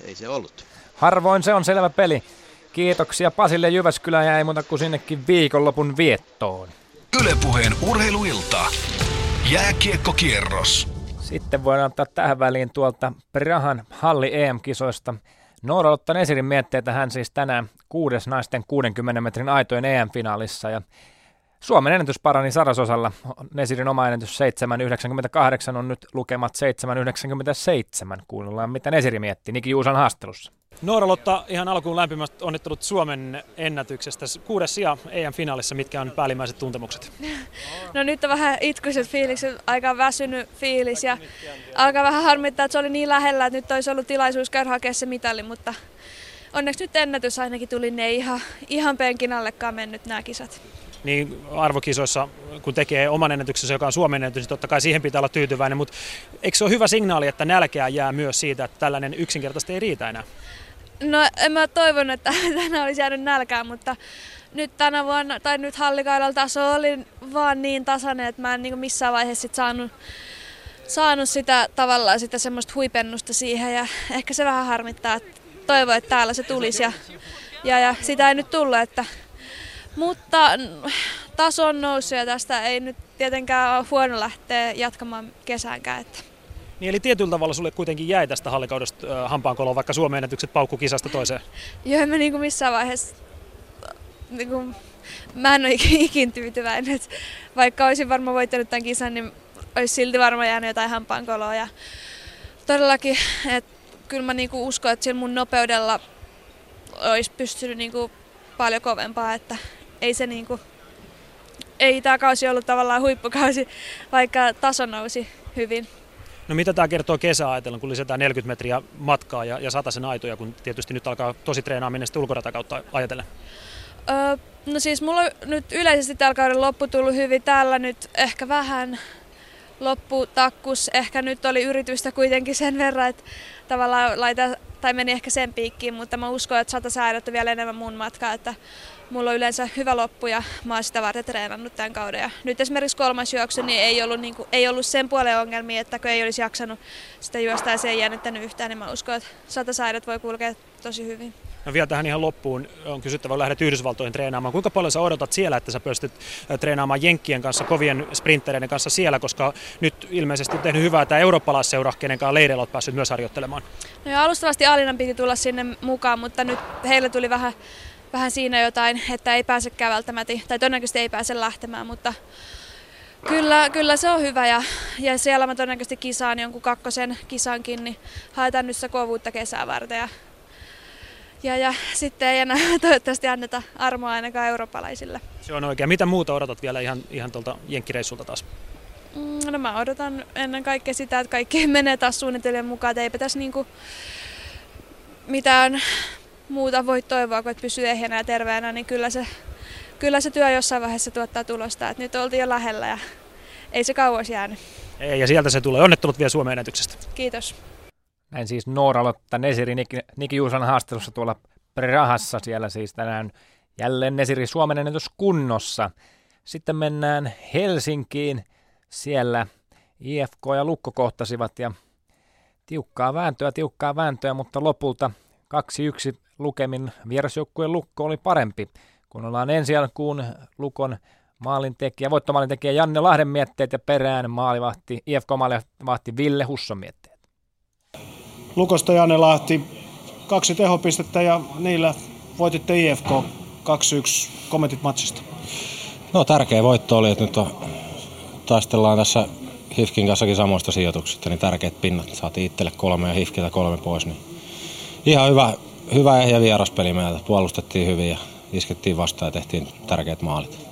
ei se ollut. Harvoin se on selvä peli. Kiitoksia Pasille Jyväskylään ja ei muuta kuin sinnekin viikonlopun viettoon. Yle Puheen urheiluilta. Jääkiekkokierros. Sitten voidaan ottaa tähän väliin tuolta Prahan halli E M-kisoista. Noora Lotta Nesirin miettii, että hän siis tänään kuudes naisten kuudenkymmenen metrin aitojen E M-finaalissa. Ja Suomen ennätys parani sadasosalla. Nesirin oma ennätys seitsemän pilkku yhdeksänkymmentäkahdeksan on nyt lukemat seitsemän pilkku yhdeksänkymmentäseitsemän. Kuunnellaan, mitä Nesiri mietti Niki Juusan haastattelussa. Noora Lotta, ihan alkuun lämpimästi onnittelut Suomen ennätyksestä. Kuudes sija E M-finaalissa, mitkä on päällimmäiset tuntemukset? No nyt on vähän itkuiset fiilikset, aika väsynyt fiilis ja alkaa vähän harmittaa, että se oli niin lähellä, että nyt olisi ollut tilaisuus käydä hakea se mitali, mutta onneksi nyt ennätys ainakin tuli, ne ei ihan, ihan penkin allekaan mennyt nämä kisat. Niin arvokisoissa, kun tekee oman ennätyksensä, joka on Suomen ennätys, niin totta kai siihen pitää olla tyytyväinen, mutta eikö se ole hyvä signaali, että nälkeä jää myös siitä, että tällainen yksinkertaisesti ei riitä enää? No en mä toivonut, että tänään olisi jäänyt nälkää, mutta nyt tänä vuonna, tai nyt hallikaudella taso oli vaan niin tasainen, että mä en niin missään vaiheessa sit saanut, saanut sitä tavallaan sitä semmoista huipennusta siihen ja ehkä se vähän harmittaa, että toivon, että täällä se tulisi ja, ja, ja sitä ei nyt tullut, että mutta taso on noussut ja tästä ei nyt tietenkään ole huono lähteä jatkamaan kesäänkään. Että. Niin eli tietyllä tavalla sulle kuitenkin jäi tästä hallikaudesta äh, hampaankoloon, vaikka Suomen ennätykset paukkuu kisasta toiseen? Joo, en mä niinku missään vaiheessa, niinku, mä en ole ikin tyytyväinen. Et vaikka olisin varmaan voittanut tämän kisan, niin olisi silti varmaan jäänyt jotain hampaankoloa. Ja todellakin, että kyllä mä niinku uskon, että sillä mun nopeudella olisi pystynyt niinku paljon kovempaa, että ei se niinku, ei tää kausi ollut tavallaan huippukausi, vaikka taso nousi hyvin. No mitä tää kertoo kesää ajatellen, kun lisätään neljäkymmentä metriä matkaa ja, ja satasen aitoja, kun tietysti nyt alkaa tosi treenaaminen sitten ulkorata kautta ajatellen? Öö, no siis mulla nyt yleisesti tällä kauden loppu tullut hyvin, täällä nyt ehkä vähän lopputakkus, ehkä nyt oli yritystä kuitenkin sen verran, että tavallaan laita, tai meni ehkä sen piikkiin, mutta mä uskon, että satasäädöt on vielä enemmän mun matkaa, että mulla on yleensä hyvä loppu ja mä oon sitä varten treenannut tämän kauden. Ja nyt esimerkiksi kolmas juoksu niin ei, ollut, niin kuin, ei ollut sen puolen ongelmia, että kun ei olisi jaksanut sitä juosta ja se ei jännittänyt yhtään, niin mä uskon, että satasäädöt voi kulkea tosi hyvin. No vielä tähän ihan loppuun on kysyttävä, kun lähdet Yhdysvaltoihin treenaamaan. Kuinka paljon sä odotat siellä, että sä pystyt treenaamaan jenkkien kanssa, kovien sprinttereiden kanssa siellä, koska nyt ilmeisesti on tehnyt hyvää tämä eurooppalaisseura, kenen kanssa leireillä olet päässyt myös harjoittelemaan? No ja alustavasti Alinan piti tulla sinne mukaan, mutta nyt heillä tuli vähän, vähän siinä jotain, että ei pääsekään välttämättä, tai todennäköisesti ei pääse lähtemään, mutta kyllä, kyllä se on hyvä ja, ja siellä mä todennäköisesti kisaan jonkun kakkosen kisankin, niin haetaan nyt sitä kovuutta kesää varten. Ja Ja, ja sitten ei enää toivottavasti anneta armoa ainakaan eurooppalaisille. Se on oikein. Mitä muuta odotat vielä ihan, ihan tuolta jenkkireissulta taas? Mm, no mä odotan ennen kaikkea sitä, että kaikki menee taas suunnitelmien mukaan. Et eipä tässä niinku mitään muuta voi toivoa, kun et pysyy ehjänä ja terveenä, niin kyllä se, kyllä se työ jossain vaiheessa tuottaa tulosta. Et nyt oltiin jo lähellä ja ei se kauas jäänyt. Ei, ja sieltä se tulee. Onnittelut vielä Suomen ennätyksestä. Kiitos. Näin siis Noora Lotta Nesiri Niki, Niki Juusan haastelussa tuolla Prahassa, siellä siis tänään jälleen Nesiri Suomen ennätys kunnossa. Sitten mennään Helsinkiin, siellä I F K ja Lukko kohtasivat ja tiukkaa vääntöä, tiukkaa vääntöä, mutta lopulta kaksi yksi lukemin vierasjoukkueen Lukko oli parempi. Kun ollaan ensi alkuun Lukon maalintekijä, voittomaalintekijä Janne Lahden mietteet ja perään maalivahti, I F K-maalivahti Ville Husson mietteet. Lukosta Janne Lahti, kaksi tehopistettä ja niillä voititte I F K kaksi yksi. Kommentit matsista. No tärkeä voitto oli, että nyt on, taistellaan tässä H I F K:n kanssakin samoista sijoituksista, niin tärkeät pinnat. Saatiin itselle kolme ja H I F K:ltä kolme pois. Niin ihan hyvä, hyvä ehjä vieraspeli meiltä. Puolustettiin hyvin ja iskettiin vastaan ja tehtiin tärkeät maalit.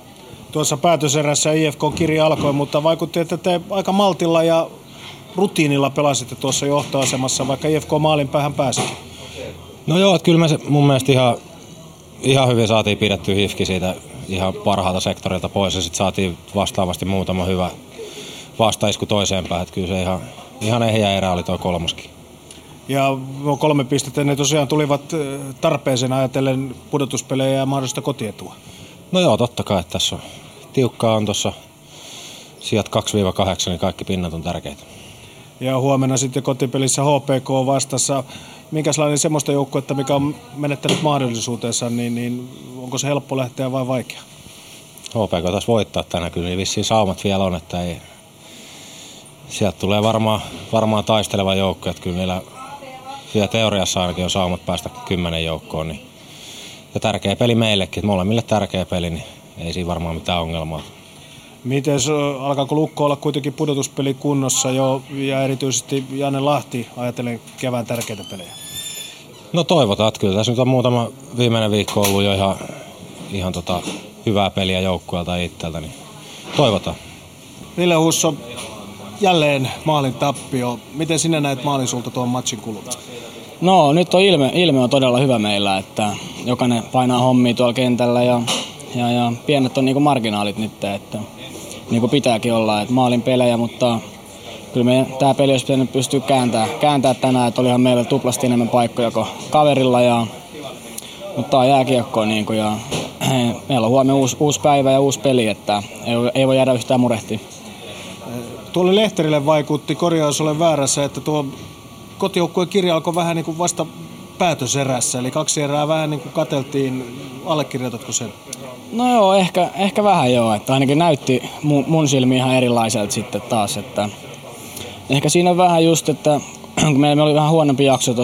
Tuossa päätöserässä I F K-kirja alkoi, mutta vaikutti, että te aika maltilla ja rutiinilla pelasitte tuossa johtoasemassa, vaikka I F K maalin päähän pääsi. No joo, että kyllä me se, mun mielestä ihan, ihan hyvin saatiin pidettyä H I F K siitä ihan parhaalta sektorilta pois ja sitten saatiin vastaavasti muutama hyvä vastaisku toiseen päähän. Että kyllä se ihan, ihan ehjä erä oli tuo kolmaskin. Ja kolme pistettä ne tosiaan tulivat tarpeeseen ajatellen pudotuspelejä ja mahdollista kotietua. No joo, totta kai. Tässä on tiukkaa, on tuossa sijat kaksi kahdeksan, niin kaikki pinnat on tärkeitä. Ja huomenna sitten kotipelissä H P K vastassa. Minkälainen semmoista joukkuetta, mikä on menettänyt mahdollisuutensa, niin, niin onko se helppo lähteä vai vaikea? H P K taas voittaa tänä kyllä, niin vissiin saumat vielä on, että ei. Sieltä tulee varmaan, varmaan taisteleva joukko, että kyllä niillä siellä teoriassa ainakin on saumat päästä kymmenen joukkoon, niin ja tärkeä peli meillekin, että molemmille tärkeä peli, niin ei siinä varmaan mitään ongelmaa. Miten alkaako Lukko olla kuitenkin pudotuspeli kunnossa jo, ja erityisesti Janne Lahti ajatellen kevään tärkeitä pelejä? No toivotaan, että kyllä tässä nyt on muutama viimeinen viikko ollut jo ihan, ihan tota, hyvää peliä joukkueelta itseltä, niin toivotaan. Ville Husson, jälleen maalin tappio. Miten sinä näet maalin sulta tuon matchin kulun? No nyt on ilme, ilme on todella hyvä meillä, että jokainen painaa hommia tuolla kentällä ja, ja, ja pienet on niinku marginaalit nyt, että niinku pitääkin olla, että maalin pelejä, mutta kyllä meidän tämä peli olisi pitänyt pystyä kääntämään, kääntämään tänään, että olihan meillä tuplasti enemmän paikkoja kuin kaverilla, ja, mutta tämä on jääkiekko niinku, ja meillä on huomenna uusi, uusi päivä ja uusi peli, että ei, ei voi jäädä yhtään murehtia. Tuolle Lehterille vaikutti, korjaus olen väärässä, että tuo kotijoukkueen kirja alkoi vähän niin kuin vasta päätöserässä, eli kaksi erää vähän niin kuin katseltiin. Allekirjoitatko sen? No joo, ehkä, ehkä vähän joo, että ainakin näytti mun, mun silmiin ihan erilaiselta sitten taas, että ehkä siinä on vähän just, että kun meillä oli vähän huonompi jakso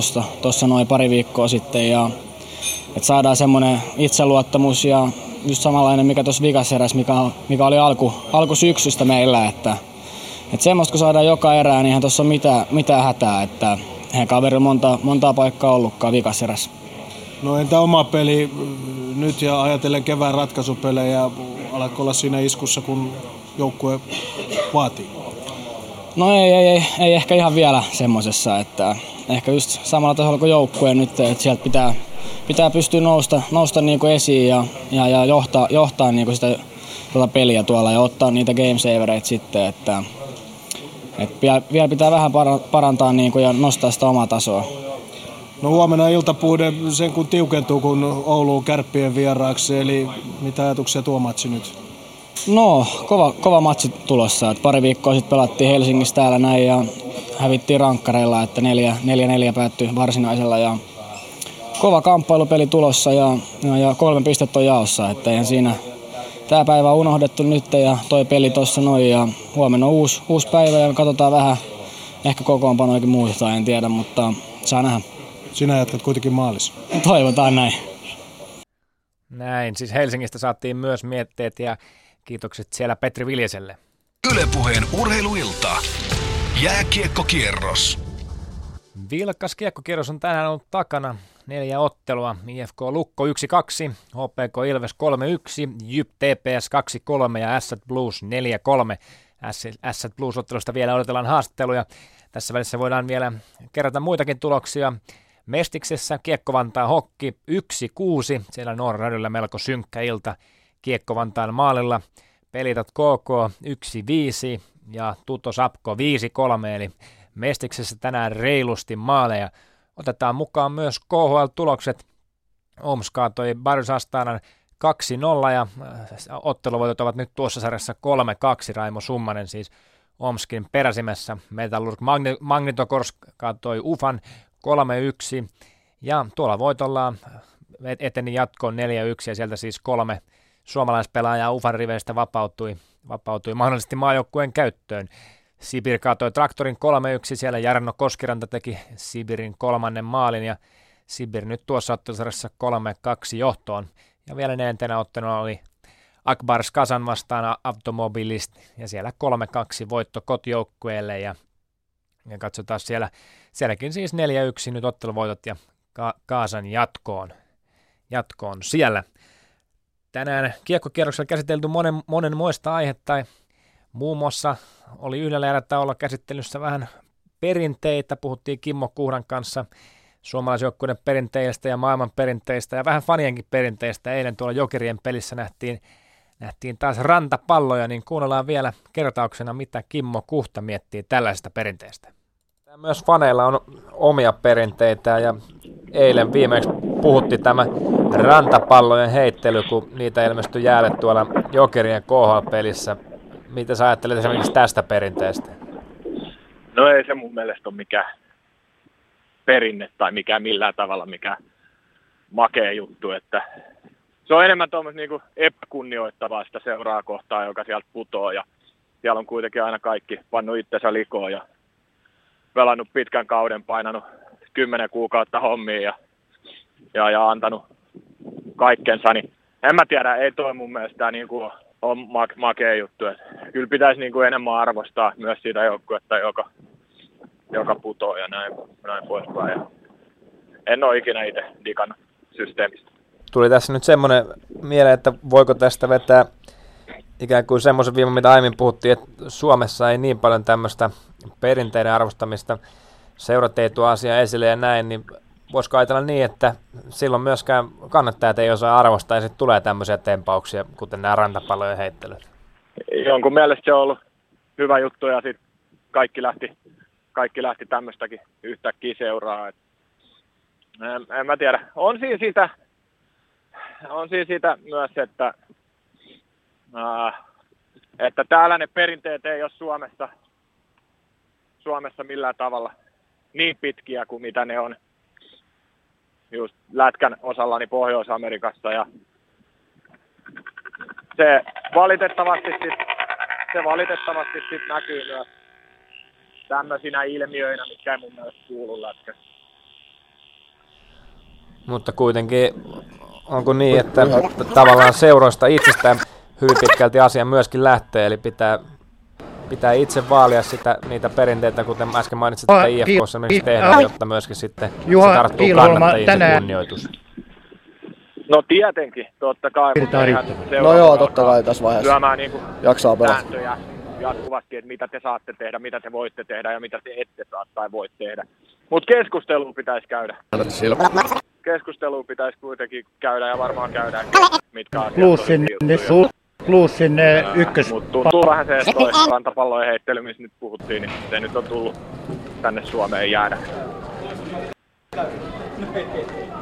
tuossa noin pari viikkoa sitten, ja että saadaan semmoinen itseluottamus ja just samanlainen mikä tuossa vikaserässä, mikä, mikä oli alku, alku syksystä meillä, että että semmoista kun saadaan joka erää, niin eihän tuossa ole mitään, mitään hätää, että eihän kaverilla monta, montaa paikkaa ollutkaan vikas eräs. No entä oma peli nyt ja ajatellen kevään ratkaisupelejä, alkoi olla siinä iskussa kun joukkue vaatii? No ei, ei, ei, ei ehkä ihan vielä semmoisessa, että ehkä just samalla tasolla kuin joukkue nyt, että sieltä pitää, pitää pystyä nousta, nousta niin kuin esiin ja, ja, ja johtaa, johtaa niin kuin sitä tuota peliä tuolla ja ottaa niitä game savereita sitten, että et vielä pitää vähän parantaa niin kuin ja nostaa sitä omaa tasoa. No huomenna iltapuhde sen kun tiukentuu, kun Ouluun Kärppien vieraaksi. Eli mitä ajatuksia tuo matsi nyt? No kova, kova matsi tulossa. Et pari viikkoa sitten pelattiin Helsingissä täällä näin ja hävittiin rankkareilla. Että neljä, neljä, neljä päättyi varsinaisella. Ja kova kamppailupeli tulossa ja, ja, ja kolme pistettä on jaossa. Että eihän siinä... Tämä päivä on unohdettu nyt ja toi peli tuossa noin ja huomenna on uusi, uusi päivä ja katsotaan vähän, ehkä kokoonpanoikin muuta, en tiedä, mutta saa nähdä. Sinä jatkat kuitenkin maalissa. Toivotaan näin. Näin, siis Helsingistä saatiin myös mietteet ja kiitokset siellä Petri Viljeselle. Yle Puheen urheiluilta. Jääkiekkokierros. Vilkas kiekkokierros on tänään ollut takana. Neljä ottelua. I F K Lukko yksi kaksi, H P K Ilves kolme yksi, J Y P T P S kaksi kolme ja Ässät Blues neljä kolme. Ässät Blues-ottelusta vielä odotellaan haastatteluja. Tässä välissä voidaan vielä kerrata muitakin tuloksia. Mestiksessä Kiekkovantaan Hokki yksi kuusi. Siellä Norradilla melko synkkä ilta Kiekkovantaan maalilla. Pelitot K K yksi viisi ja Tuto Sapko viisi kolme. Eli Mestiksessä tänään reilusti maaleja. Otetaan mukaan myös K H L-tulokset. Oms kaatoi Barys Astanan kaksi nolla ja otteluvoitot ovat nyt tuossa sarjassa kolme kaksi. Raimo Summanen siis Omskin peräsimessä. Metallurg Magnitogorsk kaatoi Ufan kolme yksi ja tuolla voitolla eteni jatkoon neljä yksi ja sieltä siis kolme suomalaispelaaja Ufan riveistä vapautui, vapautui mahdollisesti maajoukkueen käyttöön. Sibir kaatoi Traktorin kolme yksi, siellä Jarno Koskiranta teki Sibirin kolmannen maalin ja Sibir nyt tuossa ottelusarjassa kolme kaksi johtoon. Ja vielä neljäntenä otteluna oli Akbars Kazan vastaan Automobilist ja siellä kolme kaksi voitto kotijoukkueelle ja, ja katsotaan siellä, sielläkin siis neljä yksi nyt otteluvoitot ja Ka- Kazan jatkoon, jatkoon siellä. Tänään kiekkokierroksella käsitelty monen, monenmoista aihetta. Muun muassa oli yhdellä erättä olla käsittelyssä vähän perinteitä. Puhuttiin Kimmo Kuhdan kanssa suomalaisjoukkueiden perinteistä ja maailman perinteistä ja vähän fanienkin perinteistä. Eilen tuolla Jokerien pelissä nähtiin, nähtiin taas rantapalloja, niin kuunnellaan vielä kertauksena, mitä Kimmo Kuhta miettii tällaisesta perinteestä. Myös faneilla on omia perinteitä ja eilen viimeksi puhutti tämä rantapallojen heittely, kun niitä ilmestyi jäälle tuolla Jokerien K H L-pelissä. Mitä sä ajattelet esimerkiksi tästä perinteestä? No ei se mun mielestä ole mikään perinne tai mikään millään tavalla mikään makea juttu. Että se on enemmän tuommoista niinku epäkunnioittavaa sitä seuraa kohtaa, joka sieltä putoaa. Ja siellä on kuitenkin aina kaikki pannut itsensä likoon ja pelannut pitkän kauden, painanut kymmenen kuukautta hommia ja, ja, ja antanut kaikkensa. Niin en mä tiedä, ei toi mun mielestä niinku on makea juttu. Et kyllä pitäisi niinku enemmän arvostaa myös siitä joukkuetta, joka, joka putoo ja näin, näin poispäin. Ja en ole ikinä itse digannut systeemistä. Tuli tässä nyt semmoinen mieleen, että voiko tästä vetää ikään kuin semmoisen viiman, mitä aiemmin puhuttiin, että Suomessa ei niin paljon tämmöistä perinteiden arvostamista seurateitua asiaa esille ja näin, niin voisiko ajatella niin, että silloin myöskään kannattajat ei osaa arvostaa ja sitten tulee tämmöisiä tempauksia, kuten nämä rantapallojen heittelyt? Jonkun mielestä se on ollut hyvä juttu ja sitten kaikki lähti, kaikki lähti tämmöistäkin yhtäkkiä seuraa. Et en, en mä tiedä. On siinä sitä, on siinä sitä myös, että, äh, että täällä ne perinteet ei ole Suomessa, Suomessa millään tavalla niin pitkiä kuin mitä ne on just lätkän osallani Pohjois-Amerikassa ja se valitettavasti sit, se valitettavasti sit näkyy myös tämmöisinä ilmiöinä, mitkä ei mun mielestä kuulu lätkässä. Mutta kuitenkin onko niin, että tavallaan seuroista itsestään hyvin pitkälti asia myöskin lähtee, eli pitää pitää itse vaalia sitä, niitä perinteitä, kuten äsken mainitsit, että I F K:ssa esimerkiksi tehdään, jotta myöskin sitten Juha, se tarttuu kannattajien kunnioitus. No tietenkin, totta kai. No joo, totta kai tässä vaiheessa niinku jaksaa pelata. Sääntöjä jatkuvasti, että mitä te saatte tehdä, mitä te voitte tehdä ja mitä te ette saa tai voi tehdä. Mutta keskustelua pitäisi käydä. Keskustelua pitäisi kuitenkin käydä ja varmaan käydään, mitkä asiat on plus sinne ykkös. Mut tuntuu vähän se, että toi rantapallojen heittely, missä nyt puhuttiin, niin se nyt on tullut tänne Suomeen jäädä.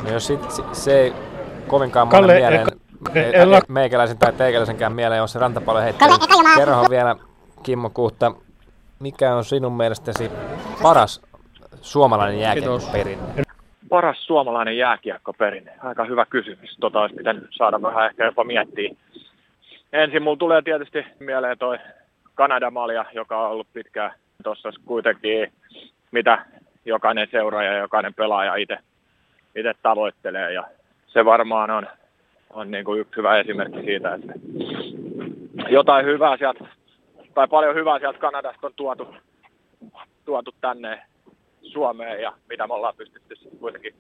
No jos sit se ei kovinkaan monen mieleen, meikäläisen tai teikäläisenkään mieleen, jos se rantapallojen heittely. Kerrohan vielä, Kimmo Kuhta, mikä on sinun mielestäsi paras suomalainen jääkiekkoperinne? Paras suomalainen jääkiekkoperinne? Aika hyvä kysymys. Tota olisi pitänyt saada vähän ehkä jopa miettiä. Ensin mulla tulee tietysti mieleen toi Kanadamalja, joka on ollut pitkään tuossa kuitenkin, mitä jokainen seuraaja ja jokainen pelaaja itse tavoittelee. Ja se varmaan on, on niin kuin yksi hyvä esimerkki siitä, että jotain hyvää sieltä, tai paljon hyvää sieltä Kanadasta on tuotu, tuotu tänne Suomeen ja mitä me ollaan pystytty kuitenkin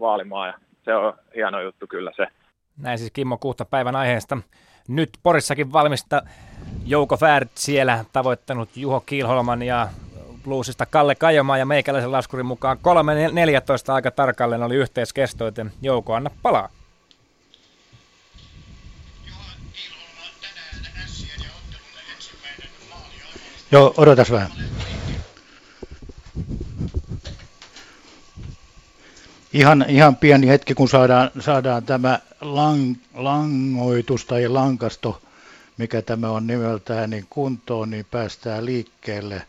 vaalimaan. Ja se on hieno juttu kyllä se. Näin siis Kimmo Kuhta päivän aiheesta. Nyt Porissakin valmista Jouko Färt siellä tavoittanut Juho Kiilholman ja Bluesista Kalle Kajomaa ja meikäläisen laskurin mukaan kolme neljätoista aika tarkalleen oli yhteiskesto, joten Jouko anna palaa. Joo, odotas vähän. Ihan, ihan pieni hetki, kun saadaan, saadaan tämä lang, langoitus tai lankasto, mikä tämä on nimeltään, niin kuntoon, niin päästään liikkeelle.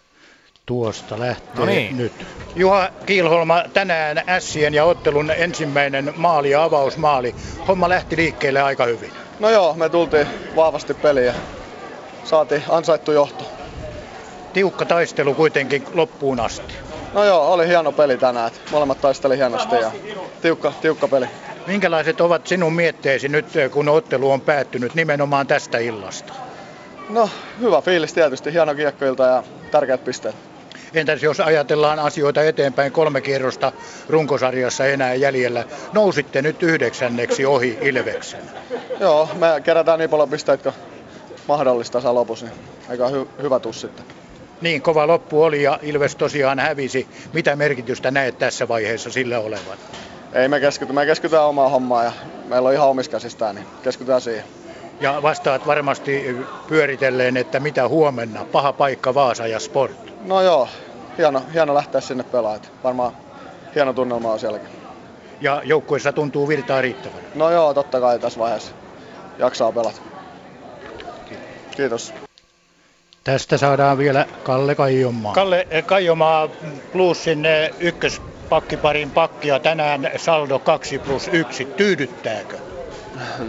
Tuosta lähtee no niin. Nyt. Juha Kiilholma, tänään Ässien ja ottelun ensimmäinen maali ja avausmaali. Homma lähti liikkeelle aika hyvin. No joo, me tultiin vahvasti peliin ja saatiin ansaittu johto. Tiukka taistelu kuitenkin loppuun asti. No joo, oli hieno peli tänään. Molemmat taisteli hienosti ja tiukka, tiukka peli. Minkälaiset ovat sinun mietteesi nyt, kun ottelu on päättynyt nimenomaan tästä illasta? No, hyvä fiilis tietysti. Hieno kiekkoilta ja tärkeät pisteet. Entäs jos ajatellaan asioita eteenpäin, kolme kierrosta runkosarjassa enää jäljellä. Nousitte nyt yhdeksänneksi ohi Ilveksen. Joo, me kerätään niin paljon pisteitä, kun mahdollista saa lopussa. Aika hy- hyvä tuu sitten. Niin, kova loppu oli ja Ilves tosiaan hävisi. Mitä merkitystä näet tässä vaiheessa sillä olevan? Ei, me keskitytään, me keskitytään omaa hommaa ja meillä on ihan omissa käsistään, niin keskitytään siihen. Ja vastaat varmasti pyöritelleen, että mitä huomenna, paha paikka Vaasa ja Sport. No joo, hieno, hieno lähteä sinne pelaamaan. Varmaan hieno tunnelma on sielläkin. Ja joukkueessa tuntuu virtaa riittävän. No joo, totta kai tässä vaiheessa jaksaa pelata. Kiitos. Tästä saadaan vielä Kalle Kaijomaa. Kalle Kaijomaa Plusin ykköspakkiparin pakkia tänään saldo kaksi plus yksi. Tyydyttääkö?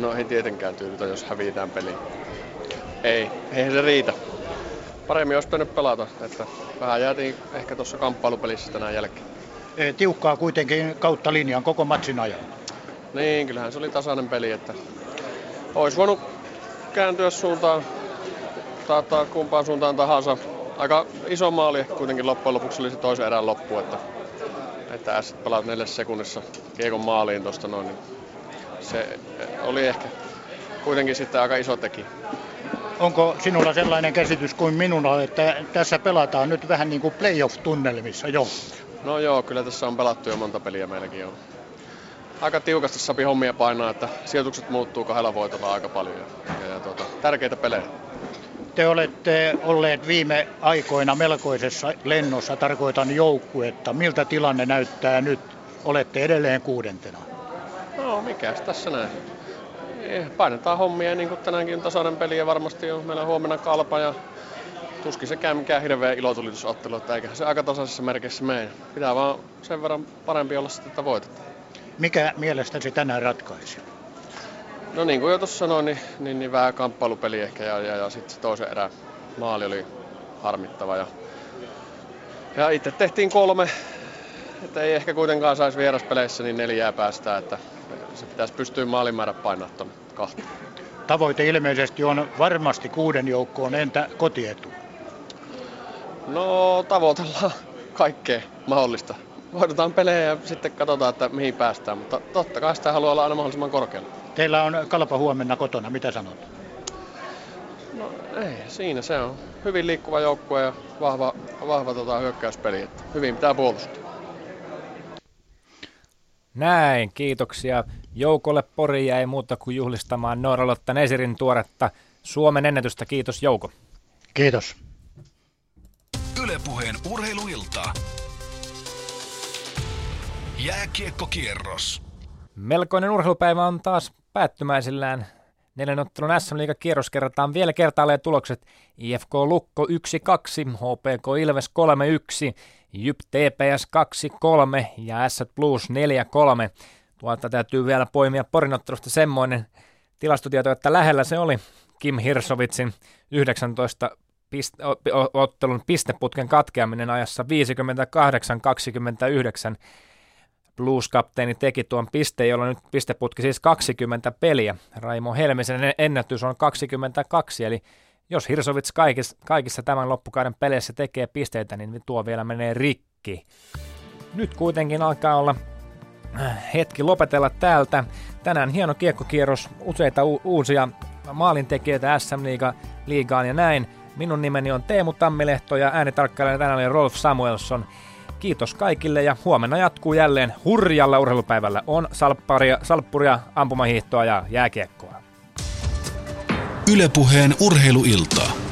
No ei tietenkään tyydytä, jos häviitään peliin. Ei, eihän se riitä. Paremmin olisi pitänyt pelata, että vähän jäätiin ehkä tuossa kamppailupelissä tänään jälkeen. E, tiukkaa kuitenkin kautta linjan koko matsin ajan. Niin, kyllähän se oli tasainen peli, että olisi voinut kääntyä suuntaan, taattaa kumpaan suuntaan tahansa. Aika iso maali kuitenkin loppujen lopuksi oli se toisen erään loppu, että, että ässet pelaat neljässä sekunnissa kiekon maaliin tuosta noin. Niin se oli ehkä kuitenkin sitten aika iso tekijä. Onko sinulla sellainen käsitys kuin minulla, että tässä pelataan nyt vähän niin kuin playoff-tunnelmissa jo? No joo, kyllä tässä on pelattu jo monta peliä meilläkin jo. Aika tiukasti sapi hommia painaa, että sijoitukset muuttuu kahdella voitolla aika paljon ja, ja tuota, tärkeitä pelejä. Te olette olleet viime aikoina melkoisessa lennossa, tarkoitan joukkuetta. Miltä tilanne näyttää nyt? Olette edelleen kuudentena. No mikäs tässä näin? Painetaan hommia niin kuin tänäänkin on tasainen peli ja varmasti on meillä huomenna Kalpa ja tuskin se käy mikään hirveä ilotulitusottelu, että eiköhän se aika tasaisessa merkissä mene. Pitää vaan sen verran parempi olla sitten, että voitetaan. Mikä mielestäsi tänään ratkaisi? No niin kuin jo tuossa sanoin, niin, niin, niin vähän kamppailupeli ehkä ja, ja, ja sitten se toisen erään maali oli harmittava. Ja, ja itse tehtiin kolme, että ei ehkä kuitenkaan saisi vieraspeleissä niin neljää päästään, että se pitäisi pystyä maalimäärä painaa tuonne kahteen. Tavoite ilmeisesti on varmasti kuuden joukkoon, entä kotietu? No tavoitellaan kaikkea mahdollista. Voitetaan pelejä ja sitten katsotaan, että mihin päästään, mutta totta kai sitä haluaa olla aina mahdollisimman korkealla. Teillä on Kalpa huomenna kotona, mitä sanot? No ei, siinä se on. Hyvin liikkuva joukkue ja vahva, vahva tota, hyökkäyspeli, että hyvin pitää puolustaa. Näin, kiitoksia. Joukolle Pori jäi muuta kuin juhlistamaan Noora Lotta Nesirin tuoretta Suomen ennätystä. Kiitos Jouko. Kiitos. Yle Puheen urheiluilta. Jääkiekkokierros. Melkoinen urheilupäivä on taas päättymäisillään. Neljän ottelun äs äm-liigakierros kerrataan vielä kertaalleen tulokset. I F K Lukko yksi kaksi, H P K Ilves kolme yksi, J Y P T P S kaksi kolme ja S Plus neljä kolme. Tuolta täytyy vielä poimia porinottelusta semmoinen tilastotieto, että lähellä se oli Kim Hirsovitsin yhdeksäntoista piste- ottelun pisteputken katkeaminen ajassa viisikymmentäkahdeksan kaksikymmentäyhdeksän. Blues-kapteeni teki tuon pisteen, jolla nyt pisteputki siis kaksikymmentä peliä. Raimo Helmisen ennätys on kaksikymmentäkaksi, eli jos Hirsovits kaikissa, kaikissa tämän loppukauden peleissä tekee pisteitä, niin tuo vielä menee rikki. Nyt kuitenkin alkaa olla hetki lopetella täältä. Tänään hieno kiekkokierros, useita u- uusia maalintekijöitä äs äm-liigaan ja näin. Minun nimeni on Teemu Tammilehto ja äänitarkkailijana tänään oli Rolf Samuelsson. Kiitos kaikille ja huomenna jatkuu jälleen hurjalla urheilupäivällä. On salpparia, salppuria, ampumahiihtoa ja jääkiekkoa. Yle Puheen urheiluilta.